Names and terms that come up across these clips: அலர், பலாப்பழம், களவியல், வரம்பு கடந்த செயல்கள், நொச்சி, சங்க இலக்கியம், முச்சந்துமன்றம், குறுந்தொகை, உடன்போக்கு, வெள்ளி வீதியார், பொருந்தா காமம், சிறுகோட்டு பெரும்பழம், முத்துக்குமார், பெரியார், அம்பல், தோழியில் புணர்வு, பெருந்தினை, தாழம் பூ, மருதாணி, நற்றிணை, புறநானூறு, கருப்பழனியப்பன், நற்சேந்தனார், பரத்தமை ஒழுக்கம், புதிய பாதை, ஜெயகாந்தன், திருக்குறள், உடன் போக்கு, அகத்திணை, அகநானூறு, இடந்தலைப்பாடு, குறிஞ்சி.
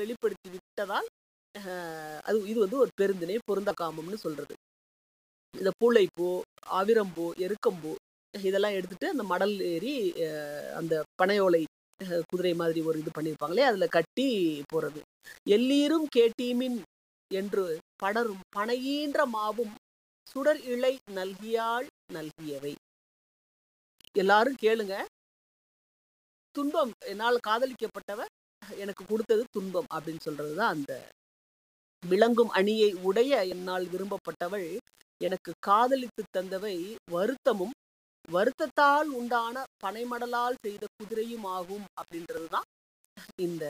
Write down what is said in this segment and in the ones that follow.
வெளிப்படுத்தி விட்டதால் அது இது வந்து ஒரு பெருந்தினை பொருந்தா காமம்னு சொல்றது. இந்த பூளைப்பூ, ஆவிரம்பூ, எருக்கம்பூ இதெல்லாம் எடுத்துட்டு அந்த மடல் ஏறி அந்த பனையோலை குதிரை மாதிரி ஒரு இது பண்ணியிருப்பாங்களே அதில் கட்டி போகிறது. எல்லீரும் கேட்டீமின் என்று படரும் பனையீன்ற மாவும் சுடர் இலை நல்கியாள் நல்கியவை. எல்லாரும் கேளுங்க, துன்பம் என்னால் காதலிக்கப்பட்டவர் எனக்கு கொடுத்தது துன்பம் அப்படின்னு சொல்றது தான் அந்த விளங்கும் அணியை உடைய என்னால் விரும்பப்பட்டவள் எனக்கு காதலித்து தந்தவை வருத்தமும் வருத்தத்தால் உண்டான பனைமடலால் செய்த குதிரையும் ஆகும் அப்படின்றது தான் இந்த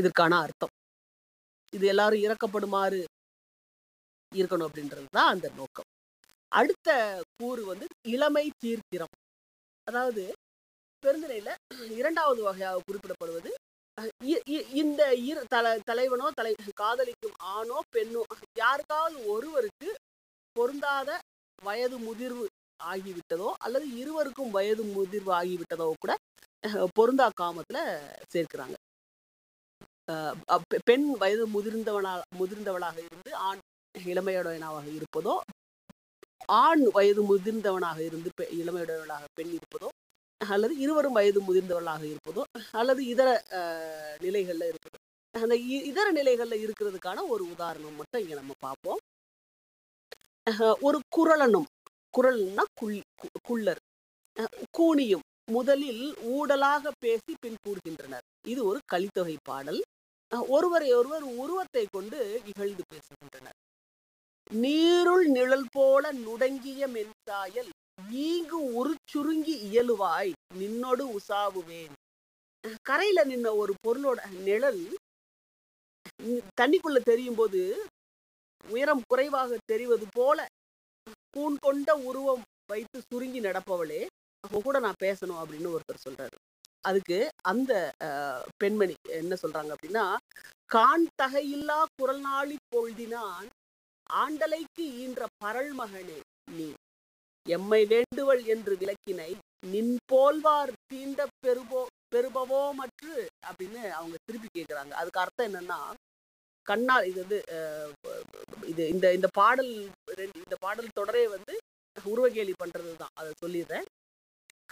இதற்கான அர்த்தம். இது எல்லாரும் இறக்கப்படுமாறு இருக்கணும் அப்படின்றது தான் அந்த நோக்கம். அடுத்த கூறு வந்து இளமை தீர்த்திறம். அதாவது பெருந்தினையில இரண்டாவது வகையாக குறிப்பிடப்படுவது இந்த தலைவனோ காதலிக்கும் ஆணோ பெண்ணோ யாருக்காவது ஒருவருக்கு பொருந்தாத வயது முதிர்வு ஆகிவிட்டதோ அல்லது இருவருக்கும் வயது முதிர்வு ஆகிவிட்டதோ கூட பொருந்தா காமத்துல சேர்க்கிறாங்க. பெண் வயது முதிர்ந்தவளாக இருந்து ஆண் இளமையுடையனாக இருப்பதோ, ஆண் வயது முதிர்ந்தவனாக இருந்து இளமையுடையவளாக பெண் இருப்பதோ, அல்லது இருவரும் வயது முதிர்ந்தவளாக இருப்பதோ, அல்லது இதர நிலைகள்ல இருப்பதோ. அந்த இதர நிலைகள்ல இருக்கிறதுக்கான ஒரு உதாரணம் மட்டும் இங்க நம்ம பார்ப்போம். ஒரு குரலனும், குரல்னா குள்ளர், கூனியும் முதலில் ஊடலாக பேசி பின் கூறுகின்றனர். இது ஒரு கலித்தொகை பாடல். ஒருவரை ஒருவர் உருவத்தை கொண்டு இகழ்ந்து பேசுகின்றனர். நீருள் நிழல் போல நுடங்கிய மென்சாயல் ஈங்கு ஒரு சுருங்கி இயலுவாய் நின்னோடு உசாவுவேன். கரையில நின்ன ஒரு பொருளோட நிழல் தண்ணிக்குள்ள தெரியும் போது உயரம் குறைவாக தெரிவது போல கூன் கொண்ட உருவம் வைத்து சுருங்கி நடப்பவளே அவங்க கூட நான் பேசணும் அப்படின்னு ஒருத்தர் சொல்றாரு. அதுக்கு அந்த பெண்மணி என்ன சொல்றாங்க அப்படின்னா, கான் தகையில்லா குரல் நாளி பொழுதினான் ஆண்டலைக்கு ஈன்ற பரல் மகனே நீ எம்மை வேண்டுவள் என்று விளக்கினை நின் போல்வார் தீண்ட பெறுபவோ மற்று அப்படின்னு அவங்க திருப்பி கேட்குறாங்க. அதுக்கு அர்த்தம் என்னன்னா, கண்ணால் இது வந்து இது இந்த பாடல் இந்த பாடல் தொடரே வந்து உருவகேலி பண்றது தான். அதை சொல்லிடுறேன்.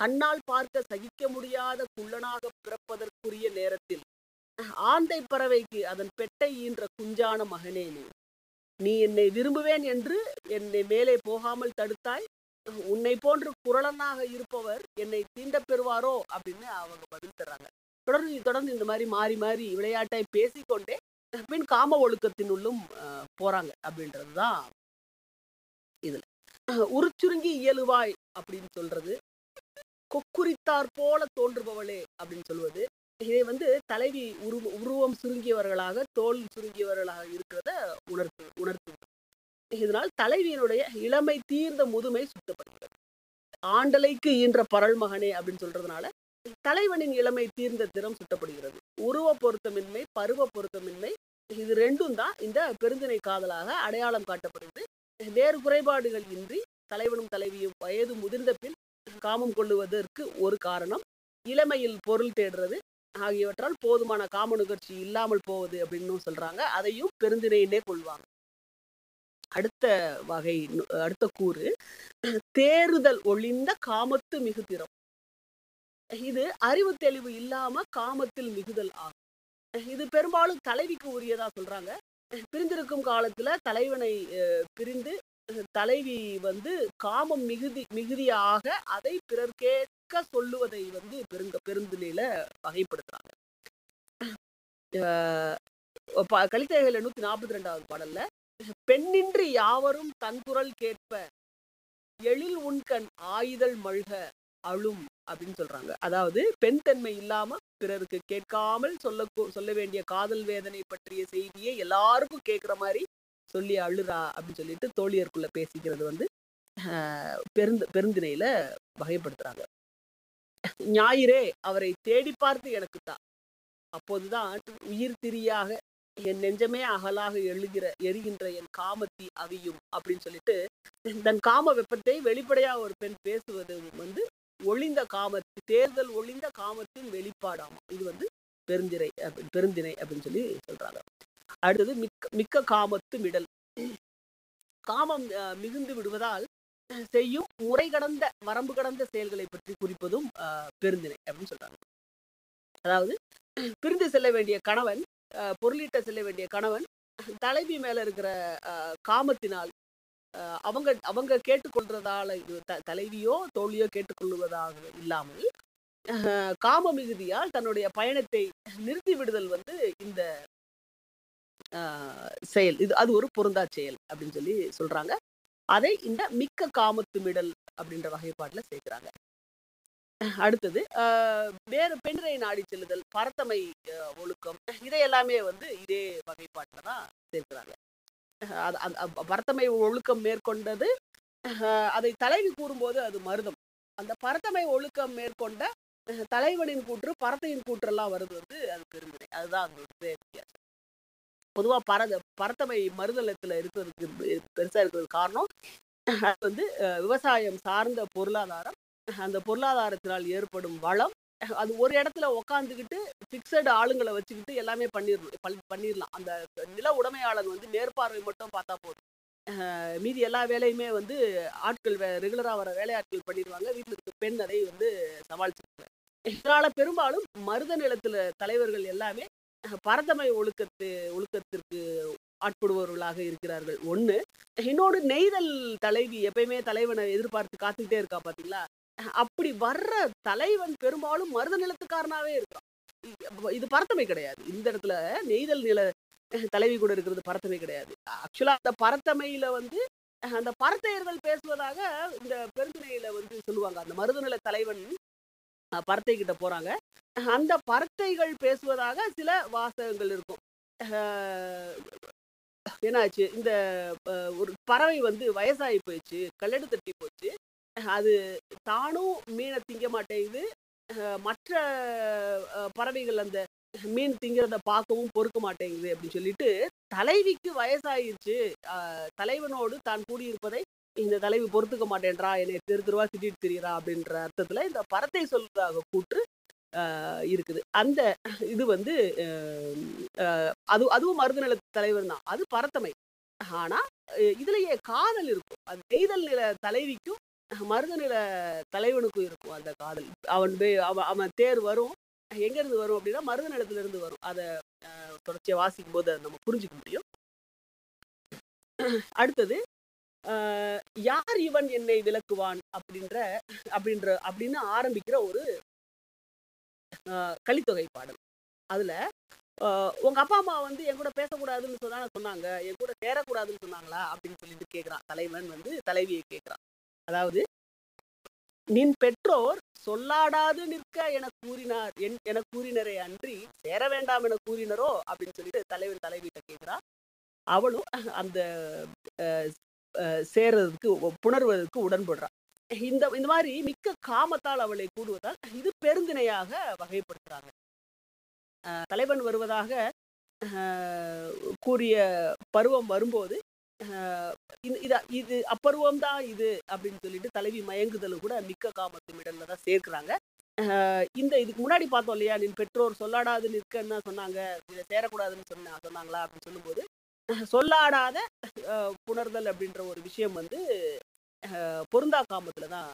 கண்ணால் பார்க்க சகிக்க முடியாத குள்ளனாக பிறப்பதற்குரிய நேரத்தில் ஆந்தை பறவைக்கு அதன் பெட்டை ஈன்ற குஞ்சான மகனே நீ என்னை விரும்புவேன் என்று என்னை மேலே போகாமல் தடுத்தாய். உன்னை போன்று குரலனாக இருப்பவர் என்னை தீண்ட பெறுவாரோ அப்படின்னு அவங்க பதில் தர்றாங்க. தொடர்ந்து இந்த மாதிரி மாறி மாறி விளையாட்டை பேசிக்கொண்டே பின் காம ஒழுக்கத்தினுள்ளும் போறாங்க அப்படின்றதுதான் இதுல. உருச்சுருங்கி இயலுவாய் அப்படின்னு சொல்றது, கொக்குரித்தார் போல தோன்றுபவளே அப்படின்னு சொல்வது, இதை வந்து தலைவி உருவம் சுருங்கியவர்களாக தோல் சுருங்கியவர்களாக இருக்கிறத உணர்த்துவது. இதனால் தலைவியினுடைய இளமை தீர்ந்த முதுமை சுத்தப்படுகிறது. ஆண்டலைக்கு ஈன்ற பரல் மகனே அப்படின்னு சொல்றதுனால தலைவனின் இளமை தீர்ந்த திறம் சுட்டப்படுகிறது. உருவ பொருத்தமின்மை, பருவ பொருத்தமின்மை இது ரெண்டும் தான் இந்த பெருந்தினை காதலாக அடையாளம் காட்டப்படுகிறது. வேறு குறைபாடுகள் இன்றி தலைவனும் தலைவியும் வயது முதிர்ந்த பின் காமம் கொள்ளுவதற்கு ஒரு காரணம் இளமையில் பொருள் தேடுறது ஆகியவற்றால் போதுமான காம நுகர்ச்சி இல்லாமல் போவது அப்படின்னு சொல்றாங்க. அதையும் பெருந்தினையினே கொள்வாங்க. அடுத்த கூறு தேறுதல் ஒளிந்த காமத்து மிகுதிறம். இது அறிவு தெளிவு இல்லாம காமத்தில் மிகுதல் ஆகும். இது பெரும்பாலும் தலைவிக்கு உரியதா சொல்றாங்க. பிரிந்திருக்கும் காலத்துல தலைவனை பிரிந்து தலைவி வந்து காமம் மிகுதியாக அதை பிறர் கேட்க சொல்லுவதை வந்து பெருந்தினையில வகைப்படுத்துறாங்க. கலித்தொகையில 142வது பாடல்ல பெண்ணின்றி யாவரும் தன் குரல் கேட்ப எழில் உண்கண் ஆயுதல் மல்க அழும் அப்படின்னு சொல்றாங்க. அதாவது பெண் தன்மை இல்லாம பிறருக்கு கேட்காமல் சொல்ல வேண்டிய காதல் வேதனை பற்றிய செய்தியை எல்லாருக்கும் கேட்கிற மாதிரி சொல்லி அழுறா அப்படின்னு சொல்லிட்டு தோழியருக்குள்ள பேசிக்கிறது வந்து பெருந்தினையில வகைப்படுத்துறாங்க. ஞாயிறே அவரை தேடி பார்த்து எனக்குத்தான் அப்போதுதான் உயிர் திரியாக என் நெஞ்சமே அகலாக எரிகின்ற என் காமத்தி அவியும் அப்படின்னு சொல்லிட்டு தன் காம வெப்பத்தை வெளிப்படையா ஒரு பெண் பேசுவது வந்து ஒளிந்த காமத்து தேர்தல் ஒளிந்த காமத்தின் வெளிப்பாடாமா. இது வந்து பெருந்தினை அப்படின்னு சொல்லி சொல்றாங்க. அடுத்தது மிக்க காமத்து மிடல். காமம் மிகுந்து விடுவதால் செய்யும் முறை கடந்த வரம்பு கடந்த செயல்களை பற்றி குறிப்பதும் பெருந்தினை அப்படின்னு சொல்றாங்க. அதாவது பிரிந்து செல்ல வேண்டிய கணவன், பொருளீட்ட செல்ல வேண்டிய கணவன் தலைவி மேல இருக்கிற காமத்தினால் அவங்க கேட்டுக்கொள்றதால, தலைவியோ தோழியோ கேட்டுக்கொள்வதாக இல்லாமல் காம மிகுதியால் தன்னுடைய பயணத்தை நிறுத்தி விடுதல் வந்து இந்த செயல், இது அது ஒரு பொருந்தா செயல் அப்படின்னு சொல்லி சொல்றாங்க. அதை இந்த மிக்க காமத்துமிடல் அப்படின்ற வகைப்பாட்டுல சேர்க்கிறாங்க. அடுத்தது வேறு பெண்றை நாடி செல்லுதல், பரத்தமை ஒழுக்கம், இதை எல்லாமே வந்து இதே வகைப்பாட்டில தான் சேர்க்கிறாங்க. பரத்தமை ஒழுக்கம் மேற்கொண்டது, அதை தலைவி கூறும்போது அது மருதம். அந்த பரத்தமை ஒழுக்கம் மேற்கொண்ட தலைவனின் கூற்று பரத்தையின் கூற்றெல்லாம் வருது வந்து அது பெருந்தினை. அதுதான் அவங்களுக்கு வித்தியாசம். பொதுவாக பரத்தமை மருதளத்துல இருக்கிறதுக்கு பெருசா இருக்கிறது காரணம் அது வந்து விவசாயம் சார்ந்த பொருளாதாரம், அந்த பொருளாதாரத்தினால் ஏற்படும் வளம். அது ஒரு இடத்துல உக்காந்துக்கிட்டு ஃபிக்ஸடு ஆளுங்களை வச்சுக்கிட்டு எல்லாமே பண்ணிடலாம். அந்த நில உடைமையாளர் வந்து மேற்பார்வை மட்டும் பார்த்தா போதும், மீதி எல்லா வேலையுமே வந்து ஆட்கள் ரெகுலராக வர வேலையாட்கள் பண்ணிடுவாங்க. வீட்டில் இருக்க பெண் அதை வந்து சமாளிச்சிருக்காங்க. இதனால் பெரும்பாலும் மருத நிலத்தில் தலைவர்கள் எல்லாமே பரதமை ஒழுக்கத்திற்கு ஆட்படுபவர்களாக இருக்கிறார்கள். ஒன்று. இன்னொரு, நெய்தல் தலைவி எப்பயுமே தலைவனை எதிர்பார்த்து காத்துக்கிட்டே இருக்கா பார்த்தீங்களா. அப்படி வர்ற தலைவன் பெரும்பாலும் மருத நிலத்துக்காரனாவே இருக்கான். இது பரத்தமை கிடையாது. இந்த இடத்துல நெய்தல் நில தலைவி கூட இருக்கிறது பரத்தமை கிடையாது. ஆக்சுவலா அந்த பரத்தமையில வந்து அந்த பரத்தையர்கள் பேசுவதாக இந்த பெருந்திணையில வந்து சொல்லுவாங்க. அந்த மருத நில தலைவன் பரத்தை கிட்ட போறாங்க, அந்த பரத்தைகள் பேசுவதாக சில வாசகங்கள் இருக்கும். என்னாச்சு, இந்த ஒரு பறவை வந்து வயசாகி போயிடுச்சு, கல்லெடு தட்டி போச்சு, அது தானும் மீனை திங்க மாட்டேங்குது, மற்ற பறவைகள் அந்த மீன் திங்கிறத பார்க்கவும் பொறுக்க மாட்டேங்குது அப்படின்னு சொல்லிட்டு, தலைவிக்கு வயசாயிருச்சு, தலைவனோடு தான் கூடியிருப்பதை இந்த தலைவி பொறுத்துக்க மாட்டேன்றா, என்னை தெரு தெருவா திட்டிட்டு திரியிறா அப்படின்ற அர்த்தத்துல இந்த பரத்தை சொல்றதாக கூற்று இருக்குது. அந்த இது வந்து அதுவும் மருத நில தலைவர் தான், அது பரத்தமை. ஆனா இதுலயே காதல் இருக்கும். அது நெய்தல் நில தலைவிக்கும் மருத நில தலைவனுக்கும் இருக்கும் அந்த காதல். அவன் தேர் வரும், எங்கேருந்து வரும் அப்படின்னா மருத நிலத்திலிருந்து வரும். அதை தொடர்ச்சியை வாசிக்கும் போது அதை நம்ம புரிஞ்சுக்க முடியும். அடுத்தது யார் இவன் என்னை விளக்குவான் அப்படின்னு ஆரம்பிக்கிற ஒரு கலித்தொகை பாடல். அதுல உங்க அப்பா அம்மா வந்து என் கூட பேசக்கூடாதுன்னு சொன்னாங்க, என் கூட சேரக்கூடாதுன்னு சொன்னாங்களா அப்படின்னு சொல்லிட்டு கேட்கிறான் தலைவன் வந்து தலைவியை கேட்கிறான். அதாவது, நின் பெற்றோர் சொல்லாடாது நிற்க என கூறினார் என கூறினரே அன்றி சேர வேண்டாம் என கூறினரோ அப்படின்னு சொல்லிட்டு தலைவன் தலைவிட்ட கேட்கிறான். அவளும் அந்த சேர்றதுக்கு புணர்வதற்கு உடன்படுறான். இந்த மாதிரி மிக்க காமத்தால் அவளை கூடுவதால் இது பெருந்திணையாக வகைப்படுத்துறாங்க. தலைவன் வருவதாக கூறிய பருவம் வரும்போது இது அப்பருவம் தான் இது அப்படின்னு சொல்லிட்டு தலைவி மயங்குதலும் கூட மிக்க காமத்துமிடல்ல தான் சேர்க்கிறாங்க. இந்த இதுக்கு முன்னாடி பார்த்தோம் இல்லையா, நின் பெற்றோர் சொல்லாடாது நிற்கன்னா சொன்னாங்க, இதை சேரக்கூடாதுன்னு சொன்னாங்களா அப்படின்னு சொல்லும்போது சொல்லாடாத புணர்தல் அப்படின்ற ஒரு விஷயம் வந்து பொருந்தா காமத்துல தான்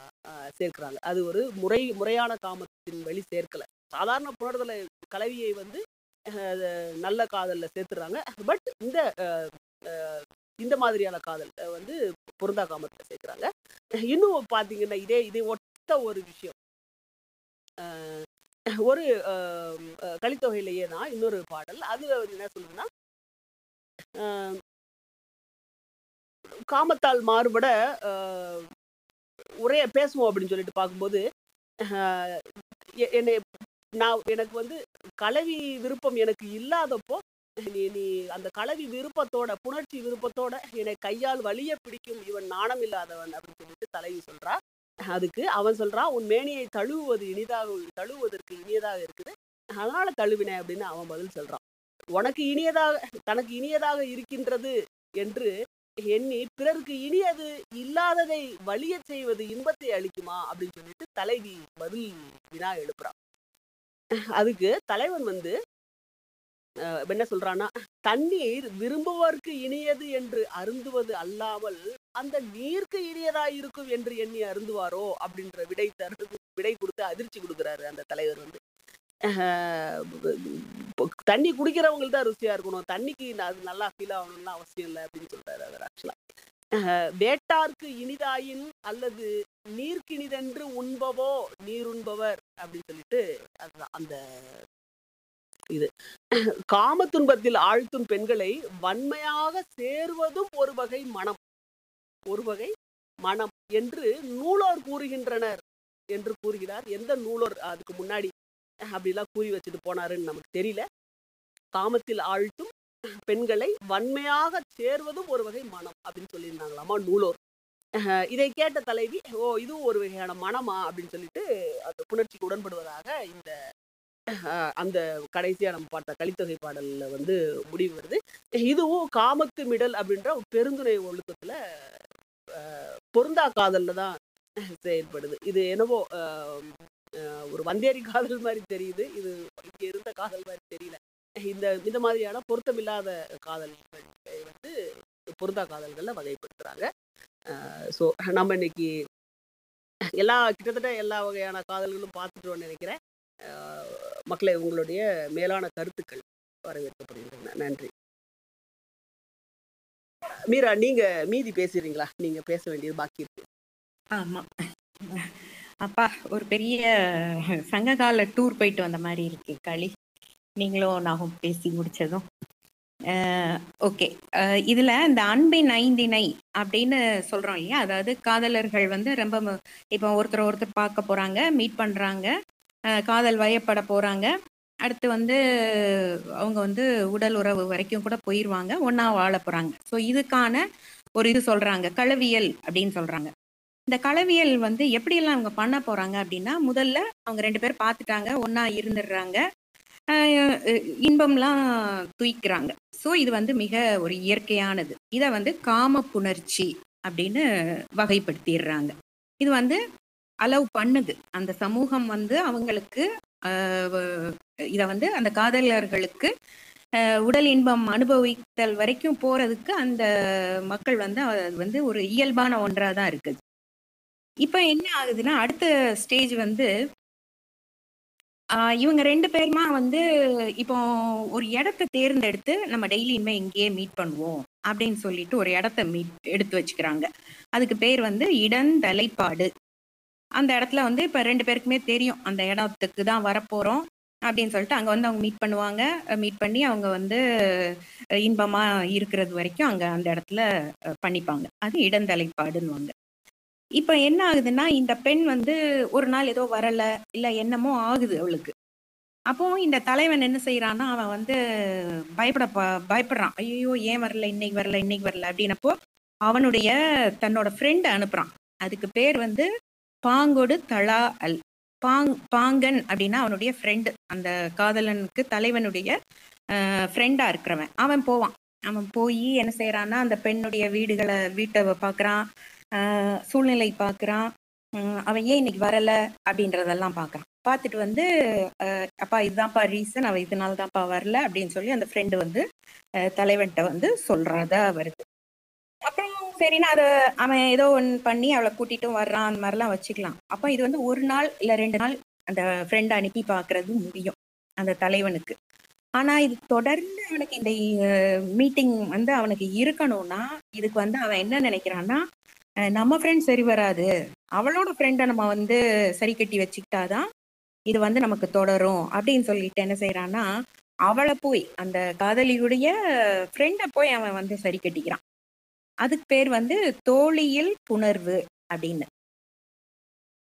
சேர்க்கிறாங்க. அது ஒரு முறையான காமத்தின் வழி சேர்க்கல. சாதாரண புணர்தலை கலவியை வந்து நல்ல காதல்ல சேர்த்துறாங்க. பட் இந்த மாதிரியான காதல் வந்து பொருந்தா காமத்துல சேர்க்கிறாங்க. இன்னும் பாத்தீங்கன்னா இதை ஒத்த ஒரு விஷயம் ஒரு கலித்தொகையிலேயே தான் இன்னொரு பாடல். அதுல என்ன சொல்லுதுன்னா, காமத்தால் மாறுபட உரைய பேசுவோம் அப்படின்னு சொல்லிட்டு பார்க்கும்போது, எனக்கு வந்து கலவி விருப்பம் எனக்கு இல்லாதப்போ நீ அந்த கலவி விருப்பத்தோட புணர்ச்சி விருப்பத்தோட என்னை கையால் வலிய பிடிக்கும் இவன் நாணம் இல்லாதவன் அப்படின்னு சொல்லிட்டு தலைவி சொல்றா. அதுக்கு அவன் சொல்றான், உன் மேனியை தழுவுவதற்கு இனியதாக இருக்குது, அதனால தழுவினேன் அப்படின்னு அவன் பதில் சொல்றான். தனக்கு இனியதாக இருக்கின்றது என்று எண்ணி பிறருக்கு இனியது இல்லாததை வலிய செய்வது இன்பத்தை அளிக்குமா அப்படின்னு சொல்லிட்டு தலைவி பதில் வினா எழுப்புறான். அதுக்கு தலைவன் வந்து என்ன சொல்றான்னா, தண்ணீர் விரும்புவோர்க்கு இனியது என்று அருந்துவது அல்லாமல் அந்த நீர்க்கு இனியதாய் இருக்கும் என்று எண்ணி அருந்துவாரோ அப்படின்ற விடை கொடுத்து அதிர்ச்சி கொடுக்குறாரு அந்த தலைவர் வந்து. தண்ணி குடிக்கிறவங்களுக்கு தான் ருசியா இருக்கணும், தண்ணிக்கு அது நல்லா ஃபீல் ஆகணும்லாம் அவசியம் இல்லை அப்படின்னு சொல்றாரு அவர். ஆக்சுவலா வேட்டார்க்கு இனிதாயின் அல்லது நீர்க்கினிதென்று உண்பவோ நீருண்பவர் அப்படின்னு சொல்லிட்டு அந்த இது. காம துன்பத்தில் ஆழ்த்தும் பெண்களை வன்மையாக சேர்வதும் ஒரு வகை மனம் என்று நூலோர் கூறுகின்றனர் என்று கூறுகிறார். எந்த நூலோர் அதுக்கு முன்னாடி அப்படிலாம் கூறி வச்சுட்டு போனாருன்னு நமக்கு தெரியல. காமத்தில் ஆழ்த்தும் பெண்களை வன்மையாக சேர்வதும் ஒரு வகை மனம் அப்படின்னு சொல்லியிருந்தாங்களாமா நூலோர். இதை கேட்ட தலைவி, ஓ இதுவும் ஒரு வகையான மனமா அப்படின்னு சொல்லிட்டு அந்த புணர்ச்சிக்கு உடன்படுவதாக இந்த அந்த கடைசியா நம்ம பார்த்த கலித்தொகை பாடல்ல வந்து முடிவு வருது. இதுவும் காமத்து மிடல் அப்படின்ற பெருந்துணை ஒழுக்கத்துல பொருந்தா காதல்ல தான் செயல்படுது. இது என்னவோ ஒரு வந்தேரி காதல் மாதிரி தெரியுது, இது இங்கே இருந்த காதல் மாதிரி தெரியல. இந்த மாதிரியான பொருத்தமில்லாத காதல்கள் வந்து பொருந்தா காதல்கள்ல வகைப்படுத்துறாங்க. ஸோ நம்ம இன்னைக்கு கிட்டத்தட்ட எல்லா வகையான காதல்களும் பார்த்துட்டோம்னு நினைக்கிறேன். மக்களை உங்களுடைய மேலான கருத்துக்கள் வரவேற்கப்படுகின்றன. நன்றி. மீரா, நீங்க மீதி பேசுறீங்களா? நீங்க பேச வேண்டியது பாக்கி இருக்கு. ஆமா அப்பா, ஒரு பெரிய சங்ககால டூர் போயிட்டு வந்த மாதிரி இருக்கு களி. நீங்களும் நானும் பேசி முடிச்சதும் ஓகே. இதுல இந்த அன்பின் ஐந்திணை அப்படின்னு சொல்றோம் இல்லையா, அதாவது காதலர்கள் வந்து ரொம்ப இப்போ ஒருத்தர் பார்க்க போறாங்க, மீட் பண்றாங்க, காதல் வயப்பட போகிறாங்க, அடுத்து வந்து அவங்க வந்து உடல் உறவு வரைக்கும் கூட போயிடுவாங்க, ஒன்றா வாழ போகிறாங்க. ஸோ இதுக்கான ஒரு இது சொல்கிறாங்க, களவியல் அப்படின்னு சொல்கிறாங்க. இந்த களவியல் வந்து எப்படியெல்லாம் அவங்க பண்ண போகிறாங்க அப்படின்னா, முதல்ல அவங்க 2 பேர் பார்த்துட்டாங்க, ஒன்றா இருந்துடுறாங்க, இன்பம்லாம் தூய்க்கிறாங்க. ஸோ இது வந்து மிக ஒரு இயற்கையானது. இதை வந்து காம புணர்ச்சி அப்படின்னு வகைப்படுத்திடுறாங்க. இது வந்து அலவ் பண்ணுது அந்த சமூகம் வந்து அவங்களுக்கு. இதை வந்து அந்த காதலர்களுக்கு உடல் இன்பம் அனுபவித்தல் வரைக்கும் போறதுக்கு அந்த மக்கள் வந்து அது வந்து ஒரு இயல்பான ஒன்றா தான் இருக்குது. இப்போ என்ன ஆகுதுன்னா, அடுத்த ஸ்டேஜ் வந்து இவங்க 2 பேருமா வந்து இப்போ ஒரு இடத்த தேர்ந்தெடுத்து நம்ம டெய்லியுமே இங்கேயே மீட் பண்ணுவோம் அப்படின்னு சொல்லிட்டு ஒரு இடத்த எடுத்து வச்சுக்கிறாங்க. அதுக்கு பேர் வந்து இடந்தலைப்பாடு. அந்த இடத்துல வந்து இப்போ 2 பேருக்குமே தெரியும் அந்த இடத்துக்கு தான் வரப்போகிறோம் அப்படின்னு சொல்லிட்டு அங்கே வந்து அவங்க மீட் பண்ணுவாங்க. மீட் பண்ணி அவங்க வந்து இன்பமாக இருக்கிறது வரைக்கும் அங்கே அந்த இடத்துல பண்ணிப்பாங்க. அது இடந்தலைப்பாடுன்னுவாங்க. இப்போ என்ன ஆகுதுன்னா, இந்த பெண் வந்து ஒரு நாள் ஏதோ வரலை, இல்லை என்னமோ ஆகுது அவளுக்கு. அப்போ இந்த தலைவன் என்ன செய்யறான்னா, அவன் வந்து பயப்படுறான். ஐயோ ஏன் வரல, இன்னைக்கு வரல அப்படின்னப்போ அவனுடைய தன்னோட ஃப்ரெண்டை அனுப்புறான். அதுக்கு பேர் வந்து பாங்கோடு தலா அல் பாங்கன் அப்படின்னா அவனுடைய ஃப்ரெண்டு, அந்த காதலனுக்கு தலைவனுடைய ஃப்ரெண்டா இருக்கிறவன். அவன் போய் என்ன செய்யறான்னா, அந்த பெண்ணுடைய வீட்டை பார்க்குறான், சூழ்நிலை பார்க்குறான், அவன் ஏன் இன்னைக்கு வரல அப்படின்றதெல்லாம் பார்க்குறான். பார்த்துட்டு வந்து அப்பா இதுதான்ப்பா ரீசன், அவன் இதனால்தான்ப்பா வரல அப்படின்னு சொல்லி அந்த ஃப்ரெண்டு வந்து தலைவன்கிட்ட வந்து சொல்றதா வருது. அப்புறம் சரின்னா அதை அவன் ஏதோ ஒன்று பண்ணி அவளை கூட்டிகிட்டும் வர்றான், அந்த மாதிரிலாம் வச்சுக்கலாம். அப்போ இது வந்து 1 நாள் இல்லை 2 நாள் அந்த ஃப்ரெண்டை அனுப்பி பார்க்கறது முடியும் அந்த தலைவனுக்கு. ஆனால் இது தொடர்ந்து அவனுக்கு இந்த மீட்டிங் வந்து அவனுக்கு இருக்கணும்னா, இதுக்கு வந்து அவன் என்ன நினைக்கிறான்னா, நம்ம ஃப்ரெண்ட் சரி வராது, அவளோட ஃப்ரெண்டை நம்ம வந்து சரி கட்டி வச்சுக்கிட்டாதான் இது வந்து நமக்கு தொடரும் அப்படின்னு சொல்லிட்டு என்ன செய்கிறான்னா, அவளை போய் அந்த காதலியுடைய ஃப்ரெண்டை போய் அவன் வந்து சரி கட்டிக்கிறான். அதுக்கு பேர் வந்து தோழியில் புணர்வு அப்படின்னு.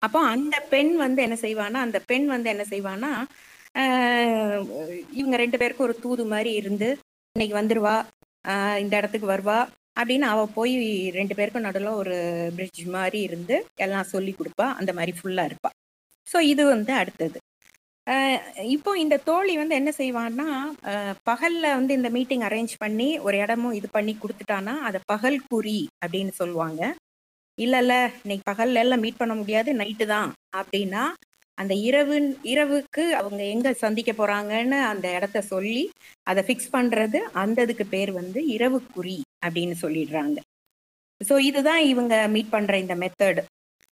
அப்போ அந்த பெண் வந்து என்ன செய்வானா இவங்க 2 பேருக்கும் ஒரு தூது மாதிரி இருந்து இன்னைக்கு வந்துருவா, இந்த இடத்துக்கு வருவா அப்படின்னு அவ போய் 2 பேருக்கும் நடுவில் ஒரு பிரிட்ஜ் மாதிரி இருந்து எல்லாம் சொல்லி கொடுப்பா, அந்த மாதிரி ஃபுல்லா இருப்பா. ஸோ இது வந்து அடுத்தது. இப்போ இந்த தோழி வந்து என்ன செய்வான்னா, பகல்ல வந்து இந்த மீட்டிங் அரேஞ்ச் பண்ணி ஒரு இடமும் இது பண்ணி கொடுத்துட்டான்னா அதை பகல் குறி அப்படின்னு சொல்லுவாங்க. இல்லை இன்னைக்கு பகல்ல எல்லாம் மீட் பண்ண முடியாது, நைட்டு தான் அப்படின்னா அந்த இரவுக்கு அவங்க எங்க சந்திக்க போறாங்கன்னு அந்த இடத்த சொல்லி அதை ஃபிக்ஸ் பண்றது, அந்த இதுக்கு பேர் வந்து இரவுக்குறி அப்படின்னு சொல்லிடுறாங்க. ஸோ இதுதான் இவங்க மீட் பண்ற இந்த மெத்தடு.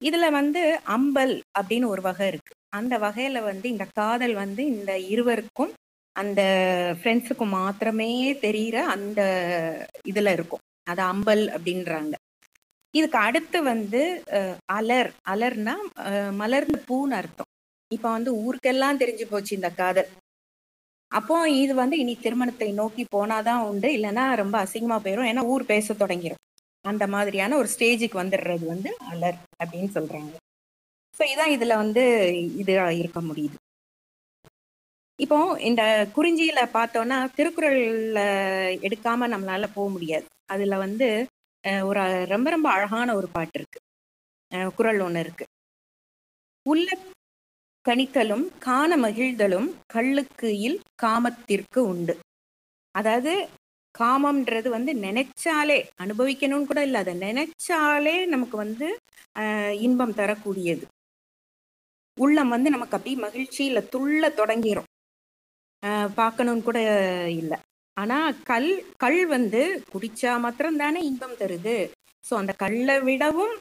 இதுல வந்து அம்பல் அப்படின்னு ஒரு வகை இருக்கு. அந்த வகையில வந்து இந்த காதல் வந்து இந்த இருவருக்கும் அந்த ஃப்ரெண்ட்ஸுக்கும் மாத்திரமே தெரிகிற அந்த இதுல இருக்கும், அது அம்பல் அப்படின்றாங்க. இதுக்கு அடுத்து வந்து அலர். அலர்னா மலர்ந்த பூன்னு அர்த்தம். இப்போ வந்து ஊருக்கெல்லாம் தெரிஞ்சு போச்சு இந்த காதல். அப்போ இது வந்து இனி திருமணத்தை நோக்கி போனாதான் உண்டு, இல்லைன்னா ரொம்ப அசிங்கமா போயிடும், ஏன்னா ஊர் பேச தொடங்கிடும். அந்த மாதிரியான ஒரு ஸ்டேஜுக்கு வந்துடுறது வந்து அலர் அப்படின்னு சொல்றாங்க. ஸோ இதான் இதுல வந்து இது இருக்க முடியுது. இப்போ இந்த குறிஞ்சியில பார்த்தோம்னா திருக்குறள்ல எடுக்காம நம்மளால போக முடியாது. அதுல வந்து ஒரு ரொம்ப ரொம்ப அழகான ஒரு பாட்டு இருக்கு, குறள் ஒன்று இருக்கு. உள்ள கணித்தலும் காண மகிழ்தலும் கள்ளுக்கு இல் காமத்திற்கு உண்டு. அதாவது காமம்ன்றது வந்து நினைச்சாலே, அனுபவிக்கணும்னு கூட இல்லை, அதை நினைச்சாலே நமக்கு வந்து இன்பம் தரக்கூடியது. உள்ளம் வந்து நமக்கு அப்படி மகிழ்ச்சியில துள்ள தொடங்கிடும், பார்க்கணும்னு கூட இல்லை. ஆனா கல் வந்து குடிச்சா மாத்திரம் தானே இன்பம் தருது. ஸோ அந்த கல்லை விடவும்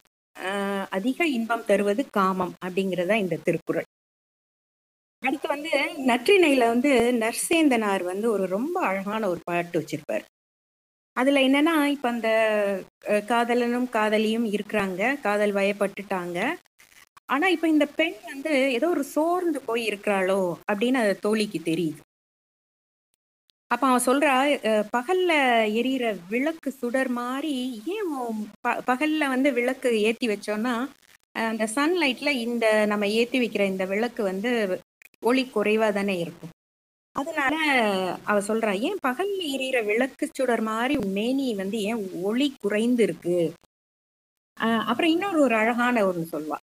அதிக இன்பம் தருவது காமம் அப்படிங்கிறதா இந்த திருக்குறள். அடுத்து வந்து நற்றிணையில வந்து நற்சேந்தனார் வந்து ஒரு ரொம்ப அழகான ஒரு பாட்டு வச்சிருப்பார். அதுல என்னன்னா, இப்ப அந்த காதலனும் காதலியும் இருக்கிறாங்க, காதல் வயப்பட்டுட்டாங்க. ஆனா இப்ப இந்த பெண் வந்து ஏதோ ஒரு சோர்ந்து போய் இருக்கிறாளோ அப்படின்னு அது தோழிக்கு தெரியுது. அப்ப அவன் சொல்றா, பகல்ல எரியிற விளக்கு சுடர் மாதிரி ஏன் பகல்ல வந்து விளக்கு ஏத்தி வச்சோம்னா அந்த சன்லைட்ல இந்த நம்ம ஏத்தி வைக்கிற இந்த விளக்கு வந்து ஒளி குறைவா தானே இருக்கும். அதனால அவ சொல்றா, ஏன் பகல்ல எரியிற விளக்கு சுடர் மாதிரி மேனி வந்து ஏன் ஒளி குறைந்து இருக்கு. அப்புறம் இன்னொரு அழகான ஒன்று சொல்வா,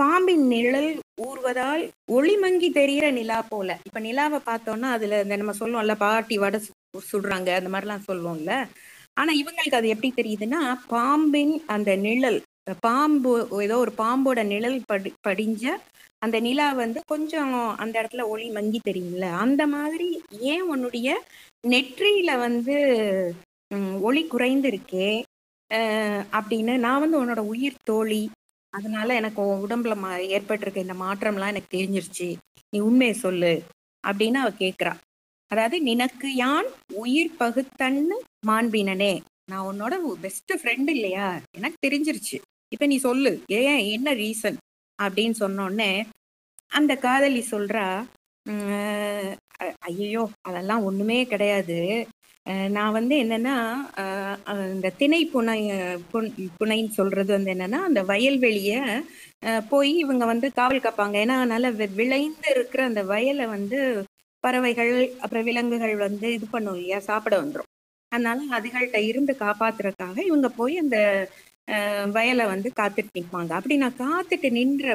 பாம்பின் நிழல் ஊர்வதால் ஒளிமங்கி தெரிகிற நிலா போல. இப்ப நிலாவை பார்த்தோம்னா அதுல இந்த நம்ம சொல்லுவோம்ல, பாட்டி வடை சுடுறாங்க அந்த மாதிரிலாம் சொல்லுவோம்ல. ஆனா இவங்களுக்கு அது எப்படி தெரியுதுன்னா, பாம்பின் அந்த நிழல், பாம்பு ஏதோ ஒரு பாம்போட நிழல் படிஞ்ச அந்த நிலா வந்து கொஞ்சம் அந்த இடத்துல ஒளி மங்கி தெரியும்ல, அந்த மாதிரி ஏன் உன்னுடைய நெற்றியில வந்து ஒளி குறைந்திருக்கே அப்படின்னு, நான் வந்து உன்னோட உயிர் தோழி, அதனால எனக்கு உடம்புல ஏற்பட்டிருக்க இந்த மாற்றம்லாம் எனக்கு தெரிஞ்சிருச்சு, நீ உண்மையை சொல்லு அப்படின்னு அவ கேட்குறா. அதாவது நினக்கு யான் உயிர் பகுத்தன்னு மாண்பினனே, நான் உன்னோட பெஸ்ட் ஃப்ரெண்டு இல்லையா, எனக்கு தெரிஞ்சிருச்சு, இப்போ நீ சொல்லு ஏன் என்ன ரீசன் அப்படின்னு சொன்னோடனே அந்த காதலி சொல்றா, ஐயோ அதெல்லாம் ஒண்ணுமே கிடையாது, நான் வந்து என்னன்னா இந்த திணை புனைன்னு சொல்றது வந்து என்னன்னா அந்த வயல்வெளிய போய் இவங்க வந்து காவல் காப்பாங்க. ஏன்னா அதனால விளைந்து இருக்கிற அந்த வயலை வந்து பறவைகள் அப்புறம் விலங்குகள் வந்து இது பண்ணும் இல்லையா, சாப்பிட வந்துடும். அதனால அதுகள்கிட்ட இருந்து காப்பாத்துறதுக்காக இவங்க போய் அந்த வயலை வந்து காத்துட்டு நிற்பாங்க. அப்படி நான் காத்துட்டு நின்ற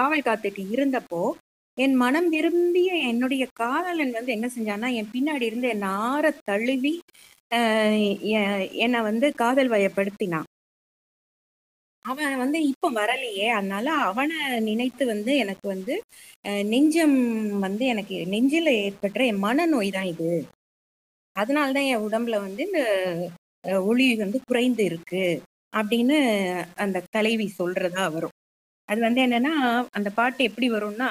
காவல் காத்துட்டு இருந்தப்போ என் மனம் விரும்பிய என்னுடைய காதலன் வந்து என்ன செஞ்சான்னா, என் பின்னாடி இருந்து என் ஆற தழுவி என்னை வந்து காதல் வயப்படுத்தினான். அவன் வந்து இப்போ வரலையே, அதனால அவனை நினைத்து வந்து எனக்கு வந்து நெஞ்சம் வந்து எனக்கு நெஞ்சில் ஏற்பட்ட என் மனநோய் தான் இது, அதனால்தான் என் உடம்புல வந்து இந்த ஒளி வந்து குறைந்து இருக்கு அப்படின்னு அந்த தலைவி சொல்றதா வரும். அது வந்து என்னன்னா அந்த பாட்டு எப்படி வரும்னா,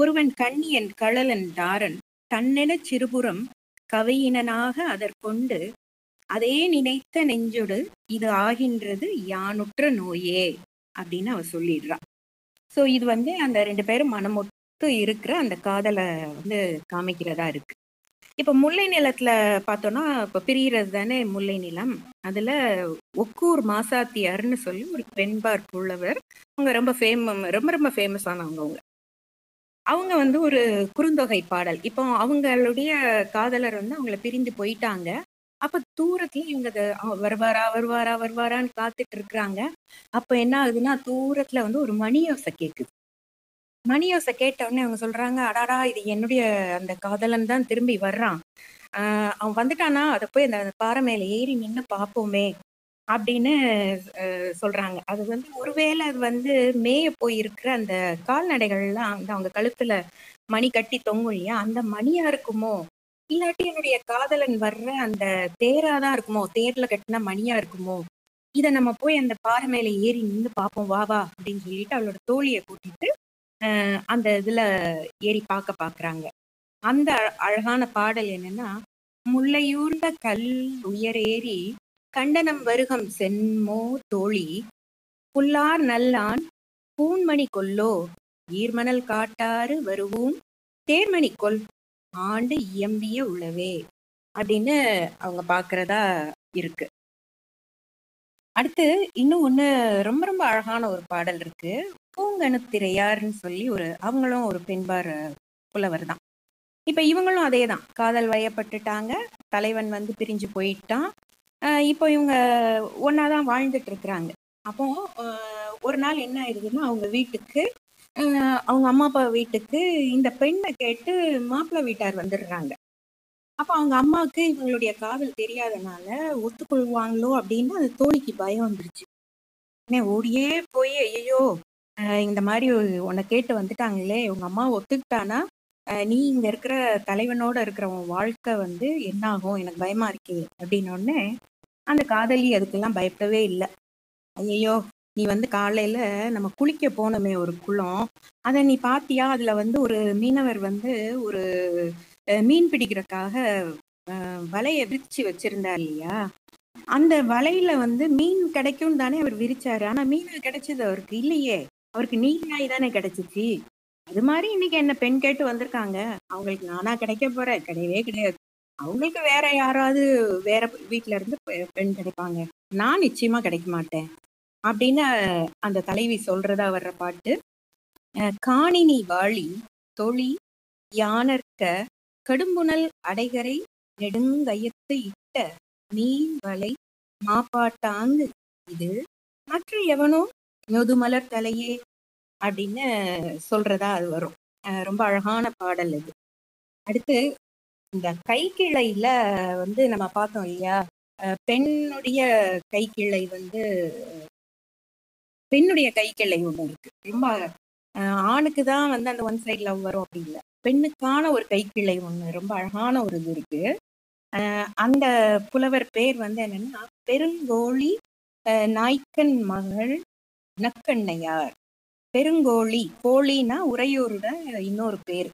ஒருவன் கண்ணியன் கழலன் தாரன் தன்னென சிறுபுறம் கவையினனாக அதற்கொண்டு அதே நினைத்த நெஞ்சோடு இது ஆகின்றது யானுற்ற நோயே அப்படின்னு அவ சொல்லிடுறான். ஸோ இது வந்து அந்த ரெண்டு பேரும் மனமொத்து இருக்கிற அந்த காதலை வந்து காமிக்கிறதா இருக்கு. இப்போ முல்லை நிலத்துல பார்த்தோம்னா, இப்போ பிரிகிறது தானே முல்லை நிலம், அதுல ஒக்கூர் மாசாத்தியார்னு சொல்லி ஒரு பெண்பார் புலவர், அவங்க ரொம்ப ஃபேமஸானவங்க. அவங்க வந்து ஒரு குறுந்தொகை பாடல். இப்போ அவங்களுடைய காதலர் வந்து அவங்கள பிரிந்து போயிட்டாங்க. அப்ப தூரத்துல இவங்க வருவாரான்னு காத்துட்டு இருக்கிறாங்க. அப்ப என்ன ஆகுதுன்னா, தூரத்துல வந்து ஒரு மணியோசை கேக்குது. மணியோசை கேட்டவுடனே அவங்க சொல்றாங்க, அடாடா இது என்னுடைய அந்த காதலன் தான் திரும்பி வர்றான், அவன் வந்துட்டானா அதை போய் அந்த பாறை மேல ஏறி நின்று பார்ப்போமே அப்படின்னு சொல்றாங்க. அது வந்து ஒருவேளை அது வந்து மேய போயிருக்கிற அந்த கால்நடைகள்லாம் வந்து அவங்க கழுத்துல மணி கட்டி தொங்கும் இல்லையா, அந்த மணியா இருக்குமோ, இல்லாட்டி என்னுடைய காதலன் வர்ற அந்த தேராதான் இருக்குமோ, தேர்ல கட்டின மணியா இருக்குமோ, இதை நம்ம போய் அந்த பாறை மேல ஏறி நின்று பார்ப்போம் வா வா அப்படின்னு சொல்லிட்டு அவளோட தோழியை கூட்டிட்டு அந்த இதுல ஏறி பார்க்க பாக்குறாங்க. அந்த அழகான பாடல் என்னன்னா, முல்லையூர்ந்த கல் உயரேறி கண்டனம் வருகம் சென்மோ தோழி, புல்லார் நல்லான் பூன்மணி கொல்லோ, ஈர்மணல் காட்டாறு வருவோம் தேர்மணி கொல் ஆண்டு இயம்பிய உளவே அப்படின்னு அவங்க பாக்குறதா இருக்கு. அடுத்து இன்னும் ஒண்ணு ரொம்ப ரொம்ப அழகான ஒரு பாடல் இருக்கு, பூங்கணுத்திரையார்ன்னு சொல்லி ஒரு அவங்களும் ஒரு பெண்பார் புலவர் தான். இப்ப இவங்களும் அதே தான், காதல் வயப்பட்டுட்டாங்க, தலைவன் வந்து பிரிஞ்சு போயிட்டான், இப்போ இவங்க ஒன்னாதான் வாழ்ந்துட்டு இருக்கிறாங்க. அப்போ ஒரு நாள் என்ன ஆயிடுதுன்னா, அவங்க வீட்டுக்கு அவங்க அம்மா அப்பா வீட்டுக்கு இந்த பெண்ணை கேட்டு மாப்பிள்ளை வீட்டார் வந்துடுறாங்க. அப்போ அவங்க அம்மாவுக்கு இவங்களுடைய காதல் தெரியாதனால ஒத்துக்கொள்வாங்களோ அப்படின்னு அந்த தோழிக்கு பயம் வந்துருச்சு. ஓடியே போய் ஐயோ இந்த மாதிரி உன்னை கேட்டு வந்துட்டாங்களே, உங்க அம்மா ஒத்துக்கிட்டானா நீ இங்க இருக்கிற தலைவனோட இருக்கிற உன் வாழ்க்கை வந்து என்ன ஆகும், எனக்கு பயமா இருக்கே அப்படின்னோடனே அந்த காதலி அதுக்கெல்லாம் பயப்படவே இல்லை. ஐயோ நீ வந்து காலையில நம்ம குளிக்க போனோமே ஒரு குளம், அதை நீ பாத்தியா, அதுல வந்து ஒரு மீனவர் வந்து ஒரு மீன் பிடிக்கிறதுக்காக வலையை விரிச்சு வச்சிருந்தார் இல்லையா, அந்த வலையில வந்து மீன் கிடைக்கும் தானே அவர் விரிச்சாரு, ஆனா மீன் கிடைச்சது அவருக்கு இல்லையே, அவருக்கு நீர் நாய் தானே கிடைச்சிச்சு. அது மாதிரி இன்னைக்கு என்ன பெண் கேட்டு வந்திருக்காங்க, அவங்களுக்கு நானா கிடைக்க போறேன், கிடையவே கிடையாது, அவங்களுக்கு வேற யாராவது வேற வீட்டுல இருந்து பெண் கிடைப்பாங்க, நான் நிச்சயமா கிடைக்க மாட்டேன் அப்படின்னு அந்த தலைவி சொல்றதா வர்ற பாட்டு. காணினி வாழி தொழி யானற்க கடும்புணல் அடைகரை நெடுங்கயத்து இட்ட மீன் வலை மாப்பாட்டாங்கு இது மற்ற எவனோ நொதுமலர் தலையே அப்படின்னு சொல்றதா அது வரும். ரொம்ப அழகான பாடல் இது. அடுத்து இந்த கை கிளையில வந்து நம்ம பார்த்தோம் இல்லையா, பெண்ணுடைய கை கிளை வந்து பெண்ணுடைய கை கிளை ஒன்று இருக்கு. ரொம்ப ஆணுக்குதான் வந்து அந்த ஒன் சைட் லவ் வரும் அப்படி இல்லை, பெண்ணுக்கான ஒரு கை கிளை ஒன்று ரொம்ப அழகான ஒரு இது இருக்கு. அந்த புலவர் பேர் வந்து என்னன்னா பெருங்கோழி நாய்க்கன் மகள் நக்கண்ணையார். பெருங்கோழி, கோழின்னா உறையூரோட இன்னொரு பேர்,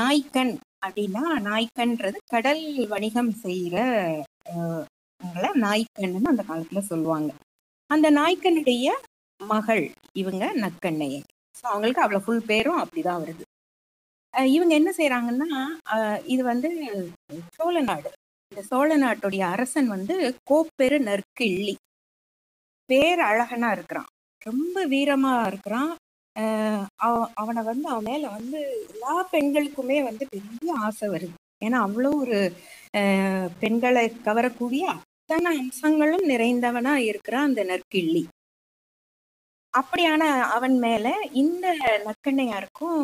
நாய்க்கன் அப்படின்னா நாய்க்கன்றது கடல் வணிகம் செய்யறவங்கள நாய்க்கன்னு அந்த காலத்துல சொல்லுவாங்க. அந்த நாய்க்கனுடைய மகள் இவங்க நக்கண்ணையை. ஸோ அவங்களுக்கு அவ்வளோ ஃபுல் பேரும் அப்படிதான் வருது. இவங்க என்ன செய்யறாங்கன்னா, இது வந்து சோழ நாடு, இந்த சோழ நாட்டுடைய அரசன் வந்து கோப்பெரு நற்கிள்ளி, பேர் அழகனா இருக்கிறான், ரொம்ப வீரமா இருக்கிறான். அவனை வந்து அவன் மேல வந்து எல்லா பெண்களுக்குமே வந்து பெரிய ஆசை வருது, ஏன்னா அவ்வளோ ஒரு பெண்களை கவரக்கூடிய அத்தனை அம்சங்களும் நிறைந்தவனா இருக்கிறான் அந்த நற்கிள்ளி. அப்படியான அவன் மேல இந்த நக்கண்ணையாருக்கும்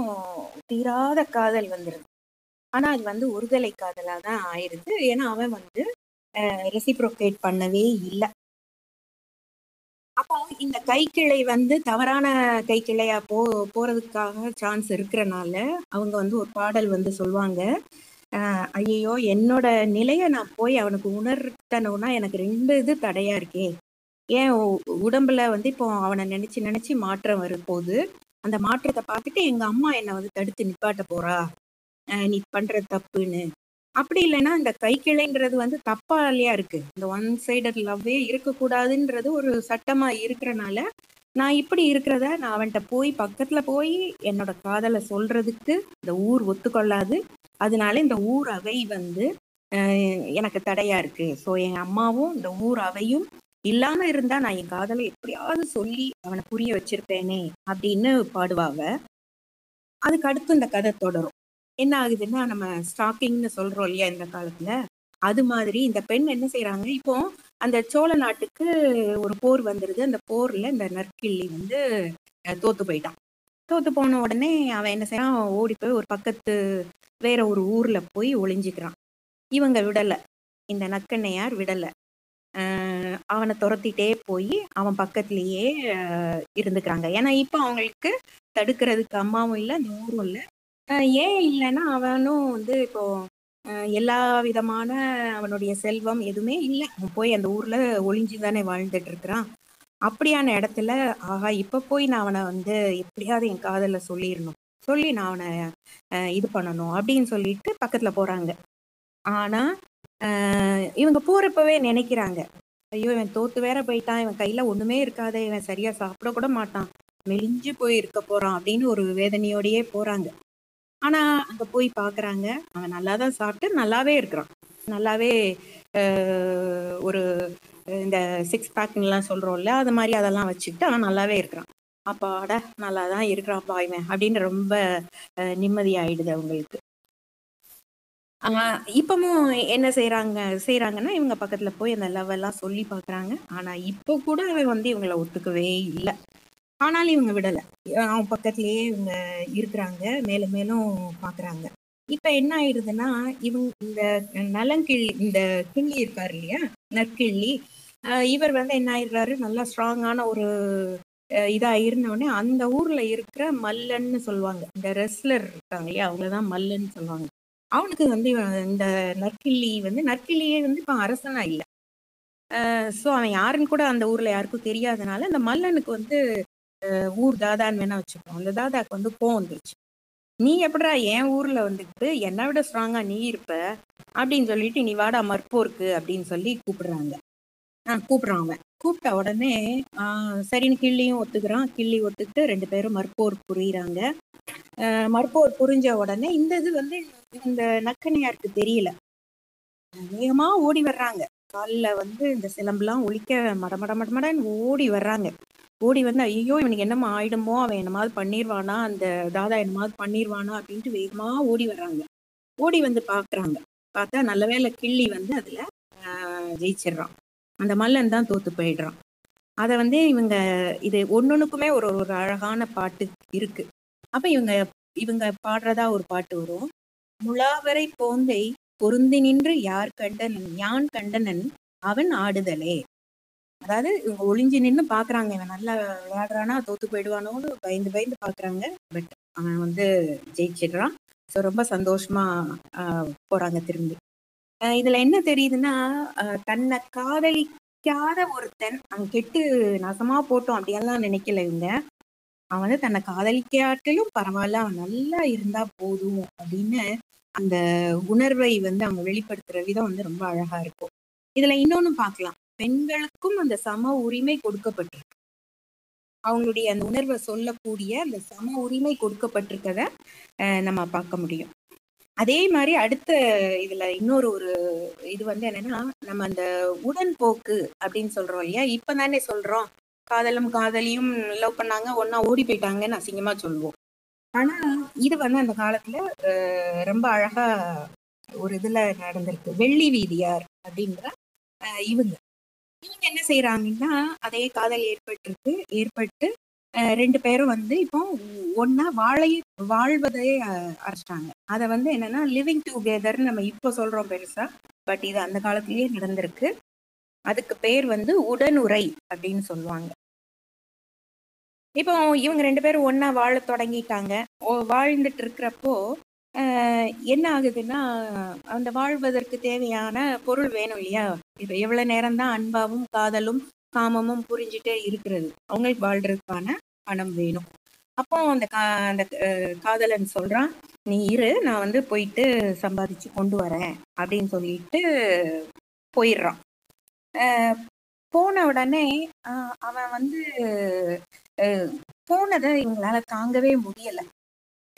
தீராத காதல் வந்துருது. ஆனா அது வந்து ஒருதலை காதலாதான் ஆயிருது, ஏன்னா அவன் வந்து ரெசிப்ரோகேட் பண்ணவே இல்லை. அப்போ இந்த கை கிளை வந்து தவறான கை கிளையா போறதுக்காக சான்ஸ் இருக்கிறனால அவங்க வந்து ஒரு பாடல் வந்து சொல்லுவாங்க, ஐயோ என்னோட நிலைய நான் போய் அவனுக்கு உணர்த்தணும்னா எனக்கு ரெண்டு இது தடையா இருக்கே, ஏன் உடம்புல வந்து இப்போ அவனை நினைச்சு நினைச்சு மாற்றம் வரும்போது அந்த மாற்றத்தை பார்த்துட்டு எங்க அம்மா என்னை வந்து தடுத்து நிப்பாட்ட போறா நீ பண்ற தப்புன்னு. அப்படி இல்லைன்னா இந்த கை கிளைன்றது வந்து தப்பா இல்லையா இருக்கு, இந்த ஒன் சைடட் லவ்வே இருக்கக்கூடாதுன்றது ஒரு சட்டமா இருக்கிறனால நான் இப்படி இருக்கிறத நான் அவன்கிட்ட போய் பக்கத்துல போய் என்னோட காதலை சொல்றதுக்கு இந்த ஊர் ஒத்துக்கொள்ளாது, அதனால இந்த ஊர் அவை வந்து எனக்கு தடையா இருக்கு. ஸோ எங்க அம்மாவும் இந்த ஊர் அவையும் இல்லாம இருந்தா நான் என் காதலை எப்படியாவது சொல்லி அவனை புரிய வச்சிருப்பேனே அப்படின்னு பாடுவாங்க. அதுக்கு அடுத்து இந்த கதை தொடரும். என்ன ஆகுதுன்னா, நம்ம ஸ்டாக்கிங்னு சொல்றோம் இல்லையா இந்த காலத்துல, அது மாதிரி இந்த பெண் என்ன செய்யறாங்க, இப்போ அந்த சோழ நாட்டுக்கு ஒரு போர் வந்துருது, அந்த போர்ல இந்த நற்கிள்ளி வந்து தோத்து போயிட்டான். தோத்து போன உடனே அவன் என்ன செய்யறான், ஓடி போய் ஒரு பக்கத்து வேற ஒரு ஊர்ல போய் ஒளிஞ்சுக்கிறான். இவங்க விடலை, இந்த நக்கண்ணையார் விடலை. அவனை துரத்திட்டே போய் அவன் பக்கத்திலேயே இருந்துக்கிறாங்க. ஏன்னா இப்போ அவங்களுக்கு தடுக்கிறதுக்கு அம்மாவும் இல்லை, அந்த ஊரும் இல்லை. ஏன் இல்லைன்னா அவனும் வந்து இப்போ எல்லா விதமான அவனுடைய செல்வம் எதுவுமே இல்லை, அவன் போய் அந்த ஊர்ல ஒளிஞ்சுதானே வாழ்ந்துட்டு இருக்கிறான். அப்படியான இடத்துல ஆகா இப்ப போய் நான் அவனை வந்து எப்படியாவது என் காதல சொல்லிடணும், சொல்லி நான் அவனை இது பண்ணணும் அப்படின்னு சொல்லிட்டு பக்கத்துல போறாங்க. ஆனா இவங்க போறப்பவே நினைக்கிறாங்க, ஐயோ இவன் தோத்து வேற போயிட்டான், இவன் கையில ஒண்ணுமே இருக்காதே, இவன் சரியா சாப்பிட கூட மாட்டான், மெலிஞ்சு போய் இருக்க போறான் அப்படின்னு ஒரு வேதனையோடயே போறாங்க. ஆனா அங்க போய் பாக்குறாங்க, அவன் நல்லாதான் சாப்பிட்டு நல்லாவே இருக்கிறான், நல்லாவே ஒரு இந்த சிக்ஸ் பேக்லாம் சொல்றோம்ல அது மாதிரி அதெல்லாம் வச்சுக்கிட்டு அவன் நல்லாவே இருக்கிறான். அப்பா அட நல்லாதான் இருக்கிறாப்பா இவன் அப்படின்னு ரொம்ப நிம்மதியாயிடுது அவங்களுக்கு. இப்பவும் என்ன செய்யறாங்கன்னா இவங்க பக்கத்துல போய் அந்த லவ் எல்லாம் சொல்லி பாக்குறாங்க. ஆனா இப்போ கூட அவன் வந்து இவங்களை ஒத்துக்கவே இல்லை. ஆனாலும் இவங்க விடலை, அவன் பக்கத்துலேயே இவங்க இருக்கிறாங்க, மேலும் மேலும் பார்க்குறாங்க. இப்போ என்ன ஆயிடுதுன்னா இவங்க இந்த நலங்கிள்ளி, இந்த கிள்ளி இருப்பார் இல்லையா நற்கிள்ளி, இவர் வந்து என்ன ஆயிடுறாரு, நல்லா ஸ்ட்ராங்கான ஒரு இதாக இருந்தோடனே அந்த ஊரில் இருக்கிற மல்லன்னு சொல்லுவாங்க, இந்த ரெஸ்லர் இருக்காங்க இல்லையா அவங்கள தான் மல்லன்னு சொல்லுவாங்க. அவனுக்கு வந்து இந்த நற்கிள்ளி வந்து நற்கிள்ளியே வந்து இப்போ அரசனா இல்லை. ஸோ அவன் யாருன்னு கூட அந்த ஊரில் யாருக்கும் தெரியாதனால அந்த மல்லனுக்கு வந்து ஊர் தாதான்னு வேணா வச்சுப்போம், அந்த தாதாக்கு வந்து கோவம் வந்துருச்சு, நீ எப்படா என் ஊர்ல வந்துட்டு என்னை விட ஸ்ட்ராங்கா நீ இருப்ப அப்படின்னு சொல்லிட்டு நீ வாடா மற்போருக்கு அப்படின்னு சொல்லி கூப்பிடுறாங்க. கூப்பிடுறான் அவன். கூப்பிட்ட உடனே சரின்னு கிள்ளியும் ஒத்துக்கிறான். கிள்ளி ஒத்துக்கிட்டு ரெண்டு பேரும் மற்போர் புரியுறாங்க. மற்போர் புரிஞ்ச உடனே இந்த இது வந்து இந்த நக்கனையாருக்கு தெரியல, வேகமா ஓடி வர்றாங்க, காலில் வந்து இந்த சிலம்பெல்லாம் ஒழிக்க மடமடன்னு ஓடி வர்றாங்க. ஓடி வந்து ஐயோ இவனுக்கு என்னமா ஆயிடுமோ, அவன் என்னமாவது பண்ணிடுவானா, அந்த தாதா என்னமாவது பண்ணிடுவானா அப்படின்ட்டு வேகமாக ஓடி வர்றாங்க. ஓடி வந்து பார்க்குறாங்க. பார்த்தா நல்ல வேலை கிள்ளி வந்து அதில் ஜெயிச்சிடுறான், அந்த மல்லன் தான் தோற்று போயிடுறான். அதை வந்து இவங்க இது ஒன்னொன்றுக்குமே ஒரு ஒரு அழகான பாட்டு இருக்கு. அப்போ இவங்க பாடுறதா ஒரு பாட்டு வரும். முலாவரை போந்தை பொருந்தி நின்று யார் கண்டனன் யான் கண்டனன் அவன் ஆடுதலே. அதாவது இவங்க ஒளிஞ்சு நின்று பாக்குறாங்க, இவன் நல்லா விளையாடுறானா தோத்து போயிடுவானோன்னு பயந்து பயந்து பாக்குறாங்க. பட் அவன் வந்து ஜெயிச்சிடுறான். ஸோ ரொம்ப சந்தோஷமா போறாங்க திரும்பி. இதுல என்ன தெரியுதுன்னா தன்னை காதலிக்காத ஒருத்தன் அவன் கெட்டு நாசமா போட்டோம் அப்படியெல்லாம் நினைக்கல இவங்க. அவன் வந்து தன்னை காதலிக்காட்டிலும் பரவாயில்ல அவன் நல்லா இருந்தா போதும் அப்படின்னு அந்த உணர்வை வந்து அவங்க வெளிப்படுத்துற விதம் வந்து ரொம்ப அழகா இருக்கும். இதுல இன்னொன்னு பார்க்கலாம், பெண்களுக்கும் அந்த சம உரிமை கொடுக்கப்பட்டிருக்கு, அவங்களுடைய அந்த உணர்வை சொல்லக்கூடிய அந்த சம உரிமை கொடுக்கப்பட்டிருக்கத நம்ம பார்க்க முடியும். அதே மாதிரி அடுத்த இதுல இன்னொரு ஒரு இது வந்து என்னன்னா நம்ம அந்த உடன் போக்கு அப்படின்னு சொல்றோம் இல்லையா, இப்பதானே சொல்றோம் காதலும் காதலியும் லவ் பண்ணாங்க ஒன்னா ஓடி போயிட்டாங்கன்னு அசிங்கமா சொல்லுவோம். ஆனா இது வந்து அந்த காலத்துல ரொம்ப அழகா ஒரு இதுல நடந்திருக்கு. வெள்ளி வீதியார் அப்படின்ற இவங்க என்ன செய்யறாங்கன்னா அதே காதல் ஏற்பட்டு ரெண்டு பேரும் வந்து இப்போ ஒன்னா வாழ்வதே ஆரம்பிச்சிட்டாங்க. அதை வந்து என்னன்னா லிவிங் டுகெதர்னு நம்ம இப்போ சொல்றோம் பெருசா, பட் இது அந்த காலத்திலேயே நடந்திருக்கு. அதுக்கு பேர் வந்து உடனுரை அப்படின்னு சொல்லுவாங்க. இப்போ இவங்க ரெண்டு பேரும் ஒன்னா வாழ தொடங்கிட்டாங்க. வாழ்ந்துட்டு இருக்கிறப்போ என்ன ஆகுதுன்னா அந்த வாழ்வதற்கு தேவையான பொருள் வேணும் இல்லையா. இப்போ எவ்வளவு நேரம் தான் அன்பாவும் காதலும் காமமும் புரிஞ்சுட்டே இருக்கிறது, அவங்களுக்கு வாழ்றதுக்கான பணம் வேணும். அப்போ அந்த காதலன் சொல்றான், நீ இரு நான் வந்து போயிட்டு சம்பாதிச்சு கொண்டு வரேன் அப்படின்னு சொல்லிட்டு போயிடுறான். போன உடனே அவன் வந்து போனதை இவங்களால தாங்கவே முடியல.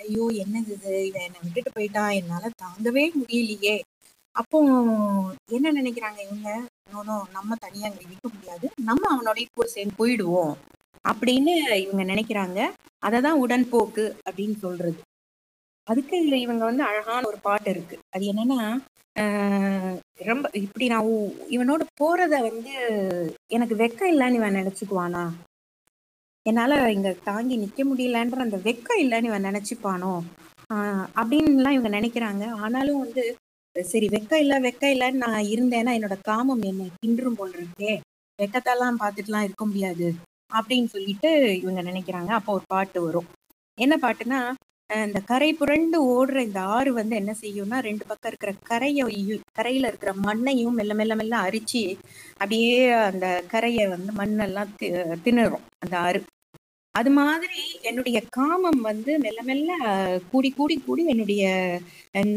ஐயோ என்னது இது, இவன் என்னை விட்டுட்டு போயிட்டான், என்னால தாங்கவே முடியலையே. அப்போ என்ன நினைக்கிறாங்க இவங்க, இன்னொன்னும் நம்ம தனியா அங்கே நிற்க முடியாது, நம்ம அவனோடய கூட சேர்ந்து போயிடுவோம் அப்படின்னு இவங்க நினைக்கிறாங்க. அதை தான் உடன்போக்கு அப்படின்னு சொல்றது. அதுக்கு இவங்க வந்து அழகான ஒரு பாட்டு இருக்கு. அது என்னன்னா ரொம்ப இப்படி நான் இவனோட போறத வந்து எனக்கு வெக்கம் இல்லைன்னு இவன் நினைச்சுக்குவானா, என்னால இங்க தாங்கி நிக்க முடியலன்ற அந்த வெக்கம் இல்லைன்னு இவன் நினைச்சுப்பானோ அப்படின்லாம் இவங்க நினைக்கிறாங்க. ஆனாலும் வந்து சரி வெக்கம் இல்லை வெக்கம் இல்லைன்னு நான் இருந்தேன்னா என்னோட காமம் என்னை கின்றும் போல் இருக்கே, வெக்கத்தெல்லாம் பார்த்துட்டுலாம் இருக்க முடியாது அப்படின்னு சொல்லிட்டு இவங்க நினைக்கிறாங்க. அப்போ ஒரு பாட்டு வரும். என்ன பாட்டுன்னா, இந்த கரை புரண்டு ஓடுற இந்த ஆறு வந்து என்ன செய்யும்னா, ரெண்டு பக்கம் இருக்கிற கரையில இருக்கிற மண்ணையும் மெல்ல மெல்ல மெல்ல அரிச்சு அப்படியே அந்த கரையை வந்து மண்ணெல்லாம் திணறும் அந்த ஆறு. அது மாதிரி என்னுடைய காமம் வந்து மெல்ல மெல்ல கூடி கூடி கூடி என்னுடைய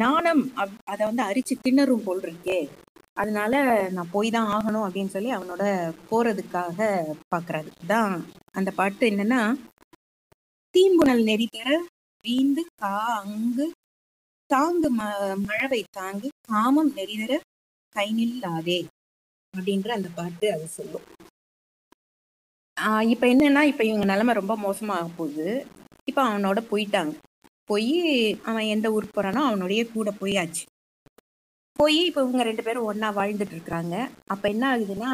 நாணம் அதை வந்து அரிச்சு திணறும் போல் இருக்கே, அதனால நான் போய் தான் ஆகணும் அப்படின்னு சொல்லி அவனோட போறதுக்காக பாக்குறாரு. தான் அந்த பாட்டு என்னன்னா, தீம்புணல் நெறி தர வீந்து அங்கு தாங்கு மழவை தாங்கு காமம் நெறி தர கை நில்லாதே அப்படின்ற அந்த பாட்டு அது சொல்லும். இப்ப என்னன்னா, இப்ப இவங்க நிலைமை ரொம்ப மோசமாக போகுது. இப்ப அவனோட போயிட்டாங்க. போய் அவன் எந்த ஊருக்கு போறானோ அவனுடைய கூட போயாச்சு. போய் இப்போ இவங்க ரெண்டு பேரும் ஒன்னா வாழ்ந்துட்டு இருக்கிறாங்க. அப்போ என்ன ஆகுதுன்னா,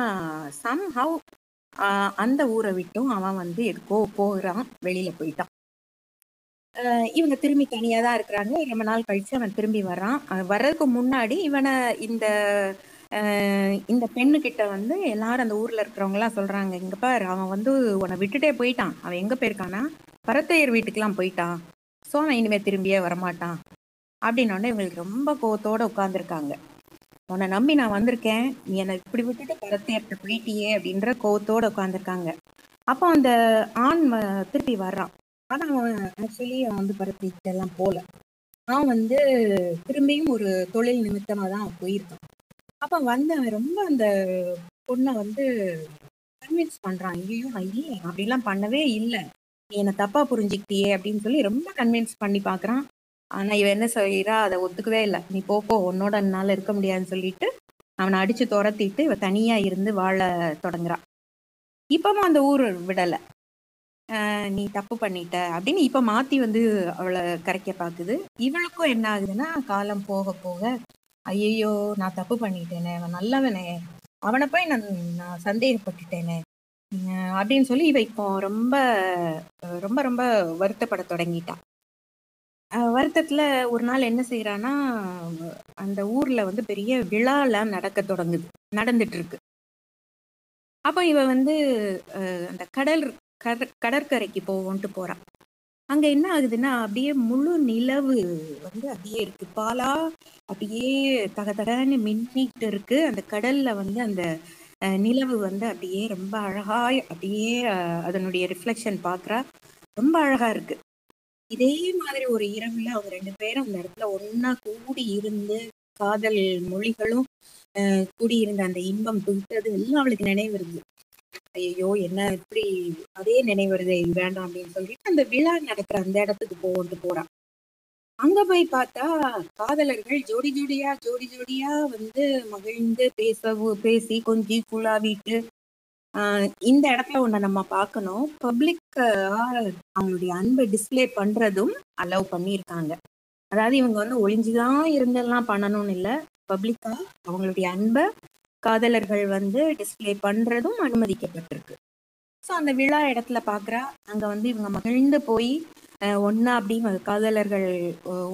சம்ஹவ் அந்த ஊரை விட்டும் அவன் வந்து எதுக்கோ போகிறான், வெளியில போயிட்டான். இவங்க திரும்பி தனியாக தான் இருக்கிறாங்க. ரொம்ப நாள் கழிச்சு அவன் திரும்பி வர்றான். வர்றதுக்கு முன்னாடி இவனை இந்த பெண்ணுக்கிட்ட வந்து எல்லாரும் அந்த ஊர்ல இருக்கிறவங்கலாம் சொல்றாங்க, இங்க பாரு அவன் வந்து உன்னை விட்டுட்டே போயிட்டான், அவன் எங்க போயிருக்கானா பரத்தையர் வீட்டுக்கெல்லாம் போயிட்டான், ஸோ அவன் இனிமே திரும்பியே வரமாட்டான் அப்படின்னோடனே இவங்களுக்கு ரொம்ப கோவத்தோட உட்காந்துருக்காங்க. உன்னை நம்பி நான் வந்திருக்கேன், நீ என்னை இப்படி விட்டுட்டு பரத்தையர்கிட்ட போயிட்டியே அப்படின்ற கோவத்தோட உட்காந்துருக்காங்க. அப்போ அந்த ஆண் திருப்பி வர்றான். ஆனால் அவன் ஆக்சுவலி அவன் வந்து பரத்தையெல்லாம் போல, அவன் வந்து திரும்பியும் ஒரு தொழில் நிமித்தமாக தான் அவன் போயிருக்கான். அப்போ வந்து அவன் ரொம்ப அந்த பொண்ணை வந்து கன்வின்ஸ் பண்ணுறான், ஐயோ நான் இல்லை அப்படிலாம் பண்ணவே இல்லை, நீ என்னை தப்பாக புரிஞ்சுக்கிட்டியே அப்படின்னு சொல்லி ரொம்ப கன்வின்ஸ் பண்ணி பார்க்குறான். ஆனால் இவன் என்ன செய்கிறா, அதை ஒத்துக்கவே இல்லை. நீ போப்போ உன்னோட என்னால் இருக்க முடியாதுன்னு சொல்லிட்டு அவனை அடித்து துரத்திட்டு இவன் தனியாக இருந்து வாழ தொடங்குறான். இப்போவும் அந்த ஊர் விடலை, நீ தப்பு பண்ணிட்ட அப்படின்னு இப்போ மாற்றி வந்து அவளை கரைக்க பார்க்குது. இவளுக்கும் என்ன ஆகுதுன்னா, காலம் போக போக ஐயோ நான் தப்பு பண்ணிட்டேனே, அவன் நல்லவனே, அவனை போய் நான் சந்தேகப்பட்டுட்டேனே அப்படின்னு சொல்லி இவ இப்போ ரொம்ப ரொம்ப ரொம்ப வருத்தப்பட தொடங்கிட்டான். வருத்தத்துல ஒரு நாள் என்ன செய்யறான்னா, அந்த ஊர்ல வந்து பெரிய விழாலாம் நடந்துட்டு இருக்கு. அப்போ இவ வந்து அந்த கடற்கரைக்கு போவோன்ட்டு போறான். அங்க என்ன ஆகுதுன்னா, அப்படியே முழு நிலவு வந்து அப்படியே இருக்கு, பாலா அப்படியே தகதகன்னு மின்னிட்டு இருக்கு. அந்த கடல்ல வந்து அந்த நிலவு வந்து அப்படியே ரொம்ப அழகாய் அப்படியே அதனுடைய ரிஃப்ளெக்ஷன் பாக்குறா, ரொம்ப அழகா இருக்கு. இதே மாதிரி ஒரு இரவுல அவங்க ரெண்டு பேரும் அந்த இடத்துல ஒன்னா கூடி இருந்து காதல் மொழிகளும் கூடியிருந்த அந்த இன்பம் துட்டது எல்லாம் அவளுக்கு நினைவு வருது. ஐயோ என்ன இப்படி அதே நினைவு வருது, வேண்டாம் அப்படின்னு சொல்லிட்டு அந்த விழா நடக்கிற அந்த இடத்துக்கு போட்டு போறான். அங்க போய் பார்த்தா காதலர்கள் ஜோடி ஜோடியா ஜோடி ஜோடியா வந்து மகிழ்ந்து பேசி கொஞ்சி குழாவிட்டு இந்த இடத்துல ஒன்றை நம்ம பார்க்கணும், பப்ளிக்கா அவங்களுடைய அன்பை டிஸ்பிளே பண்றதும் அலோவ் பண்ணியிருக்காங்க. அதாவது இவங்க வந்து ஒளிஞ்சுதான் இருந்தெல்லாம் பண்ணணும்னு இல்லை, பப்ளிக்கா அவங்களுடைய அன்பை காதலர்கள் வந்து டிஸ்பிளே பண்றதும் அனுமதிக்கப்பட்டிருக்கு. ஸோ அந்த விழா இடத்துல பார்க்குறா. அங்கே வந்து இவங்க மகிழ்ந்து போய் ஒன்னா அப்படி காதலர்கள்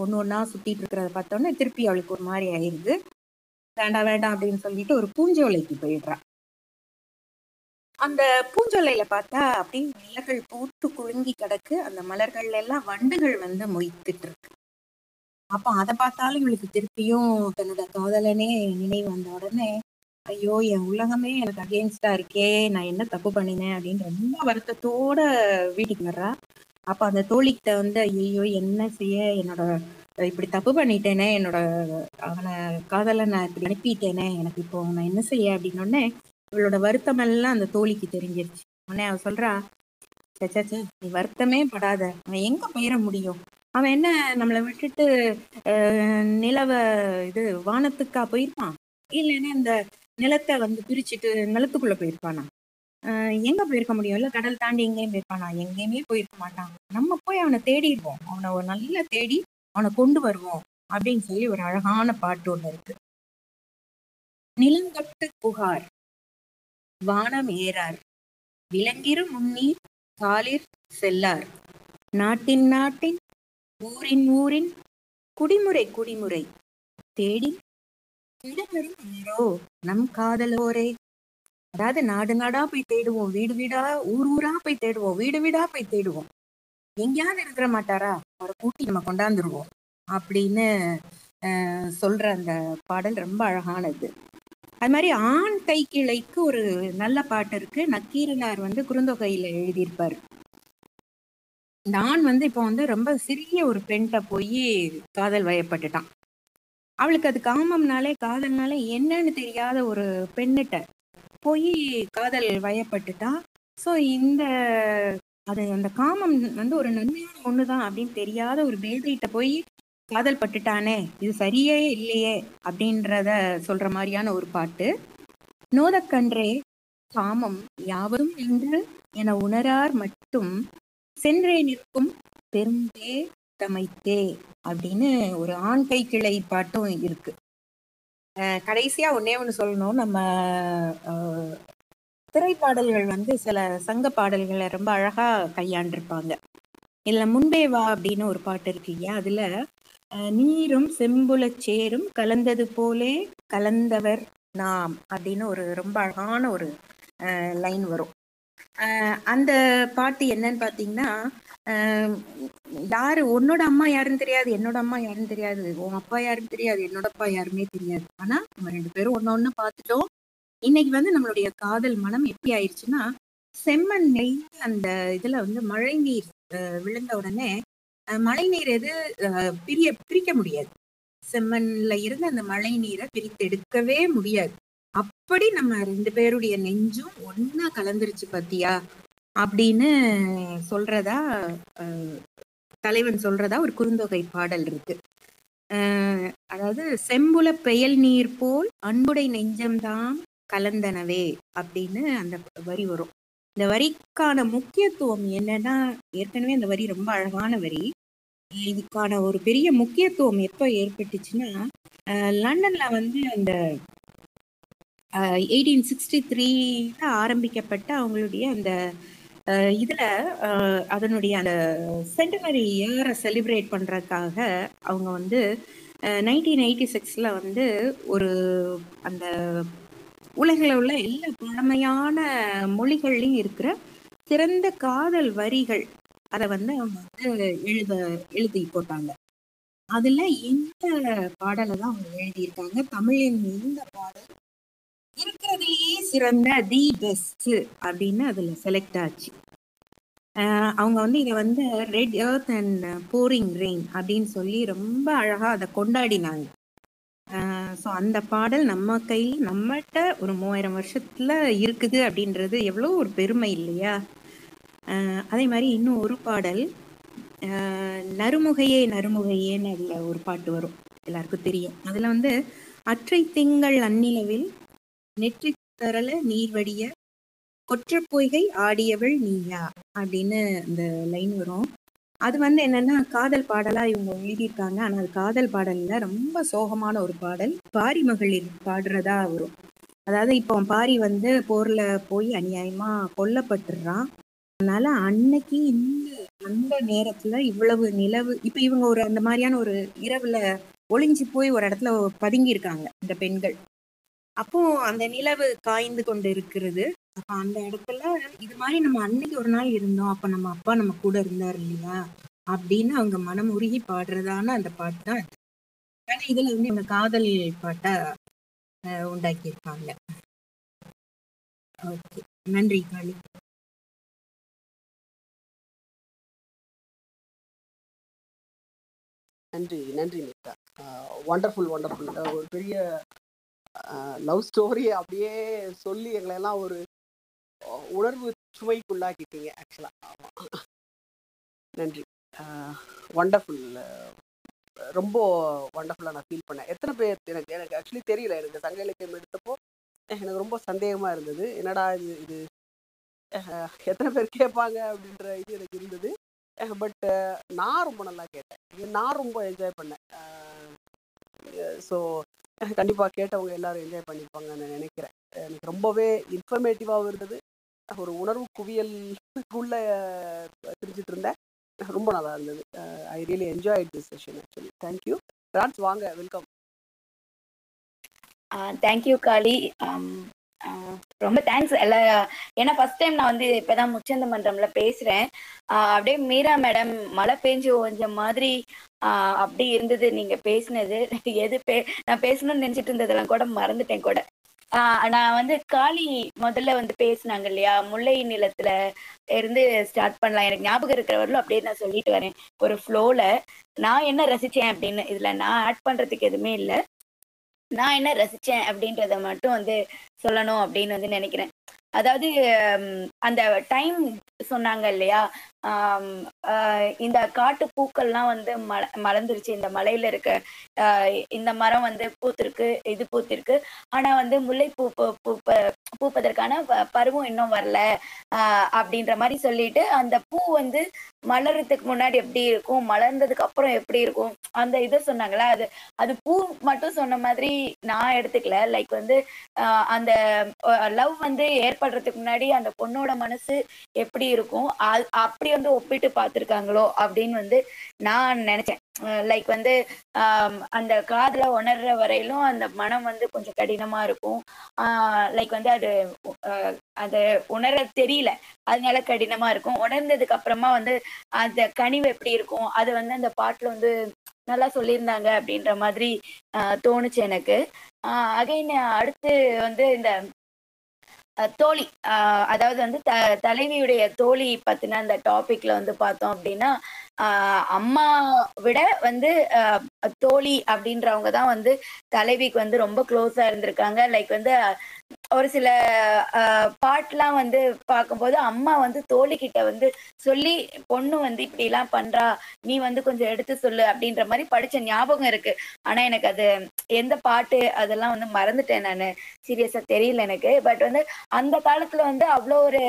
ஒன்று ஒன்னா சுத்திட்டு இருக்கிறத பார்த்தோன்னே திருப்பி அவளுக்கு ஒரு மாதிரி ஆயிடுது. வேண்டாம் வேண்டாம் அப்படின்னு சொல்லிட்டு ஒரு பூஞ்சோலைக்கு போயிடுறா. அந்த பூஞ்சோலையில பார்த்தா அப்படியே மலர்கள் பூத்து குலுங்கி கிடக்கு, அந்த மலர்கள் எல்லாம் வண்டுகள் வந்து மொய்த்துட்டு இருக்கு. அப்போ அதை பார்த்தாலும் இவளுக்கு திருப்பியும் தன்னோட காதலனே நினைவு வந்த உடனே ஐயோ என் உலகமே எனக்கு அகேன்ஸ்டா இருக்கே, நான் என்ன தப்பு பண்ணினேன் அப்படின்னு ரொம்ப வருத்தத்தோட வீட்டுக்கு வர்றா. அப்போ அந்த தோழிக்கிட்ட வந்து ஐயோ என்ன செய்ய, என்னோட இப்படி தப்பு பண்ணிட்டேனே, என்னோட அவனை காதலனை இப்படி அனுப்பிட்டேனே, எனக்கு இப்போ நான் என்ன செய்ய அப்படின்னோடனே இவளோட வருத்தம் எல்லாம் அந்த தோழிக்கு தெரிஞ்சிருச்சு. உடனே அவன் சொல்றா, சச்சாச்சா நீ வருத்தமே படாத, அவன் எங்க போயிட முடியும், அவன் என்ன நம்மளை விட்டுட்டு நிலவ இது வானத்துக்கா போயிருப்பான், இல்லைன்னா இந்த நிலத்தை வந்து பிரிச்சுட்டு நிலத்துக்குள்ள போயிருப்பானா, எங்க போயிருக்க முடியும், இல்லை கடல் தாண்டி எங்கேயும் போயிருப்பானா, எங்கேயுமே போயிருக்க மாட்டான், நம்ம போய் அவனை தேடிடுவோம், அவனை ஒரு நல்ல தேடி அவனை கொண்டு வருவோம் அப்படின்னு சொல்லி ஒரு அழகான பாட்டு ஒன்று இருக்கு. நிலங்கட்டு புகார் வானம் ஏறார் விளங்கிரு முன்னீர் காலிர் செல்லார் நாட்டின் நாட்டின் ஊரின் ஊரின் குடிமுறை குடிமுறை தேடி இடமறி நீரோ நம் காதலோரே. அதாவது நாடு நாடா போய் தேடுவோம், வீடு வீடா ஊர் ஊரா போய் தேடுவோம், வீடு வீடா போய் தேடுவோம், எங்கேயாவது இருக்கிற மாட்டாரா அவரை கூட்டி நம்ம கொண்டாந்துருவோம் அப்படின்னு சொல்ற அந்த பாடல் ரொம்ப அழகானது. அது மாதிரி ஆண் கை கிளைக்கு ஒரு நல்ல பாட்டு இருக்கு. நக்கீரனார் வந்து குறுந்தொகையில எழுதியிருப்பார். இந்த ஆண் வந்து இப்போ வந்து ரொம்ப சிறிய ஒரு பெண்கிட்ட போய் காதல் வயப்பட்டுட்டான். அவளுக்கு அது காமம்னாலே காதல்னாலே என்னன்னு தெரியாத ஒரு பெண்ணிட்ட போய் காதல் வயப்பட்டுட்டான். ஸோ இந்த அது அந்த காமம் வந்து ஒரு நன்மையான ஒண்ணுதான் அப்படின்னு தெரியாத ஒரு பேதைகிட்ட போய் காதல் பட்டுட்டானே, இது சரியே இல்லையே அப்படின்றத சொல்ற மாதிரியான ஒரு பாட்டு. நோதக்கன்றே காமம் யாவரும் என்று என உணரார் மட்டும் சென்றே நிற்கும் பெருந்தே தமைத்தே அப்படின்னு ஒரு ஆண் கை கிளை பாட்டும் இருக்கு. கடைசியா ஒன்னே ஒன்று சொல்லணும், நம்ம திரைப்பாடல்கள் வந்து சில சங்க பாடல்களை ரொம்ப அழகா கையாண்டிருப்பாங்க. இதுல முன்பே வா அப்படின்னு ஒரு பாட்டு இருக்கீங்க, அதுல நீரும் செம்புலச் சேரும் கலந்தது போலே கலந்தவர் நாம் அப்படின்னு ஒரு ரொம்ப அழகான ஒரு லைன் வரும். அந்த பாட்டு என்னன்னு பாத்தீங்கன்னா, யாரு உன்னோட அம்மா யாருன்னு தெரியாது, என்னோட அம்மா யாருன்னு தெரியாது, உன் அப்பா யாருன்னு தெரியாது, என்னோட அப்பா யாருமே தெரியாது, ஆனா நம்ம ரெண்டு பேரும் ஒன்னொன்னு பார்த்துட்டோம். இன்னைக்கு வந்து நம்மளுடைய காதல் மனம் எப்படி ஆயிடுச்சுன்னா, செம்மண் நெய்த அந்த இதுல வந்து மழை நீர் விழுந்த உடனே மழை நீர் எது பிரிக்க முடியாது, செம்மண்ல இருந்து அந்த மழை நீரை பிரித்தெடுக்கவே முடியாது. அப்படி நம்ம ரெண்டு பேருடைய நெஞ்சும் ஒன்னா கலந்துருச்சு பாத்தியா அப்படின்னு சொல்றதா தலைவன் சொல்றதா ஒரு குறுந்தொகை பாடல் இருக்கு. அதாவது செம்புல பெயல் நீர் போல் அன்புடை நெஞ்சம்தான் கலந்தனவே அப்படின்னு அந்த வரி வரும். இந்த வரிக்கான முக்கியத்துவம் என்னன்னா, ஏற்கனவே அந்த வரி ரொம்ப அழகான வரி, இதுக்கான ஒரு பெரிய முக்கியத்துவம் எப்போ ஏற்பட்டுச்சுன்னா, லண்டன்ல வந்து அந்த 1863ல ஆரம்பிக்கப்பட்ட அவங்களுடைய அந்த இதுல அதனுடைய அந்த சென்டினரி இயரை செலிப்ரேட் பண்றதுக்காக அவங்க வந்து 1986ல வந்து ஒரு அந்த உலகில் உள்ள எல்லா பழமையான மொழிகள்லையும் இருக்கிற சிறந்த காதல் வரிகள் அதை வந்து அவங்க வந்து எழுதி போட்டாங்க. அதுல இந்த பாடலை தான் அவங்க எழுதியிருக்காங்க. தமிழின் இந்த பாடல் இருக்கிறதுலேயே சிறந்த தி பெஸ்ட் அப்படின்னு அதுல செலக்ட் ஆச்சு. அவங்க வந்து இதை வந்து red earth and pouring rain அப்படின்னு சொல்லி ரொம்ப அழகா அதை கொண்டாடினாங்க. ஸோ அந்த பாடல் நம்ம கையில் நம்மகிட்ட ஒரு 3000 வருஷத்துல இருக்குது அப்படின்றது எவ்வளோ ஒரு பெருமை இல்லையா? அதே மாதிரி இன்னும் ஒரு பாடல் நறுமுகையே நறுமுகையேன்னு அதில் ஒரு பாட்டு வரும், எல்லாருக்கும் தெரியும். அதில் வந்து அற்றை திங்கள் அந்நிலவில் நெற்றி தரல நீர்வடிய கொற்ற பொய்கை ஆடியவள் நீயா அப்படின்னு அந்த லைன் வரும். அது வந்து என்னன்னா காதல் பாடலா இவங்க எழுதியிருக்காங்க, ஆனா அது காதல் பாடல்ல ரொம்ப சோகமான ஒரு பாடல், பாரி மகளிர் பாடுறதா வரும். அதாவது இப்போ பாரி வந்து போர்ல போய் அநியாயமா கொல்லப்பட்டுறான், அதனால அன்னைக்கு இந்த அந்த நேரத்துல இவ்வளவு நிலவு, இப்ப இவங்க ஒரு அந்த மாதிரியான ஒரு இரவுல ஒளிஞ்சு போய் ஒரு இடத்துல பதுங்கி இருக்காங்க இந்த பெண்கள். அப்போ அந்த நிலவு காய்ந்து கொண்டு இருக்கிறது. அப்ப அந்த இடத்துல இது மாதிரி நம்ம அன்னைக்கு ஒரு நாள் இருந்தோம், அப்ப நம்ம அப்பா நம்ம கூட இருந்தார் இல்லையா அப்படின்னு அவங்க மனம் உருகி பாடுறதான அந்த பாட்டு தான். ஆனா இதுல வந்து இந்த காதல் பாட்டை உண்டாக்கியிருக்காங்க. ஓகே, நன்றி காளி. நன்றி நன்றி நிதா. Wonderful wonderful. ஒரு பெரிய லவ் ஸ்டோரி அப்படியே சொல்லி எங்களை எல்லாம் ஒரு உணர்வு சுவைக்குள்ளாக்கிட்டீங்க ஆக்சுவலா. நன்றி. வண்டர்ஃபுல், ரொம்ப வண்டர்ஃபுல்லாக நான் ஃபீல் பண்ணேன். எத்தனை பேர் எனக்கு ஆக்சுவலி தெரியல, எனக்கு சங்க இலக்கியம் எடுத்தப்போ எனக்கு ரொம்ப சந்தேகமாக இருந்தது, என்னடா இது இது எத்தனை பேர் கேட்பாங்க அப்படின்ற இது எனக்கு இருந்தது. பட் நான் ரொம்ப நல்லா கேட்டேன், நான் ரொம்ப என்ஜாய் பண்ணேன். ஸோ கண்டிப்பாக கேட்டவங்க எல்லாரும் என்ஜாய் பண்ணியிருப்பாங்கன்னு நான் நினைக்கிறேன். எனக்கு ரொம்பவே இன்ஃபர்மேட்டிவாகவும் இருந்தது, ஒரு உணர்வு குவியலுக்குள்ளே தெரிஞ்சுட்டு இருந்தேன், ரொம்ப நல்லா இருந்தது. I really enjoy this session actually. Thank you. ரான்ஸ் வாங்க, வெல்கம். தேங்க்யூ காளி, ரொம்ப தேங்க்ஸ் எல்லா. ஏன்னா ஃபர்ஸ்ட் டைம் நான் வந்து இப்போதான் முச்சந்த மன்றம்ல பேசுறேன். அப்படியே மீரா மேடம் மழை பெஞ்சு கொஞ்சம் மாதிரி அப்படி இருந்தது நீங்க பேசினது. எது நான் பேசணும்னு நினைச்சிட்டு இருந்ததெல்லாம் கூட மறந்துட்டேன் கூட. நான் வந்து காளி முதல்ல வந்து பேசினாங்க இல்லையா, முல்லை நிலத்துல இருந்து ஸ்டார்ட் பண்ணலாம். எனக்கு ஞாபகம் இருக்கிறவர்களும் அப்படியே நான் சொல்லிட்டு வரேன் ஒரு ஃப்ளோல. நான் என்ன ரசிச்சேன் அப்படின்னு இதுல நான் ஆட் பண்றதுக்கு எதுவுமே இல்லை, நான் என்ன ரசிச்சேன் அப்படின்றத மட்டும் வந்து சொல்லணும் அப்படின்னு வந்து நினைக்கிறேன். அதாவது அந்த டைம் சொன்னாங்க இல்லையா, இந்த காட்டு பூக்கள்லாம் வந்து மலர்ந்துருச்சு, இந்த மலையில இருக்க இந்த மரம் வந்து பூத்திருக்கு, இது பூத்திருக்கு, ஆனா வந்து முல்லை பூப்பதற்கான பருவம் இன்னும் வரல அப்படின்ற மாதிரி சொல்லிட்டு, அந்த பூ வந்து மலர்றதுக்கு முன்னாடி எப்படி இருக்கும், மலர்ந்ததுக்கு அப்புறம் எப்படி இருக்கும், அந்த இதை சொன்னாங்களா. அது பூ மட்டும் சொன்ன மாதிரி நான் எடுத்துக்கல. லைக் வந்து அந்த லவ் வந்து ஏற்படுறதுக்கு முன்னாடி அந்த பொண்ணோட மனசு எப்படி இருக்கும், அப்படி வந்து ஒப்பிட்டு பார்த்துருக்காங்களோ அப்படின்னு வந்து நான் நினைச்சேன். லைக் வந்து அந்த காதலை உணர்ற வரையிலும் அந்த மனம் வந்து கொஞ்சம் கடினமா இருக்கும். லைக் வந்து அது உணர தெரியல, அதனால கடினமா இருக்கும். உணர்ந்ததுக்கு அப்புறமா வந்து அந்த கனிவு எப்படி இருக்கும், அது வந்து அந்த பாட்டுல வந்து நல்லா சொல்லியிருந்தாங்க அப்படின்ற மாதிரி தோணுச்சு எனக்கு. அகைன் அடுத்து வந்து இந்த தோழி, அதாவது வந்து தலைவியுடைய தோழி பத்தின அந்த டாபிக்ல வந்து பார்த்தோம் அப்படின்னா, அம்மா விட வந்து தோழி அப்படின்றவங்க தான் வந்து தலைவிக்கு வந்து ரொம்ப க்ளோஸா இருந்திருக்காங்க. லைக் வந்து ஒரு சில பாட்டெலாம் வந்து பார்க்கும்போது அம்மா வந்து தோழிக்கிட்ட வந்து சொல்லி, பொண்ணு வந்து இப்படிலாம் பண்றா, நீ வந்து கொஞ்சம் எடுத்து சொல்லு அப்படின்ற மாதிரி படிச்ச ஞாபகம் இருக்கு. ஆனா எனக்கு அது எந்த பாட்டு அதெல்லாம் வந்து மறந்துட்டேன், நான் சீரியஸா தெரியல எனக்கு. பட் வந்து அந்த காலத்துல வந்து அவ்வளோ ஒரு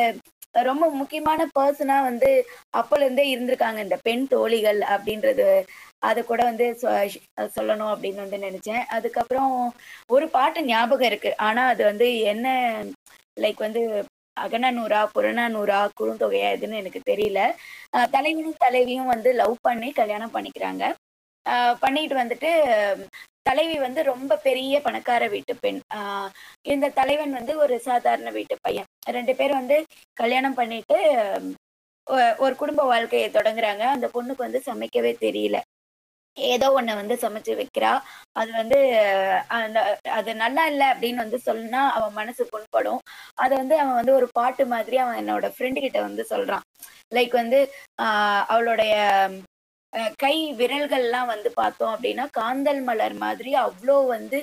ரொம்ப முக்கியமான பர்சனா வந்து அப்பல இருந்தே இருந்திருக்காங்க இந்த பெண் தோழிகள் அப்படின்றது, அதை கூட வந்து சொல்லணும் அப்படின்னு வந்து நினைச்சேன். அதுக்கப்புறம் ஒரு பாட்டு ஞாபகம் இருக்கு, ஆனா அது வந்து என்ன, லைக் வந்து அகநானூறா புறநானூறா குறுந்தொகையா எதுன்னு எனக்கு தெரியல. தலைவனும் தலைவியும் வந்து லவ் பண்ணி கல்யாணம் பண்ணிக்கிறாங்க. பண்ணிட்டு வந்துட்டு தலைவி வந்து ரொம்ப பெரிய பணக்கார வீட்டு பெண், இந்த தலைவன் வந்து ஒரு சாதாரண வீட்டு பையன். ரெண்டு பேரும் வந்து கல்யாணம் பண்ணிட்டு ஒரு குடும்ப வாழ்க்கையை தொடங்குறாங்க. அந்த பொண்ணுக்கு வந்து சமைக்கவே தெரியல, ஏதோ ஒண்ணு வந்து சமைச்சு வைக்கிறா, அது வந்து அது நல்லா இல்லை அப்படின்னு வந்து சொன்னா அவன் மனசு புண்படும். அதை வந்து அவன் வந்து ஒரு பாட்டு மாதிரி அவன் என்னோட ஃப்ரெண்டு கிட்ட வந்து சொல்றான். லைக் வந்து அவளுடைய கை விரல்கள்லாம் வந்து பார்த்தோம் அப்படின்னா காந்தல் மலர் மாதிரி அவ்வளோ வந்து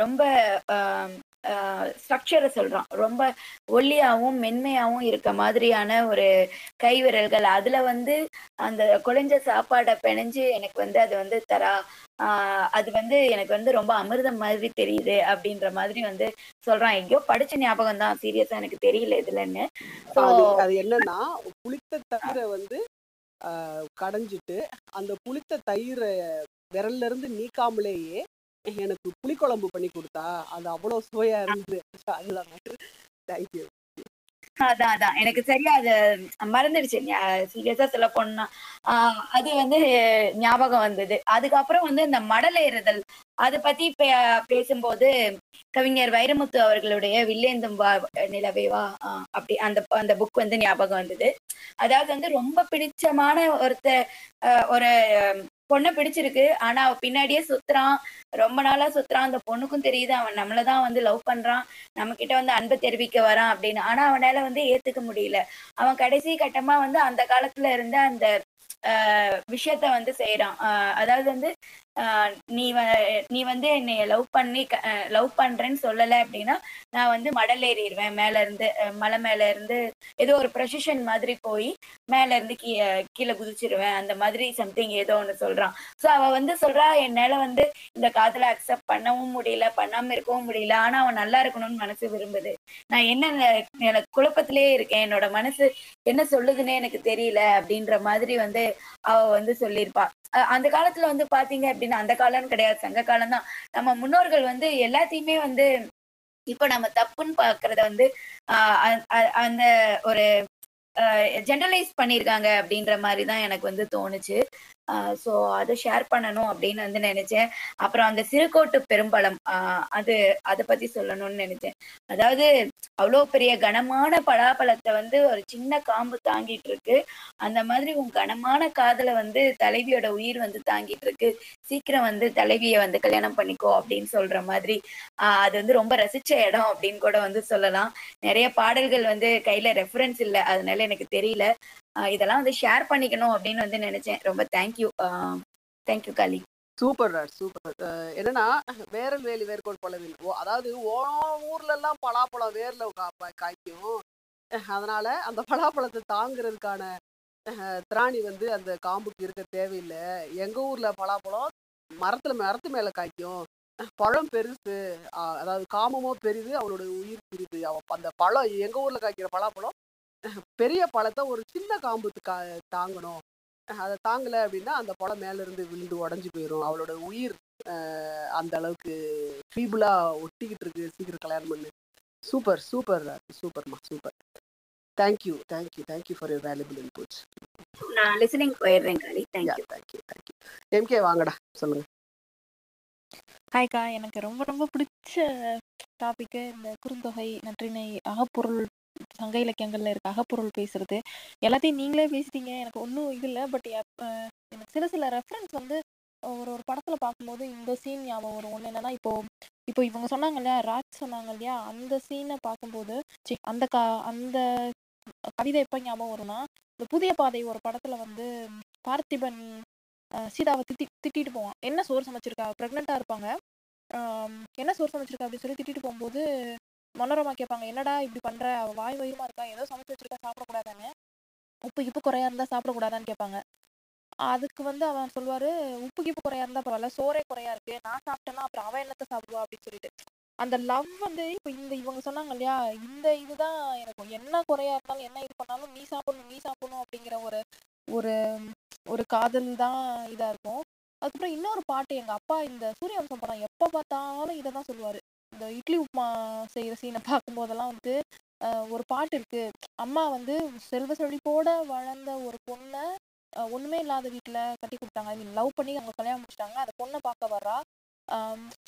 ரொம்ப ஸ்ட்ரக்சரை சொல்றான், ரொம்ப ஒல்லியாவும் மென்மையாவும் இருக்க மாதிரியான ஒரு கை விரல்கள். அதுல வந்து அந்த குழஞ்ச சாப்பாடை பிணைஞ்சு எனக்கு வந்து அது வந்து தரா, அது வந்து எனக்கு வந்து ரொம்ப அமிர்தம் மாதிரி தெரியுது அப்படின்ற மாதிரி வந்து சொல்றான். எங்கேயோ படிச்ச ஞாபகம் தான், சீரியஸா எனக்கு தெரியல இதுலன்னு. அது என்னன்னா புளித்த தவிர வந்து கடைஞ்சிட்டு அந்த புளித்த தயிரை விரல்ல இருந்து நீக்காமலேயே எனக்கு புளிக்குழம்பு பண்ணி கொடுத்தா அது அவ்வளவு சுவையா இருந்தது. தேங்க்யூ. அதான் எனக்கு சரியா அது மறந்துடுச்சு, சீரியஸா சொல்ல போனா அது வந்து ஞாபகம் வந்தது. அதுக்கப்புறம் வந்து இந்த மடல் ஏறுதல், அதை பத்தி பேசும்போது கவிஞர் வைரமுத்து அவர்களுடைய வில்லேந்தும் நிலவேவா அப்படி அந்த புக் வந்து ஞாபகம் வந்தது. அதாவது வந்து ரொம்ப பிடிச்சமான ஒரு பொண்ணை பிடிச்சிருக்கு, ஆனா அவ பின்னாடியே சுத்துறான், ரொம்ப நாளா சுத்துறான். அந்த பொண்ணுக்கும் தெரியுது அவன் நம்மளதான் வந்து லவ் பண்றான், நம்ம கிட்ட வந்து அன்பை தெரிவிக்க வரான் அப்படின்னு. ஆனா அவனால வந்து ஏத்துக்க முடியல. அவன் கடைசி கட்டமா வந்து அந்த காலத்துல இருந்த அந்த விஷயத்த வந்து செய்யறான். அதாவது வந்து நீ வந்து என்னை லவ் பண்றேன்னு சொல்லலை அப்படின்னா நான் வந்து மடல் ஏறிடுவேன், மேல இருந்து மலை மேல இருந்து ஏதோ ஒரு ப்ரொசிஷன் மாதிரி போய் மேல இருந்து கீழே குதிச்சிருவேன், அந்த மாதிரி சம்திங் ஏதோ ஒன்று சொல்றான். ஸோ அவ வந்து சொல்றா, என்னால வந்து இந்த காதலை அக்செப்ட் பண்ணவும் முடியல, பண்ணாம இருக்கவும் முடியல, ஆனா அவன் நல்லா இருக்கணும்னு மனசு விரும்புது. நான் என்ன எனக்கு குழப்பத்திலேயே இருக்கேன், என்னோட மனசு என்ன சொல்லுதுன்னே எனக்கு தெரியல அப்படின்ற மாதிரி வந்து அவ வந்து சொல்லியிருப்பா. அந்த காலத்துல வந்து பாத்தீங்க அப்படின்னா, அந்த காலம்னு கிடையாது, சங்க காலம் தான். நம்ம முன்னோர்கள் வந்து எல்லாத்தையுமே வந்து இப்ப நம்ம தப்புன்னு பாக்குறத வந்து அந்த ஒரு ஜெனரலைஸ் பண்ணியிருக்காங்க அப்படின்ற மாதிரி தான் எனக்கு வந்து தோணுச்சு. ஸோ அதை ஷேர் பண்ணணும் அப்படின்னு வந்து நினைச்சேன். அப்புறம் அந்த சிறுகோட்டு பெரும்பழம் அதை பத்தி சொல்லணும்னு நினைச்சேன். அதாவது அவ்வளோ பெரிய கனமான பலாப்பழத்தை வந்து ஒரு சின்ன காம்பு தாங்கிட்டு இருக்கு. அந்த மாதிரி உன் கனமான காதலை வந்து தலைவியோட உயிர் வந்து தாங்கிட்டு இருக்கு. சீக்கிரம் வந்து தலைவியை வந்து கல்யாணம் பண்ணிக்கோ அப்படின்னு சொல்ற மாதிரி அது வந்து ரொம்ப ரசிச்ச இடம் அப்படின்னு கூட வந்து சொல்லலாம். நிறைய பாடல்கள் வந்து கையில ரெஃபரன்ஸ் இல்லை, அதனால எனக்கு தெரியல. இதெல்லாம் வந்து ஷேர் பண்ணிக்கணும் அப்படின்னு வந்து நினைச்சேன். ரொம்ப தேங்க்யூ காளி. Super super. என்னன்னா வேரல் வேலி வேர்கோள் பழவில், அதாவது ஊர்ல எல்லாம் பலாப்பழம் வேர்ல காய்க்கும். அதனால அந்த பலாப்பழத்தை தாங்கிறதுக்கான திராணி வந்து அந்த காம்புக்கு இருக்க தேவையில்லை. எங்க ஊர்ல பலாப்பழம் மரத்து மேல காய்க்கும், பழம் பெருசு, அதாவது காமமோ பெரிது, அவளோட உயிர் பெரிது. அந்த பழம் எங்க ஊர்ல காய்க்கிற பலாப்பழம் பெரிய பழத்தை ஒரு சின்ன காம்புக்கு தாங்கணும். அதை தாங்கலை அப்படின்னா அந்த பழம் மேல இருந்து விழுந்து உடஞ்சி போயிடும். அவளோட உயிர் அந்த அளவுக்கு ஃபீபிளா ஒட்டிக்கிட்டு இருக்கு. சீக்கிரம் கல்யாணம் பண்ணு. சூப்பர் சூப்பர் சூப்பர்மா super. Thank you thank you thank you for your valuable inputs. நான் லிசனிங் போயிடுறேன் Kali. Thank you thank you thank you. MK வாங்கடா சொல்லுங்க. ஹாய்க்கா, எனக்கு ரொம்ப ரொம்ப பிடிச்ச டாபிக்கு இந்த குறுந்தொகை, நற்றினை, அகப்பொருள், சங்க இலக்கியங்கள்ல இருக்க அகப்பொருள் பேசுறது. எல்லாத்தையும் நீங்களே பேசிட்டீங்க, எனக்கு ஒன்றும் இது இல்லை. பட் எனக்கு சில ரெஃபரன்ஸ் வந்து ஒரு படத்துல பார்க்கும்போது இந்த சீன் ஞாபகம் வரும். ஒன்று என்னன்னா, இப்போ இவங்க சொன்னாங்க இல்லையா, ராஜ் சொன்னாங்க இல்லையா, அந்த சீனை பார்க்கும்போது அந்த கவிதை எப்போ ஞாபகம் வரும்னா, இந்த புதிய பாதை ஒரு படத்துல வந்து பார்த்திபன் சீதாவை திட்டிட்டு போவான். என்ன சோறு சமைச்சிருக்கா, ப்ரெக்னெண்ட்டாக இருப்பாங்க, என்ன சோறு சமைச்சிருக்கா அப்படின்னு சொல்லி திட்டிட்டு போகும்போது மனோரமா கேட்பாங்க, என்னடா இப்படி பண்ணுற, வாய் வயிறுமா இருக்கா, ஏதோ சமைச்சு வச்சிருக்கா, சாப்பிடக்கூடாதாங்க, உப்பு குறையா இருந்தால் சாப்பிடக்கூடாதான்னு கேட்பாங்க. அதுக்கு வந்து அவன் சொல்லுவாரு, உப்பு கிப்பு குறையா இருந்தால் பரவாயில்ல, சோறே குறையா இருக்கு, நான் சாப்பிட்டேன்னா அப்புறம் அவன் என்னத்தை சாப்பிடுவா அப்படின்னு சொல்லிட்டு. அந்த லவ் வந்து இப்போ இவங்க சொன்னாங்க இல்லையா, இந்த இதுதான் எனக்கு, என்ன குறையா இருந்தாலும் என்ன இது பண்ணாலும் நீ சாப்பிடணும் நீ சாப்பிடணும் அப்படிங்கிற ஒரு ஒரு காதல் தான் இதா இருக்கும். அதுக்கப்புறம் இன்னொரு பாட்டு, எங்க அப்பா இந்த சூரியவம்சம் படம் எப்ப பார்த்தாலும் இதை தான் சொல்லுவாரு. இந்த இட்லி உப்புமா செய்யற சீனை பார்க்கும் போதெல்லாம் வந்து ஒரு பாட்டு இருக்கு, அம்மா வந்து செல்வ செழிப்போட வளர்ந்த ஒரு பொண்ணை ஒண்ணுமே இல்லாத வீட்டுல கட்டி கொடுத்தாங்க, லவ் பண்ணி அவங்க கல்யாணம் முடிச்சிட்டாங்க. அந்த பொண்ணை பார்க்க வர்றா,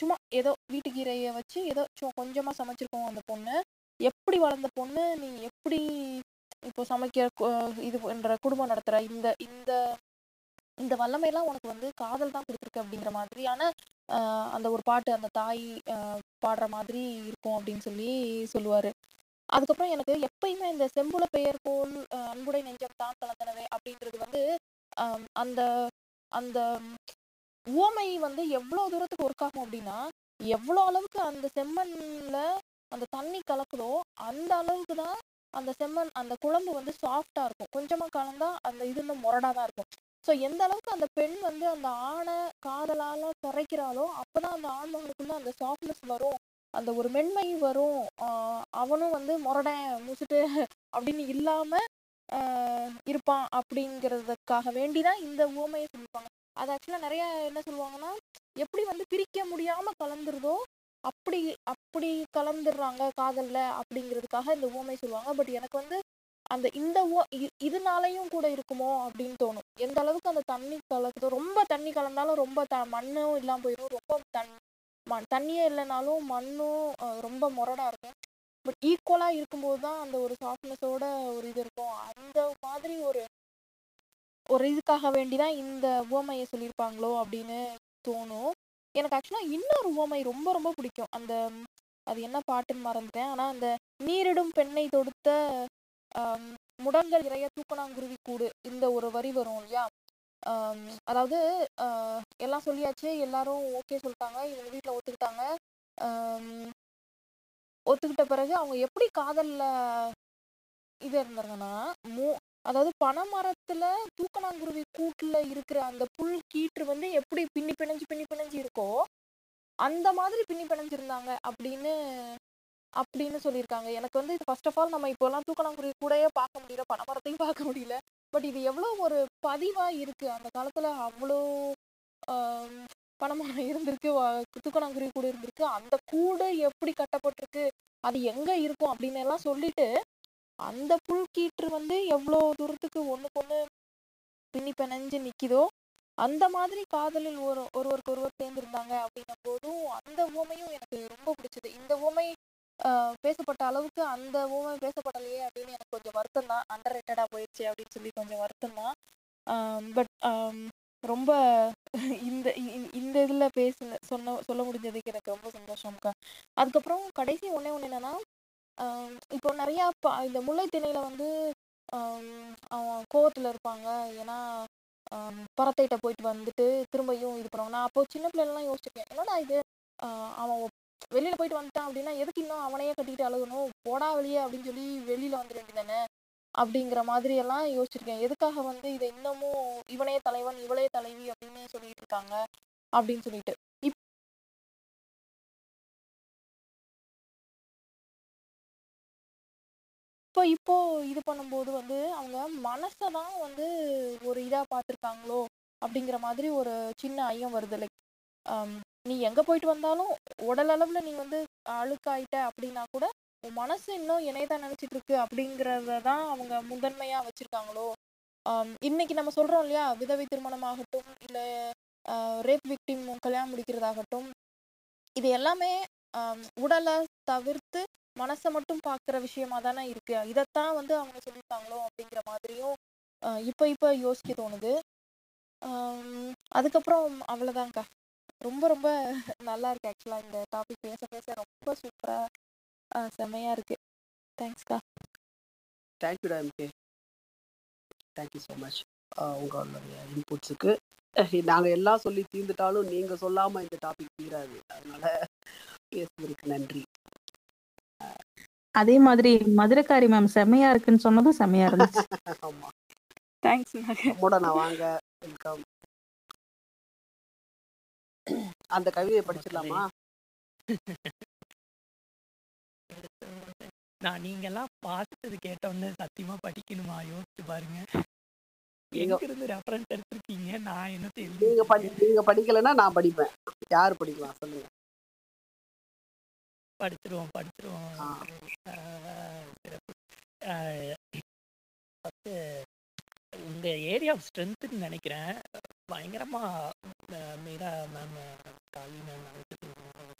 சும்மா ஏதோ வீட்டுக்கீரையை வச்சு ஏதோ கொஞ்சமா சமைச்சிருக்கோம். அந்த பொண்ணு எப்படி வளர்ந்த பொண்ணு, நீ எப்படி இப்போ சமைக்கிற இது என்ற குடும்பம் நடத்துற, இந்த இந்த இந்த வல்லமையெல்லாம் உனக்கு வந்து காதல் தான் கொடுத்துருக்கு அப்படிங்கிற மாதிரியான அந்த ஒரு பாட்டு அந்த தாய் பாடுற மாதிரி இருக்கும் அப்படின்னு சொல்லி சொல்லுவாரு. அதுக்கப்புறம் எனக்கு எப்பயுமே இந்த செம்புல பெயர் போல் அன்புடை நெஞ்சம் தான் கலந்தனவே அப்படின்றது வந்து அந்த அந்த உவமை வந்து எவ்வளவு தூரத்துக்கு ஒர்க் ஆகும் அப்படின்னா, எவ்வளோ அளவுக்கு அந்த செம்மண்ல அந்த தண்ணி கலக்குதோ அந்த அளவுக்கு தான் அந்த செம்மண் அந்த குழம்பு வந்து சாஃப்டா இருக்கும், கொஞ்சமா கலந்தா அந்த இது இன்னும் முரடாதான் இருக்கும். ஸோ எந்த அளவுக்கு அந்த பெண் வந்து அந்த ஆணை காதலால கரைக்கிறாளோ அப்பதான் அந்த ஆண்மகனுக்குள்ள அந்த சாஃப்ட்னஸ் வரும், அந்த ஒரு மென்மை வரும். அவனும் வந்து முரடை முடிச்சுட்டு அப்படின்னு இல்லாம இருப்பான் அப்படிங்கிறதுக்காக வேண்டிதான் இந்த உவமையை சொல்லியிருப்பாங்க. அது ஆக்சுவலா நிறைய என்ன சொல்லுவாங்கன்னா, எப்படி வந்து பிரிக்க முடியாம கலந்துருதோ அப்படி கலந்துடுறாங்க காதல்ல அப்படிங்கிறதுக்காக இந்த உவமை சொல்லுவாங்க. பட் எனக்கு வந்து அந்த இந்த இதனாலையும் கூட இருக்குமோ அப்படின்னு தோணும். எந்த அளவுக்கு அந்த தண்ணி கலக்குதோ, ரொம்ப தண்ணி கலந்தாலும் ரொம்ப மண்ணும் இல்லாம போயிடும், ரொம்ப தண்ணியே இல்லைனாலும் மண்ணும் ரொம்ப முரடா இருக்கும். பட் ஈக்குவலா இருக்கும்போது தான் அந்த ஒரு சாஃப்ட்னஸோட ஒரு இது இருக்கும். அந்த மாதிரி ஒரு இதுக்காக வேண்டிதான் இந்த உவமையை சொல்லியிருப்பாங்களோ அப்படின்னு தோணும். எனக்கு ஆக்சுவலா இன்னொரு உவமை ரொம்ப ரொம்ப பிடிக்கும். அது என்ன பாட்டுன்னு மறந்துட்டேன். ஆனா அந்த நீரிடும் பெண்ணை தொடுத்த முடங்கள் இறைய தூக்கணாங்குருவி கூடு, இந்த ஒரு வரி வரும் இல்லையா. அதாவது எல்லாம் சொல்லியாச்சு, எல்லாரும் ஓகே சொல்லிட்டாங்க, இவங்க வீட்டுல ஒத்துக்கிட்டாங்க. ஒத்துக்கிட்ட பிறகு அவங்க எப்படி காதல்ல இது இருந்தாங்கன்னா, அதாவது பனைமரத்துல தூக்கணாங்குருவி கூட்டுல இருக்கிற அந்த புல் கீற்று வந்து எப்படி பின்னி பிணைஞ்சு இருக்கோ அந்த மாதிரி பின்னி பிணைஞ்சிருந்தாங்க அப்படின்னு சொல்லியிருக்காங்க. எனக்கு வந்து ஃபர்ஸ்ட் ஆஃப் ஆல் நம்ம இப்போ எல்லாம் தூக்கணாங்குருவி கூடயே பார்க்க முடியல, பனைமரத்தையும் பார்க்க முடியல. பட் இது எவ்வளோ ஒரு பதிவா இருக்கு, அந்த காலத்துல அவ்வளோ பனைமரம் இருந்திருக்கு, தூக்கணாங்குருவி கூட இருந்திருக்கு, அந்த கூடு எப்படி கட்டப்பட்டிருக்கு, அது எங்க இருக்கும் அப்படின்னு எல்லாம் சொல்லிட்டு அந்த புல்கீற்று வந்து எவ்வளோ தூரத்துக்கு ஒண்ணுக்கு ஒண்ணு பின்னி பிணைஞ்சு நிக்குதோ அந்த மாதிரி காதலில் ஒருவருக்கு ஒருவர் சேர்ந்திருந்தாங்க அப்படின்ன போதும் அந்த ஊமையும் எனக்கு ரொம்ப பிடிச்சது. இந்த ஊமை பேசப்பட்ட அளவுக்கு அந்த ஊமை பேசப்படலையே அப்படின்னு எனக்கு கொஞ்சம் வருத்தம் தான். அண்டர் ரேட்டடாக போயிடுச்சு அப்படின்னு சொல்லி கொஞ்சம் வருத்தம் தான். பட் ரொம்ப இந்த இதில் பேச சொல்ல முடிஞ்சதுக்கு எனக்கு ரொம்ப சந்தோஷம்க்கா. அதுக்கப்புறம் கடைசி ஒன்று என்னன்னா, இப்போ நிறையா இந்த முல்லை திணையில் வந்து அவன் கோவத்தில் இருப்பாங்க, ஏன்னா பரத்தைகிட்ட போயிட்டு வந்துட்டு திரும்பியும் இது பண்ணுவாங்க. நான் அப்போ சின்ன பிள்ளைலாம் யோசிச்சிருக்கேன், என்னடா இது அவன் வெளியில் போயிட்டு வந்துட்டான் அப்படின்னா எதுக்கு இன்னும் அவனையே கட்டிக்கிட்டு அழுகணும், போடா வெளியே அப்படின்னு சொல்லி வெளியில் வந்துட வேண்டியதானே அப்படிங்கிற மாதிரி எல்லாம் யோசிச்சிருக்கேன். எதுக்காக வந்து இதை இன்னமும் இவனே தலைவன் இவளே தலைவி அப்படின்னு சொல்லிட்டு இருக்காங்க அப்படின்னு சொல்லிட்டு. இப்போ இது பண்ணும்போது வந்து அவங்க மனசை தான் வந்து ஒரு இதாக பார்த்துருக்காங்களோ அப்படிங்கிற மாதிரி ஒரு சின்ன ஐயம் வருது. லைக் நீ எங்கே போயிட்டு வந்தாலும் உடல் அளவில் நீ வந்து அழுக்காயிட்ட அப்படின்னா கூட உன் மனசு இன்னும் என்னையதான் நினச்சிட்டு இருக்கு அப்படிங்கிறத தான் அவங்க முதன்மையாக வச்சுருக்காங்களோ. இன்னைக்கு நம்ம சொல்கிறோம் இல்லையா, விதவை திருமணமாகட்டும் இல்லை ரேப் விக்டிம் கல்யாணம் முடிக்கிறதாகட்டும், இது எல்லாமே உடலை தவிர்த்து மனசை மட்டும் பார்க்குற விஷயமா தானே இருக்கு. இதைத்தான் வந்து அவங்க சொல்லியிருக்காங்களோ அப்படிங்கிற மாதிரியும் இப்போ யோசிக்க தோணுது. அதுக்கப்புறம் அவ்வளோதான்க்கா. ரொம்ப ரொம்ப நல்லா இருக்கு ஆக்சுவலாக இந்த டாபிக் பேச ரொம்ப சூப்பராக செம்மையாக இருக்கு. தேங்க்ஸ்க்கா. தேங்க்யூடா எம்கே, தேங்க்யூ ஸோ மச் உங்களுடைய இன்புட்ஸுக்கு. நாங்கள் எல்லாம் சொல்லி தீர்ந்துட்டாலும் நீங்கள் சொல்லாமல் இந்த டாபிக் தீராது, அதனால பேசுவதற்கு நன்றி. அதே மாதிரி மதுரைக்காரி மேம் செம்மையா இருக்குன்னு சொன்னதும் செம்மையா இருந்துச்சு. ஆமா, தேங்க்ஸ். மோடனா வாங்க, வெல்கம். அந்த கவிதையை படிச்சிடலாமா? நான் நீங்கெல்லாம் பார்த்தது கேட்டோன்னு சத்தியமா படிக்கணுமா யோசிச்சு பாருங்க. எங்க இருந்து ரெஃபரன்ஸ் எடுத்துருக்கீங்க? நான் என்ன தெரியும், நீங்க படிக்கலன்னா நான் படிப்பேன். யாரு படிக்கலாம் சொல்லுங்க. படிச்சிருவோம். ஃபஸ்ட்டு உங்கள் ஏரியா ஆஃப் ஸ்ட்ரென்த்துன்னு நினைக்கிறேன். பயங்கரமாக மீரா மேம், காலி மேம்,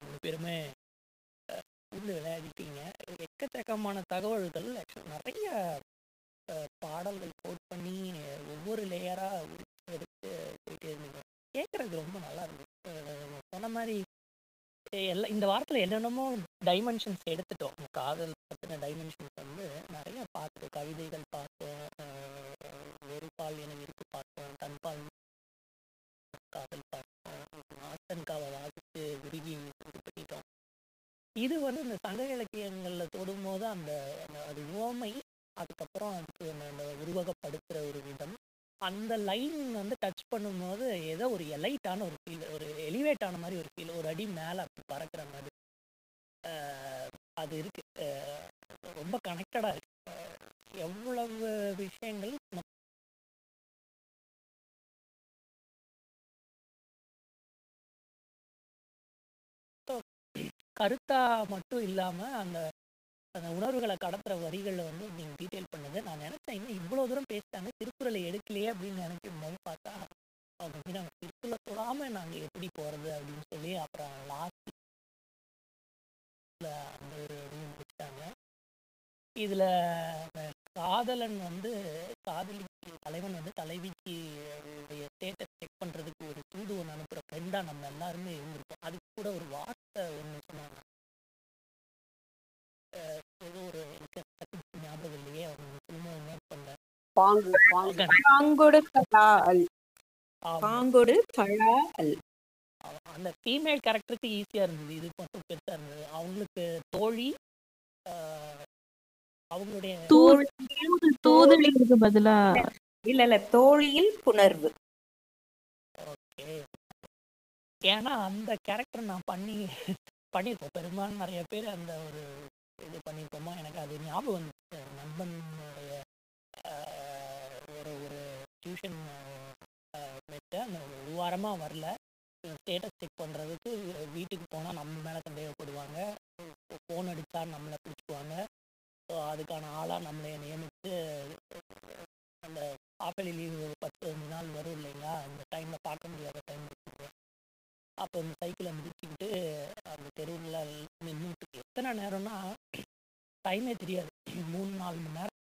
மூணு பேருமே வந்து விளையாடிட்டீங்க. எக்கச்சக்கமான தகவல்கள், நிறைய பாடல்கள் கோட் பண்ணி ஒவ்வொரு லேயராக எடுத்து போயிட்டே இருந்தீங்க. கேட்குறது ரொம்ப நல்லா இருந்துச்சு. சொன்ன மாதிரி எல்லாம் இந்த வாரத்தில் என்னென்னமோ டைமென்ஷன்ஸ் எடுத்துட்டோம். காதல் பற்றின டைமென்ஷன்ஸ் வந்து நிறையா பார்த்தோம். கவிதைகள் பார்த்தோம், வெறுப்பால் எனக்கு இருக்கு பார்த்தோம், கண்பால் காதல் பார்த்தோம், ஆசன்காவை வாசித்து விரும்பி இது பண்ணிட்டோம். இது வந்து இந்த சங்க இலக்கியங்களில் தொடும்போது அந்த அது ஓமை, அதுக்கப்புறம் அதுக்கு அந்த உருவகப்படுத்துகிற ஒரு விதம், அந்த லைன் வந்து டச் பண்ணும்போது ஏதோ ஒரு எலைட்டான ஒரு ஃபீல், ஒரு எலிவேட் ஆன மாதிரி ஒரு ஃபீல், ஒரு அடி மேலே அப்படி பறக்கிற மாதிரி அது இருக்குது. ரொம்ப கனெக்டடாக இருக்குது. எவ்வளவு விஷயங்கள் கருத்தாக மட்டும் இல்லாமல் அந்த அந்த உணர்வுகளை கடத்துகிற வரிகளை வந்து நீங்கள் டீட்டெயில் பண்ணுது. நான் நினச்சேன் இன்னும் இவ்வளோ தூரம் பேசிட்டாங்க திருக்குறளை எடுக்கலையே அப்படின்னு நினைக்கும் போது பார்த்தா அவங்க நாங்கள் திருக்குறளை தொடாமல் நாங்கள் எப்படி போகிறது அப்படின்னு சொல்லி அப்புறம் லாஸ்ட்டில் அந்த ஒரு இதையும் முடிச்சிட்டாங்க. இதில் காதலன் வந்து காதலிக்கு தலைவன் வந்து தலைவிக்கு ஸ்டேட்டஸ் செக் பண்ணுறதுக்கு ஒரு தூது ஒன்று அனுப்புகிற ஃப்ரெண்டாக நம்ம எல்லாருமே இருந்திருக்கோம். அதுக்கு கூட ஒரு வார்த்தை ஒன்று சொன்னாங்க, ஏதோ ஒரு ஞாபகம் இல்லையே, அவங்க திரும்ப பண்ண அந்த ஃபீமேல் கேரக்டருக்கு ஈஸியாக இருந்தது. இது மட்டும் பெருசாக இருந்தது. அவங்களுக்கு தோழி, அவங்களுடைய தோழிக்கு பதிலாக இல்லை தோழியில் புணர்வு. ஓகே, ஏன்னா அந்த கேரக்டர் நான் பண்ணியிருக்கோம். பெரும்பாலும் நிறைய பேர் அந்த ஒரு இது பண்ணியிருக்கோமா, எனக்கு அது ஞாபகம் வந்துச்சு. நண்பனுடைய ஒரு டியூஷன் வச்சு அந்த ஒரு வாரமாக வரல, ஸ்டேட்டஸ் செக் பண்ணுறதுக்கு வீட்டுக்கு போனால் நம்ம மேலே சந்தேகப்படுவாங்க, ஃபோன் அடித்தா நம்மளை பிடிச்சிக்குவாங்க. ஸோ அதுக்கான ஆளாக நம்மளை நியமித்து அந்த ஆப்பிள் லீவு ஒரு 10-15 நாள் வரும் இல்லைங்களா, அந்த டைமில் பார்க்க முடியாத டைம் இருக்குங்க. அப்போ அந்த சைக்கிளை முடிச்சுக்கிட்டு அந்த தெருவில் நின்றுட்டு எத்தனை நேரம்னா டைமே தெரியாது, 3-4 மணி நேரம்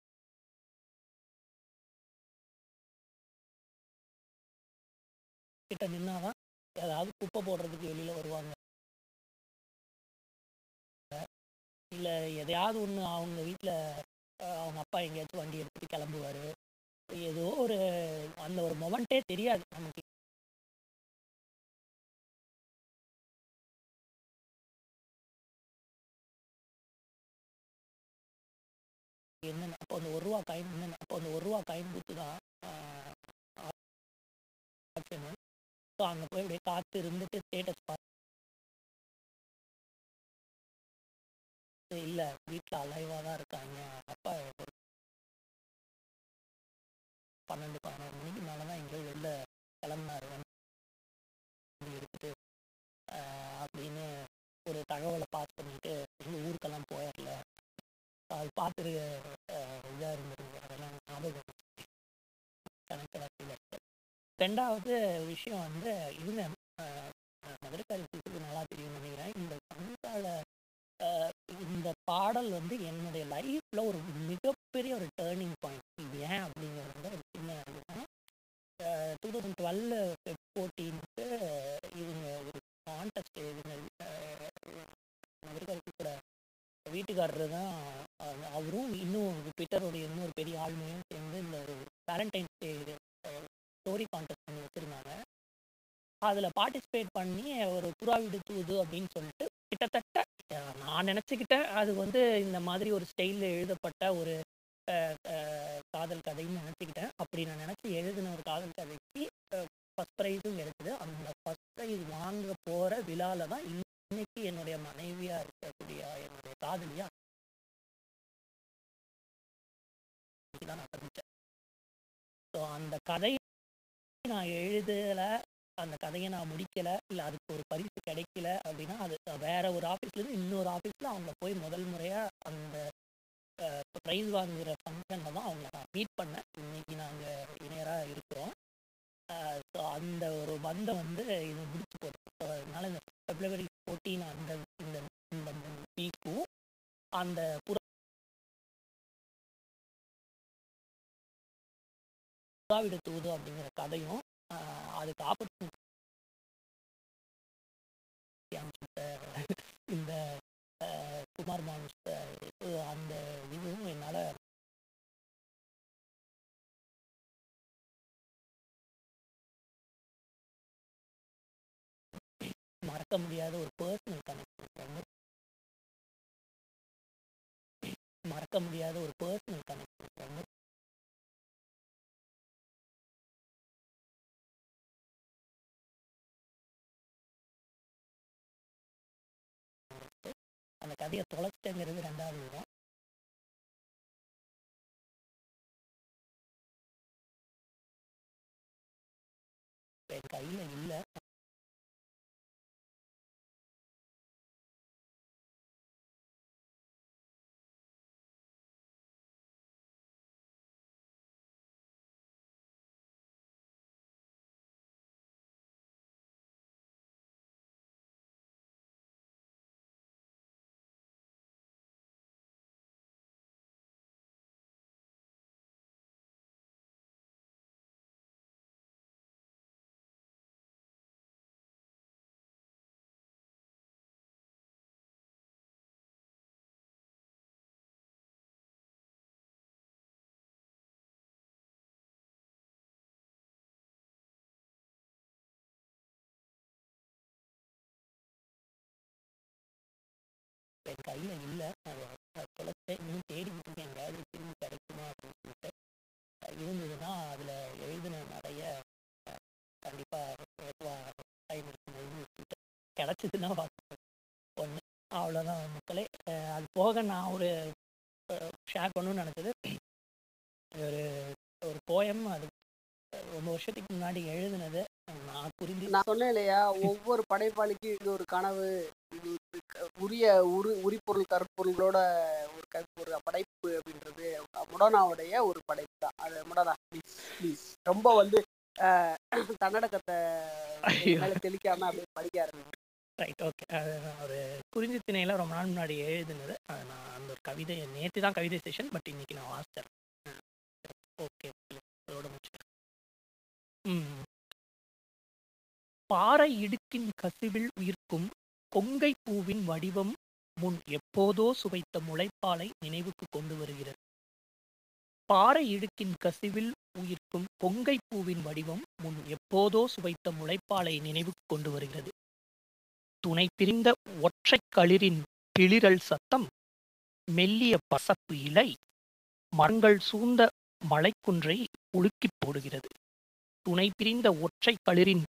கிட்ட நின்னாதான் ஏதாவது குப்பை போடுறதுக்கு வெளியில் வருவாங்க, இல்லை எதையாவது ஒன்று அவங்க வீட்டில் அவங்க அப்பா எங்கேயாச்சும் வண்டி எடுத்துகிட்டு கிளம்புவார், ஏதோ ஒரு அந்த ஒரு மொமெண்ட்டே தெரியாது நமக்கு. என்னென்ன அப்போ அந்த ஒரு ரூபா காயின் பூத்து தான் ஆப்ஷனு. ஸோ அங்கே போய் அப்படியே காற்று இருந்துட்டு ஸ்டேட்டஸ் பார்த்து இல்லை வீட்டில் அலைவாக தான் இருக்காங்க, அப்பா 12-11 மணிக்கு மேலே தான் எங்கேயோ வெளில கிளம்புனாரு வண்டி எடுத்துட்டு அப்படின்னு ஒரு தகவலை பாஸ் பண்ணிட்டு எங்கள் ஊருக்கெல்லாம் போயிடல. அது பார்த்துரு இதாக இருந்துருக்கு, அதெல்லாம் ஞாபகம் கணக்கில். ரெண்டாவது விஷயம் வந்து இவங்க மதுரைக்காரி கூட்டுக்கு நல்லா தெரியும்னு நினைக்கிறேன். இந்த தமிழ்கால இந்த பாடல் வந்து என்னுடைய லைஃப்பில் ஒரு மிகப்பெரிய ஒரு டேர்னிங் பாயிண்ட். இது ஏன் அப்படிங்கிறது வந்து ஒரு சின்ன அப்படின்னா 2012 போட்டின்ட்டு இவங்க ஒரு கான்டெஸ்ட் இவங்க மதுரைக்காரி கூட வீட்டுக்காரரு தான் அவரும் இன்னும் ட்விட்டருடைய இன்னொரு பெரிய ஆளுமையும் சேர்ந்து இந்த வேலண்டைன்ஸ் டே ஸ்டோரி கான்டெஸ்ட் பண்ணி வச்சுருந்தாங்க. அதில் பார்ட்டிசிபேட் பண்ணி ஒரு புறாவிடு தூது அப்படின்னு சொல்லிட்டு கிட்டத்தட்ட நான் நினச்சிக்கிட்டேன் அது வந்து இந்த மாதிரி ஒரு ஸ்டைலில் எழுதப்பட்ட ஒரு காதல் கதைன்னு நினச்சிக்கிட்டேன். அப்படி நான் நினச்சி எழுதின ஒரு காதல் கதைக்கு ஃபஸ்ட் ப்ரைஸும் கிடைச்சிது. அந்த ஃபஸ்ட் ப்ரைஸ் வாங்க போகிற விழாவில் தான் இன்னைக்கு என்னுடைய மனைவியாக இருக்கக்கூடிய என்னுடைய காதலியாக தான் நான் படித்தேன். ஸோ அந்த கதையை நான் எழுதலை, அந்த கதையை நான் முடிக்கலை, இல்லை அதுக்கு ஒரு பரிசு கிடைக்கல அப்படின்னா அது வேற ஒரு ஆஃபீஸ்லேருந்து இன்னொரு ஆஃபீஸில் அவங்க போய் முதல் முறையாக அந்த ப்ரைஸ் வாங்குகிற ஃபங்க்ஷனில் தான் அவங்கள நான் மீட் பண்ணேன். இன்னைக்கு நாங்கள் இணையராக இருக்கிறோம். ஸோ அந்த ஒரு பந்தம் வந்து இது முடிச்சு போடுது. ஸோ அதனால இந்த February 14 அந்த இந்த வீக்கும் அந்த புறாவிட தூது அப்படிங்கிற கதையும் அதுக்கு ஆப்பர்ச்சுனிட்டி இந்த குமார் மானுஷ அந்த இதுவும் என்னால் மறக்க முடியாத ஒரு பர்சனல் கனெக்ஷன் அந்த கதையை தொலைச்சிட்டங்கிறது ரெண்டாவது விதம். என் கையில் இல்லை, என் கையில் இல்லை, அதை தொலைச்சேன். இன்னும் தேடிக்கிட்டு எங்கேயாவது திரும்பி கிடைக்குமா அப்படின்னு சொல்லிட்டு இருந்ததுன்னா அதில் எழுதின நிறைய கண்டிப்பாக டைம் எழுதிட்டு கிடச்சிதுன்னா பார்த்து ஒன்று அவ்வளோதான் மக்களே. அது போக நான் ஒரு ஷேர் பண்ணணும்னு நினச்சது ஒரு போயம். அது ரொம்ப வருஷத்துக்கு முன்னாடி எழுதினது. நான் புரிஞ்சு நான் சொன்னேன் இல்லையா, ஒவ்வொரு படைப்பாளிக்கும் இது ஒரு கனவு, இது உரிய உரிப்பொருள் கருப்பொருளோட ஒரு படைப்பு அப்படின்றது முடனாவுடைய ஒரு படைப்பு தான். அது முடனா ரொம்ப தன்னடக்கத்தை தெளிக்காம அப்படி படிக்க ஆரம்பிச்சு. Right, okay. அது ஒரு குறிஞ்சி திணையில ரொம்ப நாள் முன்னாடி எழுதுனது. அதை நான் அந்த ஒரு கவிதை நேற்று தான் கவிதை செஷன், பட் இன்னைக்கு நான் வாசித்தேன். ஓகே, அதோட முடிச்சுக்கிறேன். பாறை இடுக்கின் கசிவில் உயிர்க்கும் கொங்கை பூவின் வடிவம் முன் எப்போதோ சுவைத்த முளைப்பாலை நினைவுக்கு கொண்டு வருகிறது. பாறை இடுக்கின் கசிவில் உயிர்க்கும் கொங்கை பூவின் வடிவம் முன் எப்போதோ சுவைத்த முளைப்பாலை நினைவுக்கு கொண்டு வருகிறது. துணை பிரிந்த ஒற்றை களிரின் பிளிரல் சத்தம், மெல்லிய பசப்பு இலை மரங்கள் சூழ்ந்த மலைக்குன்றை உலுக்கி போடுகிறது. துணை பிரிந்த ஒற்றை களிரின்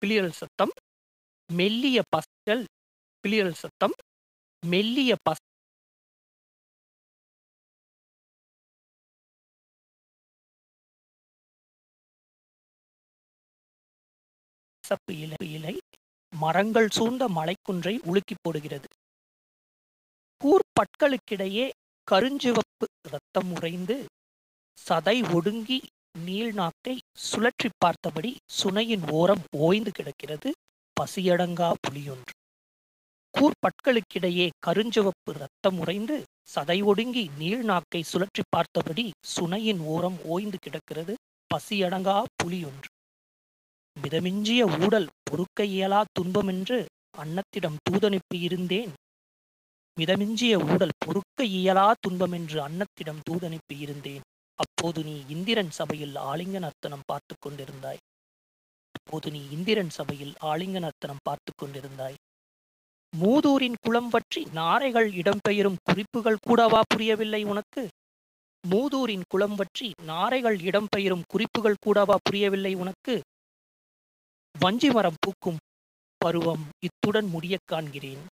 பிளிரல் சத்தம், மெல்லிய பசல் பிளிரல் சத்தம், மெல்லிய பசப்பு இலை மரங்கள் சூழ்ந்த மலைக்குன்றை உலுக்கி போடுகிறது. கூர்பற்களுக்கிடையே கருஞ்சிவப்பு இரத்தம் உறைந்து சதை ஒடுங்கி நீள்நாக்கை சுழற்றி பார்த்தபடி சுனையின் ஓரம் ஓய்ந்து கிடக்கிறது பசியடங்கா புலியொன்று. கூர்பற்களுக்கிடையே கருஞ்சிவப்பு இரத்தம் உறைந்து சதை ஒடுங்கி நீள்நாக்கை சுழற்றி பார்த்தபடி சுனையின் ஓரம் ஓய்ந்து கிடக்கிறது பசியடங்கா புலியொன்று. மிதமிஞ்சிய ஊடல் பொறுக்க இயலா துன்பமென்று அன்னத்திடம் தூதனுப்பி இருந்தேன். மிதமிஞ்சிய ஊடல் பொறுக்க இயலா துன்பமென்று அன்னத்திடம் தூதனுப்பி இருந்தேன். அப்போது நீ இந்திரன் சபையில் ஆலிங்க நர்த்தனம் பார்த்து கொண்டிருந்தாய். அப்போது நீ இந்திரன் சபையில் ஆலிங்க நர்த்தனம் பார்த்து கொண்டிருந்தாய். மூதூரின் குளம் பற்றி நாரைகள் இடம்பெயரும் குறிப்புகள் கூடவா புரியவில்லை உனக்கு? மூதூரின் குளம் பற்றி நாரைகள் இடம்பெயரும் குறிப்புகள் கூடவா புரியவில்லை உனக்கு? வஞ்சி மரம் பூக்கும் பருவம் இத்துடன் முடிய காண்கிறேன்.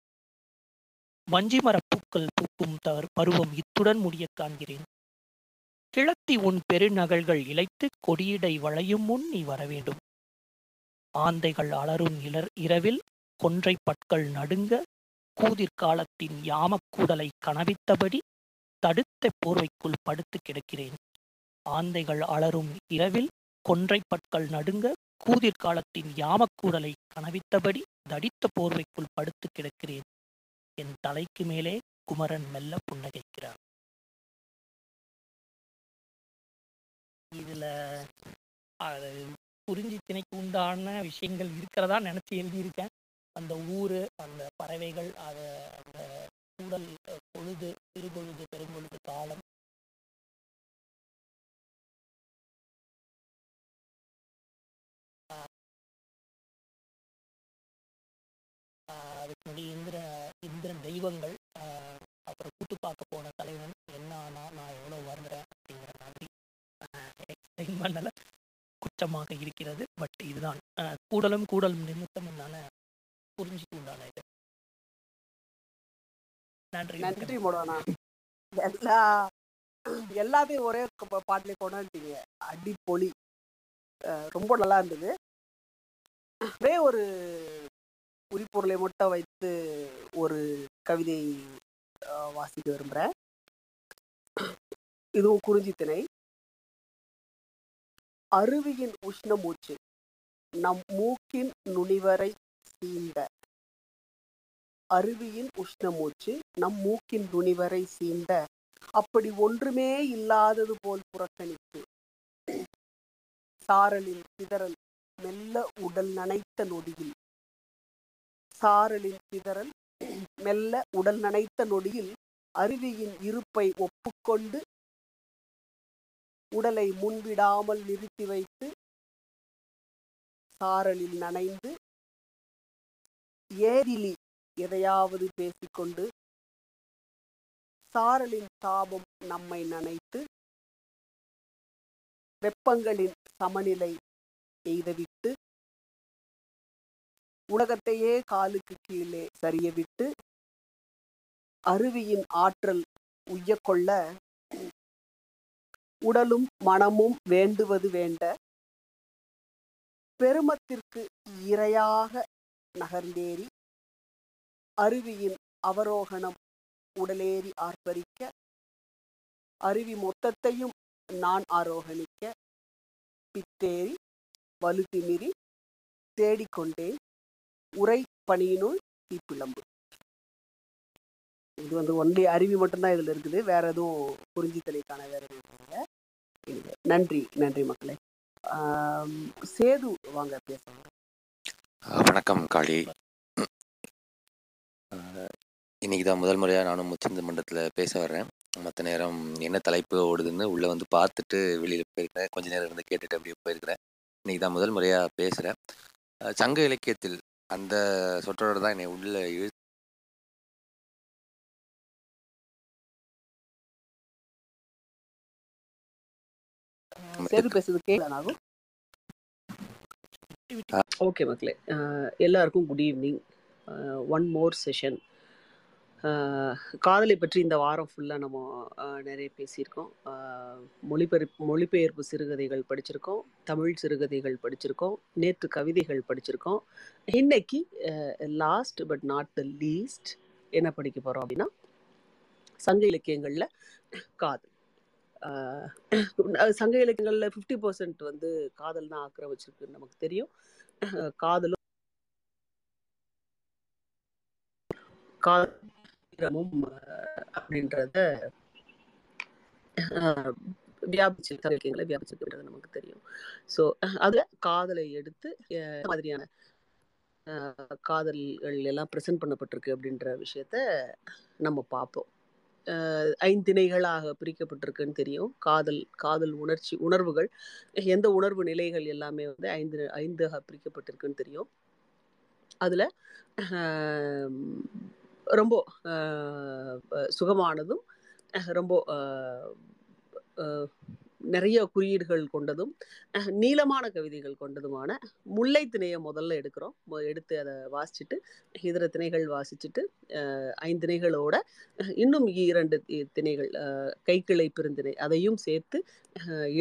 வஞ்சி மர பூக்கள் பூக்கும் பருவம் இத்துடன் முடிய காண்கிறேன். கிழத்தி உன் பெருநகல்கள் இழைத்து கொடியிடை வளையும் முன் நீ வரவேண்டும். ஆந்தைகள் அலரும் இரவில் கொன்றை பற்கள் நடுங்க கூதிர்காலத்தின் யாமக்கூடலை கனவித்தபடி தடுத்த போர்வைக்குள் படுத்து கிடக்கிறேன். ஆந்தைகள் அலரும் இரவில் கொன்றை பற்கள் நடுங்க கூதிர்காலத்தின் யாமக்கூடலை கனவித்தபடி தடித்த போர்வைக்குள் படுத்து கிடக்கிறேன். என் தலைக்கு மேலே குமரன் மெல்ல புன்னகைக்கிறான். இதுல குறிஞ்சி திணைக்கு உண்டான விஷயங்கள் இருக்கிறதா நினைச்சு எழுதியிருக்கேன். அந்த ஊரு, அந்த பறவைகள், அதை அந்த கூடல், பொழுது, திருப்பொழுது, பெரும்பொழுது, காலம், அதுக்கு முன்னாடி இந்திரன் தெய்வங்கள், அப்புறம் கூட்டு பார்க்க போன தலைவன் என்ன ஆனா நான் எவ்வளவு வருந்துறேன் அப்படிங்கிற மாதிரி பண்ணல குற்றமாக இருக்கிறது. பட் இதுதான் கூடலும் கூடல் நிமித்தம் உண்டான புரிஞ்சுக்கு உண்டான இது. நன்றி நன்றி மோடனா. எல்லாத்தையும் ஒரே பாட்டிலே கொண்டாடிட்டீங்க. அடிப்பொலி ரொம்ப நல்லா இருந்தது. ஒரே ஒரு குறிப்பொருளை மட்டும் வைத்து ஒரு கவிதை வாசிக்க விரும்புகிறேன். இதுவும் குறிஞ்சி திணை. அருவியின் உஷ்ணமூச்சு நம் மூக்கின் நுனிவரை சீந்த. அருவியின் உஷ்ணமூச்சு நம் மூக்கின் நுனிவரை சீந்த அப்படி ஒன்றுமே இல்லாதது போல் புறக்கணிப்பு. சாரலில் சிதறல் மெல்ல உடல் நனைத்த நொடியில். சாரலில் சிதறல் மெல்ல உடல் நனைத்த நொடியில் அருவியின் இருப்பை ஒப்புக்கொண்டு உடலை முன்விடாமல் நிறுத்தி வைத்து சாரலில் நனைந்து ஏரிலி எதையாவது பேசிக்கொண்டு சாரலின் தாபம் நம்மை நனைத்து வெப்பங்களின் சமநிலை எய்தவிட்டு உலகத்தையே காலுக்கு கீழே சரியவிட்டு அருவியின் ஆற்றல் உய்யக்கொள்ள உடலும் மனமும் வேண்டுவது வேண்ட பெருமத்திற்கு இரையாக நகர்ந்தேறி அருவியின் அவரோகணம் உடலேறி ஆர்ப்பரிக்க, அருவி மொத்தத்தையும் நான் ஆரோகணிக்க, பித்தேறி வலுத்திமிரி தேடிக்கொண்டேன் உரை பணியினுள் தீப்பிளம்பு. இது ஒன்லி அருவி மட்டும்தான் இதில் இருக்குது, வேற எதுவும் குறிஞ்சி தலைக்கான வேற எதுவும் இல்லை. நன்றி நன்றி மக்களே. சேது வாங்க பேசுவாங்க. வணக்கம் காளி. இன்னைக்கு தான் முதல் முறையாக நானும் முச்சந்த மன்றத்தில் பேச வர்றேன். மற்ற நேரம் என்ன தலைப்பு ஓடுதுன்னு உள்ளே வந்து பார்த்துட்டு வெளியில் போயிருக்கிறேன், கொஞ்சம் நேரம் இருந்து கேட்டுட்டு அப்படியே போயிருக்கிறேன். இன்னைக்கு தான் முதல் முறையாக பேசுகிறேன். சங்க இலக்கியத்தில் அந்த சொற்றொடர் தான் என்னை உள்ள ஓகே மக்களே, எல்லாருக்கும் good evening. One more session. காதலை பற்றி இந்த வாரம் ஃபுல்லாக நம்ம நிறைய பேசியிருக்கோம். மொழிபெயர்ப்பு சிறுகதைகள் படிச்சிருக்கோம், தமிழ் சிறுகதைகள் படிச்சிருக்கோம், நேற்று கவிதைகள் படிச்சிருக்கோம். இன்னைக்கு last but not the least என்ன படிக்க போகிறோம் அப்படின்னா, சங்க இலக்கியங்களில் காதல். சங்க இலக்கியங்களில் 50% வந்து காதல் தான் ஆக்கிரமிச்சிருக்குன்னு நமக்கு தெரியும். காதலும் அப்படின்றத வியாபிச்சிருக்கியங்களை வியாபிச்சிருக்கிறது நமக்கு தெரியும். ஸோ அதில் காதலை எடுத்து மாதிரியான காதல்கள் எல்லாம் ப்ரெசென்ட் பண்ணப்பட்டிருக்கு அப்படின்ற விஷயத்த நம்ம பார்ப்போம். ஐந்திணைகளாக பிரிக்கப்பட்டிருக்குன்னு தெரியும். காதல் உணர்ச்சி உணர்வுகள், எந்த உணர்வு நிலைகள் எல்லாமே வந்து ஐந்தாக பிரிக்கப்பட்டிருக்குன்னு தெரியும். அதில் ரொம்ப சுகமானதும், ரொம்ப நிறைய குறியீடுகள் கொண்டதும், நீளமான கவிதைகள் கொண்டதுமான முல்லை திணையை முதல்ல எடுத்து அதை வாசிச்சுட்டு, இதர திணைகள் வாசிச்சுட்டு, ஐந்திணைகளோட இன்னும் 2 திணைகள் கை கிளை பெருந்தினை அதையும் சேர்த்து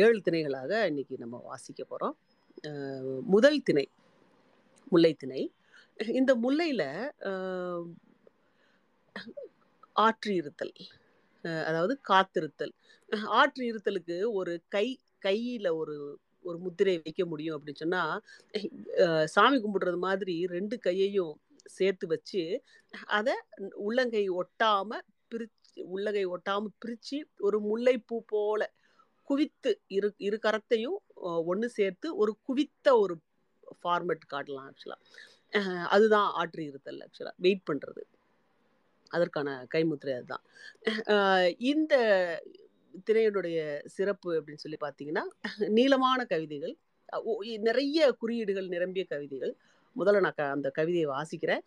7 திணைகளாக இன்னைக்கு நம்ம வாசிக்க போகிறோம். முதல் திணை முல்லை திணை. இந்த முல்லையில் ஆற்றி இருத்தல், அதாவது காத்திருத்தல். ஆற்றி இருத்தலுக்கு ஒரு கையில் ஒரு முத்திரை வைக்க முடியும் அப்படின்னு சொன்னால், சாமி கும்பிடுறது மாதிரி 2 கையையும் சேர்த்து வச்சு அதை உள்ளங்கை ஒட்டாமல் பிரித்து ஒரு முல்லைப்பூ போல குவித்து இரு கரத்தையும் ஒன்று சேர்த்து ஒரு குவித்த ஒரு ஃபார்மேட் காட்டலாம். ஆக்சுவலாக அதுதான் ஆற்றி இருத்தல். ஆக்சுவலாக வெயிட் பண்ணுறது அதற்கான கைமுத்திரை அதுதான். இந்த திரையினுடைய சிறப்பு அப்படின்னு சொல்லி பார்த்தீங்கன்னா, நீளமான கவிதைகள், நிறைய குறியீடுகள் நிரம்பிய கவிதைகள். முதல்ல நான் அந்த கவிதையை வாசிக்கிறேன்.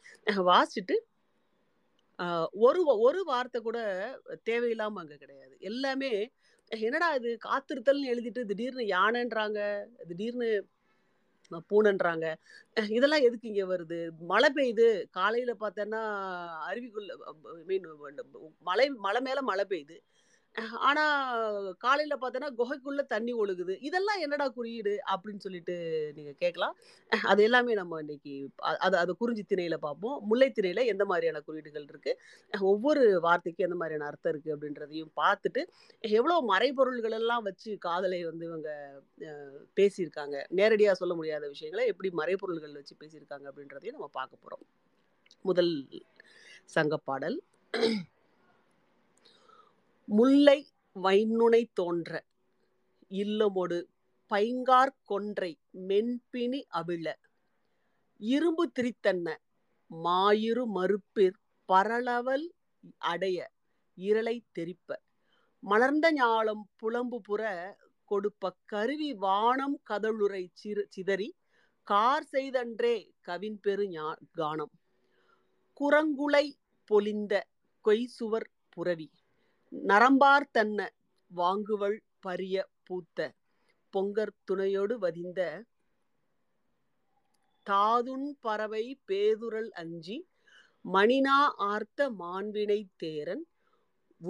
வாசிச்சுட்டு ஒரு வார்த்தை கூட தேவையில்லாமல் அங்கே கிடையாது. எல்லாமே என்னடா இது காத்திருத்தல்னு எழுதிட்டு திடீர்னு யானைன்றாங்க, திடீர்னு பூனன்றாங்க, இதெல்லாம் எதுக்கு இங்கே வருது? மழை பெய்யுது காலையில் பார்த்தோன்னா மலை மேலே மழை பெய்யுது, ஆனால் காலையில் பார்த்தோன்னா குகைக்குள்ளே தண்ணி ஒழுகுது, இதெல்லாம் என்னடா குறியீடு அப்படின்னு சொல்லிட்டு நீங்கள் கேட்கலாம். அது எல்லாமே நம்ம இன்னைக்கு அது குறிஞ்சி திணையில் பார்ப்போம். முல்லை திணையில் எந்த மாதிரியான குறியீடுகள் இருக்குது, ஒவ்வொரு வார்த்தைக்கும் எந்த மாதிரியான அர்த்தம் இருக்குது அப்படின்றதையும் பார்த்துட்டு, எவ்வளோ மறைபொருள்கள் எல்லாம் வச்சு காதலை வந்து இவங்க பேசியிருக்காங்க, நேரடியாக சொல்ல முடியாத விஷயங்களை எப்படி மறைபொருள்கள் வச்சு பேசியிருக்காங்க அப்படின்றதையும் நம்ம பார்க்க போகிறோம். முதல் சங்கப்பாடல். முல்லை வைநுனை தோன்ற இல்லமொடு பைங்கார் கொன்றை மென்பிணி அவிழ இரும்பு திரித்தன்ன மாயிரு மறுப்பிற் பரளவல் அடைய இரளை தெரிப்ப மலர்ந்த ஞாலம் புலம்பு புற கொடுப்ப கருவி வானம் கதழுரை சிதறி கார் செய்தன்றே கவின் பெரு கானம் குரங்குளை பொலிந்த கொய்சுவர் புரவி நரம்பார் தன்ன வாங்குவள் பரிய பூத்த பொங்கற் துணையோடு வதிந்த தாதுன் பறவை பேதுரல் அஞ்சி மணினா ஆர்த்த மாண்பினை தேரன்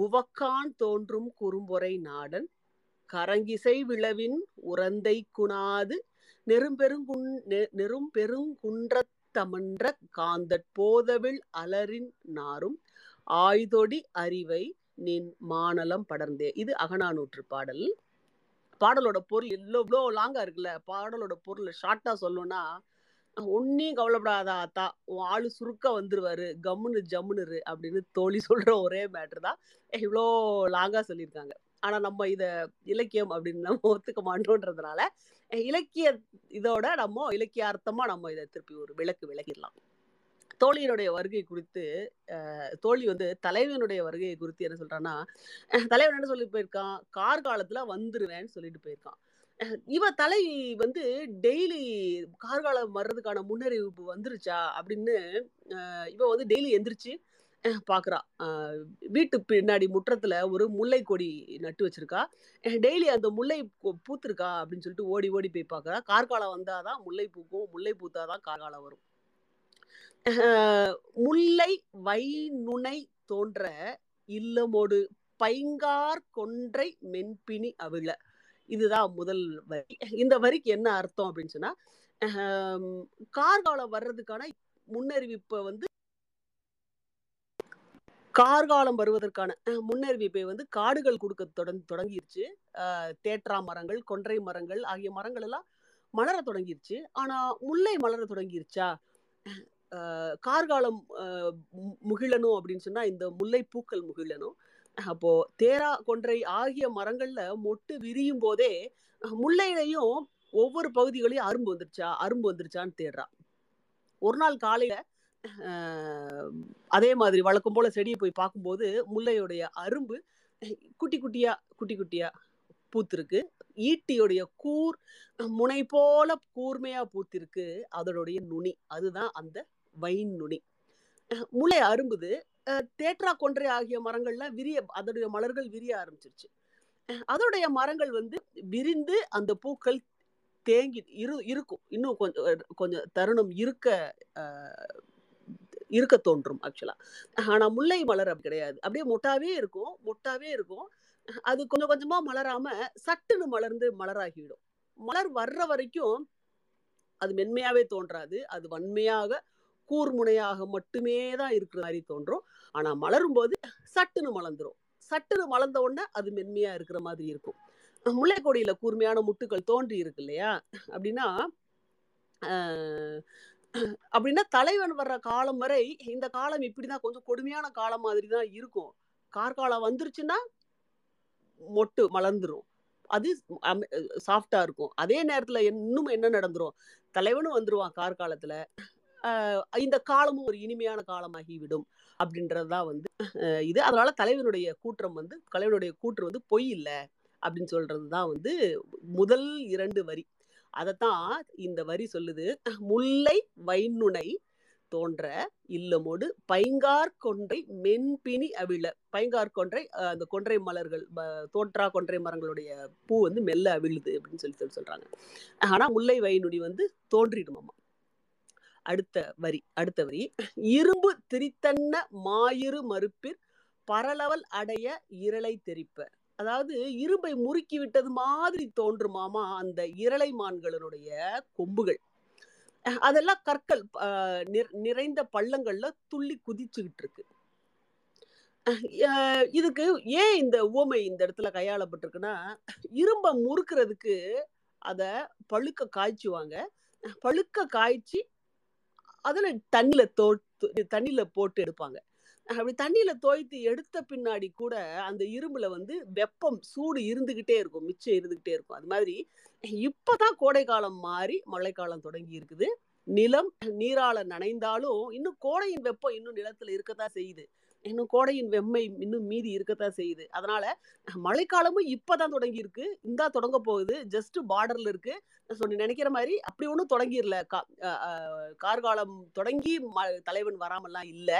உவக்கான் தோன்றும் குறும்பொறை நாடன் கரங்கிசை விளவின் உரந்தை குணாது நெரும்பெருங்குன்றத்தமன்ற காந்தற் போதவில் அலரின் நாரும் ஆய்தொடி அறிவை நின் மானலம் படர்ந்தே. இது அகநானூற்று பாடல். பாடலோட பொருள் இவ்வளோ லாங்கா இருக்குல்ல, பாடலோட பொருள் ஷார்ட்டா சொல்லணும்னா, ஒன்னையும் கவலைப்படாத ஆத்தா, உன் ஆளு சுருக்க வந்துருவாரு, கம்முனு ஜம்முனுரு அப்படின்னு தோழி சொல்ற ஒரே மேட்டர் தான் இவ்வளோ லாங்கா சொல்லியிருக்காங்க. ஆனா நம்ம இத இலக்கியம் அப்படின்னு நம்ம ஒத்துக்க மாட்டோன்றதுனால இலக்கிய இதோட நம்ம இலக்கியார்த்தமா நம்ம இதை திருப்பி ஒரு விளக்கிடலாம். தோழியினுடைய வருகை குறித்து தோழி வந்து தலைவனுடைய வருகையை குறித்து என்ன சொல்றான்னா, தலைவன் என்ன சொல்லிட்டு போயிருக்கான், கார்காலத்துல வந்துருவேன்னு சொல்லிட்டு போயிருக்கான். இவ தலைவி வந்து டெய்லி கார்காலம் வர்றதுக்கான முன்னறிவிப்பு வந்துருச்சா அப்படின்னு இவ வந்து டெய்லி எந்திரிச்சு பார்க்குறா. வீட்டு பின்னாடி முற்றத்தில் ஒரு முல்லை கொடி நட்டு வச்சிருக்கா. டெய்லி அந்த முல்லை பூத்துருக்கா அப்படின்னு சொல்லிட்டு ஓடி ஓடி போய் பார்க்குறா. கார்காலம் வந்தால் தான் முல்லை பூக்கும், முல்லை பூத்தா தான் கார்காலம் வரும். முல்லை வைநுனை தோன்ற இல்லமோடு பைங்கார் கொன்றை மென்பிணி அவிழ. இதுதான் முதல் வரி. இந்த வரிக்கு என்ன அர்த்தம் அப்படின்னு சொன்னா, கார்காலம் வர்றதுக்கான முன்னறிவிப்பை வந்து கார்காலம் வருவதற்கான முன்னறிவிப்பை வந்து காடுகள் கொடுக்க தொடங்கிருச்சு. தேற்றா மரங்கள், கொன்றை மரங்கள் ஆகிய மரங்கள் எல்லாம் மலர தொடங்கிருச்சு. ஆனா முல்லை மலர தொடங்கிருச்சா? கார்காலம் முகிழணும் அப்படின்னு சொன்னா இந்த முல்லை பூக்கள் முகிழணும். அப்போ தேரா கொன்றை ஆகிய மரங்கள்ல மொட்டு விரியும் போதே முல்லையிலையும் ஒவ்வொரு பகுதிகளையும் அரும்பு வந்துருச்சான்னு தேடுறா. ஒரு நாள் காலையில அதே மாதிரி வழக்கம் போல செடியை போய் பார்க்கும்போது முல்லையுடைய அரும்பு குட்டி குட்டியா பூத்திருக்கு. ஈட்டியுடைய கூர் முனை போல கூர்மையா பூத்திருக்கு. அதனுடைய நுனி, அதுதான் அந்த வைன் நுனி. முல்லை அரும்புது. தேற்றா கொன்றை ஆகிய மரங்கள்லாம் அதனுடைய மலர்கள் விரிய ஆரம்பிச்சிருச்சு. அதனுடைய மரங்கள் வந்து விரிந்து அந்த பூக்கள் தேங்கி இருக்கும். இன்னும் கொஞ்சம் தருணம் இருக்க தோன்றும் ஆக்சுவலா. ஆனா முல்லை மலர் அப்படி கிடையாது. அப்படியே மொட்டாவே இருக்கும். அது கொஞ்சம் கொஞ்சமா மலராம சட்டுன்னு மலர்ந்து மலராகிவிடும். மலர் வர்ற வரைக்கும் அது மென்மையாவே தோன்றாது. அது வன்மையாக கூர்முனையாக மட்டுமே தான் இருக்கிற மாதிரி தோன்றும். ஆனா மலரும் போது சட்டுன்னு மலர்ந்த உடனே அது மென்மையா இருக்கிற மாதிரி இருக்கும். முல்லை கொடியில கூர்மையான முட்டுக்கள் தோன்றி இருக்கு இல்லையா? அப்படின்னா தலைவன் வர்ற காலம் வரை இந்த காலம் இப்படிதான், கொஞ்சம் கொடுமையான காலம் மாதிரி தான் இருக்கும். கார்காலம் வந்துருச்சுன்னா மொட்டு மலர்ந்துரும், அது சாஃப்டா இருக்கும். அதே நேரத்துல இன்னும் என்ன நடந்துரும், தலைவனும் வந்துருவான் கார்காலத்துல. இந்த காலமும் ஒரு இனிமையான காலமாகிவிடும் அப்படின்றதுதான் வந்து இது. அதனால தலைவனுடைய கூற்று வந்து பொய் இல்லை அப்படின்னு சொல்றதுதான் வந்து முதல் 2 வரி. அதத்தான் இந்த வரி சொல்லுது. முல்லை வைநுனை தோன்ற இல்லமோடு பைங்கார்கொன்றை மென்பிணி அவிழ. பைங்கார்கொன்றை அந்த கொன்றை மலர்கள், தோற்றா கொன்றை மரங்களுடைய பூ வந்து மெல்ல அவிழுது அப்படின்னு சொல்லி சொல்றாங்க. ஆனா முல்லை வைநுனி வந்து தோன்றிடுமாமா. அடுத்த வரி இரும்பு திரித்தன்ன மாயிரு மறுப்பிற் பரலவல் அடைய இரளை தெரிப்ப. அதாவது இரும்பை முறுக்கி விட்டது மாதிரி தோன்றுமாமா அந்த இரளை மான்களினுடைய கொம்புகள். அதெல்லாம் கற்கள் நிறைந்த பள்ளங்கள்ல துள்ளி குதிச்சுக்கிட்டு இருக்கு. இதுக்கு ஏன் இந்த உவமை இந்த இடத்துல கையாளப்பட்டிருக்குன்னா, இரும்பை முறுக்கிறதுக்கு அத பழுக்க காய்ச்சி அதுல தண்ணியில போட்டு எடுப்பாங்க. அப்படி தண்ணியில தோய்த்து எடுத்த பின்னாடி கூட அந்த இரும்புல வந்து வெப்பம் சூடு இருந்துகிட்டே இருக்கும். அது மாதிரி இப்பதான் கோடை காலம் மாறி மழைக்காலம் தொடங்கி இருக்குது. நிலம் நீரால நனைந்தாலும் இன்னும் கோடையின் வெப்பம் இன்னும் நிலத்துல இருக்கத்தான் செய்யுது. இன்னும் கோடையின் வெம்மை இன்னும் மீதி இருக்கத்தான் செய்யுது. அதனால மழைக்காலமும் இப்பதான் தொடங்கி இருக்கு, இந்தா தொடங்க போகுது, ஜஸ்ட் பார்டர்ல இருக்கு. சொன்ன நினைக்கிற மாதிரி அப்படி ஒன்றும் தொடங்கிடல. கார்காலம் தொடங்கி தலைவன் வராமல்லாம் இல்லை.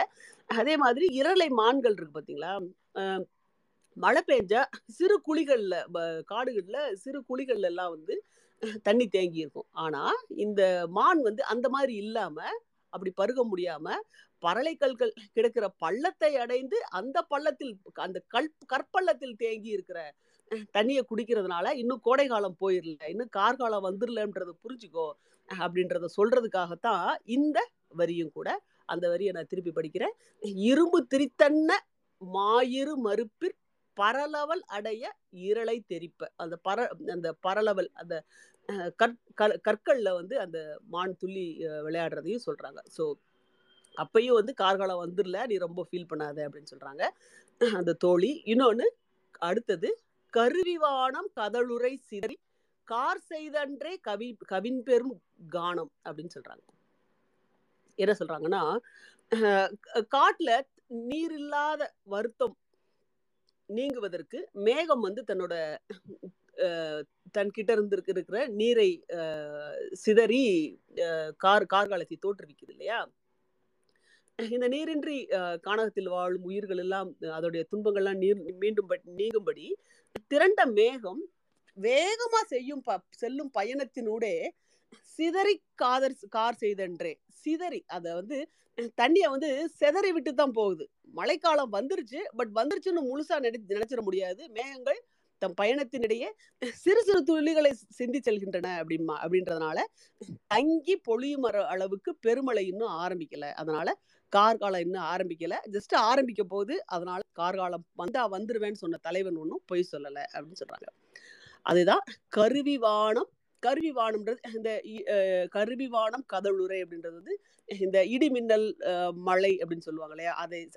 அதே மாதிரி இரளை மான்கள் இருக்கு பாத்தீங்களா. மழை பெஞ்சா காடுகள்ல சிறு குழிகள்ல எல்லாம் வந்து தண்ணி தேங்கி இருக்கும். ஆனா இந்த மான் வந்து அந்த மாதிரி இல்லாம, அப்படி பருக முடியாம பரளைக்கல்கள் கிடக்கிற பள்ளத்தை அடைந்து அந்த பள்ளத்தில், அந்த கற்பள்ளத்தில் தேங்கி இருக்கிற தண்ணியை குடிக்கிறதுனால இன்னும் கோடை காலம் போயிடல, இன்னும் கார்காலம் வந்துடலன்றத புரிஞ்சுக்கோ அப்படின்றத சொல்றதுக்காகத்தான் இந்த வரியும் கூட. அந்த வரியை நான் திருப்பி படிக்கிறேன். இரும்பு திரித்தன்ன மாயிரு மறுப்பிற் பரலவல் அடைய இருளை தெரிப்ப. அந்த பரலவல் அந்த கற்கள்ல வந்து அந்த மான் துள்ளி விளையாடுறதையும் சொல்றாங்க. ஸோ அப்பையும் வந்து கார்காலம் வந்துடல, நீ ரொம்ப ஃபீல் பண்ணாத அப்படின்னு சொல்றாங்க அந்த தோழி. இன்னொன்னு அடுத்தது, கருவிவானம் கதழுரை சிதறி கார் செய்தன்றே கவின் பெரும் கானம் அப்படின்னு சொல்றாங்க. என்ன சொல்றாங்கன்னா, காட்டுல நீர் இல்லாத வருத்தம் நீங்குவதற்கு மேகம் வந்து தன்னோட தன்கிட்ட இருக்கிற நீரை சிதறி கார்காலத்தை தோற்றுவிக்குது இல்லையா. இந்த நீரின்றி கானகத்தில் வாழும் உயிர்கள் எல்லாம் அதோடைய துன்பங்கள்லாம் மீண்டும் நீங்கும்படி திரண்ட மேகம் வேகமா செல்லும் பயணத்தினூடே சிதறி கார் செய்தன்றே. சிதறி அதை வந்து தண்ணியை வந்து சிதறி விட்டு தான் போகுது. மழைக்காலம் வந்துருச்சு, பட் வந்துருச்சுன்னு முழுசா நினைச்சிட முடியாது. மேகங்கள் தம் பயணத்தினிடையே சிறு சிறு துளிகளை சிந்தி செல்கின்றன அப்படின்றதுனால தங்கி பொழியும் அளவுக்கு பெருமழை இன்னும் ஆரம்பிக்கல. அதனால கார்காலம் இன்னும் ஆரம்பிக்கல, ஜஸ்ட் ஆரம்பிக்க போது. அதனால கார்காலம் வந்தா வந்துருவேன்னு சொன்ன தலைவன் ஒன்றும் பொய் சொல்லலை அப்படின்னு சொல்றாங்க. அதுதான் கருவிவானம். கருவிவானம்ன்றது இந்த கருவிவானம் கதழுரை அப்படின்றது வந்து இந்த இடிமின்னல் மழை அப்படின்னு சொல்லுவாங்க இல்லையா,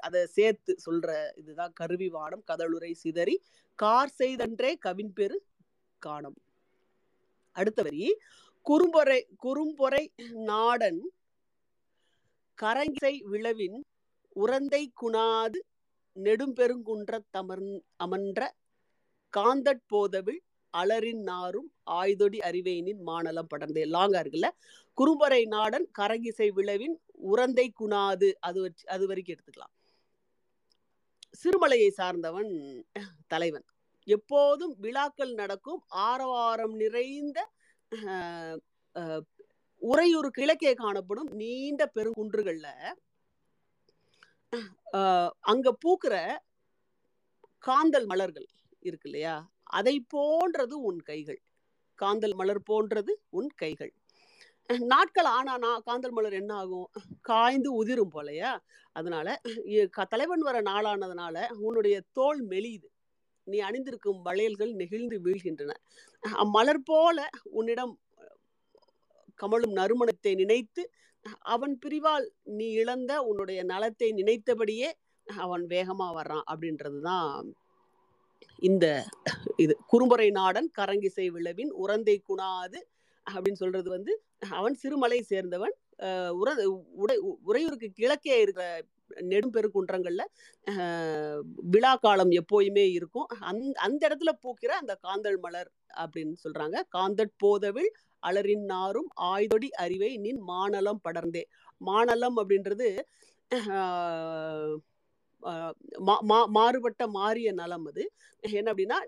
அதை சேர்த்து சொல்ற இதுதான் கருவிவானம் கதழுரை சிதறி கார் செய்தன்றே கவின் பெரு காணம். அடுத்த வரி, குறும்பொறை நாடன் கரங்கை விளவின் உரந்தை குணாது நெடும்பெருங்குன்ற அமன்ற காந்தட் போதவில் அலரின் நாரும் ஆய்தொடி அறிவேனின் மானலம் படர்ந்தே. லாங்கா இருக்குல்ல. குறும்பொறை நாடன் கரங்கிசை விளவின் உரந்தை குணாது, அது வரைக்கும் எடுத்துக்கலாம். சிறுமலையை சார்ந்தவன் தலைவன். எப்போதும் விழாக்கள் நடக்கும் ஆரவாரம் நிறைந்த உறையூர் கிழக்கே காணப்படும் நீண்ட பெருங்குன்றுகள்ல அங்க பூக்குற காந்தல் மலர்கள் இருக்கு இல்லையா, அதை போன்றது உன் கைகள். காந்தல் மலர் போன்றது உன் கைகள். நாட்கள் ஆனா காந்தல் மலர் என்ன ஆகும், காய்ந்து உதிரும் போலையா. அதனால தலைவன் வர நாளானதுனால உன்னுடைய தோல் மெலியுது, நீ அணிந்திருக்கும் வளையல்கள் நெகிழ்ந்து வீழ்கின்றன. அம்மலர் போல உன்னிடம் கமழும் நறுமணத்தை நினைத்து அவன் பிரிவால் நீ இழந்த உன்னுடைய நலத்தை நினைத்தபடியே அவன் வேகமா வர்றான் அப்படின்றதுதான் இந்த இது. குறும்பொறை நாடன் கரங்கிசை விளவின் உரந்தை குணாது அப்படின்னு சொல்றது வந்து அவன் சிறுமலை சேர்ந்தவன். உறையூருக்கு கிழக்கே இருக்கிற நெடும்பெருங்குன்றங்கள்ல விழா காலம் எப்போயுமே இருக்கும். அந்த இடத்துல பூக்கிற அந்த காந்தல் மலர் அப்படின்னு சொல்றாங்க. காந்தட் போதவில் அலரின் நாரும் ஆய்தொடி அறிவை நின் மானலம் படர்ந்தே. மானலம் அப்படின்றது மாறுபட்ட மாறிய நலம். அது என்ன அப்படின்னா,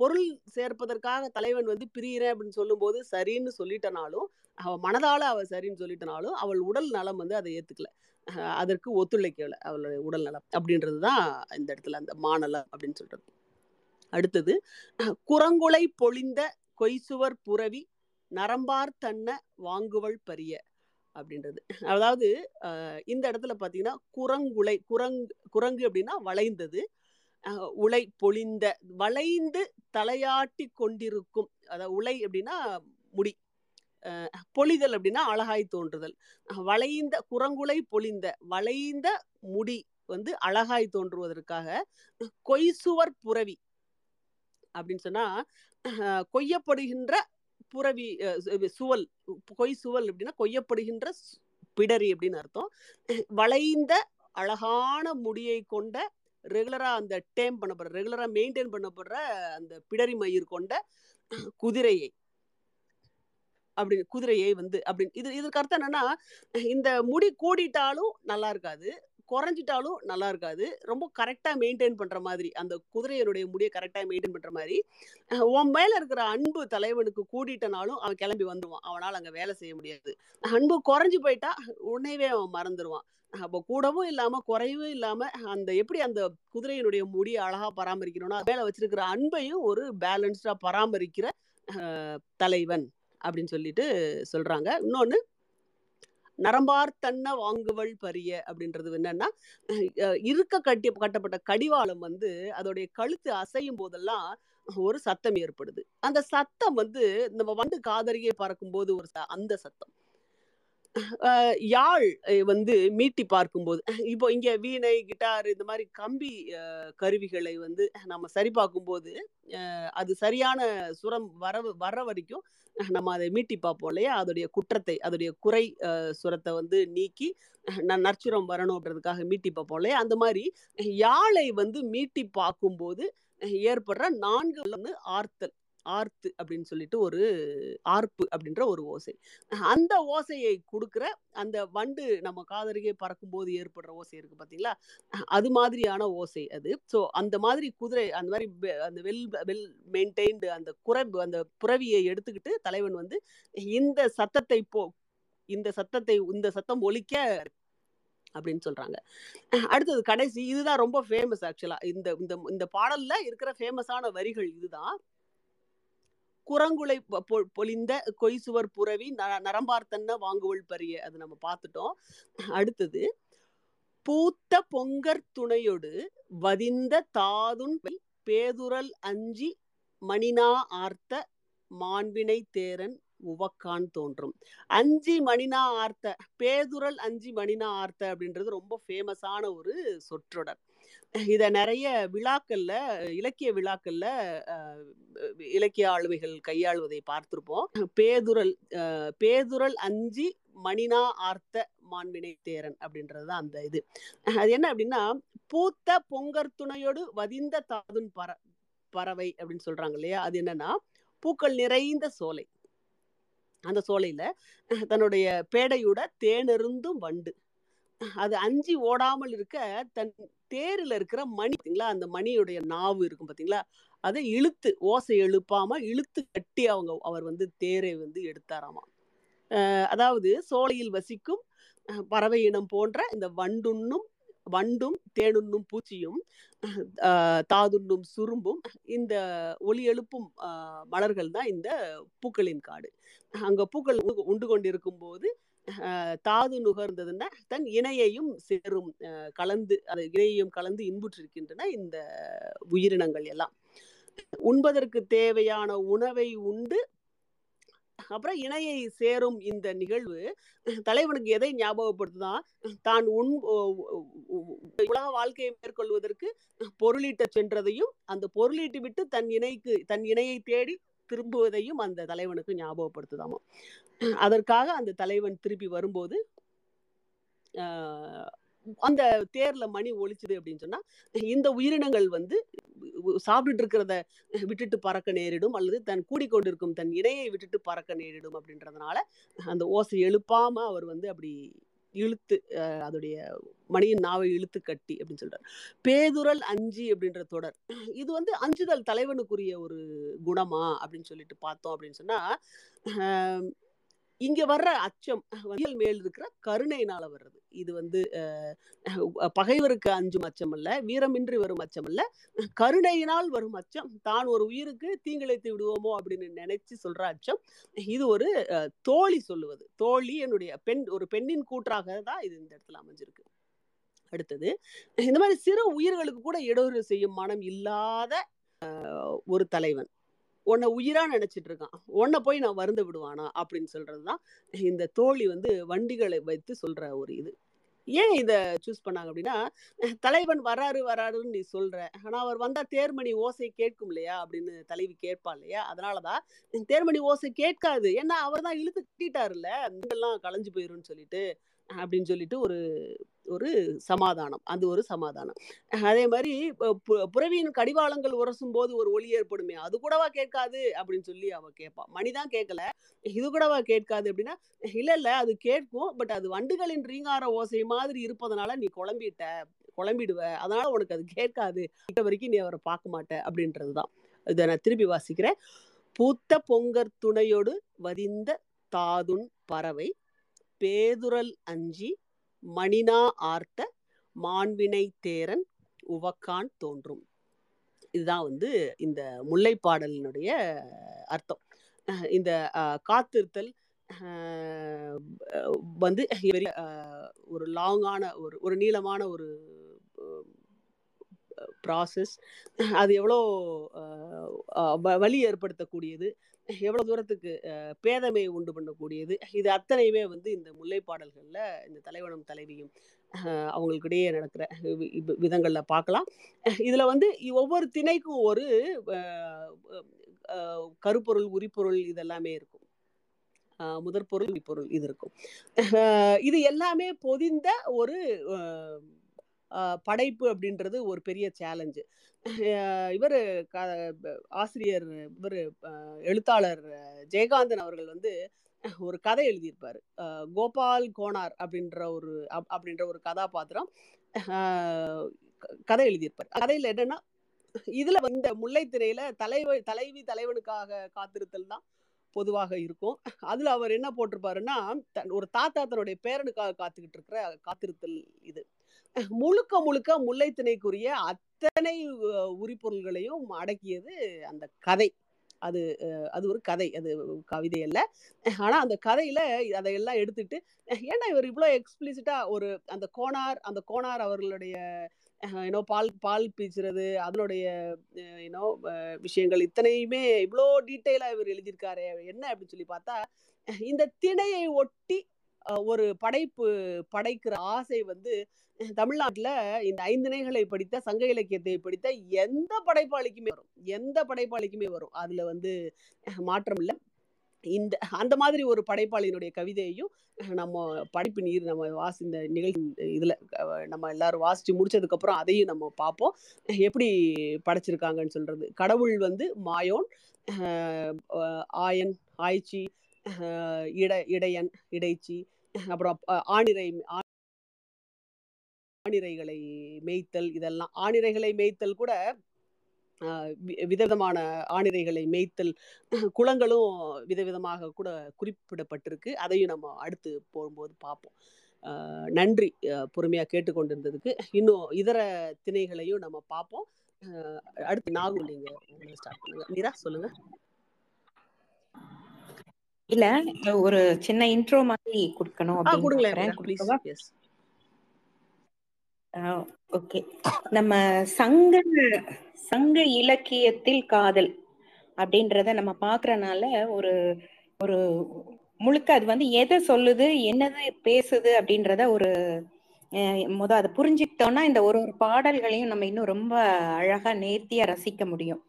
பொருள் சேர்ப்பதற்காக தலைவன் வந்து பிரியிறேன் அப்படின்னு சொல்லும் போது சரின்னு சொல்லிட்டனாலும் அவள் மனதால அவள் சரின்னு சொல்லிட்டனாலும் அவள் உடல் நலம் வந்து அதை ஏத்துக்கல, அதற்கு ஒத்துழைக்கல அவளுடைய உடல் நலம் அப்படின்றதுதான் இந்த இடத்துல அந்த மாநலம் அப்படின்னு சொல்றது. அடுத்தது, குரங்குளை பொழிந்த கொய்சுவர் புரவி நரம்பார் தன்ன வாங்குவள் பரிய அப்படின்றது. அதாவது இந்த இடத்துல பாத்தீங்கன்னா குரங்குளை, குரங்கு அப்படின்னா வளைந்தது, உலை பொழிந்த வளைந்து தலையாட்டி கொண்டிருக்கும். அதாவது உலை அப்படின்னா முடி, பொழிதல் அப்படின்னா அழகாய் தோன்றுதல். வளைந்த குரங்குளை பொழிந்த வளைந்த முடி வந்து அழகாய் தோன்றுவதற்காக கொய்சுவர் புரவி அப்படின்னு சொன்னா கொய்யப்படுகின்ற புறவி சுவல், கொய் சுவல் அப்படின்னா கொய்யப்படுகின்ற பிடரி அப்படின்னு அர்த்தம். வளைந்த அழகான முடியை கொண்ட ரெகுலரா அந்த டேம் பண்ணப்படுற ரெகுலரா மெயின்டைன் பண்ணப்படுற அந்த பிடரி மயிர் கொண்ட குதிரையை அப்படி குதிரையை வந்து அப்படின்னு இதற்கு அர்த்தம் என்னன்னா, இந்த முடி கூடிட்டாலும் நல்லா இருக்காது, குறைஞ்சிட்டாலும் நல்லா இருக்காது. ரொம்ப கரெக்டாக மெயின்டைன் பண்ணுற மாதிரி, அந்த குதிரையனுடைய முடியை கரெக்டாக மெயின்டைன் பண்ணுற மாதிரி, உன் மேலே இருக்கிற அன்பு தலைவனுக்கு கூட்டிட்டனாலும் அவன் கிளம்பி வந்துடுவான், அவனால் அங்கே வேலை செய்ய முடியாது. அன்பு குறைஞ்சி போயிட்டா உன்னையவே அவன் மறந்துடுவான். அப்போ கூடவும் இல்லாமல் குறைவும் இல்லாமல் அந்த எப்படி அந்த குதிரையினுடைய முடியை அழகாக பராமரிக்கணும்னா மேலே வச்சிருக்கிற அன்பையும் ஒரு பேலன்ஸ்டாக பராமரிக்கிற தலைவன் அப்படின்னு சொல்லிட்டு சொல்கிறாங்க. இன்னொன்று நரம்பார்த்தன்ன வாங்குவல் பரிய அப்படின்றது என்னன்னா, இருக்க கட்டப்பட்ட கடிவாளம் வந்து அதோடைய கழுத்து அசையும் போதெல்லாம் ஒரு சத்தம் ஏற்படுது. அந்த சத்தம் வந்து நம்ம வண்டு காதறியை பறக்கும் போது ஒரு அந்த சத்தம், யாழ் வந்து மீட்டி பார்க்கும்போது, இப்போ இங்கே வீணை கிட்டார் இந்த மாதிரி கம்பி கருவிகளை வந்து நம்ம சரி பார்க்கும்போது அது சரியான சுரம் வர வரைக்கும் நம்ம அதை மீட்டி பார்ப்போம் இல்லையா. அதோடைய குற்றத்தை, அதோடைய குறை சுரத்தை வந்து நீக்கி நற்சுரம் வரணுன்றதுக்காக மீட்டி பார்ப்போம் இல்லையா. அந்த மாதிரி யாழை வந்து மீட்டி பார்க்கும்போது ஏற்படுற நான்கு வந்து ஆர்த்தல், ஆர்த்து அப்படின்னு சொல்லிட்டு ஒரு ஆர்ப்பு அப்படின்ற ஒரு ஓசை. அந்த ஓசையை கொடுக்குற அந்த வண்டு நம்ம காதருகே பறக்கும் போது ஏற்படுற ஓசை இருக்கு பார்த்தீங்களா, அது மாதிரியான ஓசை அது. ஸோ அந்த மாதிரி குதிரை அந்த மாதிரி அந்த வெல் மெயின்டைன்டு அந்த அந்த புறவியை எடுத்துக்கிட்டு தலைவன் வந்து இந்த சத்தத்தை இந்த சத்தம் ஒலிக்க அப்படின்னு சொல்றாங்க. அடுத்தது கடைசி, இதுதான் ரொம்ப ஃபேமஸ் ஆக்சுவலா, இந்த இந்த பாடல்ல இருக்கிற ஃபேமஸான வரிகள் இதுதான். குரங்குளை பொழிந்த கொய்சுவர் புறவி நரம்பார்த்தன்ன வாங்குவல் பரிய, அது நம்ம பார்த்துட்டோம். அடுத்தது பூத்த பொங்கற் துணையோடு வதிந்த தாதுன் பேதுரல் அஞ்சி மணினா ஆர்த்த மாண்பினை தேரன் உவக்கான் தோன்றும். அஞ்சி மணினா ஆர்த்த, பேதுரல் அஞ்சி மணினா ஆர்த்த அப்படின்றது ரொம்ப ஃபேமஸான ஒரு சொற்றொடர். இதை நிறைய விழாக்கள்ல, இலக்கிய விழாக்கள்ல இலக்கிய ஆளுமைகள் கையாளுவதை பார்த்திருப்போம். பேதுரல் அஞ்சி மணினா ஆர்த்த மாண்பினை தேரன் அப்படின்றதுதான் அந்த இது. அது என்ன அப்படின்னா, பூத்த பொங்கற் துணையோடு வதிந்த தாதுன் பறவை அப்படின்னு சொல்றாங்க இல்லையா. அது என்னன்னா, பூக்கள் நிறைந்த சோலை, அந்த சோலையில தன்னுடைய பேடையோட தேனருந்தும் வண்டு, அது அஞ்சி ஓடாமல் இருக்க தன் தேரில் இருக்கிற மணி பார்த்தீங்களா, அந்த மணியுடைய நாவு இருக்கும் பார்த்தீங்களா, அதை இழுத்து ஓசை எழுப்பாம இழுத்து கட்டி அவர் வந்து தேரை வந்து எடுத்தாராமா. அதாவது சோலையில் வசிக்கும் பறவை இனம் போன்ற இந்த வண்டும் தேனுண்ணும் பூச்சியும் தாதுண்ணும் சுரும்பும் இந்த ஒலி எழுப்பும் மலர்கள் தான் இந்த பூக்களின் காடு. அங்க பூக்கள் உண்டு கொண்டிருக்கும் போது தாது நுகர்ந்ததுன்னா தன் இணையையும் சேரும் கலந்து, அது இணையையும் கலந்து இன்புற்றிருக்கின்றன இந்த உயிரினங்கள் எல்லாம். உண்பதற்கு தேவையான உணவை உண்டு அப்புறம் இணையை சேரும் இந்த நிகழ்வு தலைவனுக்கு எதை ஞாபகப்படுத்துதான், தான் உலக வாழ்க்கையை மேற்கொள்வதற்கு பொருளீட்ட சென்றதையும் அந்த பொருளீட்டு விட்டு தன் இணையை தேடி திரும்புவதையும் அந்த தலைவனுக்கு ஞாபகப்படுத்துதாமோ. அதற்காக அந்த தலைவன் திருப்பி வரும்போது அந்த தேர்ல மணி ஒலிச்சுது அப்படின்னு சொன்னா இந்த உயிரினங்கள் வந்து சாப்பிட்டுட்டு இருக்கிறத விட்டுட்டு பறக்க நேரிடும், அல்லது தன் கூடிக்கொண்டிருக்கும் தன் இணையை விட்டுட்டு பறக்க நேரிடும் அப்படின்றதுனால அந்த ஓசை எழுப்பாம அவர் வந்து அப்படி இழுத்து அதோடைய மணியின் நாவை இழுத்து கட்டி அப்படின்னு சொல்றாரு. பேதுரல் அஞ்சி அப்படின்ற தொடர் இது வந்து அஞ்சுதல் தலைவனுக்குரிய ஒரு குணமா அப்படின்னு சொல்லிட்டு பார்த்தோம் அப்படின்னு சொன்னா, இங்க வர்ற அச்சம் வயல் மேல் இருக்கிற கருணையினால வர்றது. இது வந்து பகைவருக்கு அஞ்சும் அச்சம் அல்ல, வீரமின்றி வரும் அச்சம் அல்ல, கருணையினால் வரும் அச்சம். தான் ஒரு உயிருக்கு தீங்கிழைத்து விடுவோமோ அப்படின்னு நினைச்சு சொல்ற அச்சம். இது ஒரு தோழி சொல்லுவது, தோழி என்னுடைய ஒரு பெண்ணின் கூற்றாக தான் இது இந்த இடத்துல அமைஞ்சிருக்கு. அடுத்தது இந்த மாதிரி சிறு உயிர்களுக்கு கூட இடையூறு செய்யும் மனம் இல்லாத ஒரு தலைவன், உன்னை உயிரா நினைச்சிட்டு இருக்கான், உன்னை போய் நான் வருந்து விடுவானா அப்படின்னு சொல்றதுதான் இந்த தோழி வந்து வண்டிகளை வைத்து சொல்ற ஒரு இது. ஏன் இதை சூஸ் பண்ணாங்க அப்படின்னா, தலைவன் வராருன்னு நீ சொல்ற, ஆனா அவர் வந்தா தேர்மணி ஓசை கேட்கும் இல்லையா அப்படின்னு தலைவி கேட்பா இல்லையா, அதனாலதான் தேர்மணி ஓசை கேட்காது. ஏன்னா அவர் தான் இழுத்து கட்டிட்டாருல்ல, இதெல்லாம் களைஞ்சு போயிருன்னு சொல்லிட்டு அப்படின்னு சொல்லிட்டு ஒரு ஒரு சமாதானம், அது ஒரு சமாதானம். அதே மாதிரி புறவியின் கடிவாளங்கள் உரசும் போது ஒரு ஒளி ஏற்படுமே, அது கூடவா கேட்காது அப்படின்னு சொல்லி அவ கேட்பா. மணிதான் கேட்கல, இது கூடவா கேட்காது அப்படின்னா, இல்ல அது கேட்கும், பட் அது வண்டுகளின் ரீங்கார ஓசை மாதிரி இருப்பதனால நீ குழம்பிடுவ, அதனால உனக்கு அது கேட்காது, இங்க வரைக்கும் நீ அவரை பார்க்க மாட்ட அப்படின்றதுதான். இதை நான் திருப்பி வாசிக்கிறேன். பூத்த பொங்கற் துணையோடு வதிந்த தாதுன் பறவை பேதுரல் அஞ்சி மணினா ஆர்த்த மாண்பினை தேரன் உவக்கான் தோன்றும். இதுதான் இந்த முல்லை பாடலினுடைய அர்த்தம். இந்த காத்திருத்தல் ஒரு லாங்கான ஒரு நீளமான ஒரு ப்ராசஸ். அது எவ்வளோ வலி ஏற்படுத்தக்கூடியது, எவ்வளோ தூரத்துக்கு பேதமையை உண்டு பண்ணக்கூடியது, இது அத்தனையுமே இந்த முல்லை பாடல்களில் இந்த தலைவனும் தலைவியும் அவங்களுக்கிடையே நடக்கிற விதங்களில் பார்க்கலாம். இதில் ஒவ்வொரு திணைக்கும் ஒரு கருப்பொருள் உரிப்பொருள் இதெல்லாமே இருக்கும், முதற்பொருள் உரிப்பொருள் இது இருக்கும். இது எல்லாமே பொதிந்த ஒரு படைப்பு அப்படின்றது ஒரு பெரிய சேலஞ்சு. ஆசிரியர் எழுத்தாளர் ஜெயகாந்தன் அவர்கள் ஒரு கதை எழுதியிருப்பாரு. கோபால் கோனார் அப்படின்ற ஒரு கதாபாத்திரம் கதை எழுதியிருப்பார். கதையில என்னன்னா, இதுல முல்லை திணையில தலைவி தலைவனுக்காக காத்திருத்தல் தான் பொதுவாக இருக்கும். அதுல அவர் என்ன போட்டிருப்பாருன்னா, ஒரு தாத்தா தன்னுடைய பேரனுக்காக காத்துக்கிட்டு இருக்கிற காத்திருத்தல். இது முழுக்க முழுக்க முல்லை திணைக்குரிய அத்தனை உரிப்பொருள்களையும் அடக்கியது அந்த கதை. அது ஒரு கதை, அது கவிதை அல்ல. ஆனா அந்த கதையில அதையெல்லாம் எடுத்துட்டு, ஏன்னா இவர் இவ்வளவு எக்ஸ்பிளிசிட்டா அந்த கோனார் அவர்களுடைய பால் பீச்சுறது அதனுடைய விஷயங்கள் இத்தனையுமே இவ்வளோ டீட்டெயிலா இவர் எழுதியிருக்காரு என்ன அப்படின்னு சொல்லி பார்த்தா, இந்த திணையை ஒட்டி ஒரு படைப்பு படைக்கிற ஆசை தமிழ்நாட்டுல இந்த ஐந்திணைகளை படித்த சங்க இலக்கியத்தை படித்த எந்த படைப்பாளிக்குமே வரும். அதுல மாற்றம் இல்லை. அந்த மாதிரி ஒரு படைப்பாளியினுடைய கவிதையையும் நம்ம படிப்பு நீர் நம்ம இந்த நிகழ்ச்சி இதுல நம்ம எல்லாரும் வாசிச்சு முடிச்சதுக்கு அப்புறம் அதையும் நம்ம பார்ப்போம் எப்படி படைச்சிருக்காங்கன்னு சொல்றது. கடவுள் மாயோன், ஆயன், ஆய்ச்சி, இடையன், இடைச்சி, அப்புறம் ஆணிரைகளை மேய்த்தல். இதெல்லாம் ஆணிரைகளை மேய்த்தல் கூட விதவிதமான ஆணிரைகளை மேய்த்தல் குளங்களும் விதவிதமாக கூட குறிப்பிடப்பட்டிருக்கு. அதையும் நம்ம அடுத்து போகும்போது பார்ப்போம். நன்றி பொறுமையா கேட்டுக்கொண்டிருந்ததுக்கு. இன்னும் இதர திணைகளையும் நம்ம பார்ப்போம். அடுத்து நாகும் நீங்க ஸ்டார்ட் பண்ணுங்க. மீரா சொல்லுங்க. இல்ல, ஒரு சின்ன இன்ட்ரோ மாதிரி கொடுக்கணும் அப்படின்னு. சங்க இலக்கியத்தில் காதல் அப்படின்றத நம்ம பாக்குறனால ஒரு ஒரு முழுக்க அது எதை சொல்லுது, என்னது பேசுது அப்படின்றத ஒரு அதை புரிஞ்சுக்கிட்டோம்னா இந்த ஒரு ஒரு பாடல்களையும் நம்ம இன்னும் ரொம்ப அழகா நேர்த்தியா ரசிக்க முடியும்.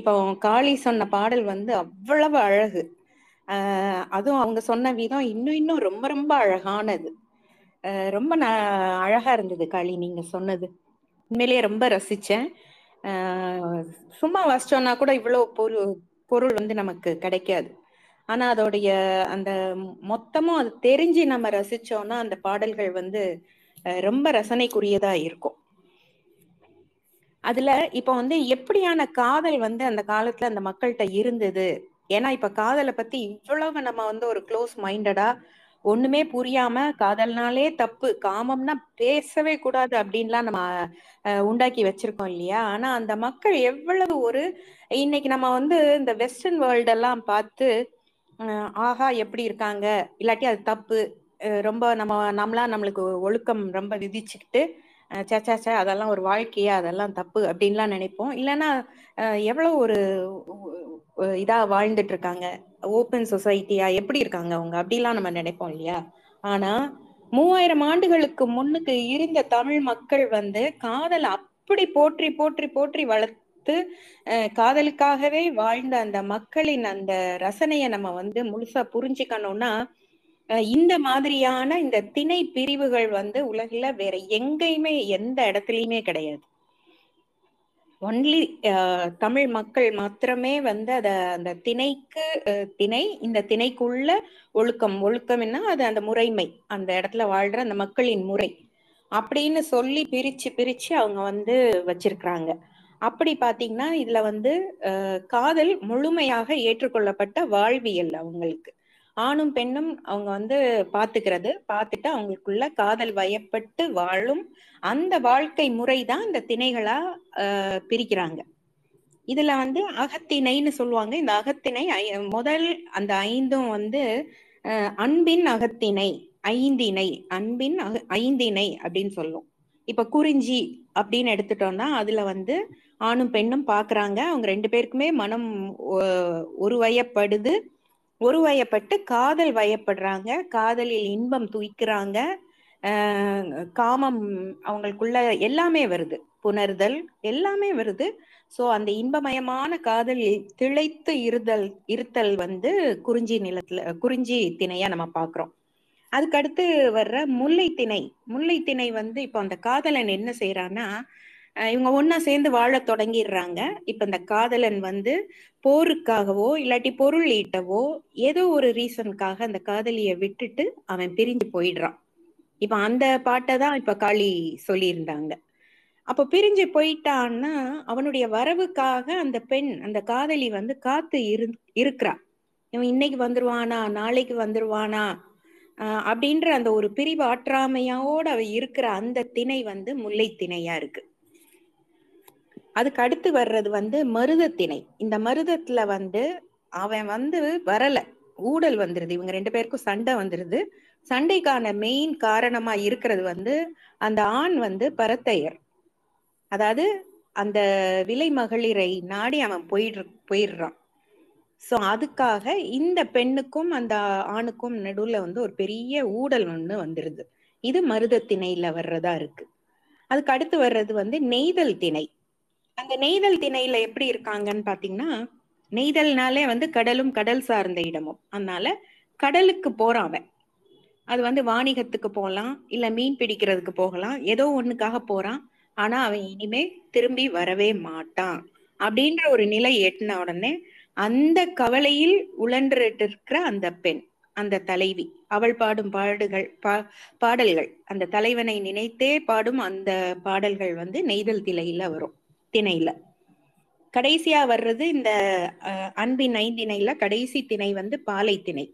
இப்போ காளி சொன்ன பாடல் அவ்வளவு அழகு. அதுவும் அவங்க சொன்ன விதம் இன்னும் ரொம்ப ரொம்ப அழகானது. ரொம்ப அழகா இருந்தது காளி, நீங்க சொன்னது உண்மையிலேயே ரொம்ப ரசிச்சேன். சும்மா வாசிச்சோம்னா கூட இவ்வளவு பொருள் நமக்கு கிடைக்காது. ஆனா அதோடைய அந்த மொத்தமும் அது தெரிஞ்சு நம்ம ரசிச்சோம்னா அந்த பாடல்கள் ரொம்ப ரசனைக்குரியதா இருக்கும். அதுல இப்ப எப்படியான காதல் அந்த காலத்துல அந்த மக்கள்கிட்ட இருந்தது. ஏன்னா இப்ப காதலை பத்தி இவ்வளவு நம்ம ஒரு க்ளோஸ் மைண்டடா ஒண்ணுமே புரியாம காதல்னாலே தப்பு, காமம்னா பேசவே கூடாது அப்படின்லாம் நம்ம உண்டாக்கி வச்சிருக்கோம் இல்லையா. ஆனா அந்த மக்கள் எவ்வளவு இன்னைக்கு நம்ம இந்த வெஸ்டர்ன் வேர்ல்டு எல்லாம் பார்த்து ஆகா எப்படி இருக்காங்க, இல்லாட்டி அது தப்பு, ரொம்ப நம்மளுக்கு ஒழுக்கம் ரொம்ப விதிச்சுக்கிட்டு சேச்சாச்சா அதெல்லாம் ஒரு வாழ்க்கையா, அதெல்லாம் தப்பு அப்படின்லாம் நினைப்போம். இல்லைன்னா எவ்வளவு ஒரு இதா வாழ்ந்துட்டு இருக்காங்க, ஓப்பன் சொசைட்டியா எப்படி இருக்காங்க அவங்க அப்படிலாம் நம்ம நினைப்போம் இல்லையா. ஆனா 3000 ஆண்டுகளுக்கு முன்னுக்கு இருந்த தமிழ் மக்கள் காதல் அப்படி போற்றி போற்றி போற்றி வளர்த்து காதலுக்காகவே வாழ்ந்த அந்த மக்களின் அந்த ரசனைய நம்ம முழுசா புரிஞ்சுக்கணும்னா இந்த மாதிரியான இந்த திணை பிரிவுகள் வந்து உலகில வேற எங்கேயுமே எந்த இடத்துலயுமே கிடையாது. ஒன்லி தமிழ் மக்கள் மாத்திரமே வந்து அத அந்த திணைக்கு திணை, இந்த திணைக்குள்ள ஒழுக்கம், ஒழுக்கம்னா அது அந்த முறைமை, அந்த இடத்துல வாழ்ற அந்த மக்களின் முறை அப்படின்னு சொல்லி பிரிச்சு பிரிச்சு அவங்க வந்து வச்சிருக்கிறாங்க. அப்படி பாத்தீங்கன்னா இதுல வந்து காதல் முழுமையாக ஏற்றுக்கொள்ளப்பட்ட வாழ்வியல். அவங்களுக்கு ஆணும் பெண்ணும் அவங்க வந்து பார்த்துட்டு அவங்களுக்குள்ள காதல் வயப்பட்டு வாழும் அந்த வாழ்க்கை முறை தான் இந்த திணைகளா பிரிக்கிறாங்க. இதுல வந்து அகத்திணைன்னு சொல்லுவாங்க. இந்த அகத்திணை முதல் அந்த ஐந்தும் வந்து அன்பின் அகத்திணை, ஐந்திணை, அன்பின் ஐந்திணை அப்படின்னு சொல்லும். இப்ப குறிஞ்சி அப்படின்னு எடுத்துட்டோம்னா அதுல வந்து ஆணும் பெண்ணும் பாக்குறாங்க, அவங்க ரெண்டு பேருக்குமே மனம் ஒருவயப்பட்டு காதல் வயப்படுறாங்க, காதலில் இன்பம் துய்க்கிறாங்க, காமம் அவங்களுக்குள்ள எல்லாமே வருது, புணர்தல் எல்லாமே வருது. சோ அந்த இன்பமயமான காதலில் திளைத்து இருத்தல் வந்து குறிஞ்சி திணையா நம்ம பாக்குறோம். அதுக்கடுத்து வர்ற முல்லை திணை வந்து இப்போ அந்த காதலன் என்ன செய்யறான்னா, இவங்க ஒன்னா சேர்ந்து வாழ தொடங்கிடுறாங்க. இப்ப இந்த காதலன் வந்து போருக்காகவோ இல்லாட்டி பொருள் ஈட்டவோ ஏதோ ஒரு ரீசனுக்காக அந்த காதலிய விட்டுட்டு அவன் பிரிஞ்சு போயிடுறான். இப்ப அந்த பாட்டை தான் இப்ப காளி சொல்லியிருந்தாங்க. அப்ப பிரிஞ்சு போயிட்டான்னா அவனுடைய வரவுக்காக அந்த பெண், அந்த காதலி வந்து காத்து இருக்கிறா. இவன் இன்னைக்கு வந்துருவானா, நாளைக்கு வந்துருவானா அப்படின்ற அந்த ஒரு பிரிவு ஆற்றாமையோட அவ இருக்கிற அந்த திணை வந்து முல்லை திணையா இருக்கு. அதுக்கு அடுத்து வர்றது வந்து மருதத்திணை. இந்த மருதத்துல வந்து அவன் வந்து வரல, ஊடல் வந்துருது, இவங்க ரெண்டு பேருக்கும் சண்டை வந்துருது. சண்டைக்கான மெயின் காரணமா இருக்கிறது வந்து அந்த ஆண் வந்து பரத்தையர், அதாவது அந்த விலை மகளிரை நாடி அவன் போயிடுறான். சோ அதுக்காக இந்த பெண்ணுக்கும் அந்த ஆணுக்கும் நடுவுல வந்து ஒரு பெரிய ஊடல் ஒண்ணு வந்துருது. இது மருதத்திணையில வர்றதா இருக்கு. அதுக்கு அடுத்து வர்றது வந்து நெய்தல் திணை. அந்த நெய்தல் திணையில எப்படி இருக்காங்கன்னு பாத்தீங்கன்னா, நெய்தல்னாலே வந்து கடலும் கடல் சார்ந்த இடமும், அதனால கடலுக்கு போறான். அது வந்து வாணிகத்துக்கு போகலாம், இல்ல மீன் பிடிக்கிறதுக்கு போகலாம், ஏதோ ஒண்ணுக்காக போறான். ஆனா அவன் இனிமே திரும்பி வரவே மாட்டான் அப்படின்ற ஒரு நிலை எட்டின உடனே அந்த கவலையில் உழன்றுட்டு இருக்கிற அந்த பெண், அந்த தலைவி, அவள் பாடும் பாடல்கள், அந்த தலைவனை நினைத்தே பாடும் அந்த பாடல்கள் வந்து நெய்தல் திணையில வரும். திணையில கடைசியா வர்றது இந்த அன்பின் ஐந்திணையில கடைசி திணை வந்து பாலை திணை.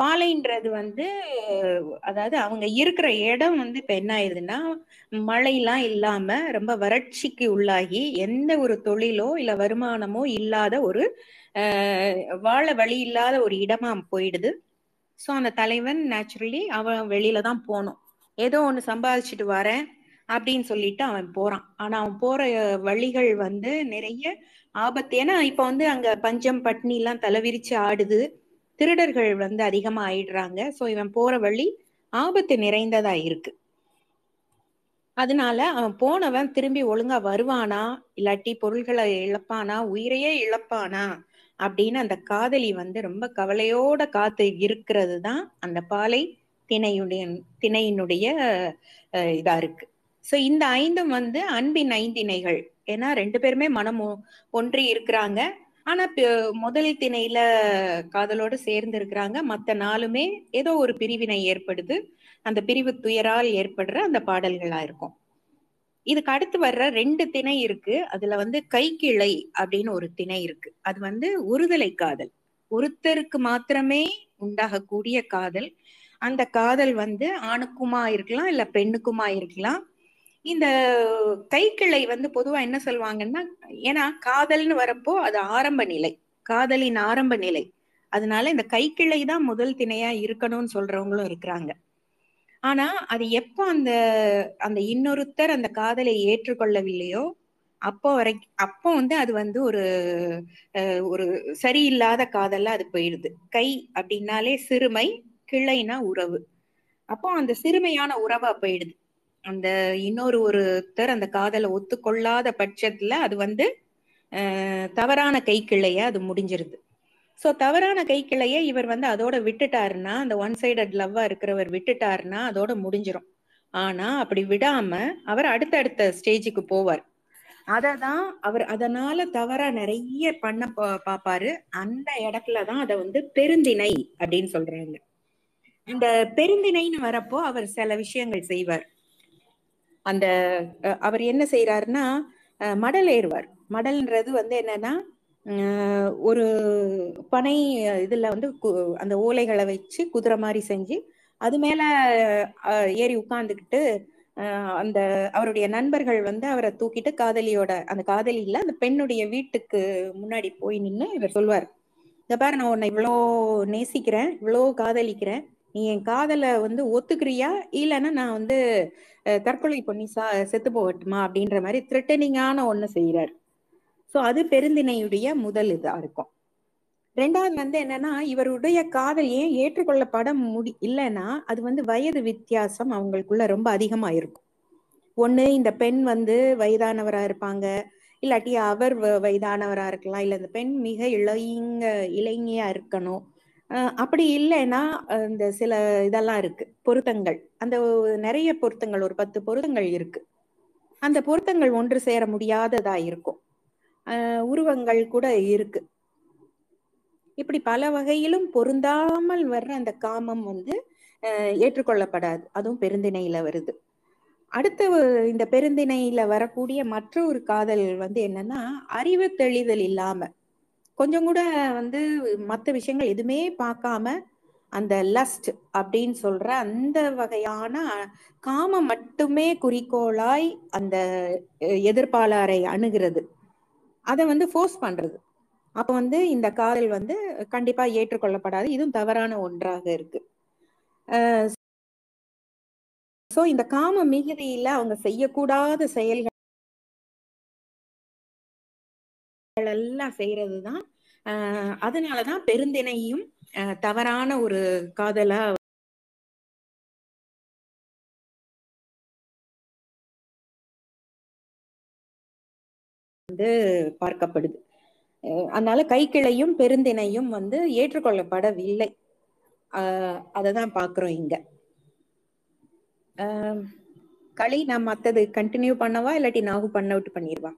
பாலைன்றது வந்து அதாவது அவங்க இருக்கிற இடம் வந்து இப்ப என்ன ஆயிடுதுன்னா, மழையெல்லாம் இல்லாம ரொம்ப வறட்சிக்கு உள்ளாகி எந்த ஒரு தொழிலோ இல்ல வருமானமோ இல்லாத ஒரு வாழ வழி இல்லாத ஒரு இடமா போயிடுது. சோ அந்த தலைவன் நேச்சுரலி அவன் வெளியில தான் போகணும், ஏதோ ஒண்ணு சம்பாதிச்சுட்டு வரேன் அப்படின்னு சொல்லிட்டு அவன் போறான். ஆனா அவன் போற வழிகள் வந்து நிறைய ஆபத்து. ஏன்னா இப்ப வந்து அங்க பஞ்சம் பட்னி எல்லாம் தலைவிரிச்சு ஆடுது, திருடர்கள் வந்து அதிகமா ஆயிடுறாங்க. சோ இவன் போற வழி ஆபத்து நிறைந்ததா இருக்கு. அதனால அவன் போனவன் திரும்பி ஒழுங்கா வருவானா, இல்லாட்டி பொருள்களை இழப்பானா, உயிரையே இழப்பானா அப்படின்னு அந்த காதலி வந்து ரொம்ப கவலையோட காத்து இருக்கிறது தான் அந்த பாலை திணையினுடைய இதா இருக்கு. சோ இந்த ஐந்தும் வந்து அன்பின் ஐந்திணைகள். ஏன்னா ரெண்டு பேருமே மனம் ஒன்றி இருக்கிறாங்க, ஆனா முதல் திணையில காதலோடு சேர்ந்து இருக்கிறாங்க. மற்ற நாளுமே ஏதோ ஒரு பிரிவினை ஏற்படுது, அந்த பிரிவு துயரால் ஏற்படுற அந்த பாடல்களா இருக்கும். இதுக்கு அடுத்து வர்ற ரெண்டு திணை இருக்கு. அதுல வந்து கை கிளை அப்படின்னு ஒரு திணை இருக்கு. அது வந்து ஒருதலை காதல், ஒருத்தருக்கு மாத்திரமே உண்டாகக்கூடிய காதல். அந்த காதல் வந்து ஆணுக்குமா இருக்கலாம், இல்ல பெண்ணுக்குமா இருக்கலாம். இந்த கை கிளை வந்து பொதுவா என்ன சொல்லுவாங்கன்னா, ஏன்னா காதல்னு வரப்போ அது ஆரம்ப நிலை, காதலின் ஆரம்ப நிலை, அதனால இந்த கை கிளை தான் முதல் திணையா இருக்கணும்னு சொல்றவங்களும் இருக்கிறாங்க. ஆனா அது எப்போ அந்த அந்த இன்னொருத்தர் அந்த காதலை ஏற்றுக்கொள்ளவில்லையோ அப்போ வந்து அது வந்து ஒரு சரியில்லாத காதல்ல அது போயிடுது. கை அப்படின்னாலே சிறுமை, கிளைனா உறவு. அப்போ அந்த சிறுமையான உறவா போயிடுது. அந்த ஒருத்தர் அந்த காதலை ஒத்துக்கொள்ளாத பட்சத்துல அது வந்து தவறான கை கிளைய அது முடிஞ்சிருது. ஸோ தவறான கை கிளையை இவர் அதோட விட்டுட்டாருன்னா, அந்த ஒன் சைடட் லவ்வா இருக்கிறவர் விட்டுட்டாருன்னா அதோட முடிஞ்சிடும். ஆனா அப்படி விடாம அவர் அடுத்தடுத்த ஸ்டேஜுக்கு போவார். அததான் அவர் அதனால தவறா நிறைய பண்ண பாப்பாரு. அந்த இடத்துலதான் அதை பெருந்தினை அப்படின்னு சொல்றாங்க. இந்த பெருந்தினைன்னு வரப்போ அவர் சில விஷயங்கள் செய்வார். அந்த அவர் என்ன செய்யறாருன்னா மடல் ஏறுவார். மடல்ன்றது என்னன்னா ஒரு பனை இதுல அந்த ஓலைகளை வச்சு குதிரை மாதிரி செஞ்சு அது மேல ஏறி உட்கார்ந்துக்கிட்டு அந்த அவருடைய நண்பர்கள் அவரை தூக்கிட்டு காதலியோட அந்த காதலியில அந்த பெண்ணுடைய வீட்டுக்கு முன்னாடி போய் நின்று இவர் சொல்வார், இத பாரு நான் உன்னை இவ்வளோ நேசிக்கிறேன், இவ்வளோ காதலிக்கிறேன், நீ என் காதலை ஒத்துக்கிறியா, இல்லைன்னா நான் தற்கொலை பண்ணி செத்து போகட்டுமா அப்படின்ற மாதிரி த்ரெட்டனிங்கான ஒண்ணு செய்யறாரு. ஸோ அது பெருந்தினையுடைய முதல் இதா இருக்கும். ரெண்டாவது என்னன்னா இவருடைய காதல் ஏன் ஏற்றுக்கொள்ளப்பட இல்லைன்னா அது வயது வித்தியாசம் அவங்களுக்குள்ள ரொம்ப அதிகமா இருக்கும். ஒண்ணு இந்த பெண் வயதானவரா இருப்பாங்க, இல்லாட்டி அவர் வயதானவரா இருக்கலாம், இல்ல இந்த பெண் மிக இளைஞயா இருக்கணும். அப்படி இல்லைன்னா இந்த சில இதெல்லாம் இருக்கு பொருத்தங்கள், அந்த நிறைய பொருத்தங்கள் ஒரு 10 பொருத்தங்கள் இருக்கு. அந்த பொருத்தங்கள் ஒன்று சேர முடியாததா இருக்கும். உருவங்கள் கூட இருக்கு. இப்படி பல வகையிலும் பொருந்தாமல் வர்ற அந்த காமம் ஏற்றுக்கொள்ளப்படாது. அதுவும் பெருந்திணையில வருது. அடுத்த இந்த பெருந்திணையில வரக்கூடிய மற்ற ஒரு காதல் என்னன்னா அறிவு தெளிதல் இல்லாம கொஞ்சம் கூட மற்ற விஷயங்கள் எதுவுமே பார்க்காம அந்த லஸ்ட் அப்படின்னு சொல்ற அந்த வகையான காமம் மட்டுமே குறிக்கோளாய் அந்த எதிர்ப்பாளரை அணுகிறது, அதை ஃபோர்ஸ் பண்றது. அப்ப இந்த காதல் கண்டிப்பா ஏற்றுக்கொள்ளப்படாது. இதுவும் தவறான ஒன்றாக இருக்கு. சோ இந்த காம மிகுதியில அவங்க செய்யக்கூடாத செயல்கள் எல்லாம் செய்யறதுதான். அதனாலதான் பெருந்தினையும் தவறான ஒரு காதலா பார்க்கப்படுது. அதனால கை கிளையும் பெருந்தினையும் ஏற்றுக்கொள்ளப்படவில்லை. அததான் பாக்குறோம் இங்க. களி நான் மத்தது கண்டினியூ பண்ணவா, இல்லாட்டி நாகு பண்ண விட்டு பண்ணிடுவா?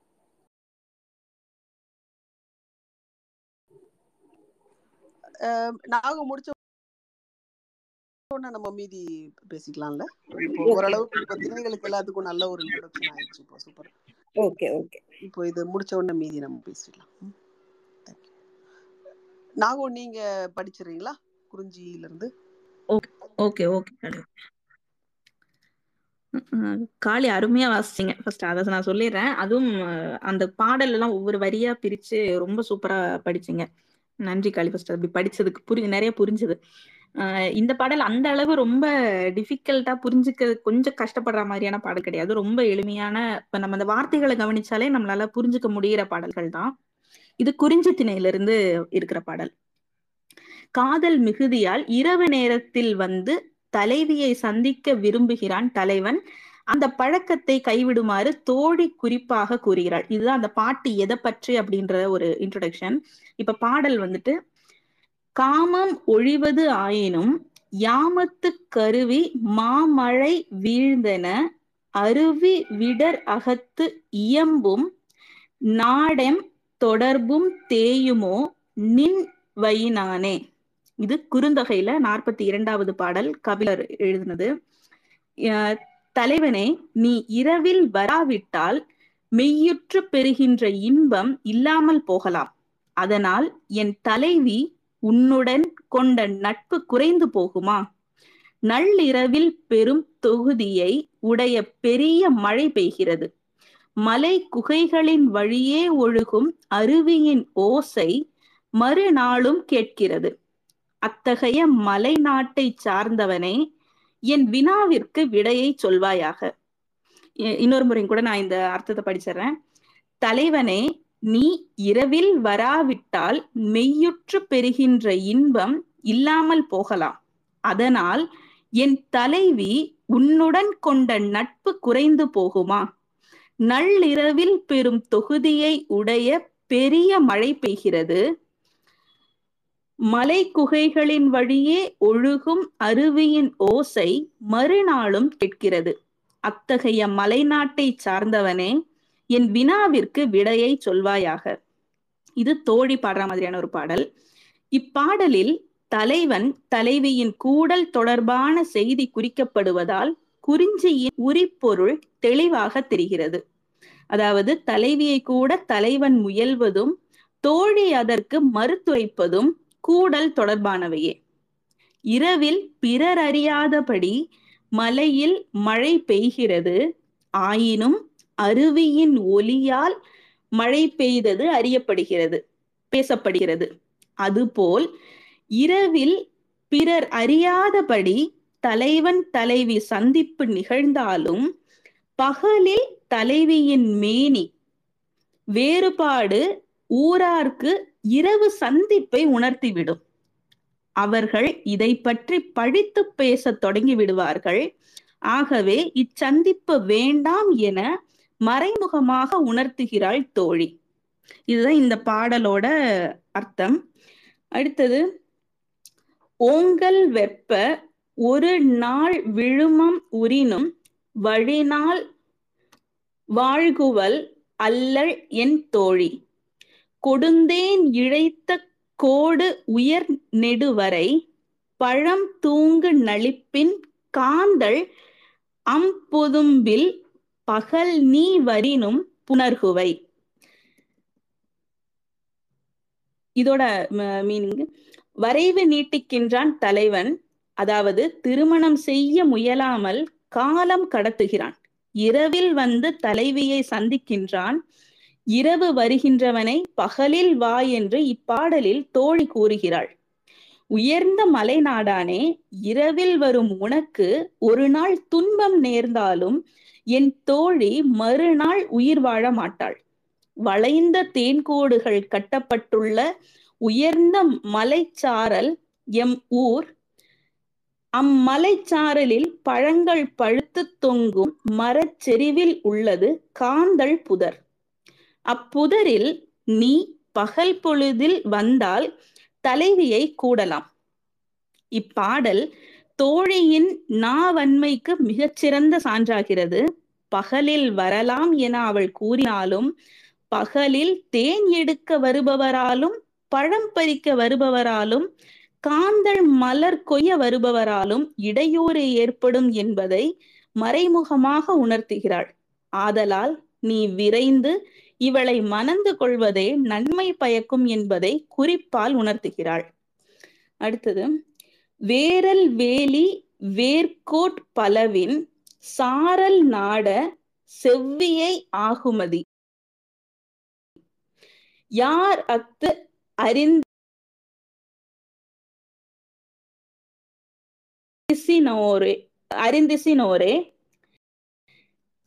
நாகு முடிச்ச நம்ம மீதி பேசிக்கலாம்ல. இப்போ ஓரளவுக்கு எல்லாத்துக்கும் நல்ல ஒரு இன்ட்ரோடக்ஷன் ஆயிடுச்சு. இப்போ சூப்பர். ஓகே ஓகே, இப்போ இது முடிச்ச உடனே மீதி நம்ம பேசிடலாம். நாகோ நீங்க படிச்சிரீங்களா குறிஞ்சியில இருந்து? Okay okay. காளி அருமையா வாசிச்சீங்க. ஃபர்ஸ்ட் அத நான் சொல்லிடுறேன். அதுவும் அந்த பாடல் எல்லாம் ஒவ்வொரு வரியா பிரிச்சு ரொம்ப சூப்பரா படிச்சீங்க. நன்றி காளி. ஃபர்ஸ்ட் அப்படி படிச்சதுக்கு நிறைய புரிஞ்சது. இந்த பாடல் அந்த அளவு ரொம்ப டிஃபிகல்ட்டா புரிஞ்சுக்க கொஞ்சம் கஷ்டப்படுற மாதிரியான பாடல் கிடையாது. ரொம்ப எளிமையான, இப்ப நம்ம அந்த வார்த்தைகளை கவனிச்சாலே நம்மளால புரிஞ்சுக்க முடிகிற பாடல்கள் தான். இது குறிஞ்சி திணையிலிருந்து இருக்கிற பாடல். காதல் மிகுதியால் இரவு நேரத்தில் தலைவியை சந்திக்க விரும்புகிறான் தலைவன். அந்த பழக்கத்தை கைவிடுமாறு தோழி குறிப்பாக கூறுகிறாள். இதுதான் அந்த பாட்டு எதை பற்றி அப்படின்ற ஒரு இன்ட்ரோடக்ஷன். இப்ப பாடல் காமம் ஒழிவது ஆயினும் யாமத்து கருவி மாமழை வீழ்ந்தன அருவி விடர் அகத்து இயம்பும் நாடம் தொடர்பும் தேயுமோ நின் வயினானே. இது குறுந்தொகையில 42வது பாடல், கபிலர் எழுதினது. தலைவனே, நீ இரவில் வராவிட்டால் மெய்யுற்று பெறுகின்ற இன்பம் இல்லாமல் போகலாம். அதனால் என் தலைவி உன்னுடன் கொண்ட நட்பு குறைந்து போகுமா? நள்ளிரவில் பெரும் தொகுதியை உடைய பெரிய மழை பெய்கிறது. மலை குகைகளின் வழியே ஒழுகும் அருவியின் ஓசை மறுநாளும் கேட்கிறது. அத்தகைய மலை நாட்டை சார்ந்தவனே, என் வினாவிற்கு விடையை சொல்வாயாக. இன்னொரு முறையும் கூட நான் இந்த அர்த்தத்தை படிச்சிடறேன். தலைவனே, நீ இரவில் வராவிட்டால் மெய்யுற்று பெறுகின்ற இன்பம் இல்லாமல் போகலாம். அதனால் என் தலைவி உன்னுடன் கொண்ட நட்பு குறைந்து போகுமா? நள்ளிரவில் பெறும் தொகுதியை உடைய பெரிய மழை பெய்கிறது. மலை குகைகளின் வழியே ஒழுகும் அருவியின் ஓசை மறுநாளும் கேட்கிறது. அத்தகைய மலைநாட்டை சார்ந்தவனே, என் வினாவிற்கு விடையை சொல்வாயாக. இது தோழி பாடுற மாதிரியான ஒரு பாடல். இப்பாடலில் தலைவன் தலைவியின் கூடல் தொடர்பான செய்தி குறிக்கப்படுவதால் குறிஞ்சியின் உரிப்பொருள் தெளிவாக தெரிகிறது. அதாவது தலைவியை கூட தலைவன் முயல்வதும் தோழி அதற்கு மறுத்துரைப்பதும் கூடல் தொடர்பானவையே. இரவில் பிறர் அறியாதபடி மலையில் மழை பெய்கிறது, ஆயினும் அருவியின் ஒலியால் மழை பெய்தது அறியப்படுகிறது, பேசப்படுகிறது. அதுபோல் இரவில் பிறர் அறியாதபடி தலைவன் தலைவி சந்திப்பு நிகழ்ந்தாலும் பகலில் தலைவியின் மேனி வேறுபாடு ஊரார்க்கு இரவு சந்திப்பை உணர்த்திவிடும். அவர்கள் இதை பற்றி படித்து பேச தொடங்கி விடுவார்கள். ஆகவே இச்சந்திப்பு வேண்டாம் என மறைமுகமாக உணர்த்துகிறாள் தோழி. இதுதான் இந்த பாடலோட அர்த்தம். அடுத்தது, ஓங்கல் வெப்ப ஒரு நாள் விழுமம் உரினும் வழிநாள் வாழ்குவல் அல்லல் என் தோழி கொடுந்தேன் இழைத்த கோடு உயர் நெடுவரை பழம் தூங்கு நளிப்பின் காந்தல் அம்பொதும்பில் பகல் நீ வரினும் புணர்குவை. இதோட மீனிங், வரைவு நீட்டிக்கின்றான் தலைவன், அதாவது திருமணம் செய்ய முயலாமல் காலம் கடத்துகிறான். இரவில் வந்து தலைவியை சந்திக்கின்றான். இரவு வருகின்றவனை பகலில் வா என்று இப்பாடலில் தோழி கூறுகிறாள். உயர்ந்த மலை நாடானே, இரவில் வரும் உனக்கு ஒரு நாள் துன்பம் நேர்ந்தாலும் என் தோழி மறுநாள் உயிர் வாழ மாட்டாள். வளைந்த தேன்கோடுகள் கட்டப்பட்டுள்ள உயர்ந்த மலைச்சாரல் எம் ஊர். அம்மலைச்சாரலில் பழங்கள் பழுத்து தொங்கும் மரச்செறிவில் உள்ளது காந்தல் புதர். அப்புதரில் நீ பகல் பொழுதில் வந்தால் தலைவியை கூடலாம். இப்பாடல் தோழியின் நாவன்மைக்கு மிகச்சிறந்த சான்றாகிறது. பகலில் வரலாம் என அவள் கூறினாலும் பகலில் தேன் எடுக்க வருபவராலும் பழம் பறிக்க வருபவராலும் காந்தல் மலர் கொய்ய வருபவராலும் இடையூறு ஏற்படும் என்பதை மறைமுகமாக உணர்த்துகிறாள். ஆதலால் நீ விரைந்து இவளை மணந்து கொள்வதே நன்மை பயக்கும் என்பதை குறிப்பால் உணர்த்துகிறாள். அடுத்தது, வேரல் வேலி வேர்கோட் பலவின் சாரல் நாட செவ்வியை ஆகுமதி யார் அத்து அறிந்திசினோரே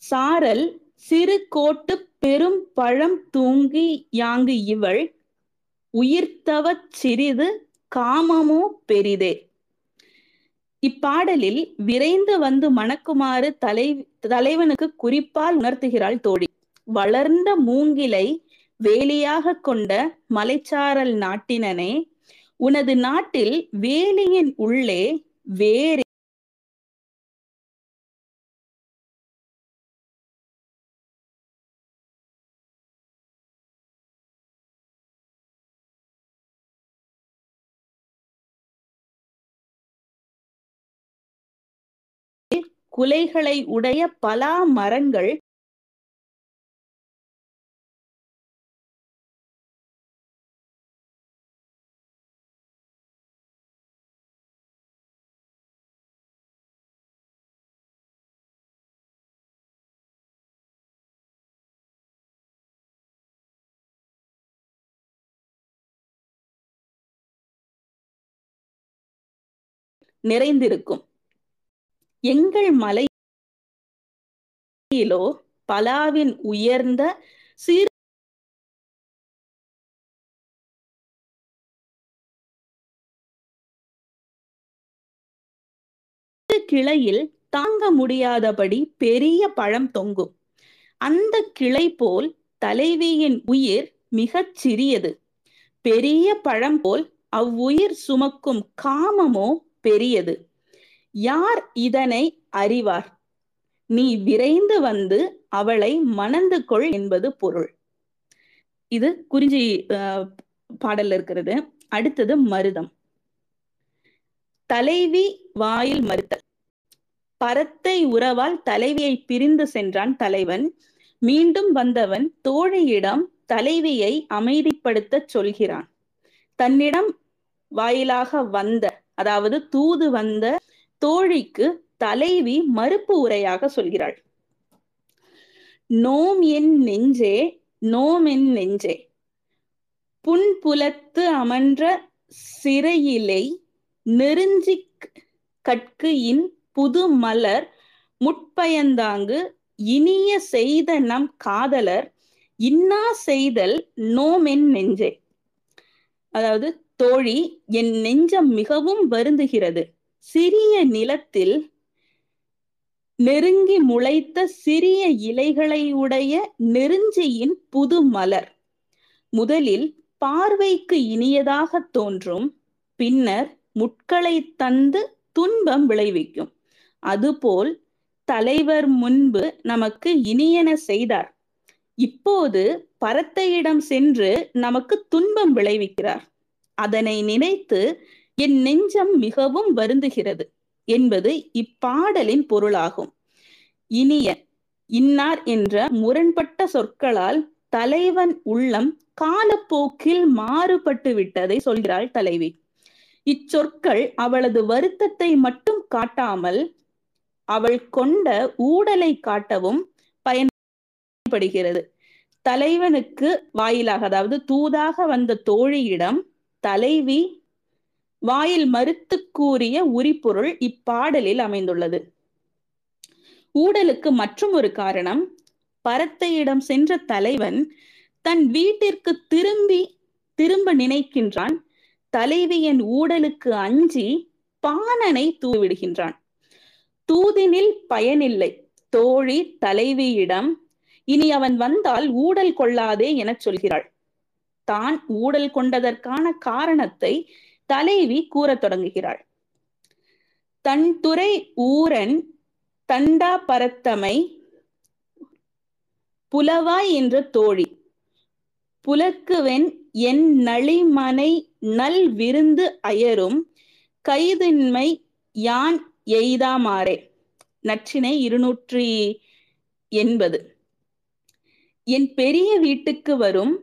சாரல் சிறு கோட்டு பெரும் பழம் தூங்கி யாங்கு இவள் உயிர்த்தவ சிறிது காமமோ பெரிதே. இப்பாடலில் விரைந்து வந்து மணக்குமாறு தலைவனுக்கு குறிப்பால் உணர்த்துகிறாள் தோழி. வளர்ந்த மூங்கிலை வேலியாக கொண்ட மலைச்சாரல் நாட்டினனே, உனது நாட்டில் வேலியின் உள்ளே வேறு குலைகளை உடைய பலா மரங்கள் நிறைந்திருக்கும். எங்கள் மலையிலோ பலாவின் உயர்ந்த சிறு கிளையில் தாங்க முடியாதபடி பெரிய பழம் தொங்கும். அந்த கிளை போல் தலைவியின் உயிர் மிகச் சிறியது. பெரிய பழம் போல் அவ்வுயிர் சுமக்கும் காமமோ பெரியது. யார் இதனை அறிவார்? நீ விரைந்து வந்து அவளை மணந்து கொள் என்பது பொருள். இது குறிஞ்சி பாடல் இருக்கிறது. அடுத்தது மருதம். தலைவி வாயில் மறுத்தல். பரத்தை உறவால் தலைவியை பிரிந்து சென்றான் தலைவன். மீண்டும் வந்தவன் தோழியிடம் தலைவியை அமைதிப்படுத்த சொல்கிறான். தன்னிடம் வாயிலாக வந்த, அதாவது தூது வந்த தோழிக்கு தலைவி மறுப்பு உரையாக சொல்கிறாள். நோம் என் நெஞ்சே, நோம் என் நெஞ்சே, புன்புலத்து அமன்ற சிறையிலை நெருஞ்சி கற்கு இன் புது மலர் முட்பயந்தாங்கு இனிய செய்த நம் காதலர் இன்னா செய்தல் நோமென் நெஞ்சே. அதாவது தோழி, என் நெஞ்சம் மிகவும் வருந்துகிறது. சிறிய நிலத்தில் நெருங்கி முளைத்த சிறிய இலைகளை உடைய நெருஞ்சியின் புது மலர் முதலில் பார்வைக்கு இனியதாக தோன்றும், பின்னர் முட்களை தந்து துன்பம் விளைவிக்கும். அதுபோல் தலைவர் முன்பு நமக்கு இனியன செய்தார், இப்போது பரத்தையிடம் சென்று நமக்கு துன்பம் விளைவிக்கிறார். அதனை நினைத்து என் நெஞ்சம் மிகவும் வருந்துகிறது என்பது இப்பாடலின் பொருளாகும். இனிய, இன்னார் என்ற முரண்பட்ட சொற்களால் தலைவன் உள்ளம் காலப்போக்கில் மாறுபட்டு விட்டதை சொல்கிறாள் தலைவி. இச்சொற்கள் அவளது வருத்தத்தை மட்டும் காட்டாமல் அவள் கொண்ட ஊடலை காட்டவும் பயன்படுகிறது. தலைவனுக்கு வாயிலாக, அதாவது தூதாக வந்த தோழியிடம் தலைவி வாயில் மறுத்து கூறிய உரிபொருள் இப்பாடலில் அமைந்துள்ளது. ஊடலுக்கு மற்றும் ஒரு காரணம், பரத்தையிடம் சென்ற தலைவன் தன் வீட்டிற்கு திரும்ப நினைக்கின்றான். தலைவியின் ஊடலுக்கு அஞ்சி பாணனை தூவிடுகின்றான். தூதினில் பயனில்லை. தோழி தலைவியிடம் இனி அவன் வந்தால் ஊடல் கொள்ளாதே என சொல்கிறாள். தான் ஊடல் கொண்டதற்கான காரணத்தை தலைவி கூற தொடங்குகிறாள். தன் துறை ஊரன் தண்டா பரத்தமை புலவாய் என்ற தோழி புலக்குவென் என் நளிமனை நல் விருந்து அயரும் கைதின்மை யான் எய்தாமாறே. நற்றினை 280. என் பெரிய வீட்டுக்கு வரும்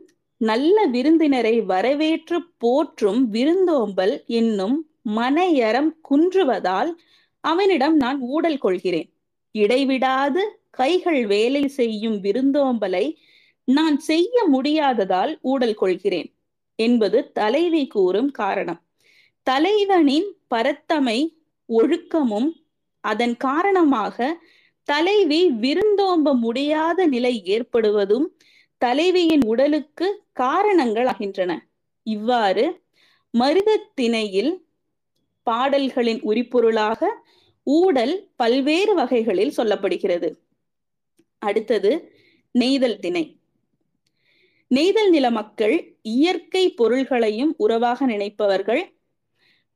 நல்ல விருந்தினரை வரவேற்று போற்றும் விருந்தோம்பல் என்னும் மனையரம் குன்றுவதால் அவனிடம் நான் ஊடல் கொள்கிறேன். இடைவிடாது கைகள் வேலை செய்யும் விருந்தோம்பலை நான் செய்ய முடியாததால் ஊடல் கொள்கிறேன் என்பது தலைவி கூறும் காரணம். தலைவனின் பரத்தமை ஒழுக்கமும் அதன் காரணமாக தலைவி விருந்தோம்ப முடியாத நிலை ஏற்படுவதும் தலைவியின் உடலுக்கு காரணங்கள் ஆகின்றன. இவ்வாறு மருதத்திணையில் பாடல்களின் உரிபொருளாக ஊடல் பல்வேறு வகைகளில் சொல்லப்படுகிறது. அடுத்தது நெய்தல் திணை. நெய்தல் நில மக்கள் இயற்கை பொருள்களையும் உறவாக நினைப்பவர்கள்.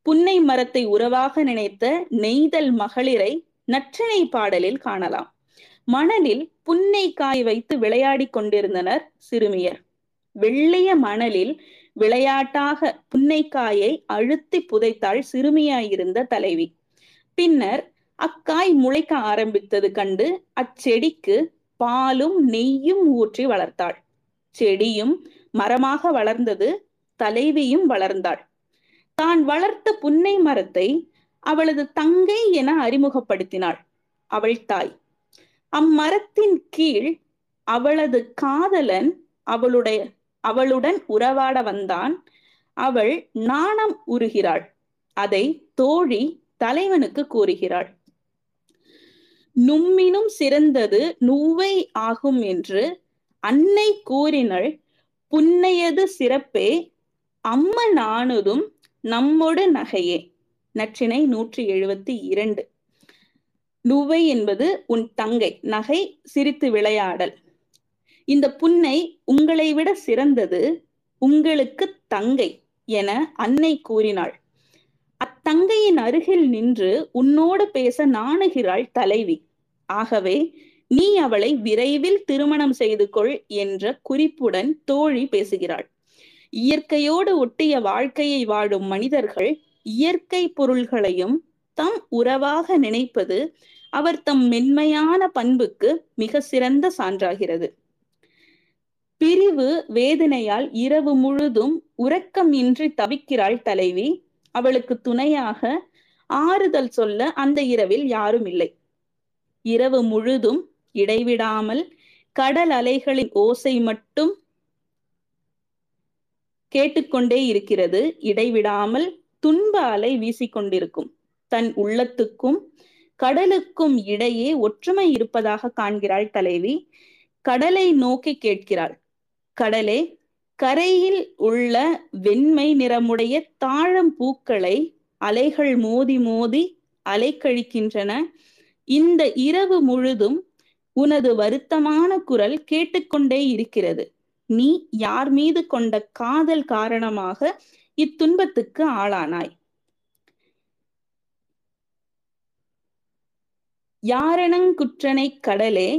புன்னை மரத்தை உறவாக நினைத்த நெய்தல் மகளிரை நற்றிணை பாடலில் காணலாம். மணலில் புன்னை காய் வைத்து விளையாடி கொண்டிருந்தனர் சிறுமியர். வெள்ளைய மணலில் விளையாட்டாக புன்னைக்காயை அழுத்தி புதைத்தாள் சிறுமியாயிருந்த தலைவி. பின்னர் அக்காய் முளைக்க ஆரம்பித்தது கண்டு அச்செடிக்கு பாலும் நெய்யும் ஊற்றி வளர்த்தாள். செடியும் மரமாக வளர்ந்தது, தலைவியும் வளர்ந்தாள். தான் வளர்த்த புன்னை மரத்தை அவளது தங்கை என அறிமுகப்படுத்தினாள் அவள் தாய். அம்மரத்தின் கீழ் அவளது காதலன் அவளுடன் உறவாட வந்தான். அவள் நாணம் உருகிறாள். அதை தோழி தலைவனுக்கு கூறுகிறாள். நும்மினும் சிறந்தது நுவை ஆகும் என்று அன்னை கூறினள் புன்னையது சிறப்பே அம்மன் ஆனதும் நம்மோடு நகையே. நற்றினை 172. நுவை என்பது உன் தங்கை, நகை சிரித்து விளையாடல். இந்த புன்னை உங்களை விட சிறந்தது, உங்களுக்கு தங்கை என அன்னை கூறினாள். அத்தங்கையின் அருகில் நின்று உன்னோடு பேச நாணுகிறாள் தலைவி. ஆகவே நீ அவளை விரைவில் திருமணம் செய்து கொள் என்ற குறிப்புடன் தோழி பேசுகிறாள். இயற்கையோடு ஒட்டிய வாழ்க்கையை வாழும் மனிதர்கள் இயற்கை பொருள்களையும் தம் உறவாக நினைப்பது அவர் தம் மென்மையான பண்புக்கு மிக சிறந்த சான்றாகிறது. பிரிவு வேதனையால் இரவு முழுதும் உறக்கம் இன்றி தவிக்கிறாள் தலைவி. அவளுக்கு துணையாக ஆறுதல் சொல்ல அந்த இரவில் யாரும் இல்லை. இரவு முழுதும் இடைவிடாமல் கடல் அலைகளின் ஓசை மட்டும் கேட்டுக்கொண்டே இருக்கிறது. இடைவிடாமல் துன்ப அலை வீசிக்கொண்டிருக்கும். தன் உள்ளத்துக்கும் கடலுக்கும் இடையே ஒற்றுமை இருப்பதாக காண்கிறாள் தலைவி. கடலை நோக்கி கேட்கிறாள். கடலே, கரையில் உள்ள வெண்மை நிறமுடைய தாழம் பூக்களை அலைகள் மோதி மோதி அலைக்கழிக்கின்றன. இந்த இரவு முழுதும் உனது வருத்தமான குரல் கேட்டுக்கொண்டே இருக்கிறது. நீ யார் மீது கொண்ட காதல் காரணமாக இத்துன்பத்துக்கு ஆளானாய்? யாரணங்குற்றனை கடலே,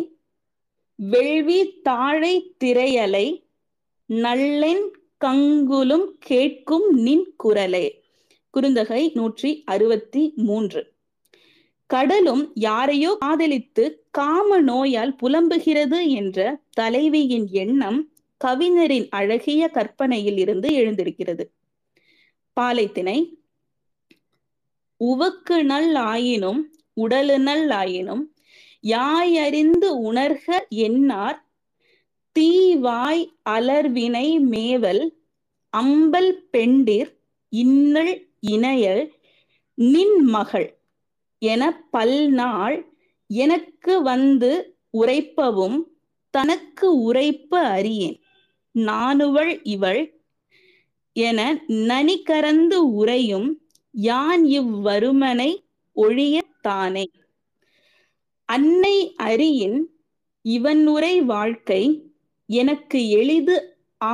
வெள்வி தாழை திரையலை நல்லென் கங்குலும் கேட்கும் நின் குரலே. குறுந்தொகை 163. கடலும் யாரையோ காதலித்து காம நோயால் புலம்புகிறது என்ற தலைவியின் எண்ணம் கவிஞரின் அழகிய கற்பனையில் இருந்து எழுந்திருக்கிறது. பாலைத்திணை. உவக்கு நல் ஆயினும் உடலு நல் ஆயினும் யாயறிந்து உணர்க என்னார் தீவாய் அலர்வினை மேவல் அம்பல் பெண்டிர் இன்னல் இணையல் நின் மகள் என பல்நாள் எனக்கு வந்து உரைப்பவும் தனக்கு உரைப்ப அறியேன் நானுவள் இவள் என நனிகரந்து உரையும் யான் இவ்வருமனை ஒழியத்தானே. அன்னை அறியின் இவன் உரை வாழ்க்கை எனக்கு எளிது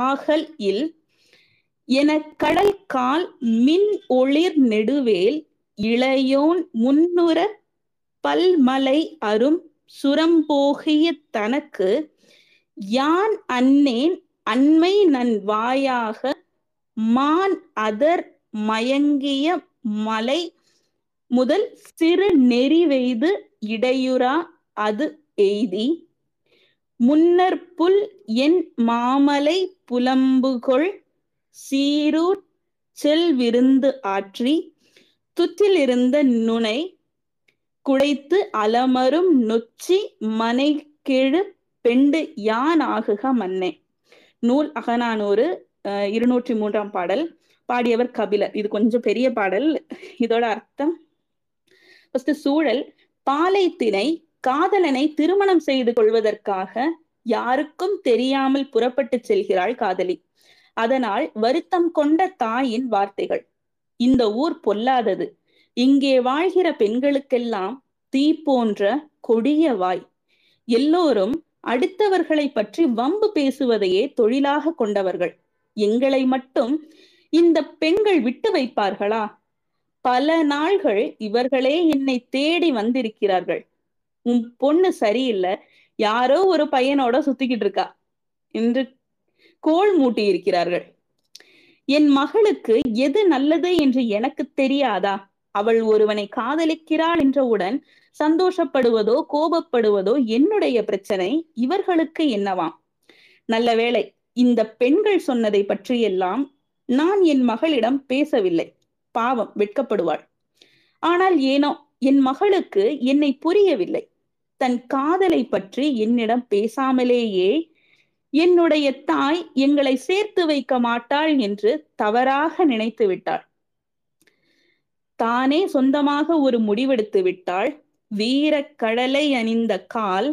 ஆகல் இல் என கடல் கால் மின் ஒளிர் நெடுவேல் இளையோன் முன்னுற பல்மலை அரும் சுரம்போகிய தனக்கு யான் அன்னேன் அண்மை நன் வாயாக மான் அதர் மயங்கிய மலை முதல் சிறு நெறி வெய்து இடையுறா அது எய்தி முன்னர் புல் என் மாமலை புலம்புகொள் சீரூர் செல்விருந்து ஆற்றி துத்திலிருந்த நுனை குடைத்து அலமரும் நொச்சி மனை கெழு பெண்டு யான் ஆகுக மன்னே. நூல் அகநானூறு 203 பாடல். பாடியவர் கபிலர். இது கொஞ்சம் பெரிய பாடல். இதோட அர்த்தம் ஃபர்ஸ்ட் சூழல். பாலைத்திணை காதலனை திருமணம் செய்து கொள்வதற்காக யாருக்கும் தெரியாமல் புறப்பட்டு செல்கிறாள் காதலி. அதனால் வருத்தம் கொண்ட தாயின் வார்த்தைகள்: இந்த ஊர் பொல்லாதது, இங்கே வாழ்கிற பெண்களுக்கெல்லாம் தீ போன்ற கொடிய வாய், எல்லோரும் அடுத்தவர்களை பற்றி வம்பு பேசுவதையே தொழிலாக கொண்டவர்கள், எங்களை மட்டும் இந்த பெண்கள் விட்டு வைப்பார்களா? பல நாள்கள் இவர்களே என்னை தேடி வந்திருக்கிறார்கள். உன் பொண்ணு சரியில்லை, யாரோ ஒரு பையனோட சுத்திக்கிட்டு இருக்கா என்று கோல் மூட்டி இருக்கிறார்கள். என் மகளுக்கு எது நல்லது என்று எனக்கு தெரியாதா? அவள் ஒருவனை காதலிக்கிறாள் என்றவுடன் சந்தோஷப்படுவதோ கோபப்படுவதோ என்னுடைய பிரச்சனை, இவர்களுக்கு என்னவாம்? நல்ல வேளை இந்த பெண்கள் சொன்னதை பற்றியெல்லாம் நான் என் மகளிடம் பேசவில்லை. பாவம், வெட்கப்படுவாள். ஆனால் ஏனோ என் மகளுக்கு என்னை புரியவில்லை. தன் காதலை பற்றி என்னிடம் பேசாமலேயே என்னுடைய தாய் எங்களை சேர்த்து வைக்க மாட்டாள் என்று தவறாக நினைத்து விட்டாள். தானே சொந்தமாக ஒரு முடிவெடுத்து விட்டாள். வீர கடலை அணிந்த கால்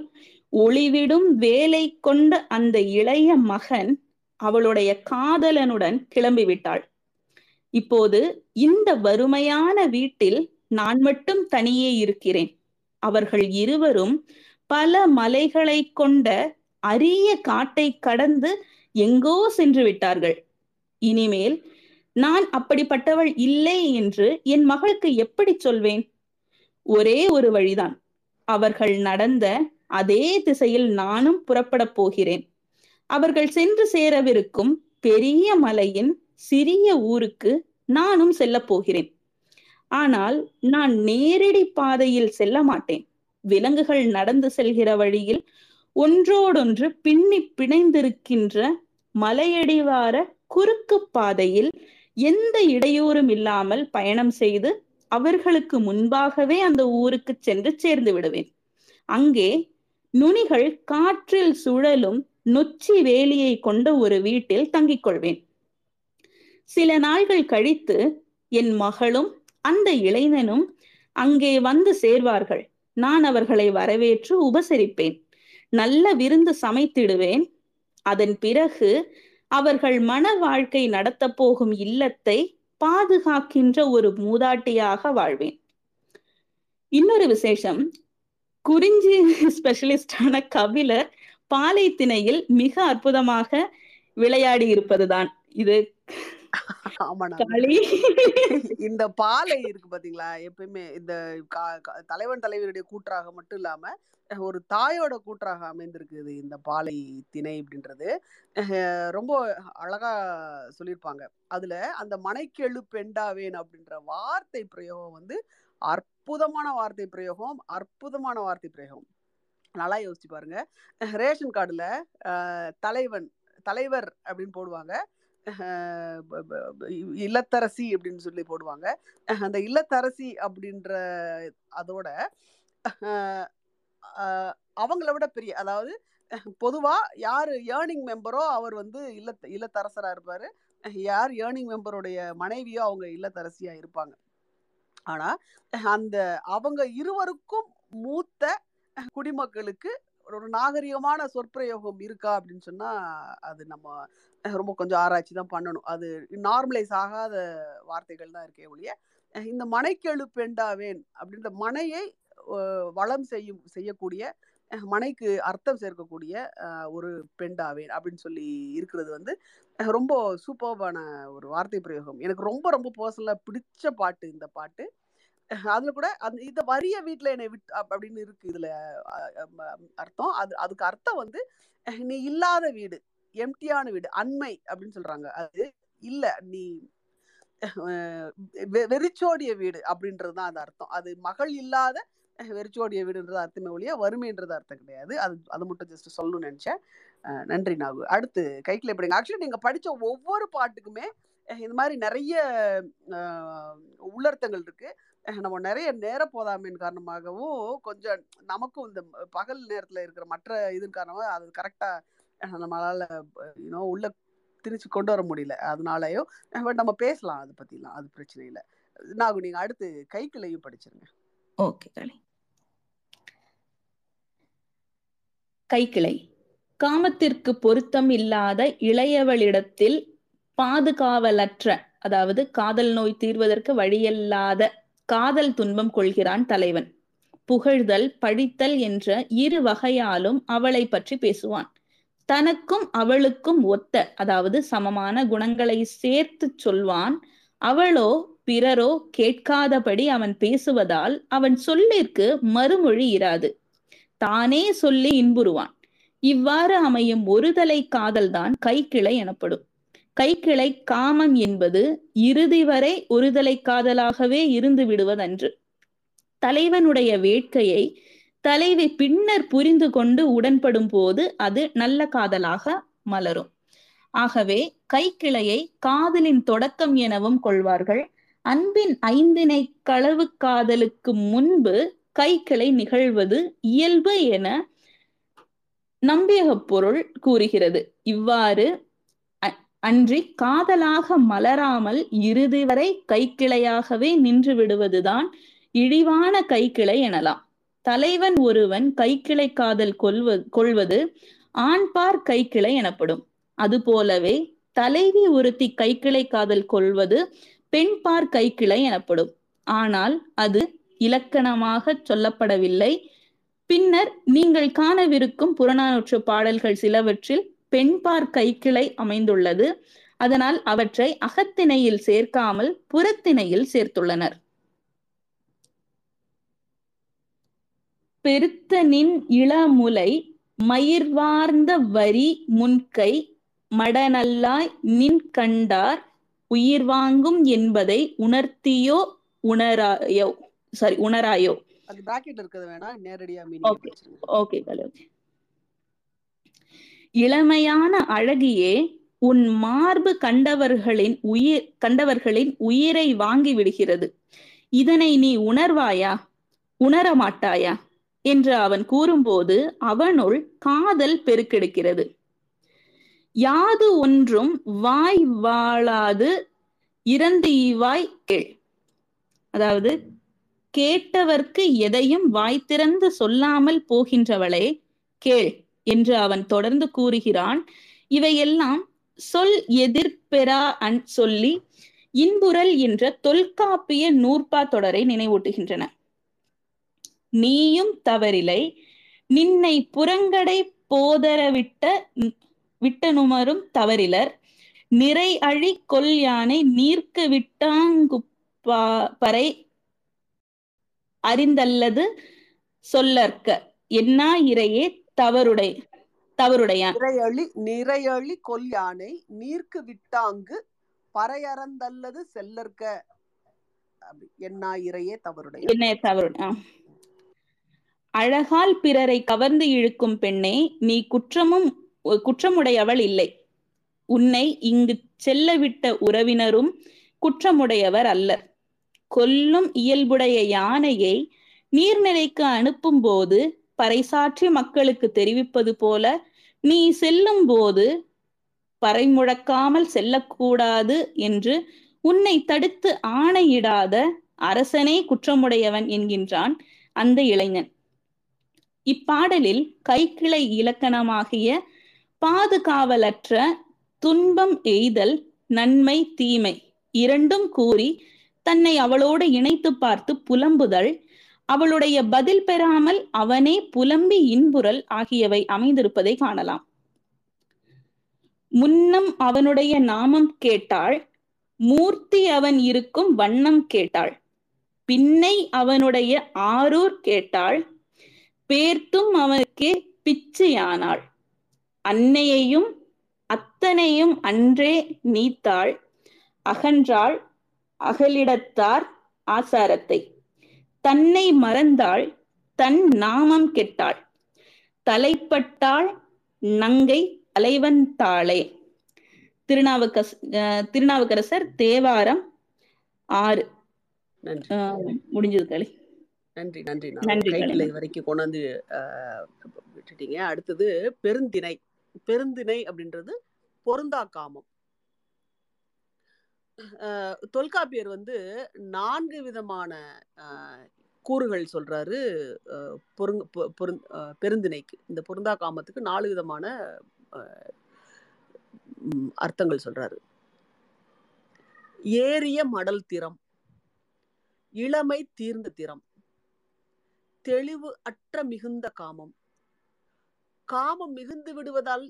ஒளிவிடும் வேலை கொண்ட அந்த இளைய மகன் அவளுடைய காதலனுடன் கிளம்பிவிட்டாள். இப்போது இந்த வறுமையான வீட்டில் நான் மட்டும் தனியே இருக்கிறேன். அவர்கள் இருவரும் பல மலைகளை கொண்ட அரிய காட்டை கடந்து எங்கோ சென்று விட்டார்கள். இனிமேல் நான் அப்படிப்பட்டவள் இல்லை என்று என் மகளுக்கு எப்படி சொல்வேன்? ஒரே ஒரு வழிதான், அவர்கள் நடந்த அதே திசையில் நானும் புறப்பட போகிறேன். அவர்கள் சென்று சேரவிருக்கும் பெரிய மலையின் சிறிய ஊருக்கு நானும் செல்ல போகிறேன். ஆனால் நான் நேரடி பாதையில் செல்ல மாட்டேன். விலங்குகள் நடந்து செல்கிற வழியில் ஒன்றோடொன்று பின்னி பிணைந்திருக்கின்ற மலையடிவார குறுக்கு பாதையில் எந்த இடையூறும் இல்லாமல் பயணம் செய்து அவர்களுக்கு முன்பாகவே அந்த ஊருக்கு சென்று சேர்ந்து விடுவேன். அங்கே நுனிகள் காற்றில் சுழலும் நொச்சி வேலியை கொண்ட ஒரு வீட்டில் தங்கிக் கொள்வேன். சில நாள்கள் கழித்து என் மகளும் அந்த இளைஞனும் அங்கே வந்து சேர்வார்கள். நான் அவர்களை வரவேற்று உபசரிப்பேன், நல்ல விருந்து சமைத்திடுவேன். அதன் பிறகு அவர்கள் மன வாழ்க்கை நடத்த போகும் இல்லத்தை பாதுகாக்கின்ற ஒரு மூதாட்டியாக வாழ்வேன். இன்னொரு விசேஷம், குறிஞ்சி ஸ்பெஷலிஸ்டான கபிலர் பாலை திணையில் மிக அற்புதமாக விளையாடி இருப்பதுதான் இது. இந்த பாலை இருக்கு பாத்தீங்களா, எப்பயுமே இந்த தலைவன் தலைவருடைய கூற்றாக மட்டும் இல்லாம ஒரு தாயோட கூற்றாக அமைந்திருக்குது இந்த பாலை திணை அப்படின்றது. ரொம்ப அழகா சொல்லியிருப்பாங்க. அதுல அந்த மனைக்கெழு பெண்டாவேன் அப்படின்ற வார்த்தை பிரயோகம் வந்து அற்புதமான வார்த்தை பிரயோகம். நல்லா யோசிச்சு பாருங்க. ரேஷன் கார்டுல தலைவர் அப்படின்னு போடுவாங்க, இல்லத்தரசி அப்படின்னு சொல்லி போடுவாங்க. அந்த இல்லத்தரசி அப்படின்ற அதோட அவங்கள விட பெரிய, அதாவது பொதுவா யார் ஏர்னிங் மெம்பரோ அவர் வந்து இல்லத்தரசரா இருப்பாரு, யார் ஏர்னிங் மெம்பருடைய மனைவியோ அவங்க இல்லத்தரசியா இருப்பாங்க. ஆனா அந்த அவங்க இருவருக்கும் மூத்த குடிமக்களுக்கு ஒரு நாகரிகமான சொற்பிரயோகம் இருக்கா அப்படின்னு சொன்னா அது நம்ம ரொம்ப கொஞ்சம் ஆராய்ச்சி தான் பண்ணணும். அது நார்மலைஸ் ஆகாத வார்த்தைகள் தான் இருக்கே ஒழிய, இந்த மனைக்கெழு பெண்டாவேன் அப்படின்ற மனையை வளம் செய்யக்கூடிய மனைக்கு அர்த்தம் சேர்க்கக்கூடிய ஒரு பெண்டாவேன் அப்படின்னு சொல்லி இருக்கிறது வந்து ரொம்ப சூப்பர்பான ஒரு வார்த்தை பிரயோகம். எனக்கு ரொம்ப ரொம்ப பர்சனலாக பிடிச்ச பாட்டு இந்த பாட்டு. அதுல கூட அந்த இந்த வரிய வீட்டுல என்னை விட்டு அப்படின்னு இருக்கு இதுல அர்த்தம். அதுக்கு அர்த்தம் வந்து நீ இல்லாத வீடு, எம்டியான வீடு, அண்மை அப்படின்னு சொல்றாங்க. அது இல்ல, நீ வெறிச்சோடிய வீடு அப்படின்றதுதான் அந்த அர்த்தம். அது மகள் இல்லாத வெறிச்சோடிய வீடுன்றது அர்த்தமே ஒழிய வறுமைன்றது அர்த்தம் கிடையாது. அது மட்டும் ஜஸ்ட் சொல்லணும்னு நினைச்சேன். நன்றி நாகு. அடுத்து கை கிளை படிங்க. ஆக்சுவலி நீங்க படிச்ச ஒவ்வொரு பாட்டுக்குமே இது மாதிரி நிறைய உள்ளர்த்தங்கள் இருக்கு. நம்ம நிறைய நேரம் போதாமின் காரணமாகவும் கொஞ்சம் நமக்கும் இந்த பகல் நேரத்தில் இருக்கிற மற்ற இதன் காரணமாக அது கரெக்டாக நம்மளால் இன்னும் உள்ள திரிச்சு கொண்டு வர முடியல. அதனாலயோ பட் நம்ம பேசலாம், அதை பற்றிலாம், அது பிரச்சனை இல்லை. நாகு, நீங்கள் அடுத்து கை கிளையும் படிச்சிருங்க. ஓகே களி. கை கிளை. காமத்திற்கு பொருத்தம் இல்லாத இளையவளிடத்தில் பாதுகாவலற்ற, அதாவது காதல் நோய் தீர்வதற்கு வழியில்லாத காதல் துன்பம் கொள்கிறான் தலைவன். புகழ்தல் பழித்தல் என்ற இரு வகையாலும் அவளை பற்றி பேசுவான். தனக்கும் அவளுக்கும் ஒத்த, அதாவது சமமான குணங்களை சேர்த்து சொல்வான். அவளோ பிறரோ கேட்காதபடி அவன் பேசுவதால் அவன் சொல்லிற்கு மறுமொழி இராது, தானே சொல்லி இன்புறுவான். இவ்வாறு அமையும் ஒருதலை காதல்தான் கைக்கிளை எனப்படும். கைக்கிளை காமம் என்பது இறுதி வரை ஒருதலை காதலாகவே இருந்து விடுவதன்று. தலைவனுடைய வேட்கையை தலைவி பின்னர் புரிந்து கொண்டு உடன்படும் போது அது நல்ல காதலாக மலரும். ஆகவே கைக்கிளையை காதலின் தொடக்கம் எனவும் கொள்வார்கள். அன்பின் ஐந்திணை களவு காதலுக்கு முன்பு கைக்கிளை நிகழ்வது இயல்பு என நம்பியக பொருள் கூறுகிறது. இவ்வாறு அன்றி காதலாக மலராமல் இறுதி வரை கைக்கிளையாகவே நின்று விடுவதுதான் இழிவான கைக்கிளை எனலாம். தலைவன் ஒருவன் கைக்கிளை காதல் கொள்வது ஆண்பார் கைக்கிளை எனப்படும். அதுபோலவே தலைவி ஒருத்தி கைக்கிளை காதல் கொள்வது பெண்பார் கைக்கிளை எனப்படும். ஆனால் அது இலக்கணமாக சொல்லப்படவில்லை. பின்னர் நீங்கள் காணவிருக்கும் புறநானூற்று பாடல்கள் சிலவற்றில் பெண்பார் கைக்கிளை அமைந்துள்ளது. அதனால் அவற்றை அகத்திணையில் சேர்க்காமல் புறத்திணையில் சேர்த்துள்ளனர். பெருத்தனின் இளமுலை மயிர்வார்ந்த வரி முன்கை மடநல்லாய் நின் கண்டார் உயிர் வாங்கும் என்பதை உணர்த்தியோ உணராயோ உணராயோ. இளமையான அழகியே உன் மார்பு கண்டவர்களின் உயிரை வாங்கி விடுகிறது. இதனை நீ உணர்வாயா, உணரமாட்டாயா என்று அவன் கூறும்போது அவனுள் காதல் பெருக்கெடுக்கிறது. யாது ஒன்றும் வாய் வாழாது இறந்து இவாய் கேள், அதாவது கேட்டவர்க்கு எதையும் வாய் திறந்து சொல்லாமல் போகின்றவளே கேள் என்று அவன் தொடர்ந்து கூறுகிறான். இவையெல்லாம் சொல் எதிர்பெறா அன் சொல்லி இன்புறல் என்ற தொல்காப்பிய நூற்பா தொடரை நினைவூட்டுகின்றன. நீயும் தவறிலை நின்னை புறங்கடை போதரவிட்ட விட்டனுமரும் தவறிலர் நிறை அழி கொல் யானை நீர்க்கு விட்டாங்குப்பறை அறிந்தல்லது சொல்லற்க என்னா இறையே தவறுடையான் நிறையழி கொல் யானை நீர்க்கு விட்டாங்கு பறையறந்தல்லது செல்லற்க என்னா இறையே தவறுடைய. அழகால் பிறரை கவர்ந்து இழுக்கும் பெண்ணே, நீ குற்றமுடையவள் இல்லை. உன்னை இங்கு செல்லவிட்ட உறவினரும் குற்றமுடையவர் அல்லர். கொல்லும் இயல்புடைய யானையை நீர்நிலைக்கு அனுப்பும் போது பறைசாற்றி மக்களுக்கு தெரிவிப்பது போல நீ செல்லும் போது பறை முழக்காமல் செல்லக்கூடாது என்று உன்னை தடுத்து ஆணையிடாத அரசனே குற்றமுடையவன் என்கின்றான் அந்த இளைஞன். இப்பாடலில் கை கிளை இலக்கணமாகிய பாதுகாவலற்ற துன்பம் எய்தல் நன்மை தீமை இரண்டும் கூறி தன்னை அவளோடு இணைத்து பார்த்து புலம்புதல், அவளுடைய பதில் பெறாமல் அவனே புலம்பி இன்புறல் ஆகியவை அமைந்திருப்பதை காணலாம். முன்னம் அவனுடைய நாமம் கேட்டாள், மூர்த்தி அவன் இருக்கும் வண்ணம் கேட்டாள், பின்னை அவனுடைய ஆரூர் கேட்டாள், பேர்த்தும் அவனுக்கே பிச்சையானாள், அன்னையையும் அத்தனையும் அன்றே நீத்தாள், அகன்றாள் அகலிடத்தார் ஆசாரத்தை, தன்னை மறந்தாள், தன் நாமம் கெட்டாள், தலைப்பட்டாள் நங்கை தலைவன் தாளே. திருநாவுக்கரசர், தேவாரம் 6. முடிஞ்சது களி. நன்றி நன்றி. கைக்கிளை வரைக்கும் கொண்டாந்து விட்டுட்டீங்க. அடுத்தது பெருந்தினை. பெருந்தினை அப்படின்றது பொருந்தா காமம். தொல்காப்பியர் வந்து 4 விதமான கூறுகள் சொல்றாரு பெருந்தினைக்கு. இந்த பொருந்தா காமத்துக்கு 4 விதமான அர்த்தங்கள் சொல்றாரு. ஏறிய மடல் திறம், இளமை தீர்ந்த திறம், தெளிவு அற்ற மிகுந்த காமம், காமம் மிகுந்து விடுவதால்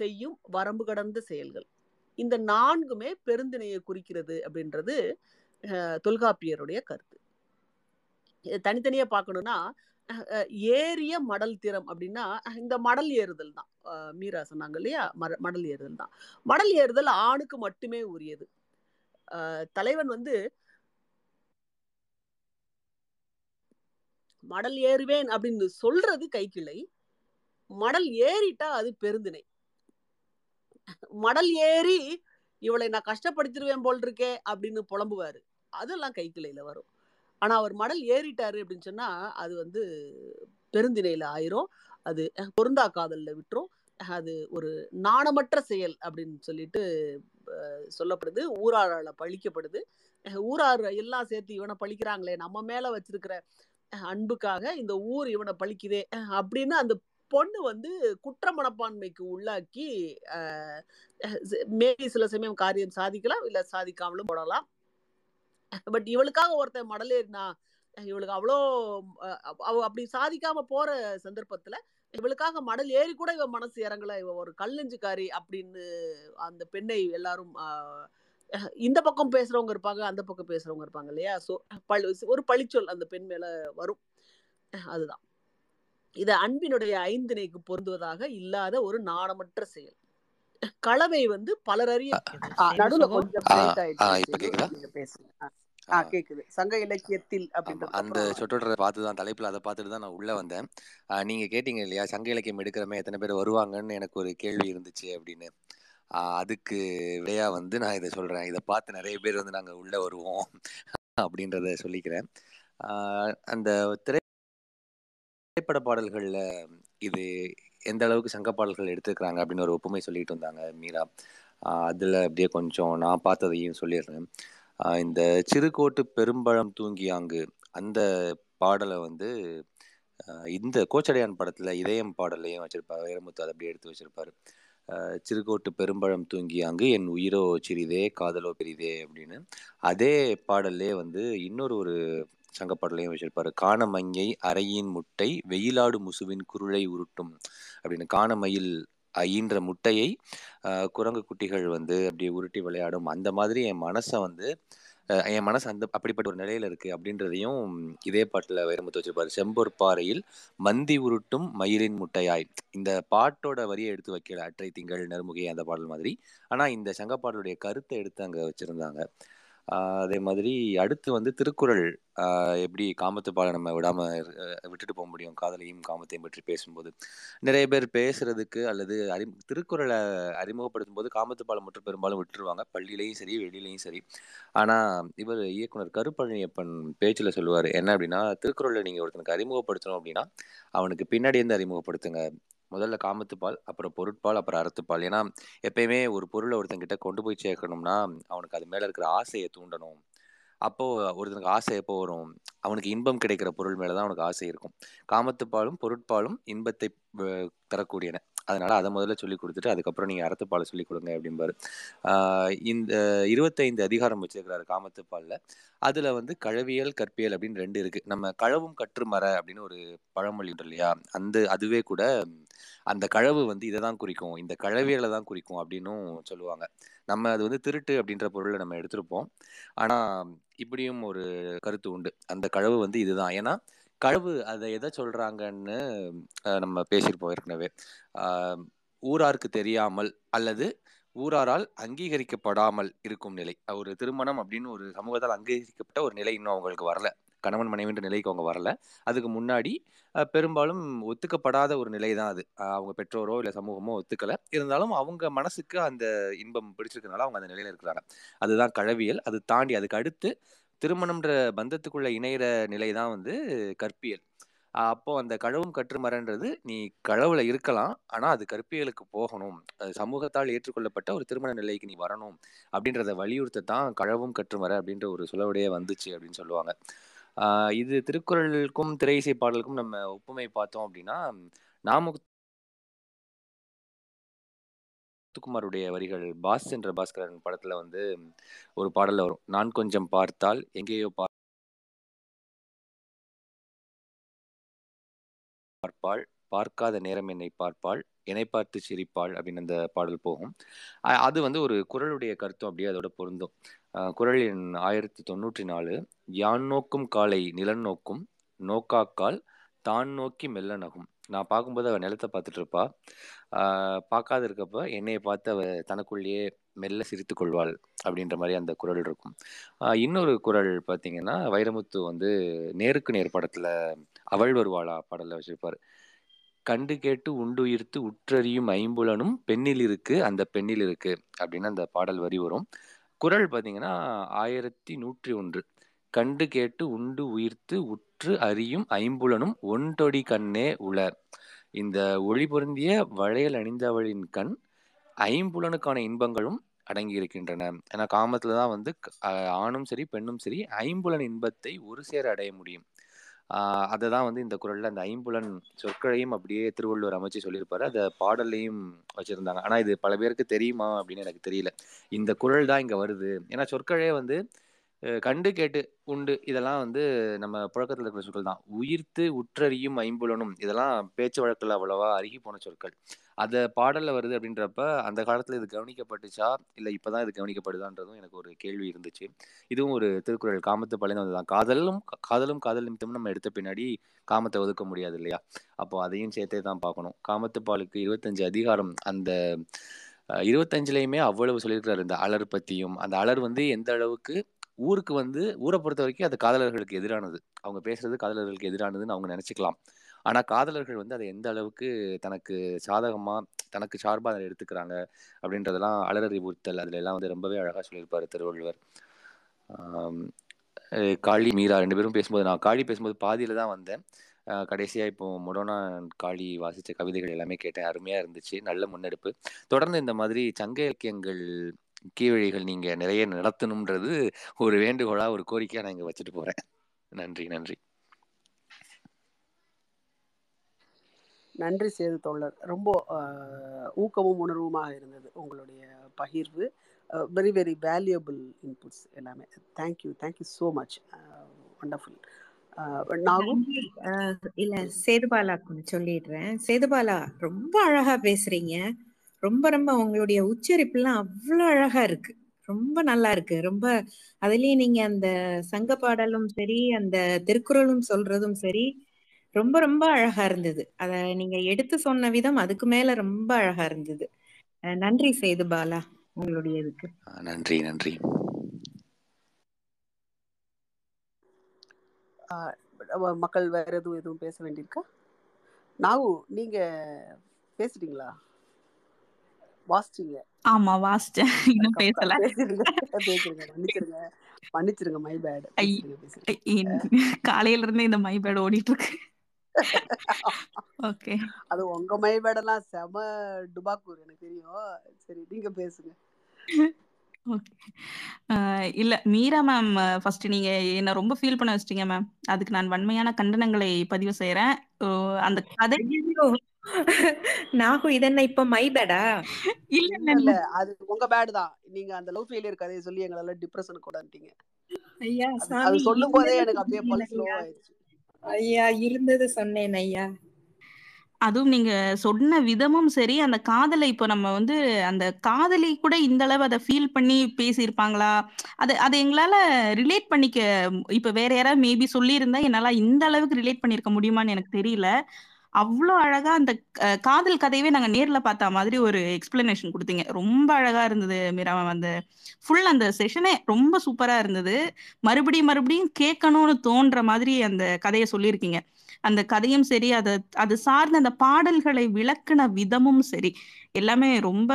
செய்யும் வரம்பு கடந்த செயல்கள். இந்த 4மே பெருந்தினையை குறிக்கிறது அப்படின்றது தொல்காப்பியருடைய கருத்து. தனித்தனியா பார்க்கணும்னா ஏறிய மடல் திறம் அப்படின்னா இந்த மடல் ஏறுதல் தான். மீரா சொன்னாங்க இல்லையா, மடல் ஏறுதல் தான். மடல் ஏறுதல் ஆணுக்கு மட்டுமே உரியது. தலைவன் வந்து மடல் ஏறுவேன் அப்படின்னு சொல்றது கைக்கிளை, மடல் ஏறிட்டா அது பெருந்தினை. மடல் ஏறி இவளை நான் கஷ்டப்படுத்திடுவேன் போல் இருக்கே அப்படின்னு புலம்புவாரு, அதெல்லாம் கைக்கிளையில வரும். ஆனா அவர் மடல் ஏறிட்டாரு அப்படின்னு சொன்னா அது வந்து பெருந்தினையில ஆயிரும், அது பொருந்தா காதல்ல விட்டுரும். அது ஒரு நாணமற்ற செயல் அப்படின்னு சொல்லிட்டு சொல்லப்படுது. ஊராரால பழிக்கப்படுது. ஊரார எல்லாம் சேர்த்து இவனை பழிக்கிறாங்களே, நம்ம மேல வச்சிருக்கிற அன்புக்காக இந்த ஊர் இவனை பழிக்குதே அப்படின்னு அந்த பொண்ணு வந்து குற்ற மனப்பான்மைக்கு உள்ளாக்கி மேபி சில சமயம் காரியம் சாதிக்கலாம், இல்லை சாதிக்காமலும் போடலாம். பட் இவளுக்காக ஒருத்தன் மடலேறினா இவளுக்கு அவ்வளோ, அவ அப்படி சாதிக்காம போற சந்தர்ப்பத்துல இவளுக்காக மடல் ஏறி கூட இவ மனசு இறங்கல, இவ ஒரு கல்லஞ்சுக்காரி அப்படின்னு அந்த பெண்ணை எல்லாரும் இந்த பக்கம் பேசுறவங்க இருப்பாங்க, அந்த பக்கம் பேசுறவங்க இருப்பாங்க இல்லையா. ஸோ ஒரு பழிச்சொல் அந்த பெண் மேல வரும். அதுதான் இத அன்பினுடைய ஐந்திணைக்கு பொருந்துவதாக இல்லாத ஒரு நாணமற்ற செயல். கலவை வந்து பலரறிய சங்க இலக்கியத்தில் அந்த சொற்றொடரை பார்த்துதான் தலைப்புல அதை பார்த்துட்டு தான் நான் உள்ள வந்தேன். நீங்க கேட்டீங்க இல்லையா சங்க இலக்கியம் எடுக்கிறமே எத்தனை பேர் வருவாங்கன்னு எனக்கு ஒரு கேள்வி இருந்துச்சு அப்படின்னு. அதுக்கு விடையா வந்து நான் இதை சொல்றேன். இதை பார்த்து நிறைய பேர் வந்து நாங்க உள்ள வருவோம் அப்படின்றத சொல்லிக்கிறேன். அந்த திரைப்பட பாடல்கள்ல இது எந்த அளவுக்கு சங்க பாடல்கள் எடுத்துக்கிறாங்க அப்படின்னு ஒரு ஒப்புமை சொல்லிட்டு இருந்தாங்க மீரா. அதில் அப்படியே கொஞ்சம் நான் பார்த்ததையும் சொல்லிடுறேன். இந்த சிறுகோட்டு பெரும்பழம் தூங்கியாங்கு அந்த பாடலை வந்து இந்த கோச்சடையான் படத்தில் இதயம் பாடலையும் வச்சுருப்பார் வைரமுத்து, அதை அப்படியே எடுத்து வச்சுருப்பார். சிறுகோட்டு பெரும்பழம் தூங்கியாங்கு என் உயிரோ சிறிதே காதலோ பெரிதே அப்படின்னு. அதே பாடல்லே வந்து இன்னொரு ஒரு சங்கப்பாடலையும் வச்சிருப்பாரு. காணமங்கை அறையின் முட்டை வெயிலாடு முசுவின் குருளை உருட்டும் அப்படின்னு. காணமயில் ஈன்ற முட்டையை குரங்கு குட்டிகள் வந்து அப்படியே உருட்டி விளையாடும். அந்த மாதிரி என் மனசு அந்த அப்படிப்பட்ட ஒரு நிலையில இருக்கு அப்படின்றதையும் இதே பாட்டில் வைரமுத்து வச்சிருப்பாரு. செம்பொர் பாறையில் மந்தி உருட்டும் மயிலின் முட்டையாய். இந்த பாட்டோட வரியை எடுத்து வைக்கல அற்றை திங்கள் நெருமுகை அந்த பாடல் மாதிரி. ஆனா இந்த சங்கப்பாடலுடைய கருத்தை எடுத்து அங்க வச்சிருந்தாங்க. அதே மாதிரி அடுத்து வந்து திருக்குறள் எப்படி காமத்து பாடல் நம்ம விடாம விட்டுட்டு போக முடியும், காதலையும் காமத்தையும் பற்றி பேசும்போது நிறைய பேர் பேசுறதுக்கு அல்லது திருக்குறளை அறிமுகப்படுத்தும் போது காமத்து பாடல் மட்டும் பெரும்பாலும் விட்டுருவாங்க, பள்ளியிலையும் சரி வெளியிலையும் சரி. ஆனா இவர் இயக்குனர் கருப்பழனியப்பன் பேச்சுல சொல்லுவார் என்ன அப்படின்னா, திருக்குறளை நீங்க ஒருத்தனுக்கு அறிமுகப்படுத்தணும் அப்படின்னா அவனுக்கு பின்னாடி இருந்து அறிமுகப்படுத்துங்க. முதல்ல காமத்துப்பால், அப்புறம் பொருட்பால், அப்புறம் அறத்துப்பால். ஏன்னா எப்பயுமே ஒரு பொருளை ஒருத்தங்கிட்ட கொண்டு போய் சேர்க்கணும்னா அவனுக்கு அது மேலே இருக்கிற ஆசையை தூண்டணும். அப்போது ஒருத்தனுக்கு ஆசை எப்போ வரும், அவனுக்கு இன்பம் கிடைக்கிற பொருள் மேலே தான் அவனுக்கு ஆசை இருக்கும். காமத்துப்பாலும் பொருட்பாலும் இன்பத்தை தரக்கூடியன, அதனால் அதை முதல்ல சொல்லி கொடுத்துட்டு அதுக்கப்புறம் நீங்கள் அறத்துப்பாலை சொல்லிக் கொடுங்க அப்படின்பாரு. இந்த 25 அதிகாரம் வச்சிருக்கிறாரு காமத்துப்பாலில். அதில் வந்து கழவியல் கற்பியல் அப்படின்னு ரெண்டு இருக்குது. நம்ம கழவும் கற்றுமர அப்படின்னு ஒரு பழமொழி உண்டு இல்லையா, அந்த அதுவே கூட அந்த கழவு வந்து இதை தான் குறிக்கும், இந்த கழவியலை தான் குறிக்கும் அப்படின்னும் சொல்லுவாங்க. நம்ம அது வந்து திருட்டு அப்படின்ற பொருளை நம்ம எடுத்திருப்போம். ஆனால் இப்படியும் ஒரு கருத்து உண்டு, அந்த கழவு வந்து இதுதான். ஏன்னா கழவு அதை எதை சொல்கிறாங்கன்னு நம்ம பேசியிருப்போம் ஏற்கனவே. ஊராருக்கு தெரியாமல் அல்லது ஊராரால் அங்கீகரிக்கப்படாமல் இருக்கும் நிலை, ஒரு திருமணம் அப்படின்னு ஒரு சமூகத்தால் அங்கீகரிக்கப்பட்ட ஒரு நிலை இன்னும் அவங்களுக்கு வரல, கணவன் மனைவின்ற நிலைக்கு அவங்க வரல. அதுக்கு முன்னாடி பெரும்பாலும் ஒத்துக்கப்படாத ஒரு நிலை தான் அது. அவங்க பெற்றோரோ இல்லை சமூகமோ ஒத்துக்கலை, இருந்தாலும் அவங்க மனசுக்கு அந்த இன்பம் பிடிச்சிருக்கனால அவங்க அந்த நிலையில் இருக்கிறாங்க. அதுதான் கழவியல். அது தாண்டி அதுக்கு அடுத்து திருமணம்ன்ற பந்தத்துக்குள்ள இணையிற நிலை தான் வந்து கற்பியல். அப்போ அந்த கழவும் கற்றுமரன்றது நீ கழவுல இருக்கலாம், ஆனா அது கற்பியலுக்கு போகணும், சமூகத்தால் ஏற்றுக்கொள்ளப்பட்ட ஒரு திருமண நிலைக்கு நீ வரணும் அப்படின்றத வலியுறுத்தத்தான் கழவும் கற்றுமர அப்படின்ற ஒரு சொலவுடையே வந்துச்சு அப்படின்னு சொல்லுவாங்க. இது திருக்குறளுக்கும் திரை இசை பாடலுக்கும் நம்ம ஒப்புமை பார்த்தோம் அப்படின்னா, முத்துக்குமாருடைய வரிகள் பாஸ் என்ற பாஸ்கரன் படத்துல வந்து ஒரு பாடல்ல வரும், நான் கொஞ்சம் பார்த்தால் எங்கேயோ பார்ப்பாள், பார்க்காத நேரம் என்னை பார்ப்பாள், என்னை பார்த்து சிரிப்பாள் அப்படின்னு அந்த பாடல் போகும். அது வந்து ஒரு குறளுடைய கருத்தும் அப்படியே அதோட பொருந்தும். குறள் எண் 1094. யான் நோக்கும் காலை நிலன் நோக்கும், நோக்காக்கால் தான் நோக்கி மெல்ல நகும். நான் பார்க்கும்போது அவள் நிலத்தை பார்த்துட்டு இருப்பா, பார்க்காத இருக்கப்ப என்னையை பார்த்து அவள் தனக்குள்ளேயே மெல்ல சிரித்து கொள்வாள் அப்படின்ற மாதிரி அந்த குறள் இருக்கும். இன்னொரு குறள் பார்த்தீங்கன்னா வைரமுத்து வந்து நேருக்கு நேர் படத்தில் அவள் வருவாளா பாடலில் வச்சிருப்பார். கண்டு கேட்டு உண்டுயிர்த்து உற்றறியும் ஐம்புலனும் பெண்ணில் இருக்கு, அந்த பெண்ணில் இருக்கு அப்படின்னு அந்த பாடல் வரி வரும். குறள் பார்த்தீங்கன்னா 1101. கண்டு கேட்டு உண்டு உயிர்த்து உற்று அறியும் ஐம்புலனும் ஒன்றொடி கண்ணே உள, இந்த ஒளி பொருந்திய வளையல் அணிந்தவளின் கண் ஐம்புலனுக்கான இன்பங்களும் அடங்கி இருக்கின்றன. ஏன்னா காமத்துல தான் வந்து ஆணும் சரி பெண்ணும் சரி ஐம்புலன் இன்பத்தை ஒரு சேர அடைய முடியும். அதை தான் வந்து இந்த குறளில் அந்த ஐம்புலன் சொற்களையும் அப்படியே திருவள்ளுவர் அமைச்சு சொல்லியிருப்பாரு, அதை பாடல்லையும் வச்சுருந்தாங்க. ஆனால் இது பல பேருக்கு தெரியுமா அப்படின்னு எனக்கு தெரியல. இந்த குறள் தான் இங்கே வருது. ஏன்னா சொற்களே வந்து கண்டு கேட்டு உண்டு இதெல்லாம் வந்து நம்ம புழக்கத்தில் இருக்கிற சொற்கள் தான். உயிர்த்து உற்றறியும் ஐம்புலனும் இதெல்லாம் பேச்சு வழக்கில் அவ்வளவா அருகி போன சொற்கள். அதை பாடலில் வருது அப்படின்றப்ப அந்த காலத்தில் இது கவனிக்கப்பட்டுச்சா இல்லை இப்போ தான் இது கவனிக்கப்படுதான்றதும் எனக்கு ஒரு கேள்வி இருந்துச்சு. இதுவும் ஒரு திருக்குறள் காமத்து பழைய வந்து தான் காதலும் காதல் நிமித்தமும் நம்ம எடுத்த பின்னாடி காமத்தை ஒதுக்க முடியாது இல்லையா? அப்போ அதையும் சேர்த்தே தான் பார்க்கணும். காமத்து பாலுக்கு 25 அதிகாரம், அந்த 25லயுமே அவ்வளவு சொல்லியிருக்கிறார். இந்த அலர் பற்றியும், அந்த அலர் வந்து எந்த அளவுக்கு ஊருக்கு வந்து ஊரை பொறுத்த வரைக்கும் அது காதலர்களுக்கு எதிரானது, அவங்க பேசுறது காதலர்களுக்கு எதிரானதுன்னு அவங்க நினைச்சுக்கலாம். ஆனா காதலர்கள் வந்து அதை எந்த அளவுக்கு தனக்கு சாதகமா தனக்கு சார்பா அதை எடுத்துக்கிறாங்க அப்படின்றதெல்லாம் அலரறிவுறுத்தல் அதுல எல்லாம் வந்து ரொம்பவே அழகா சொல்லியிருப்பாரு திருவள்ளுவர். காளி மீரா ரெண்டு பேரும் பேசும்போது, நான் காளி பேசும்போது பாதியில தான் வந்தேன். கடைசியா இப்போ மொடோனா காளி வாசிச்ச கவிதைகள் எல்லாமே கேட்டேன், அருமையா இருந்துச்சு, நல்ல முன்னெடுப்பு. தொடர்ந்து இந்த மாதிரி சங்க இலக்கியங்கள் கீழ்வழிகள் நீங்க நிறைய நடத்தணும்ன்றது ஒரு வேண்டுகோளா ஒரு கோரிக்கையா நான் இங்க வச்சுட்டு போறேன். நன்றி. நன்றி சேது தோழர், ரொம்ப ஊக்கமும் உணர்வுமாக இருந்தது உங்களுடைய பகிர்வு. வெரி வெரி வேல்யூபிள் இன்புட்ஸ் எல்லாமே. Thank you so much. வண்டர்ஃபுல். நானும் இல்ல சேதுபாலா சொல்லிடுறேன். சேதுபாலா ரொம்ப அழகா பேசுறீங்க, ரொம்ப ரொம்ப உங்களுடைய உச்சரிப்புலாம் அவ்வளோ அழகா இருக்கு, ரொம்ப நல்லா இருக்கு. ரொம்ப அதுலயும் நீங்க அந்த சங்க பாடலும் சரி அந்த திருக்குறளும் சொல்றதும் சரி ரொம்ப ரொம்ப அழகா இருந்தது. அத நீங்க எடுத்து சொன்ன விதம் அதுக்கு மேல ரொம்ப அழகா இருந்தது. நன்றி சேது பாலா உங்களுடைய இதுக்கு. நன்றி. மக்கள் வேற எதுவும் பேச வேண்டியிருக்கா? நாவு நீங்க பேசிட்டீங்களா? காலையில இருந்து இந்த மை பேட் ஓடிட்டு இருக்கு. அது உங்க மை பேடெல்லாம் செம டுபாக்கூர் எனக்கு தெரியும். சரி நீங்க பேசுங்க. இல்ல மீரா மேம், ஃபர்ஸ்ட் நீங்க என்ன ரொம்ப ஃபீல் பண்ண வச்சிட்டீங்க மேம், அதுக்கு நான் வன்மையான கண்டனங்களை பதிவு செய்யறேன். அந்த கதை நாகு இதென்ன இப்ப மை பேடா? இல்ல இல்ல அது உங்க பேட் தான். நீங்க அந்த லவ் ஃபெயிலியர் கதையை சொல்லி எங்களால டிப்ரஷன் கொண்டாந்துட்டீங்க ஐயா. அது சொல்லும் போதே எனக்கு அப்படியே பல்ஸ் லோ ஆயிடுச்சு ஐயா. இருந்தது சொன்னேன் ஐயா. அதுவும் நீங்க சொன்ன விதமும் சரி, அந்த காதலை இப்போ நம்ம வந்து அந்த காதலை கூட இந்த அளவு அதை ஃபீல் பண்ணி பேசியிருப்பாங்களா, அதை எங்களால ரிலேட் பண்ணிக்க இப்போ வேற யாராவது மேபி சொல்லியிருந்தா என்னால இந்த அளவுக்கு ரிலேட் பண்ணியிருக்க முடியுமான்னு எனக்கு தெரியல. அவ்வளோ அழகா அந்த காதல் கதையவே நாங்கள் நேர்ல பார்த்த மாதிரி ஒரு எக்ஸ்பிளனேஷன் கொடுத்தீங்க, ரொம்ப அழகா இருந்தது மீரா மேம். அந்த ஃபுல் அந்த செஷனே ரொம்ப சூப்பரா இருந்தது. மறுபடியும் கேட்கணும்னு தோன்ற மாதிரி அந்த கதையை சொல்லியிருக்கீங்க. அந்த கதையும் சரி, அது சார்ந்த அந்த பாடல்களை விளக்குன விதமும் சரி, எல்லாமே ரொம்ப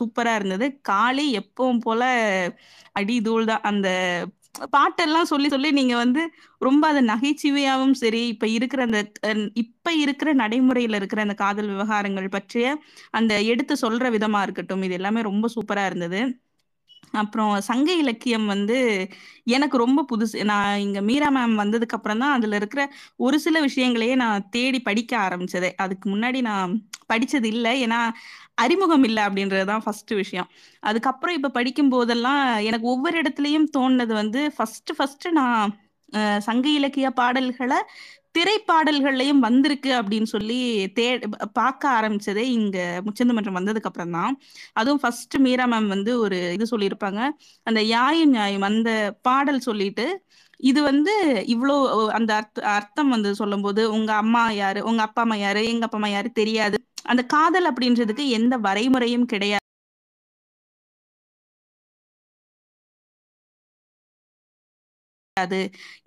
சூப்பரா இருந்தது. காலை எப்பவும் போல அடி தூள் தான். அந்த பாட்டெல்லாம் சொல்லி நீங்க வந்து ரொம்ப அது நகைச்சுவையாகவும் சரி, இப்ப இருக்கிற நடைமுறையில இருக்கிற அந்த காதல் விவகாரங்கள் பற்றிய அந்த எடுத்து சொல்ற விதமா இருக்கட்டும், இது எல்லாமே ரொம்ப சூப்பரா இருந்தது. அப்புறம் சங்க இலக்கியம் வந்து எனக்கு ரொம்ப புதுசு. நான் இங்க மீரா மேம் வந்ததுக்கு அப்புறம் தான் அதுல இருக்கிற ஒரு சில விஷயங்களையே நான் தேடி படிக்க ஆரம்பிச்சதே. அதுக்கு முன்னாடி நான் படிச்சது இல்லை, ஏன்னா அறிமுகம் இல்லை அப்படின்றதுதான் ஃபர்ஸ்ட் விஷயம். அதுக்கப்புறம் இப்ப படிக்கும் போதெல்லாம் எனக்கு ஒவ்வொரு இடத்துலயும் தோணுனது வந்து ஃபர்ஸ்ட் நான் சங்க இலக்கிய பாடல்களை திரைப்பாடல்கள்லயும் வந்திருக்கு அப்படின்னு சொல்லி பார்க்க ஆரம்பிச்சதே இங்க முச்சந்தமன்றம் வந்ததுக்கு அப்புறம் தான். அதுவும் ஃபர்ஸ்ட் மீரா மேம் வந்து ஒரு இது சொல்லியிருப்பாங்க, அந்த யாயும் நியாயம் அந்த பாடல் சொல்லிட்டு இது வந்து இவ்வளோ அந்த அர்த்தம் வந்து சொல்லும் போது உங்க அம்மா யாரு, உங்க அப்பா அம்மா யாரு, எங்க அப்பா அம்மா யாரு தெரியாது, அந்த காதல் அப்படின்றதுக்கு எந்த வரைமுறையும் கிடையாது.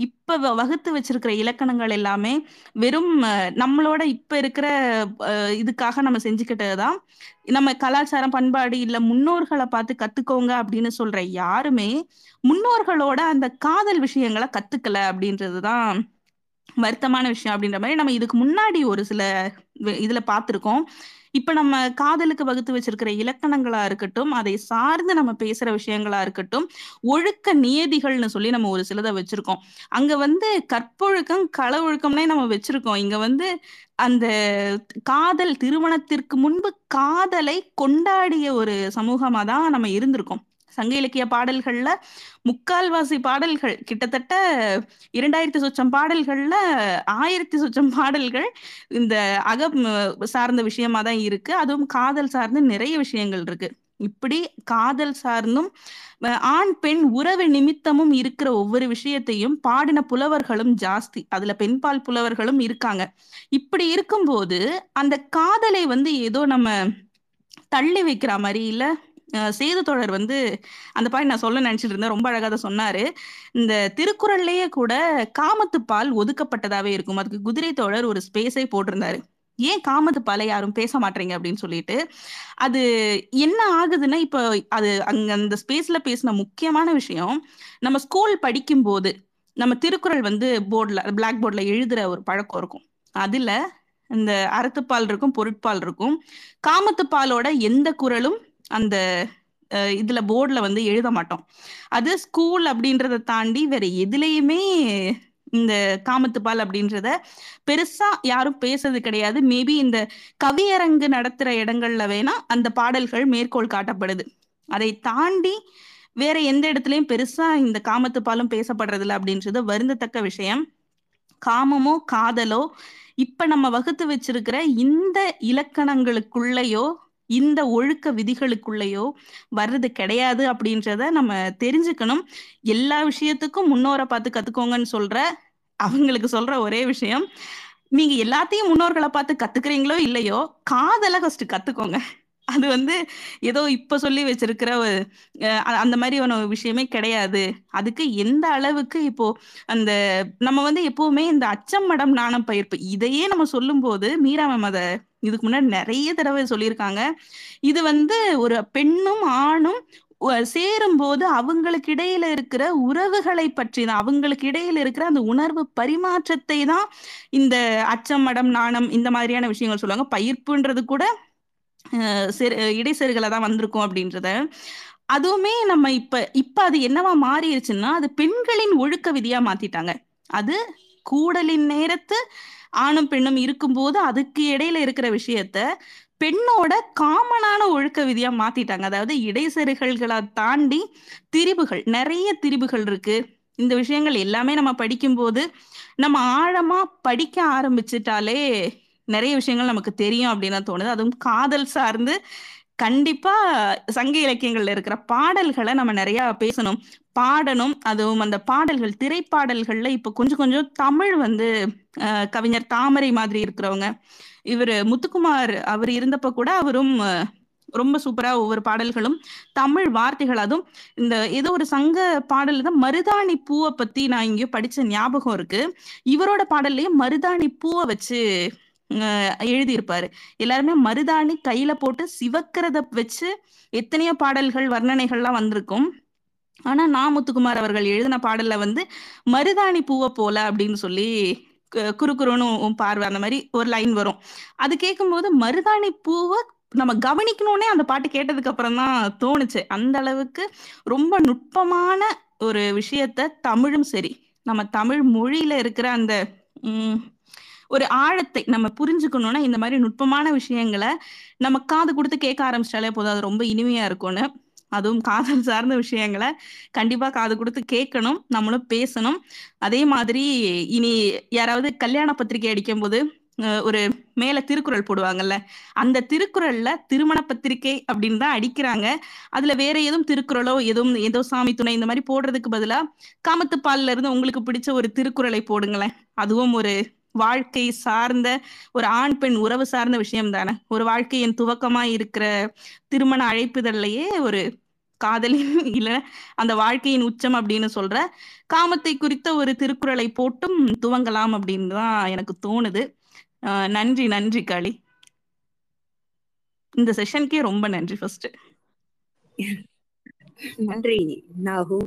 இப்ப வகுத்து வச்சிருக்கிற இலக்கணங்கள் எல்லாமே வெறும் நம்மளோட இப்ப இருக்கிற இதுக்காக நம்ம செஞ்சுக்கிட்டதுதான். நம்ம கலாச்சாரம் பண்பாடு இல்ல முன்னோர்களை பார்த்து கத்துக்கோங்க அப்படின்னு சொல்ற யாருமே முன்னோர்களோட அந்த காதல் விஷயங்களை கத்துக்கல அப்படின்றதுதான் வருத்தமான விஷயம். அப்படின்ற மாதிரி நம்ம இதுக்கு முன்னாடி ஒரு சில இதுல பார்த்திருக்கோம். இப்ப நம்ம காதலுக்கு வகுத்து வச்சிருக்கிற இலக்கணங்களா இருக்கட்டும், அதை சார்ந்து நம்ம பேசுற விஷயங்களா இருக்கட்டும், ஒழுக்க நியதிகள்னு சொல்லி நம்ம ஒரு சிலதை வச்சிருக்கோம். அங்க வந்து கற்பொழுக்கம் கள ஒழுக்கம்னே நம்ம வச்சிருக்கோம். இங்க வந்து அந்த காதல் திருமணத்திற்கு முன்பு காதலை கொண்டாடிய ஒரு சமூகமா தான் நம்ம இருந்திருக்கோம். சங்க இலக்கிய பாடல்கள்ல முக்கால்வாசி பாடல்கள், கிட்டத்தட்ட 2000 சொச்சம் பாடல்கள்ல 1000 சொச்சம் பாடல்கள் இந்த அகம் சார்ந்த விஷயமா தான் இருக்கு. அதுவும் காதல் சார்ந்து நிறைய விஷயங்கள் இருக்கு. இப்படி காதல் சார்ந்தும் ஆண் பெண் உறவு நிமித்தமும் இருக்கிற ஒவ்வொரு விஷயத்தையும் பாடின புலவர்களும் ஜாஸ்தி, அதுல பெண்பால் புலவர்களும் இருக்காங்க. இப்படி இருக்கும்போது அந்த காதலை ஏதோ நம்ம தள்ளி வைக்கிற மாதிரி இல்ல. சேது தொடர் அந்த பாயிண்ட் நான் சொல்ல நினைச்சிட்டு இருந்தேன், ரொம்ப அழகாக தான் சொன்னாரு. இந்த திருக்குறள்லயே கூட காமத்து பால் ஒதுக்கப்பட்டதாவே இருக்கும். அதுக்கு குதிரை தொடர் ஒரு ஸ்பேஸை போட்டிருந்தாரு, ஏன் காமத்து பாலை யாரும் பேச மாட்டீங்க அப்படின்னு சொல்லிட்டு. அது என்ன ஆகுதுன்னா, இப்போ அது அங்க அந்த ஸ்பேஸ்ல பேசின முக்கியமான விஷயம், நம்ம ஸ்கூல் படிக்கும் போது நம்ம திருக்குறள் போர்ட்ல பிளாக் போர்ட்ல எழுதுற ஒரு பழக்கம் இருக்கும். அதுல இந்த அறத்துப்பால் இருக்கும், பொருட்பால் இருக்கும். காமத்து பாலோட எந்த குறளும் அந்த இதுல போர்ட்ல எழுத மாட்டோம். அது ஸ்கூல் அப்படின்றத தாண்டி வேற எதுலையுமே இந்த காமத்துப்பால் அப்படின்றத பெருசா யாரும் பேசுறது கிடையாது. மேபி இந்த கவியரங்கு நடத்துற இடங்கள்ல வேணா அந்த பாடல்கள் மேற்கோள் காட்டப்படுது. அதை தாண்டி வேற எந்த இடத்துலயும் பெருசா இந்த காமத்துப்பாலும் பேசப்படுறது இல்லை அப்படின்றது வருந்தத்தக்க விஷயம். காமமோ காதலோ இப்ப நம்ம வகுத்து வச்சிருக்கிற இந்த இலக்கணங்களுக்குள்ளேயோ இந்த ஒழுக்க விதிகளுக்குள்ளேயோ வர்றது கிடையாது அப்படின்றத நம்ம தெரிஞ்சுக்கணும். எல்லா விஷயத்துக்கும் முன்னோரை பார்த்து கத்துக்கோங்கன்னு அவங்களுக்கு சொல்ற ஒரே விஷயம், நீங்க எல்லாத்தையும் முன்னோர்களை பார்த்து கத்துக்கிறீங்களோ இல்லையோ, காதலை ஃபர்ஸ்ட் கத்துக்கோங்க. அது ஏதோ இப்ப சொல்லி வச்சிருக்கிற அந்த மாதிரி ஒரு விஷயமே கிடையாது. அதுக்கு எந்த அளவுக்கு இப்போ அந்த நம்ம எப்பவுமே இந்த அச்சம் மடம் நாணம் பயிர்ப்பு இதையே நம்ம சொல்லும் போது, மீரா மேம் அதை இதுக்கு முன்னாடி நிறைய தடவை சொல்லியிருக்காங்க. இது ஒரு பெண்ணும் ஆணும் சேரும் போது அவங்களுக்கு இடையில இருக்கிற உறவுகளை பற்றி தான், அவங்களுக்கு இடையில இருக்கிற அந்த உணர்வு பரிமாற்றத்தை தான் இந்த அச்சம் மடம் நாணம் இந்த மாதிரியான விஷயங்கள் சொல்லுவாங்க. பயிர்ப்புன்றது கூட இடைச்செருகளை தான் வந்திருக்கும் அப்படின்றத. அதுவுமே நம்ம இப்ப அது என்னவா மாறிடுச்சுன்னா, அது பெண்களின் ஒழுக்க விதியா மாத்திட்டாங்க. அது கூடலின் நேரத்து ஆணும் பெண்ணும் இருக்கும்போது அதுக்கு இடையில இருக்கிற விஷயத்த பெண்ணோட காமனான ஒழுக்க விதியா மாத்திட்டாங்க. அதாவது இடைச்செருகல்களை தாண்டி திரிபுகள், நிறைய திரிபுகள் இருக்கு. இந்த விஷயங்கள் எல்லாமே நம்ம படிக்கும்போது நம்ம ஆழமா படிக்க ஆரம்பிச்சுட்டாலே நிறைய விஷயங்கள் நமக்கு தெரியும் அப்படின்னு தான் தோணுது. அதுவும் காதல் சார்ந்து கண்டிப்பா சங்க இலக்கியங்கள்ல இருக்கிற பாடல்களை நம்ம நிறைய பேசணும், பாடணும். அதுவும் அந்த பாடல்கள், திரைப்பாடல்கள்ல இப்ப கொஞ்சம் கொஞ்சம் தமிழ் கவிஞர் தாமரை மாதிரி இருக்கிறவங்க, இவர் முத்துக்குமார் அவர் இருந்தப்ப கூட அவரும் ரொம்ப சூப்பரா ஒவ்வொரு பாடல்களும் தமிழ் வார்த்தைகள். அதுவும் இந்த ஏதோ ஒரு சங்க பாடல் தான் மருதாணி பூவை பத்தி நான் இங்கே படிச்ச ஞாபகம் இருக்கு. இவரோட பாடல்லையே மருதாணி பூவை வச்சு எழுதியிருப்பாரு. எல்லாருமே மருதாணி கையில போட்டு சிவக்கிறத வச்சு எத்தனையோ பாடல்கள் வர்ணனைகள்லாம் வந்திருக்கும். ஆனா முத்துக்குமார் அவர்கள் எழுதின பாடல்ல மருதாணி பூவை போல அப்படின்னு சொல்லி குறுக்குறுன்னு பார்வை அந்த மாதிரி ஒரு லைன் வரும். அது கேட்கும் போது மருதாணி பூவை நம்ம கவனிக்கணும்னே அந்த பாட்டு கேட்டதுக்கு அப்புறம் தான் தோணுச்சு. அந்த அளவுக்கு ரொம்ப நுட்பமான ஒரு விஷயத்த தமிழும் சரி, நம்ம தமிழ் மொழியில இருக்கிற அந்த ஒரு ஆழத்தை நம்ம புரிஞ்சுக்கணும்னா இந்த மாதிரி நுட்பமான விஷயங்களை நம்ம காது கொடுத்து கேட்க ஆரம்பிச்சிட்டாலே போதும், அது ரொம்ப இனிமையா இருக்கும்னு. அதுவும் காதல் சார்ந்த விஷயங்களை கண்டிப்பா காது கொடுத்து கேட்கணும், நம்மளும் பேசணும். அதே மாதிரி இனி யாராவது கல்யாண பத்திரிகை அடிக்கும் போது ஒரு மேல திருக்குறள் போடுவாங்கல்ல, அந்த திருக்குறள்ல திருமண பத்திரிகை அப்படின்னு தான் அடிக்கிறாங்க. அதுல வேற எதுவும் திருக்குறளோ எதுவும் ஏதோ சாமி துணை இந்த மாதிரி போடுறதுக்கு பதிலா காமத்துப்பால்ல இருந்து உங்களுக்கு பிடிச்ச ஒரு திருக்குறளை போடுங்களேன். அதுவும் ஒரு வாழ்க்கை சார்ந்த ஒரு ஆண் பெண் உறவு சார்ந்த விஷயம் தானே. ஒரு வாழ்க்கையின் துவக்கமா இருக்கிற திருமண அழைப்புதல்லையே ஒரு காதலின் இல்ல அந்த வாழ்க்கையின் உச்சம் அப்படின்னு சொல்ற காமத்தை குறித்த ஒரு திருக்குறளை போட்டும் துவங்கலாம் அப்படின்னு தான் எனக்கு தோணுது. நன்றி, நன்றி காளி. இந்த செஷனுக்கே ரொம்ப நன்றி. ஃபர்ஸ்ட் நன்றி நாகு,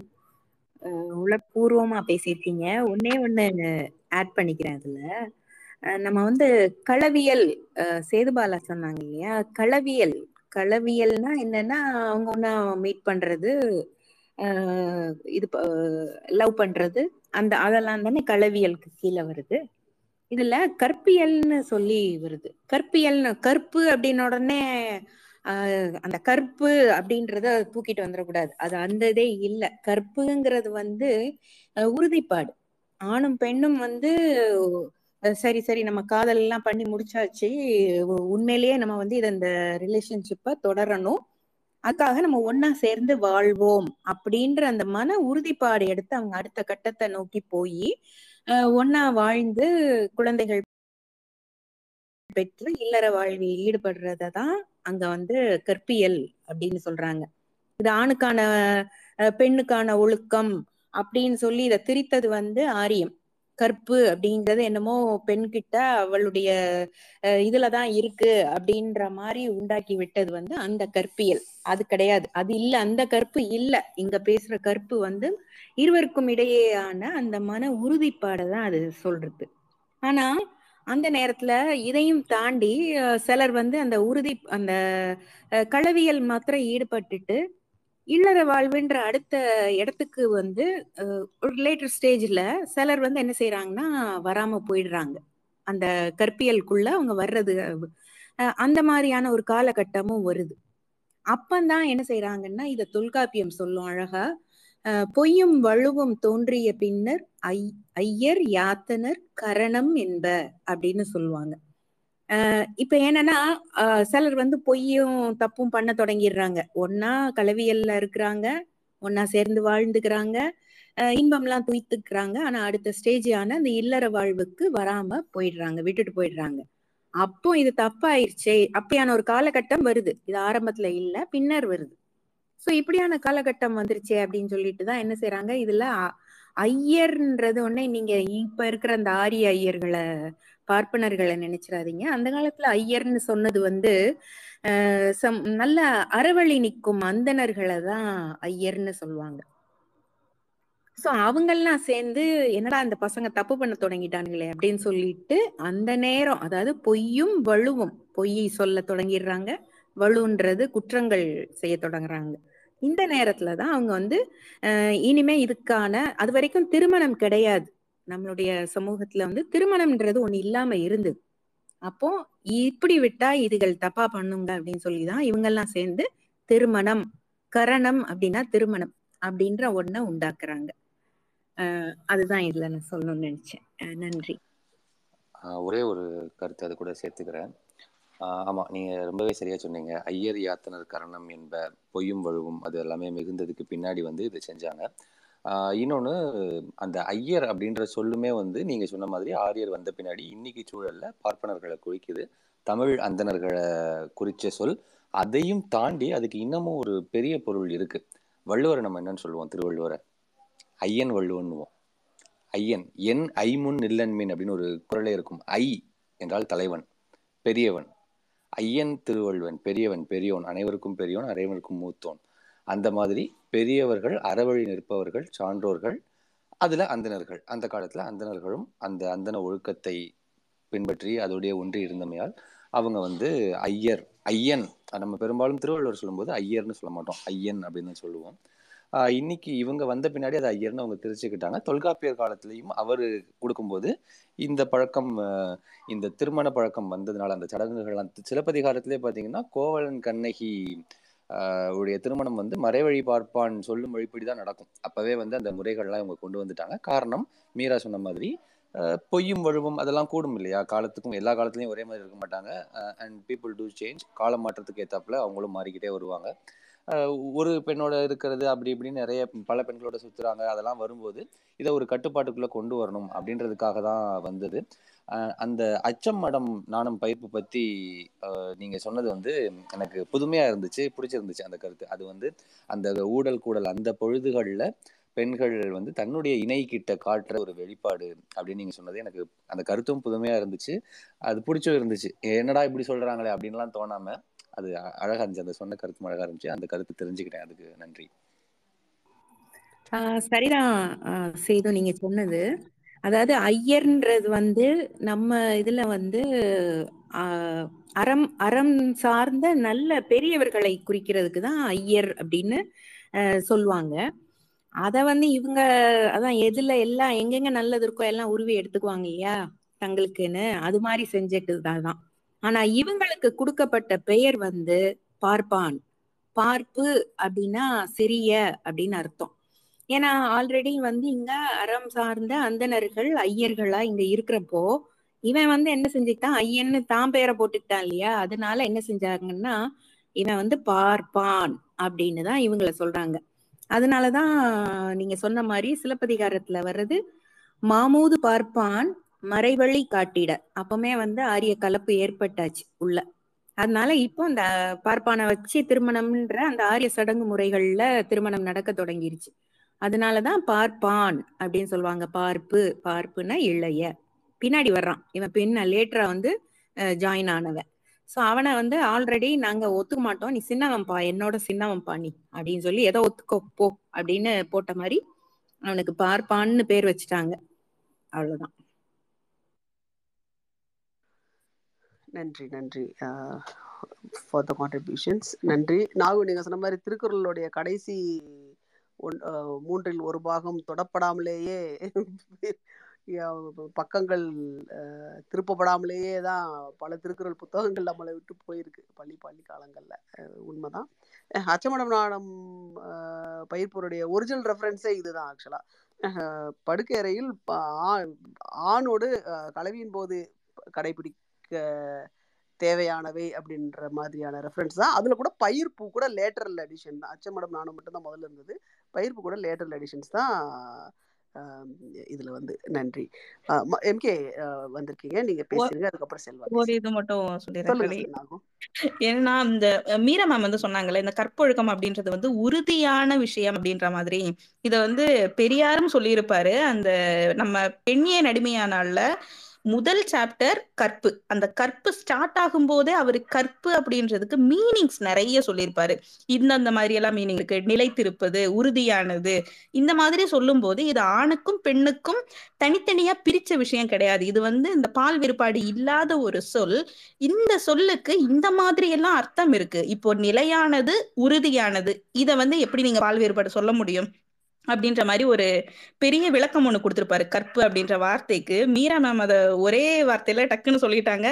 உளப்பூர்வமா பேசியிருக்கீங்க. ஒன்னே ஒண்ணு ஆட் பண்ணிக்கிறேன். அதுல நம்ம களவியல் சேதுபாலா சொன்னாங்க இல்லையா, களவியல் களவியல்னா என்னன்னா அவங்க ஒன்னா மீட் பண்றது, இது லவ் பண்றது, அந்த அதெல்லாம் தானே களவியலுக்கு கீழே வருது. இதுல கற்பியல்னு சொல்லி வருது. கற்பியல்னு கற்பு அப்படின்னு உடனே அந்த கற்பு அப்படின்றத தூக்கிட்டு வந்துடக்கூடாது. அது அந்த இதே இல்லை. கற்புங்கிறது வந்து உறுதிப்பாடு. ஆணும் பெண்ணும் வந்து சரி சரி நம்ம காதல் எல்லாம் பண்ணி முடிச்சாச்சு, உண்மையிலேயே நம்ம வந்து இதை இந்த ரிலேஷன்ஷிப்பை தொடரணும், அதுக்காக நம்ம ஒன்னா சேர்ந்து வாழ்வோம் அப்படின்ற அந்த மன உறுதிப்பாடு எடுத்து அவங்க அடுத்த கட்டத்தை நோக்கி போய் ஒன்னா வாழ்ந்து குழந்தைகள் பெற்று இல்லற வாழ்வில் ஈடுபடுறதான் அங்க வந்து கற்பியல் அப்படின்னு சொல்றாங்க. இது ஆணுக்கான பெண்ணுக்கான ஒழுக்கம் அப்படின்னு சொல்லி இதை திரித்தது வந்து ஆரியம். கற்பு அப்படிங்கிறது என்னமோ பெண்கிட்ட அவளுடைய இதுலதான் இருக்கு அப்படின்ற மாதிரி உண்டாக்கி விட்டது வந்து அந்த கற்பியல். அது கிடையாது, அது இல்லை, அந்த கற்பு இல்லை. இங்க பேசுற கற்பு வந்து இருவருக்கும் இடையேயான அந்த மன உறுதிப்பாடை தான் அது சொல்றது. ஆனா அந்த நேரத்துல இதையும் தாண்டி சிலர் வந்து அந்த அந்த களவியல் மாத்திரம் ஈடுபட்டுட்டு இல்லற வாழ்வுன்ற அடுத்த இடத்துக்கு வந்து ஒரு லேட்டர் ஸ்டேஜ்ல சிலர் வந்து என்ன செய்யறாங்கன்னா வராம போயிடுறாங்க. அந்த கற்பியலுக்குள்ள அவங்க வர்றது அந்த மாதிரியான ஒரு காலகட்டமும் வருது. அப்பந்தான் என்ன செய்யறாங்கன்னா இதை தொல்காப்பியம் சொல்லும் அழகா, பொய்யும் வலுவும் தோன்றிய பின்னர் ஐயர் யாத்தனர் கரணம் என்ப அப்படின்னு சொல்லுவாங்க. இப்ப என்னன்னா சிலர் வந்து பொய்யும் தப்பும் பண்ண தொடங்கிடுறாங்க. ஒன்னா கலவியல்ல இருக்கிறாங்க, ஒன்னா சேர்ந்து வாழ்ந்துக்கிறாங்க, இன்பம்லாம் துய்த்துக்கிறாங்க. ஆனா அடுத்த ஸ்டேஜ் ஆன அந்த இல்லற வாழ்வுக்கு வராம போயிடுறாங்க, விட்டுட்டு போயிடுறாங்க. அப்போ இது தப்பாயிருச்சே அப்படியான ஒரு காலகட்டம் வருது. இது ஆரம்பத்துல இல்ல, பின்னர் வருது. சோ இப்படியான காலகட்டம் வந்துருச்சே அப்படின்னு சொல்லிட்டுதான் என்ன செய்யறாங்க, இதுல ஐயர்ன்றது ஒன்னே நீங்க இப்ப இருக்கிற அந்த ஆரிய ஐயர்களை பார்ப்பனர்களை நினைச்சிடாதீங்க. அந்த காலத்துல ஐயர்ன்னு சொன்னது வந்து நல்ல அறவழி நிற்கும் அந்தணர்களை தான் ஐயர்ன்னு சொல்லுவாங்க. சோ அவங்கெல்லாம் சேர்ந்து என்னடா அந்த பசங்க தப்பு பண்ண தொடங்கிட்டானுங்களே அப்படின்னு சொல்லிட்டு அந்த நேரம், அதாவது பொய்யும் வலுவும், பொய் சொல்ல தொடங்கிடுறாங்க, வலுன்றது குற்றங்கள் செய்ய தொடங்குறாங்க. இந்த நேரத்துலதான் அவங்க வந்து இனிமே இதுக்கான, அது வரைக்கும் திருமணம் கிடையாது. நம்மளுடைய சமூகத்துல வந்து திருமணம்ன்றது ஒண்ணு இல்லாம இருந்தது. அப்போ இப்படி விட்டா இதுகள் தப்பா பண்ணுங்க அப்படின்னு சொல்லிதான் இவங்க எல்லாம் சேர்ந்து திருமணம், கரணம் அப்படின்னா திருமணம் அப்படின்ற ஒண்ண உண்டாக்குறாங்க. அதுதான் இதுல நான் சொல்லணும்னு நினைச்சேன். நன்றி. ஒரே ஒரு கருத்து அது கூட சேர்த்துக்கிறேன். ஆமா, நீங்க ரொம்பவே சரியா சொன்னீங்க. ஐயர் யாத்தனர் கரணம் என்ப, பொய்யும் வழுவும், அது எல்லாமே மிகுந்ததுக்கு பின்னாடி வந்து இதை செஞ்சாங்க. இன்னொன்று, அந்த ஐயர் அப்படின்ற சொல்லுமே வந்து நீங்கள் சொன்ன மாதிரி ஆரியர் வந்த பின்னாடி இன்னைக்கு சூழலில் பார்ப்பனர்களை குறிக்குது. தமிழ் அந்தணர்களை குறித்த சொல். அதையும் தாண்டி அதுக்கு இன்னமும் ஒரு பெரிய பொருள் இருக்குது. வள்ளுவரை நம்ம என்னன்னு சொல்லுவோம், திருவள்ளுவரை ஐயன் வள்ளுவன்னுவோம். ஐயன் என் ஐமுன் நில்லன்மீன் அப்படின்னு ஒரு குறளே இருக்கும். ஐ என்றால் தலைவன், பெரியவன். ஐயன் திருவள்ளுவன், பெரியவன், பெரியவன், அனைவருக்கும் பெரியவன், அனைவருக்கும் மூத்தோன். அந்த மாதிரி பெரியவர்கள், அறவழி நிற்பவர்கள், சான்றோர்கள், அதில் அந்தணர்கள். அந்த காலத்தில் அந்தணர்களும் அந்த அந்தண ஒழுக்கத்தை பின்பற்றி அதோடைய ஒன்றி இருந்தமையால் அவங்க வந்து ஐயர், ஐயன். நம்ம பெரும்பாலும் திருவள்ளுவர் சொல்லும்போது ஐயர்னு சொல்ல மாட்டோம், ஐயன் அப்படின்னு சொல்லுவோம். இன்னைக்கு இவங்க வந்த பின்னாடி அது ஐயர்னு அவங்க தெரிச்சுக்கிட்டாங்க. தொல்காப்பியர் காலத்திலையும் அவர் கொடுக்கும்போது இந்த பழக்கம், இந்த திருமண பழக்கம் வந்ததுனால அந்த சடங்குகள்லாம் சிலப்பதிகாரத்திலே பார்த்தீங்கன்னா கோவலன் கண்ணகி உடைய திருமணம் வந்து மறைவழி பார்ப்பான் சொல்லும் வழிப்படிதான் நடக்கும். அப்பவே வந்து அந்த முறைகள்லாம் இவங்க கொண்டு வந்துட்டாங்க. காரணம் மீரா சொன்ன மாதிரி பொய்யும் வழுவும் அதெல்லாம் கூடும் இல்லையா. காலத்துக்கும் எல்லா காலத்துலையும் ஒரே மாதிரி இருக்க மாட்டாங்க. And people do change. கால மாற்றத்துக்கு ஏத்தாப்புல அவங்களும் மாறிக்கிட்டே வருவாங்க. ஒரு பெண்ணோட இருக்கிறது அப்படி இப்படின்னு நிறைய பல பெண்களோட சுத்துறாங்க. அதெல்லாம் வரும்போது இதை ஒரு கட்டுப்பாட்டுக்குள்ள கொண்டு வரணும் அப்படின்றதுக்காக தான் வந்தது. அந்த அச்சம் மடம் நாணம் பயிர்ப்பு பத்தி நீங்க சொன்னது வந்து எனக்கு புதுமையா இருந்துச்சு, பிடிச்சிருந்துச்சு அந்த கருத்து. அது வந்து அந்த ஊடல் கூடல் அந்த பொழுதுகள்ல பெண்கள் வந்து தன்னுடைய இணை கிட்ட காட்டுற ஒரு வெளிப்பாடு அப்படின்னு நீங்க சொன்னது எனக்கு அந்த கருத்தும் புதுமையா இருந்துச்சு. அது பிடிச்சும் இருந்துச்சு. என்னடா இப்படி சொல்றாங்களே அப்படின்லாம் தோணாம அது அழகா இருந்துச்சு. அந்த சொன்ன கருத்து அழகா இருந்துச்சு. அந்த கருத்து தெரிஞ்சுக்கிட்டேன். அதுக்கு நன்றி. சரிதான் செய்து நீங்க சொன்னது. அதாவது ஐயர்ன்றது வந்து நம்ம இதுல வந்து அறம், அறம் சார்ந்த நல்ல பெரியவர்களை குறிக்கிறதுக்கு தான் ஐயர் அப்படின்னு சொல்லுவாங்க. அத வந்து இவங்க அதான் எதுல எல்லாம் எங்கெங்க நல்லது இருக்கோ எல்லாம் உருவி எடுத்துக்குவாங்க இல்லையா தங்களுக்குன்னு, அது மாதிரி செஞ்சுக்கிட்டதுதான். ஆனா இவங்களுக்கு கொடுக்கப்பட்ட பெயர் வந்து பார்ப்பான். பார்ப்பு அப்படின்னா சிறிய அப்படின்னு அர்த்தம். ஏன்னா ஆல்ரெடி வந்து இங்க அறம் சார்ந்த அந்தணர்கள் ஐயர்களா இங்க இருக்கிறப்போ இவன் வந்து என்ன செஞ்சுட்டான், ஐயன்னு தான் பேரை போட்டுக்கிட்டான் இல்லையா, அதனால என்ன செஞ்சாங்கன்னா இவன் வந்து பார்ப்பான் அப்படின்னு தான் இவங்களை சொல்றாங்க. அதனாலதான் நீங்க சொன்ன மாதிரி சிலப்பதிகாரத்துல வர்றது மாமூது பார்ப்பான் மறைவழி காட்டிட, அப்பவுமே வந்து ஆரிய கலப்பு ஏற்பட்டாச்சு உள்ள. அதனால இப்போ அந்த பார்ப்பானை வச்சு திருமணம்ன்ற அந்த ஆரிய சடங்கு முறைகள்ல திருமணம் நடக்க தொடங்கிருச்சு. அதனாலதான் பார்ப்பான் அப்படின்னு சொல்லுவாங்க. பார்ப்பு, பார்ப்புன்னா இளைய, பின்னாடி வர்றான் இவன், பின்ன லேட்டரா வந்து ஜாயின் ஆனவன். சோ அவனை வந்து ஆல்ரெடி நாங்க ஒத்துக்க மாட்டோம், நீ சின்னவன்பா, என்னோட சின்னவன்பா நீ அப்படின்னு சொல்லி ஏதோ ஒத்துக்கோ போ அப்படின்னு போட்ட மாதிரி அவனுக்கு பார்ப்பான்னு பேர் வச்சுட்டாங்க. அவ்வளவுதான். நன்றி, நன்றி for the contributions. நன்றி. நாகு, நீங்க சொன்ன மாதிரி திருக்குறளுடைய கடைசி மூன்றில் ஒரு பாகம் தொடப்படாமலேயே, பக்கங்கள் திருப்பப்படாமலேயே தான் பல திருக்குறள் புத்தகங்கள் நம்மளை விட்டு போயிருக்கு பள்ளி காலங்களில். உண்மைதான். அச்சமடம் நாடம் பயிர்ப்போருடைய ஒரிஜினல் ரெஃபரன்ஸே இதுதான் ஆக்சுவலாக. படுக்கையறையில் ஆணோடு கலவியின் போது கடைபிடிக்க தேவையானவை அப்படின்ற மாதிரியான ரெஃபரன்ஸ் தான். அதில் கூட பயிர்ப்பு கூட லேட்டரல் எடிஷன் தான். அச்சமடம் நானும் மட்டும்தான் முதல்ல இருந்தது, பயிர்ப்பு கூட லேட்டரல் எடிஷன்ஸ் தான் இதுல வந்து. நன்றி. எம்கே வந்திருக்கீங்க, நீங்க பேசுறீங்க, அதுக்கப்புறம் செல்வாங்க. ஒரு இது மட்டும் சொல்லிடுறேன். ஏன்னா இந்த மீரா மேம் வந்து சொன்னாங்கல்ல, இந்த கற்பொழுக்கம் அப்படின்றது வந்து உறுதியான விஷயம் அப்படின்ற மாதிரி இத வந்து பெரியாரும் சொல்லியிருப்பாரு. அந்த நம்ம பெண்ணிய நடுமையானால முதல் சாப்டர் கற்பு, அந்த கற்பு ஸ்டார்ட் ஆகும் போதே அவரு கற்பு அப்படின்றதுக்கு மீனிங்ஸ் நிறைய சொல்லியிருப்பாரு. இந்த மாதிரி எல்லாம் மீனிங் இருக்கு, நிலைத்திருப்பது, உறுதியானது, இந்த மாதிரி சொல்லும் போது இது ஆணுக்கும் பெண்ணுக்கும் தனித்தனியா பிரிச்ச விஷயம் கிடையாது. இது வந்து இந்த பால் வேறுபாடு இல்லாத ஒரு சொல். இந்த சொல்லுக்கு இந்த மாதிரி எல்லாம் அர்த்தம் இருக்கு. இப்போ நிலையானது, உறுதியானது, இதை வந்து எப்படி நீங்க பால் வேறுபாடு சொல்ல முடியும் அப்படின்ற மாதிரி ஒரு பெரிய விளக்கம் ஒண்ணு கொடுத்திருப்பாரு கற்பு அப்படின்ற வார்த்தைக்கு. மீரா மேம் அத ஒரே வார்த்தையில டக்குன்னு சொல்லிட்டாங்க.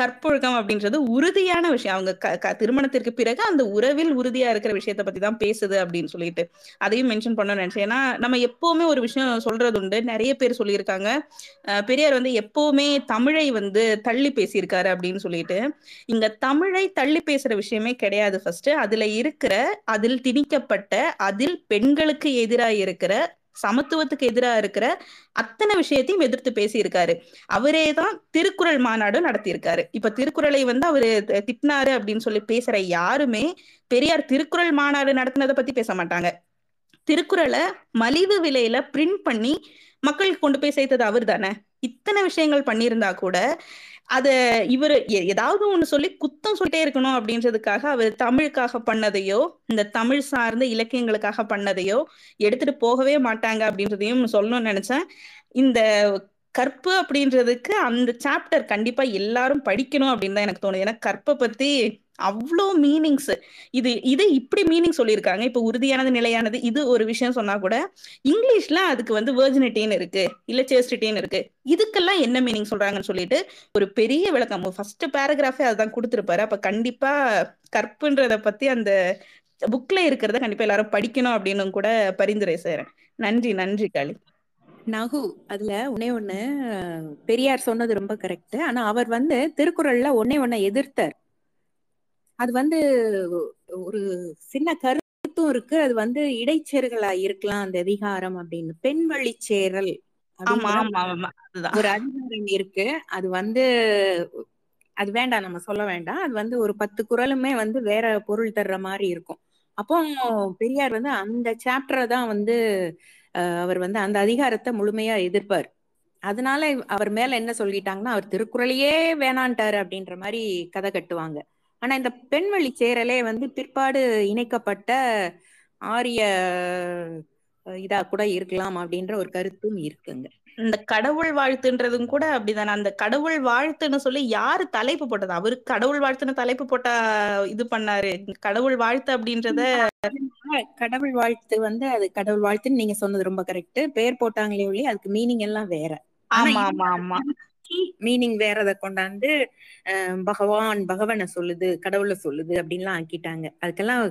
கற்பொழுக்கம் அப்படின்றது உறுதியான விஷயம், அவங்க திருமணத்திற்கு பிறகு அந்த உறவில் உறுதியா இருக்கிற விஷயத்த பத்தி தான் பேசுது அப்படின்னு சொல்லிட்டு அதையும் மென்ஷன் பண்ணணும்னு நினைச்சேன். ஏன்னா நம்ம எப்பவுமே ஒரு விஷயம் சொல்றது உண்டு, நிறைய பேர் சொல்லியிருக்காங்க, பெரியார் வந்து எப்பவுமே தமிழை வந்து தள்ளி பேசியிருக்காரு அப்படின்னு சொல்லிட்டு. இங்க தமிழை தள்ளி பேசுற விஷயமே கிடையாது. ஃபர்ஸ்ட் அதுல இருக்கிற, அதில் திணிக்கப்பட்ட, அதில் பெண்களுக்கு எதிராக இருக்கிற, சமத்துவத்துக்கு எதிராக இருக்கிற அத்தனை விஷயத்தையும் எதிர்த்து பேசியிருக்காரு. அவரே தான் திருக்குறள் மாநாடும் நடத்தியிருக்காரு. இப்ப திருக்குறளை வந்து அவரு திட்டினாரு அப்படின்னு சொல்லி பேசுற யாருமே பெரியார் திருக்குறள் மாநாடு நடத்தினதை பத்தி பேச மாட்டாங்க. திருக்குறளை மலிவு விலையில பிரிண்ட் பண்ணி மக்களுக்கு கொண்டு போய் சேர்த்தது அவர் தானே. இத்தனை விஷயங்கள் பண்ணியிருந்தா கூட அத இவரு ஏதாவது ஒண்ணு சொல்லி குத்தம் சொல்லிட்டே இருக்கணும் அப்படின்றதுக்காக அவர் தமிழுக்காக பண்ணதையோ, இந்த தமிழ் சார்ந்த இலக்கியங்களுக்காக பண்ணதையோ எடுத்துட்டு போகவே மாட்டாங்க அப்படின்றதையும் சொல்லணும்னு நினைச்சேன். இந்த கற்பு அப்படின்றதுக்கு அந்த சாப்டர் கண்டிப்பா எல்லாரும் படிக்கணும் அப்படின்னு தான் எனக்கு தோணுது. ஏன்னா கற்பை பத்தி அவ்வளோ மீனிங்ஸ், இது இப்படி மீனிங் சொல்லியிருக்காங்க. இப்போ உறுதியானது, நிலையானது, இது ஒரு விஷயம் சொன்னா கூட இங்கிலீஷ்ல அதுக்கு வந்து வெர்ஜினிட்டின்னு இருக்கு, இல்ல சேஸ்டிட்டின்னு இருக்கு, இதுக்கெல்லாம் என்ன மீனிங் சொல்றாங்கன்னு சொல்லிட்டு ஒரு பெரிய விளக்கம் ஃபர்ஸ்ட் பேராகிராஃபே அதுதான் கொடுத்துருப்பாரு. அப்ப கண்டிப்பா கற்புன்றத பத்தி அந்த புக்ல இருக்கிறத கண்டிப்பா எல்லாரும் படிக்கணும் அப்படின்னு கூட பரிந்துரை செய்யறேன். நன்றி, நன்றி காளி. நகு, அதுல ஒன்னே ஒண்ணு பெரியார் சொன்னது ரொம்ப கரெக்ட். ஆனா அவர் வந்து திருக்குறள்ல ஒன்னே ஒன்ன எதிர்த்தார். அது வந்து ஒரு சின்ன கருத்தும் இருக்கு, அது வந்து இடைச்சேர்களா இருக்கலாம் அந்த அதிகாரம் அப்படின்னு. பெண் வழிச்சேரல் ஒரு அதிகாரம் இருக்கு, அது வந்து அது வேண்டாம், நம்ம சொல்ல வேண்டாம். அது வந்து ஒரு 10 குறளுமே வந்து வேற பொருள் தர்ற மாதிரி இருக்கும். அப்போ பெரியார் வந்து அந்த சாப்டரை தான் வந்து அவர் வந்து அந்த அதிகாரத்தை முழுமையா எதிர்ப்பார். அதனால அவர் மேல என்ன சொல்லிட்டாங்கன்னா, அவர் திருக்குறளையே வேணான்ட்டாரு அப்படின்ற மாதிரி கதை கட்டுவாங்க. ஆனா இந்த பெண் வழி சேரலே வந்து பிற்பாடு இணைக்கப்பட்ட ஆரிய இதா கூட இருக்கலாம் அப்படின்ற ஒரு கருத்தும் இருக்குங்க. இந்த கடவுள் வாழ்த்துன்றதும் கூட அப்படிதானே. அந்த கடவுள் வாழ்த்துன்னு சொல்லி யாரு தலைப்பு போட்டது? அவரு கடவுள் வாழ்த்துன்னு தலைப்பு போட்டா இது பண்ணாரு. கடவுள் வாழ்த்து அப்படின்றத, கடவுள் வாழ்த்து வந்து அது கடவுள் வாழ்த்துன்னு நீங்க சொன்னது ரொம்ப கரெக்ட். பேர் போட்டாங்களே ஒழி அதுக்கு மீனிங் எல்லாம் வேற. ஆமா ஆமா ஆமா. மீனிங் வேற அதை கொண்டாந்து பகவானை சொல்லுது, கடவுளை சொல்லுது அப்படின்லாம் ஆக்கிட்டாங்க. அதுக்கெல்லாம்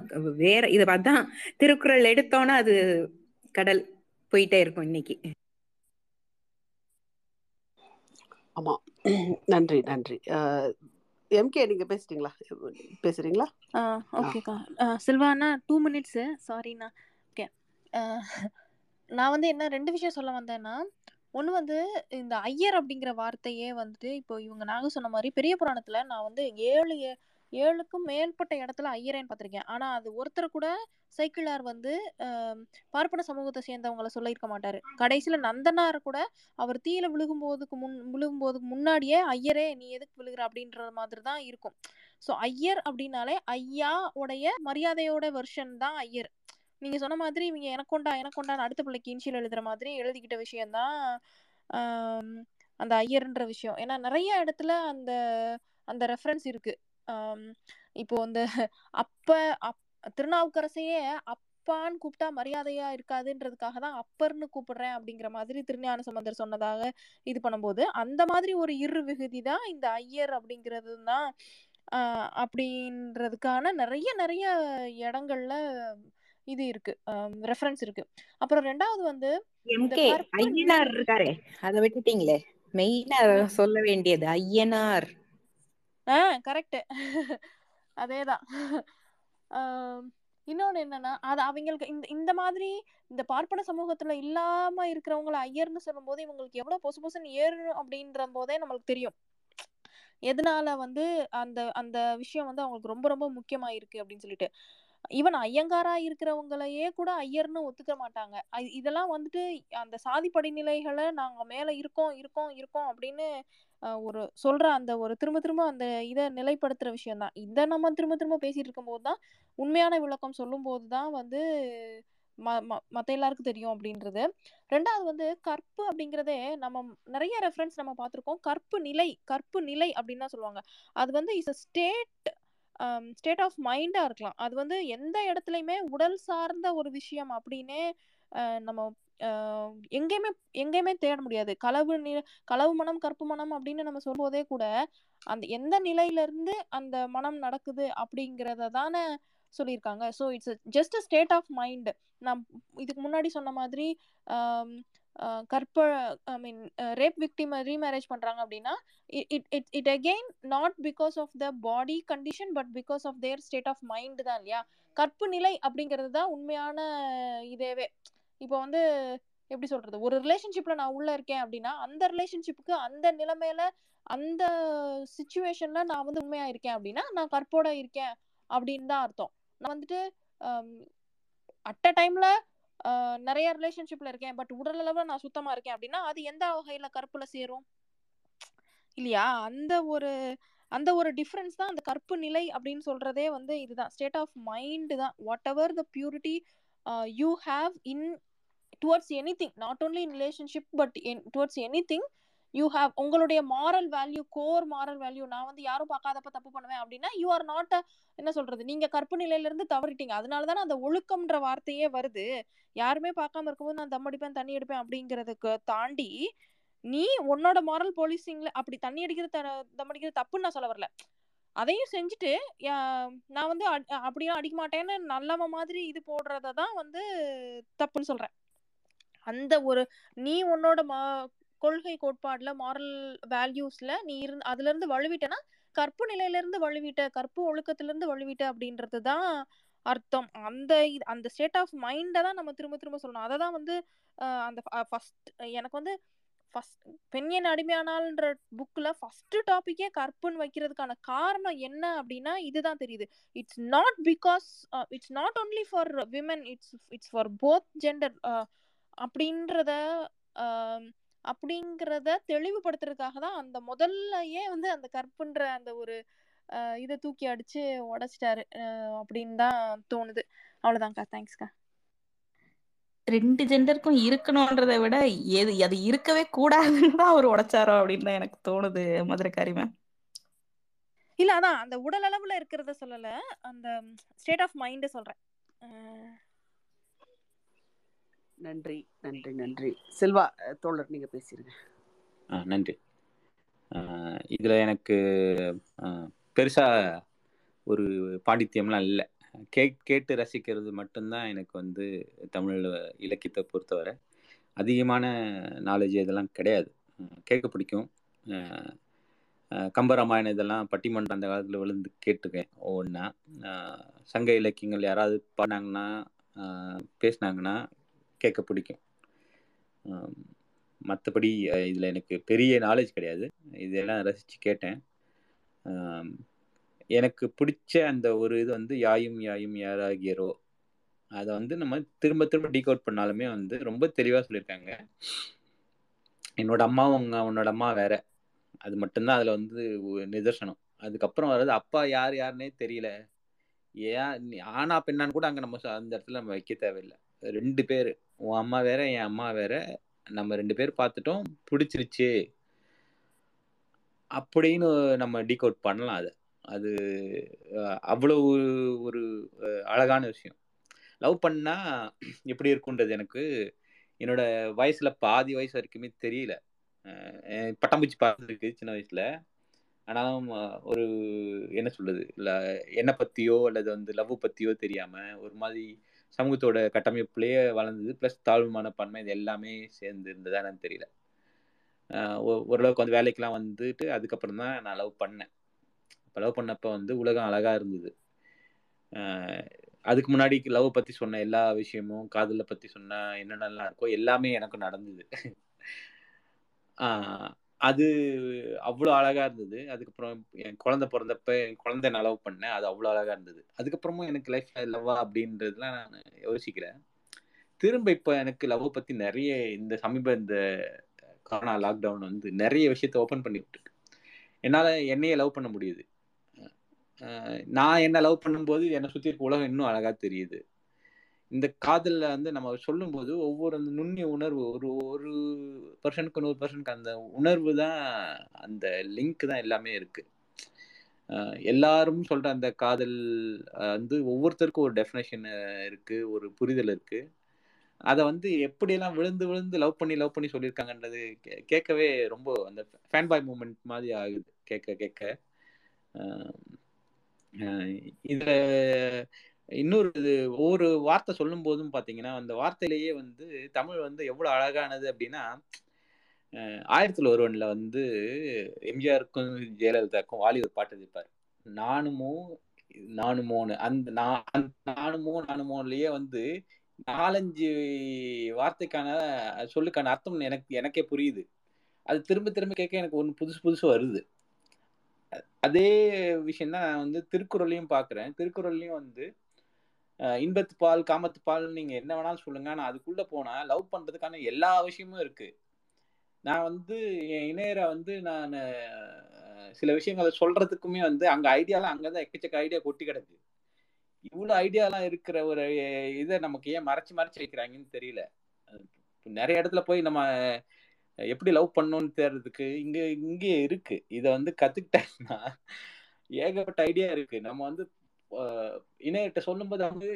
வேற இதை பார்த்தா திருக்குறள் எடுத்தோன்னா அது கடல் போயிட்டே இருக்கும் இன்னைக்கு. ஆமா, நன்றி நன்றி. எம்கே நீங்க பேசுறீங்களா? ஓகேக்கா. சில்வானா 2 minutes. சாரிண்ணா. ஓகே, நான் வந்து என்ன 2 விஷயம் சொல்ல வந்தேன்னா, ஒன்று வந்து இந்த ஐயர் அப்படிங்கிற வார்த்தையே வந்துட்டு இப்போ இவங்க நாங்கள் சொன்ன மாதிரி பெரிய புராணத்தில் நான் வந்து 7க்கும் மேற்பட்ட இடத்துல ஐயரேன்னு பார்த்துருக்கேன். ஆனால் அது ஒருத்தர் கூட சைக்கிளார் வந்து பார்ப்பன சமூகத்தை சேர்ந்தவங்களை சொல்லியிருக்க மாட்டார். கடைசியில் நந்தனார் கூட அவர் தீயில விழுகும்போதுக்கு முன்னாடியே ஐயரே நீ எதுக்கு விழுகிற அப்படின்ற மாதிரி தான் இருக்கும். ஸோ ஐயர் அப்படின்னாலே ஐயா உடைய மரியாதையோட வெர்ஷன் தான் ஐயர். நீங்க சொன்ன மாதிரி இவங்க எனக்கொண்டா அடுத்த பிள்ளைக்கு இன்ஷியல் எழுதுற மாதிரி எழுதிக்கிட்ட விஷயம்தான் அந்த ஐயர்ன்ற விஷயம். ஏன்னா நிறைய இடத்துல அந்த அந்த ரெஃபரன்ஸ் இருக்கு. இப்போ அந்த திருநாவுக்கரசையே அப்பான்னு கூப்பிட்டா மரியாதையா இருக்காதுன்றதுக்காக தான் அப்பர்னு கூப்பிடுறேன் அப்படிங்கிற மாதிரி திருஞான சம்பந்தர் சொன்னதாக இது பண்ணும்போது அந்த மாதிரி ஒரு இரு விகுதி தான் இந்த ஐயர் அப்படிங்கிறது தான். அப்படின்றதுக்கான நிறைய இடங்கள்ல இது இருக்கு, ரெஃபரன்ஸ் இருக்கு. அப்புறம் 2வது வந்து ஐயனார் இருக்காரே, அதை விட்டுட்டீங்களே. மெயினா சொல்ல வேண்டியது ஐயனார். கரெக்ட், அதேதான். இன்னொன்னு என்னன்னா, அது அவங்களுக்கு இந்த மாதிரி இந்த பார்ப்பன சமூகத்துல இல்லாம இருக்கிறவங்களை ஐயர்னு சொல்லும் போது இவங்களுக்கு எவ்வளவு பொசுபொசுன்னு ஏறணும் அப்படின்ற போதே நம்மளுக்கு தெரியும் எதனால வந்து அந்த அந்த விஷயம் வந்து அவங்களுக்கு ரொம்ப ரொம்ப முக்கியமா இருக்கு அப்படின்னு சொல்லிட்டு. ஈவன் ஐயங்காரா இருக்கிறவங்களையே கூட ஐயர்னு ஒத்துக்க மாட்டாங்க. இதெல்லாம் வந்துட்டு அந்த சாதி படிநிலைகளை நாங்க மேல இருக்கோம் அப்படின்னு ஒரு சொல்ற அந்த ஒரு திரும்ப அந்த இதை நிலைப்படுத்துற விஷயம் தான். இதை நம்ம திரும்ப பேசிட்டு இருக்கும் போதுதான் உண்மையான விளக்கம் சொல்லும் போதுதான் வந்து மத்த எல்லாருக்கும் தெரியும் அப்படின்றது. 2வது வந்து கற்பு அப்படிங்கிறதே நம்ம நிறைய ரெஃபரன்ஸ் நம்ம பார்த்திருக்கோம். கற்பு நிலை அப்படின்னு தான் சொல்லுவாங்க. அது வந்து இஸ் அ ஸ்டேட் ஆஃப் மைண்டா இருக்கலாம். அது வந்து எந்த இடத்துலயுமே உடல் சார்ந்த ஒரு விஷயம் அப்படின்னு நம்ம எங்கேயுமே தேட முடியாது. களவு மனம், கற்பு மனம் அப்படின்னு நம்ம சொல்லும்போதே கூட அந்த எந்த நிலையில இருந்து அந்த மனம் நடக்குது அப்படிங்கிறத தானே சொல்லியிருக்காங்க. So it's just state of mind. நான் இதுக்கு முன்னாடி சொன்ன மாதிரி ரேப் விக்டிம் ரீமேரேஜ் பண்றாங்க அப்படின்னா it again not because of the body condition but because of their state of mind தான் இல்லையா. கற்பு நிலை அப்படிங்கிறது தான் உண்மையான இதேவே. இப்போ வந்து எப்படி சொல்றது, ஒரு ரிலேஷன்ஷிப்ல நான் உள்ள இருக்கேன் அப்படின்னா அந்த ரிலேஷன்ஷிப்புக்கு அந்த நிலைமையில அந்த சிச்சுவேஷன்ல நான் வந்து உண்மையா இருக்கேன் அப்படின்னா நான் கற்போட இருக்கேன் அப்படின்னு தான் அர்த்தம். நான் வந்துட்டு அட் அ டைம்ல நிறைய ரிலேஷன்ஷிப்ல இருக்கேன் பட் உடல் அளவுல நான் சுத்தமா இருக்கேன் அப்படின்னா அது எந்த வகையில கற்புல சேரும் இல்லையா. அந்த ஒரு டிஃபரன்ஸ் தான் அந்த கற்பு நிலை அப்படின்னு சொல்றதே வந்து இதுதான் ஸ்டேட் ஆஃப் மைண்ட் தான். Whatever the purity you have in towards anything, not only in relationship but towards anything you have உங்களுடைய moral value, core moral value. நான் வந்து யாரும் பார்க்காதப்ப தப்பு பண்ணுவேன் அப்படின்னா you are not என்ன சொல்றது, நீங்க கற்பு நிலையில இருந்து தவறிட்டீங்க. அதனாலதானே அந்த ஒழுக்கம்ன்ற வார்த்தையே வருது. யாருமே பார்க்காம இருக்கும்போது நான் தம் அடிப்பேன், தண்ணி எடுப்பேன் அப்படிங்கிறதுக்கு தாண்டி நீ உன்னோட moral policingல அப்படி தண்ணி அடிக்கிறது தம் அடிக்கிறது தப்புன்னு நான் சொல்ல வரல. அதையும் செஞ்சுட்டு நான் வந்து அப்படிலாம் அடிக்க மாட்டேன்னு நல்லவ மாதிரி இது போடுறத தான் வந்து தப்புன்னு சொல்றேன். அந்த ஒரு நீ உன்னோட கொள்கை கோட்பாடுல மாரல் வேல்யூஸ்ல நீ அதுல இருந்து வலுவிட்டேன்னா கற்பு நிலையில இருந்து வலுவிட்ட, கற்பு ஒழுக்கத்துல இருந்து வலுவிட்ட அப்படின்றது தான் அர்த்தம். அந்த ஸ்டேட் ஆஃப் மைண்டை தான் நம்ம திரும்ப சொல்லணும். அதை தான் வந்து அந்த ஃபர்ஸ்ட் எனக்கு வந்து பெண்ணின் அடிமையானால்ன்ற புக்ல ஃபர்ஸ்ட் டாபிக்கே கற்புன்னு வைக்கிறதுக்கான காரணம் என்ன அப்படின்னா இதுதான் தெரியுது. It's not because it's not only for women, it's for both gender அப்படிங்கிறத தெளிவுபடுத்துறதுக்காக தான் அந்த முதல்லயே வந்து அந்த கற்புன்ற அந்த ஒரு இதை தூக்கி அடிச்சு உடைச்சிட்டாரு அப்படின்னு தான் தோணுது. அவ்வளவுதான்க்கா, தேங்க்ஸ்க்கா. 2 ஜெண்டருக்கும் இருக்கணும்ன்றதை விட அது இருக்கவே கூடாதுன்னு தான் அவர் உடைச்சாரோ அப்படின்னு தான் எனக்கு தோணுது. மதுரைக்காரிமே இல்ல, அதான் அந்த உடல் அளவுல இருக்கிறத சொல்லல, அந்த ஸ்டேட் ஆஃப் மைண்ட் சொல்றேன். நன்றி நன்றி நன்றி. செல்வா தோழர் நீங்க பேசிருங்க. நன்றி. இதில் எனக்கு பெருசாக ஒரு பாண்டித்தியம்லாம் இல்லை. கேட்டு ரசிக்கிறது மட்டும்தான் எனக்கு வந்து தமிழ் இலக்கியத்தை பொறுத்தவரை அதிகமான நாலேஜ் இதெல்லாம் கிடையாது. கேட்க பிடிக்கும். கம்பராமாயணம் இதெல்லாம் பட்டிமன்றம் அந்த காலத்தில் விழுந்து கேட்டுக்கேன் ஒவ்வொன்றா. சங்க இலக்கியங்கள் யாராவது பாடினாங்கன்னா பேசினாங்கன்னா கேட்க பிடிக்கும். மற்றபடி இதில் எனக்கு பெரிய நாலேஜ் கிடையாது. இதெல்லாம் ரசித்து கேட்டேன். எனக்கு பிடிச்ச அந்த ஒரு இது வந்து யாயும் யாயும் யாராகியரோ அதை வந்து நம்ம திரும்ப திரும்ப டீகோட் பண்ணாலுமே வந்து ரொம்ப தெளிவாக சொல்லியிருக்காங்க. என்னோட அம்மாவும் அவங்க உன்னோட அம்மா வேற, அது மட்டும்தான் அதில் வந்து நிதர்சனம். அதுக்கப்புறம் வர்றது அப்பா யார் யாருன்னே தெரியல, ஏன் ஆனா பெண்ணான்னு கூட அங்கே நம்ம அந்த இடத்துல நம்ம வைக்க தேவையில்லை. ரெண்டு பேர், உன் அம்மா வேற என் அம்மா வேற, நம்ம ரெண்டு பேர் பார்த்துட்டோம் பிடிச்சிருச்சு அப்படின்னு நம்ம டீகோட் பண்ணலாம். அதை அது அவ்வளோ ஒரு அழகான விஷயம். லவ் பண்ணா எப்படி இருக்குன்றது எனக்கு என்னோட வயசுல பாதி வயசு வரைக்குமே தெரியல. பட்டாம்பூச்சி பார்த்துருக்கு சின்ன வயசுல, ஆனாலும் ஒரு என்ன சொல்றது இல்லை, என்னை பத்தியோ அல்லது வந்து லவ் பத்தியோ தெரியாம ஒரு மாதிரி சமூகத்தோட கட்டமைப்புலேயே வளர்ந்தது. பிளஸ் தாழ்வுமான பன்மை இது எல்லாமே சேர்ந்து இருந்ததா எனக்கு தெரியல. ஓரளவுக்கு வந்து வேலைக்கெல்லாம் வந்துட்டு அதுக்கப்புறம் தான் நான் லவ் பண்ணேன். லவ் பண்ணப்ப வந்து உலகம் அழகா இருந்தது. அதுக்கு முன்னாடி லவ் பத்தி சொன்ன எல்லா விஷயமும், காதல பத்தி சொன்ன என்னென்னலாம் இருக்கோ எல்லாமே எனக்கு நடந்தது. அது அவ்வளோ அழகா இருந்தது. அதுக்கப்புறம் என் குழந்தை பிறந்தப்ப என் குழந்தை நான் லவ் பண்ணேன், அது அவ்வளோ அழகா இருந்தது. அதுக்கப்புறமும் எனக்கு லைஃப்ல லவ்வா அப்படின்றதுலாம் நான் யோசிக்கிறேன். திரும்ப இப்போ எனக்கு லவ் பத்தி நிறைய இந்த சமீப இந்த கொரோனா லாக்டவுன் வந்து நிறைய விஷயத்த ஓப்பன் பண்ணி விட்டுருக்கு. என்னால் என்னையே லவ் பண்ண முடியுது. நான் என்ன லவ் பண்ணும்போது என்னை சுற்றி இருக்க உலகம் இன்னும் அழகாக தெரியுது. இந்த காதலில் வந்து நம்ம சொல்லும்போது ஒவ்வொரு அந்த நுண்ணிய உணர்வு ஒரு ஒரு பர்சனுக்கு 100% அந்த உணர்வு தான், அந்த லிங்க் தான் எல்லாமே இருக்குது. எல்லாரும் சொல்கிற அந்த காதல் வந்து ஒவ்வொருத்தருக்கும் ஒரு டெஃபினேஷன் இருக்குது, ஒரு புரிதல் இருக்குது. அதை வந்து எப்படியெல்லாம் விழுந்து விழுந்து லவ் பண்ணி சொல்லியிருக்காங்கன்றது கேட்கவே ரொம்ப அந்த ஃபேன் பாய் மூமெண்ட் மாதிரி ஆகுது. கேட்க கேட்க இதில் இன்னொரு இது ஒவ்வொரு வார்த்தை சொல்லும் போதும் பார்த்தீங்கன்னா அந்த வார்த்தையிலேயே வந்து தமிழ் வந்து எவ்வளோ அழகானது அப்படின்னா, 1901 வந்து எம்ஜிஆருக்கும் ஜெயலலிதாவுக்கும் வாலிபர் பாட்டு எழுதிப்பார். நானுமோன்னு அந்த நானுமோன்லயே வந்து 4-5 வார்த்தைக்கான சொல்லுக்கான அர்த்தம் எனக்கே புரியுது. அது திரும்ப திரும்ப கேட்க எனக்கு ஒன்று புதுசு வருது. அதே விஷயம்தான் நான் வந்து திருக்குறளையும் பார்க்குறேன். திருக்குறள்லையும் வந்து இன்பத்து பால் காமத்து பால் நீங்கள் என்ன வேணாலும் சொல்லுங்க, ஆனால் அதுக்குள்ளே போனால் லவ் பண்ணுறதுக்கான எல்லா விஷயமும் இருக்குது. நான் வந்து என் இணையரை வந்து நான் சில விஷயங்களை சொல்கிறதுக்குமே வந்து அங்கே ஐடியாலாம் அங்கே தான் எக்கச்சக்க ஐடியா கொட்டி கிடக்கு. இவ்வளோ ஐடியாலாம் இருக்கிற ஒரு இதை நமக்கு ஏன் மறைச்சு வைக்கிறாங்கன்னு தெரியல. நிறைய இடத்துல போய் நம்ம எப்படி லவ் பண்ணோன்னு தேடுறதுக்கு இங்கே இருக்கு. இதை வந்து கற்றுக்கிட்டேன்னா ஏகப்பட்ட ஐடியா இருக்கு. நம்ம வந்து இணையிட்ட சொல்லும்போது வந்து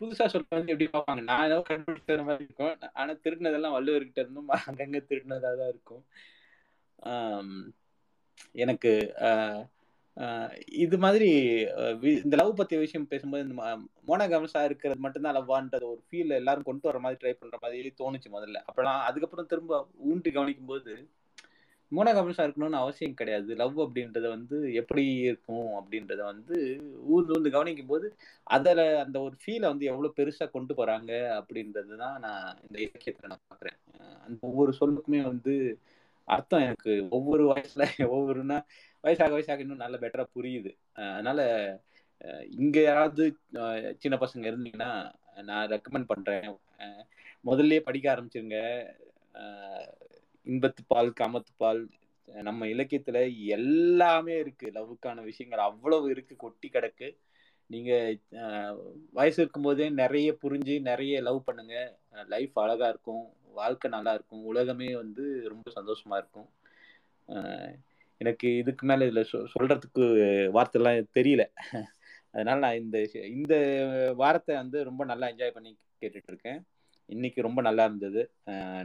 புதுசாக சொல்ல வந்து எப்படி பார்ப்பாங்க, நான் ஏதோ கண்டுபிடிச்ச மாதிரி இருக்கும், ஆனால் திருடினதெல்லாம் வள்ளுவர்கிட்ட இருந்தும் அங்கங்கே திருடினதாக தான் இருக்கும். எனக்கு இது மாதிரி இந்த லவ் பற்றிய விஷயம் பேசும்போது இந்த மோனோகாமஸாக இருக்கிறது மட்டும்தான் லவ்வான்றது ஒரு ஃபீல் எல்லாரும் கொண்டு வர மாதிரி ட்ரை பண்ணுற மாதிரி தோணுச்சு முதல்ல. அப்போலாம் அதுக்கப்புறம் திரும்ப ஊன்றி கவனிக்கும் போது மோனோகாமஸாக இருக்கணும்னு அவசியம் கிடையாது. லவ் அப்படின்றத வந்து எப்படி இருக்கும் அப்படின்றத வந்து ஊர்ந்து கவனிக்கும் போது அதில் அந்த ஒரு ஃபீலை வந்து எவ்வளோ பெருசாக கொண்டு போகிறாங்க அப்படின்றது தான் நான் இந்த இலக்கியத்தில் நான் பார்க்குறேன். அந்த ஒவ்வொரு சொல்லுக்குமே வந்து அர்த்தம் எனக்கு ஒவ்வொரு வயசுல ஒவ்வொருனா வயசாக இன்னும் நல்லா பெட்டரா புரியுது. அதனால இங்க யாராவது சின்ன பசங்க இருந்தீங்கன்னா நான் ரெக்கமெண்ட் பண்றேன், முதல்ல படிக்க ஆரம்பிச்சிருங்க. இன்பத்து பால் காமத்து பால் நம்ம இலக்கியத்துல எல்லாமே இருக்கு. லவ்வுக்கான விஷயங்கள் அவ்வளவு இருக்கு, கொட்டி கிடக்கு. நீங்க வயசு இருக்கும்போதே நிறைய புரிஞ்சு நிறைய லவ் பண்ணுங்க. லைஃப் அழகா இருக்கும், வாழ்க்கை நல்லா இருக்கும், உலகமே வந்து ரொம்ப சந்தோஷமா இருக்கும். எனக்கு இதுக்கு மேல இதுல சொல்றதுக்கு வார்த்தை எல்லாம் தெரியல. அதனால நான் இந்த வாரத்தை வந்து ரொம்ப நல்லா என்ஜாய் பண்ணி கேட்டுட்டு இருக்கேன். இன்னைக்கு ரொம்ப நல்லா இருந்தது.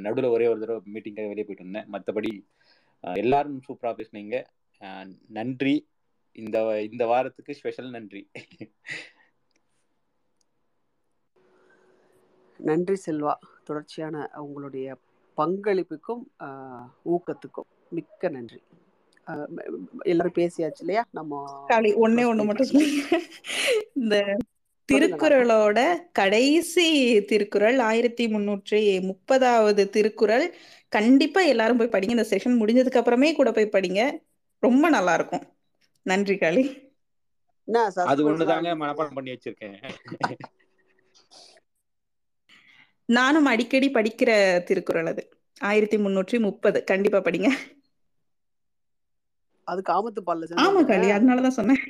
நடுவில் ஒரே ஒரு தடவை மீட்டிங்காக வெளியே போயிட்டு இருந்தேன். மற்றபடி எல்லாரும் சூப்பரா பேசுனீங்க. நன்றி. இந்த வாரத்துக்கு ஸ்பெஷல் நன்றி. நன்றி செல்வா, தொடர்ச்சியான உங்களுடைய பங்களிப்புக்கும் ஊக்கத்துக்கும் மிக்க நன்றி. எல்லாரும் பேசியாச்சு இல்லையா? நம்ம ஒன்னே ஒண்ணு மட்டும் சொல்லுங்க. இந்த திருக்குறளோட கடைசி திருக்குறள் 1330வது திருக்குறள் கண்டிப்பா எல்லாரும் போய் படிங்க. இந்த செஷன் முடிஞ்சதுக்கு அப்புறமே கூட போய் படிங்க, ரொம்ப நல்லா இருக்கும். நன்றி காளி. அது ஒண்ணுதாங்க மனப்பாடம் பண்ணி வச்சிருக்கேன். நானும் அடிக்கடி படிக்கிற திருக்குறள் அது 1330. கண்டிப்பா படிங்க. அது காமத்து பால்ல. ஆமா காளி, அதனாலதான் சொன்னேன்.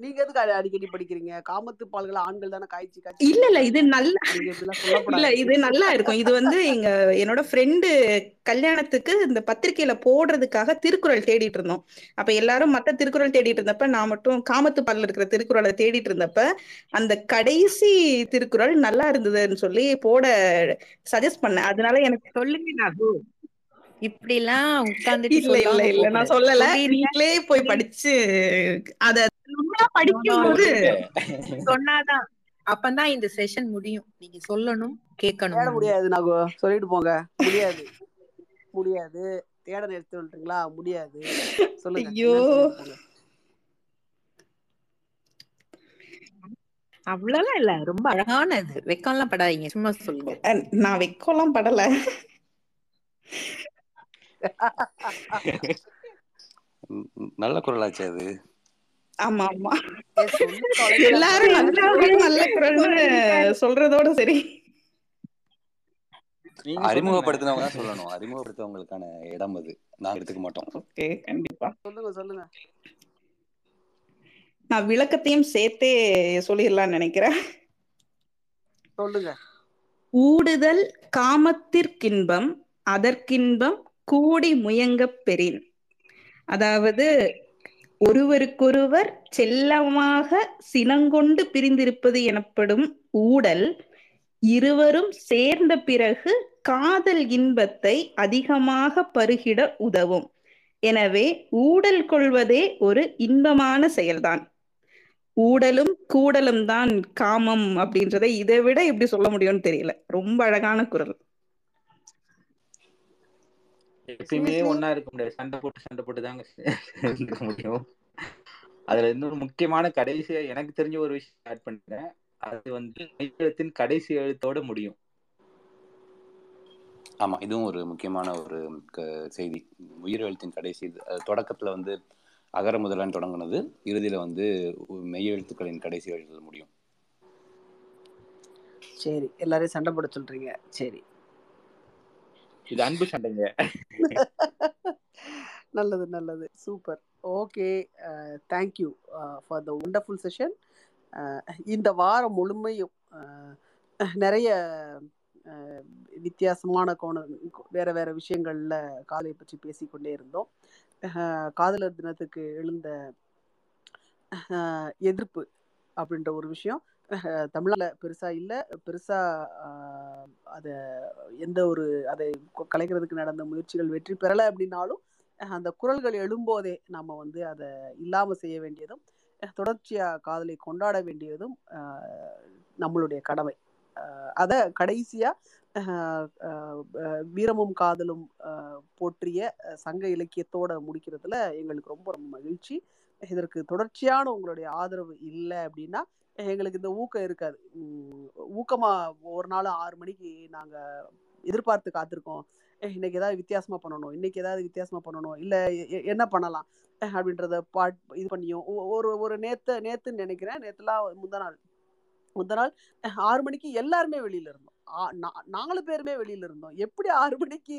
நீங்க எதுக்கு அடிக்கடி படிக்கிறீங்க? காமத்து பால்களை ஆண்கள் தானே காய்ச்சி காய்ச்சி. இல்ல இது நல்லா, இது நல்லா இருக்கும். இது எங்க என்னோட ஃப்ரெண்டு கல்யாணத்துக்கு இந்த பத்திரிக்கையில போடுறதுக்காக திருக்குறள் தேடிட்டு இருந்தோம். அப்ப எல்லாரும் மத்த திருக்குறள் தேடிட்டு இருந்தப்ப நான் மட்டும் காமத்து பால்ல இருக்கிற திருக்குறளை தேடிட்டு இருந்தப்ப அந்த கடைசி திருக்குறள் நல்லா இருந்ததுன்னு சொல்லி போட சஜஸ்ட் பண்ணேன். அதனால எனக்கு சொல்லுங்க. இப்படி எல்லாம் உட்கார்ந்து இல்ல நான் சொல்லல, வீட்லயே போய் படிச்சு அத படிக்கும்போது சொன்னாதான் அப்பதான் இந்த செஷன் முடியும். நீங்க சொல்லணும், கேட்கணும். முடியாது நாகோ, சொல்லிட்டு போங்க. முடியாது முடியாது தேட நிறுத்தி விட்டுங்களா? முடியாது சொல்லுங்க. ஐயோ அவ்வளவுலாம் இல்ல, ரொம்ப அழகானது. வெக்கம் எல்லாம் படாதீங்க, சும்மா சொல்லுங்க. நான் வெக்கம் எல்லாம் படல. நல்ல குரலாச்சு அது. ஆமா ஆமா, எல்லாரும் நல்ல குரல்னு சொல்றதோட சரி. அறிமுகப்படுத்தினவங்க தான் சொல்லணும். அறிமுகப்படுத்தவங்களுக்கான இடம் அது, நாங்க எடுத்துக்க மாட்டோம். ஓகே, கண்டிப்பா சொல்லுங்க சொல்லுங்க. நான் விளக்கத்தையும் சேர்த்தே சொல்லிடலாம்னு நினைக்கிறேன். சொல்லுங்க. ஊடுதல் காமத்திற்கின்பம், அதற்கின்பம் கூடி முயங்க பெறின். அதாவது ஒருவருக்கொருவர் செல்லமாக சினங்கொண்டு பிரிந்திருப்பது எனப்படும் ஊடல் இருவரும் சேர்ந்த பிறகு காதல் இன்பத்தை அதிகமாக பருகிட உதவும். எனவே ஊடல் கொள்வதே ஒரு இன்பமான செயல்தான். ஊடலும் கூடலும் தான் காமம் அப்படின்றதை இதை விட எப்படி சொல்ல முடியும்னு தெரியல. ரொம்ப அழகான குரல். எப்பயுமே ஒன்னா இருக்க முடியாது, சண்டை போட்டு தாங்க இருக்க முடியும். அதுல இன்னொரு முக்கியமான கடைசியா எனக்கு தெரிஞ்ச ஒரு விஷயம் ஆட் பண்றேன். அது நெய்தலத்தின் கடைசி எழுத்தோட முடியும். ஆமா, இதுவும் ஒரு முக்கியமான ஒரு செய்தி. உயிர் எழுத்தின் கடைசி, தொடக்கத்துல அகர முதலான்னு தொடங்குனது, இறுதியில மெய் எழுத்துக்களின் கடைசி எழுத்துல முடியும். சரி, எல்லாரையும் சண்டை போட சொல்றீங்க. சரி, இது அன்பு சண்டைங்க. நல்லது நல்லது, super. Okay, thank you for the wonderful session. இந்த வாரம் முழுமையும் நிறைய வித்தியாசமான கோணம், வேற வேற விஷயங்களில் காதலை பற்றி பேசிக்கொண்டே இருந்தோம். காதலர் தினத்துக்கு எழுந்த எதிர்ப்பு அப்படின்ற ஒரு விஷயம் தமிழில் பெருசாக இல்லை. பெருசாக அதை அதை கலைக்கிறதுக்கு நடந்த முயற்சிகள் வெற்றி பெறலை அப்படின்னாலும் அந்த குரல்கள் எழும்போதே நம்ம அதை இல்லாமல் செய்ய வேண்டியதும், தொடர்ச்சியாக காதலை கொண்டாட வேண்டியதும் நம்மளுடைய கடமை. அதை கடைசியாக வீரமும் காதலும் போற்றிய சங்க இலக்கியத்தோட முடிக்கிறதுல எங்களுக்கு ரொம்ப ரொம்ப மகிழ்ச்சி. இதற்கு தொடர்ச்சியான உங்களுடைய ஆதரவு இல்லை அப்படின்னா எங்களுக்கு இந்த ஊக்கம் இருக்காது. ஊக்கமாக ஒரு நாள் 6 மணிக்கு நாங்கள் எதிர்பார்த்து காத்திருக்கோம். இன்னைக்கு ஏதாவது வித்தியாசமாக பண்ணணும், இல்லை என்ன பண்ணலாம் அப்படின்றத இது பண்ணியும் ஒரு நேத்துன்னு நினைக்கிறேன். முந்தா நாள் 6 மணிக்கு எல்லாருமே வெளியில் இருந்தோம். 4 பேருமே வெளியில் இருந்தோம். எப்படி 6 மணிக்கு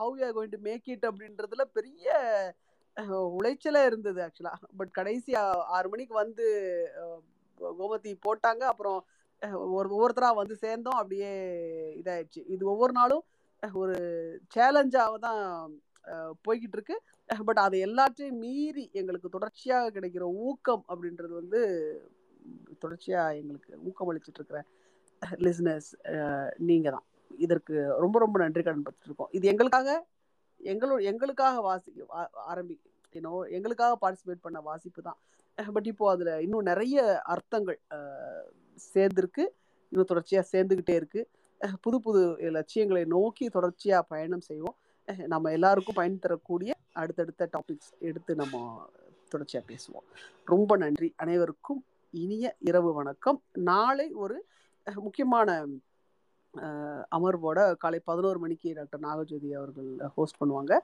how we are going to make it அப்படின்றதுல பெரிய உளைச்சலா இருந்தது ஆக்சுவலா. பட் கடைசி 6 மணிக்கு கோமதி போட்டாங்க. அப்புறம் ஒவ்வொருத்தரா சேர்ந்தோம். அப்படியே இதாயிடுச்சு. இது ஒவ்வொரு நாளும் ஒரு சேலஞ்சாக தான் போய்கிட்டு இருக்கு. பட் அதை எல்லாத்தையும் மீறி எங்களுக்கு தொடர்ச்சியாக கிடைக்கிற ஊக்கம் அப்படின்றது தொடர்ச்சியா எங்களுக்கு ஊக்கம் அளிச்சுட்டு இருக்கிற லிசனர்ஸ் நீங்க தான். இதற்கு ரொம்ப ரொம்ப நன்றி கடன் பட்டுருக்கோம். இது எங்களுக்காக எங்களுக்காக எங்களுக்காக பார்ட்டிசிபேட் பண்ண வாசிப்பு தான். பட் இப்போ அதில் இன்னும் நிறைய அர்த்தங்கள் சேர்ந்துருக்கு, இன்னும் தொடர்ச்சியாக சேர்ந்துக்கிட்டே இருக்கு. புது புது லட்சியங்களை நோக்கி தொடர்ச்சியாக பயணம் செய்வோம். நம்ம எல்லாருக்கும் பயன் தரக்கூடிய அடுத்தடுத்த டாபிக்ஸ் எடுத்து நம்ம தொடர்ச்சியாக பேசுவோம். ரொம்ப நன்றி அனைவருக்கும். இனிய இரவு வணக்கம். நாளை ஒரு முக்கியமான அமர்வோட காலை 11 மணிக்கு டாக்டர் நாகஜோதி அவர்கள் ஹோஸ்ட் பண்ணுவாங்க.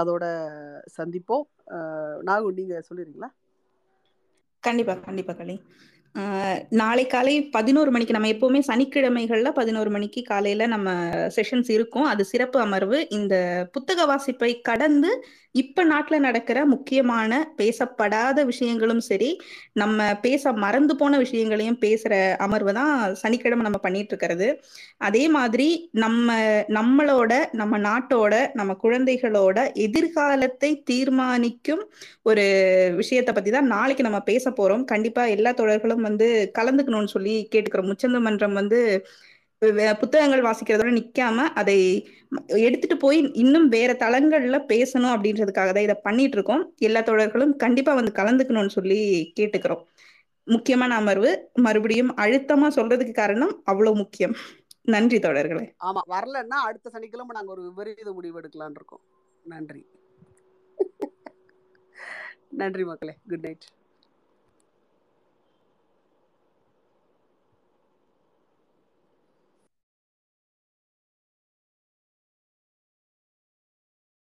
அதோட சந்திப்போம். நாகு, நீங்க சொல்லிடுறீங்களா? கண்டிப்பா கண்டிப்பா களி. நாளை காலை 11 மணிக்கு, நம்ம எப்பவுமே சனிக்கிழமைகள்ல 11 மணிக்கு காலையில நம்ம செஷன்ஸ் இருக்கும். அது சிறப்பு அமர்வு. இந்த புத்தக வாசிப்பை கடந்து இப்ப நாட்டுல நடக்கிற முக்கியமான பேசப்படாத விஷயங்களும் சரி, நம்ம பேச மறந்து போன விஷயங்களையும் பேசுற அமர்வு தான் சனிக்கிழமை நம்ம பண்ணிட்டு இருக்கிறது. அதே மாதிரி நம்மளோட நம்ம நாட்டோட நம்ம குழந்தைகளோட எதிர்காலத்தை தீர்மானிக்கும் ஒரு விஷயத்தை பத்தி தான் நாளைக்கு நம்ம பேச போறோம். கண்டிப்பா எல்லா தொடர்களும் கலந்துக்கணும்னு சொல்லி கேட்டுக்கிறோம். உச்சந்த மன்றம் புத்தகங்கள் வாசிக்கிறதோட நிக்காம அதை எடுத்துட்டு போய் இன்னும் வேற தளங்கள்ல பேசணும் அப்படின்றதுக்காக தான் இதை பண்ணிட்டு இருக்கோம். எல்லா தொடர்களும் கண்டிப்பா கலந்துக்கணும்னு சொல்லி கேட்டுக்கிறோம். முக்கியமான அமர்வு, மறுபடியும் அழுத்தமா சொல்றதுக்கு காரணம் அவ்வளவு முக்கியம். நன்றி தொடர்களே. ஆமா, வரலன்னா அடுத்த சனிக்கிழமை நாங்க ஒரு விபரீத முடிவு எடுக்கலாம்னு இருக்கோம். நன்றி நன்றி மக்களே. Good night.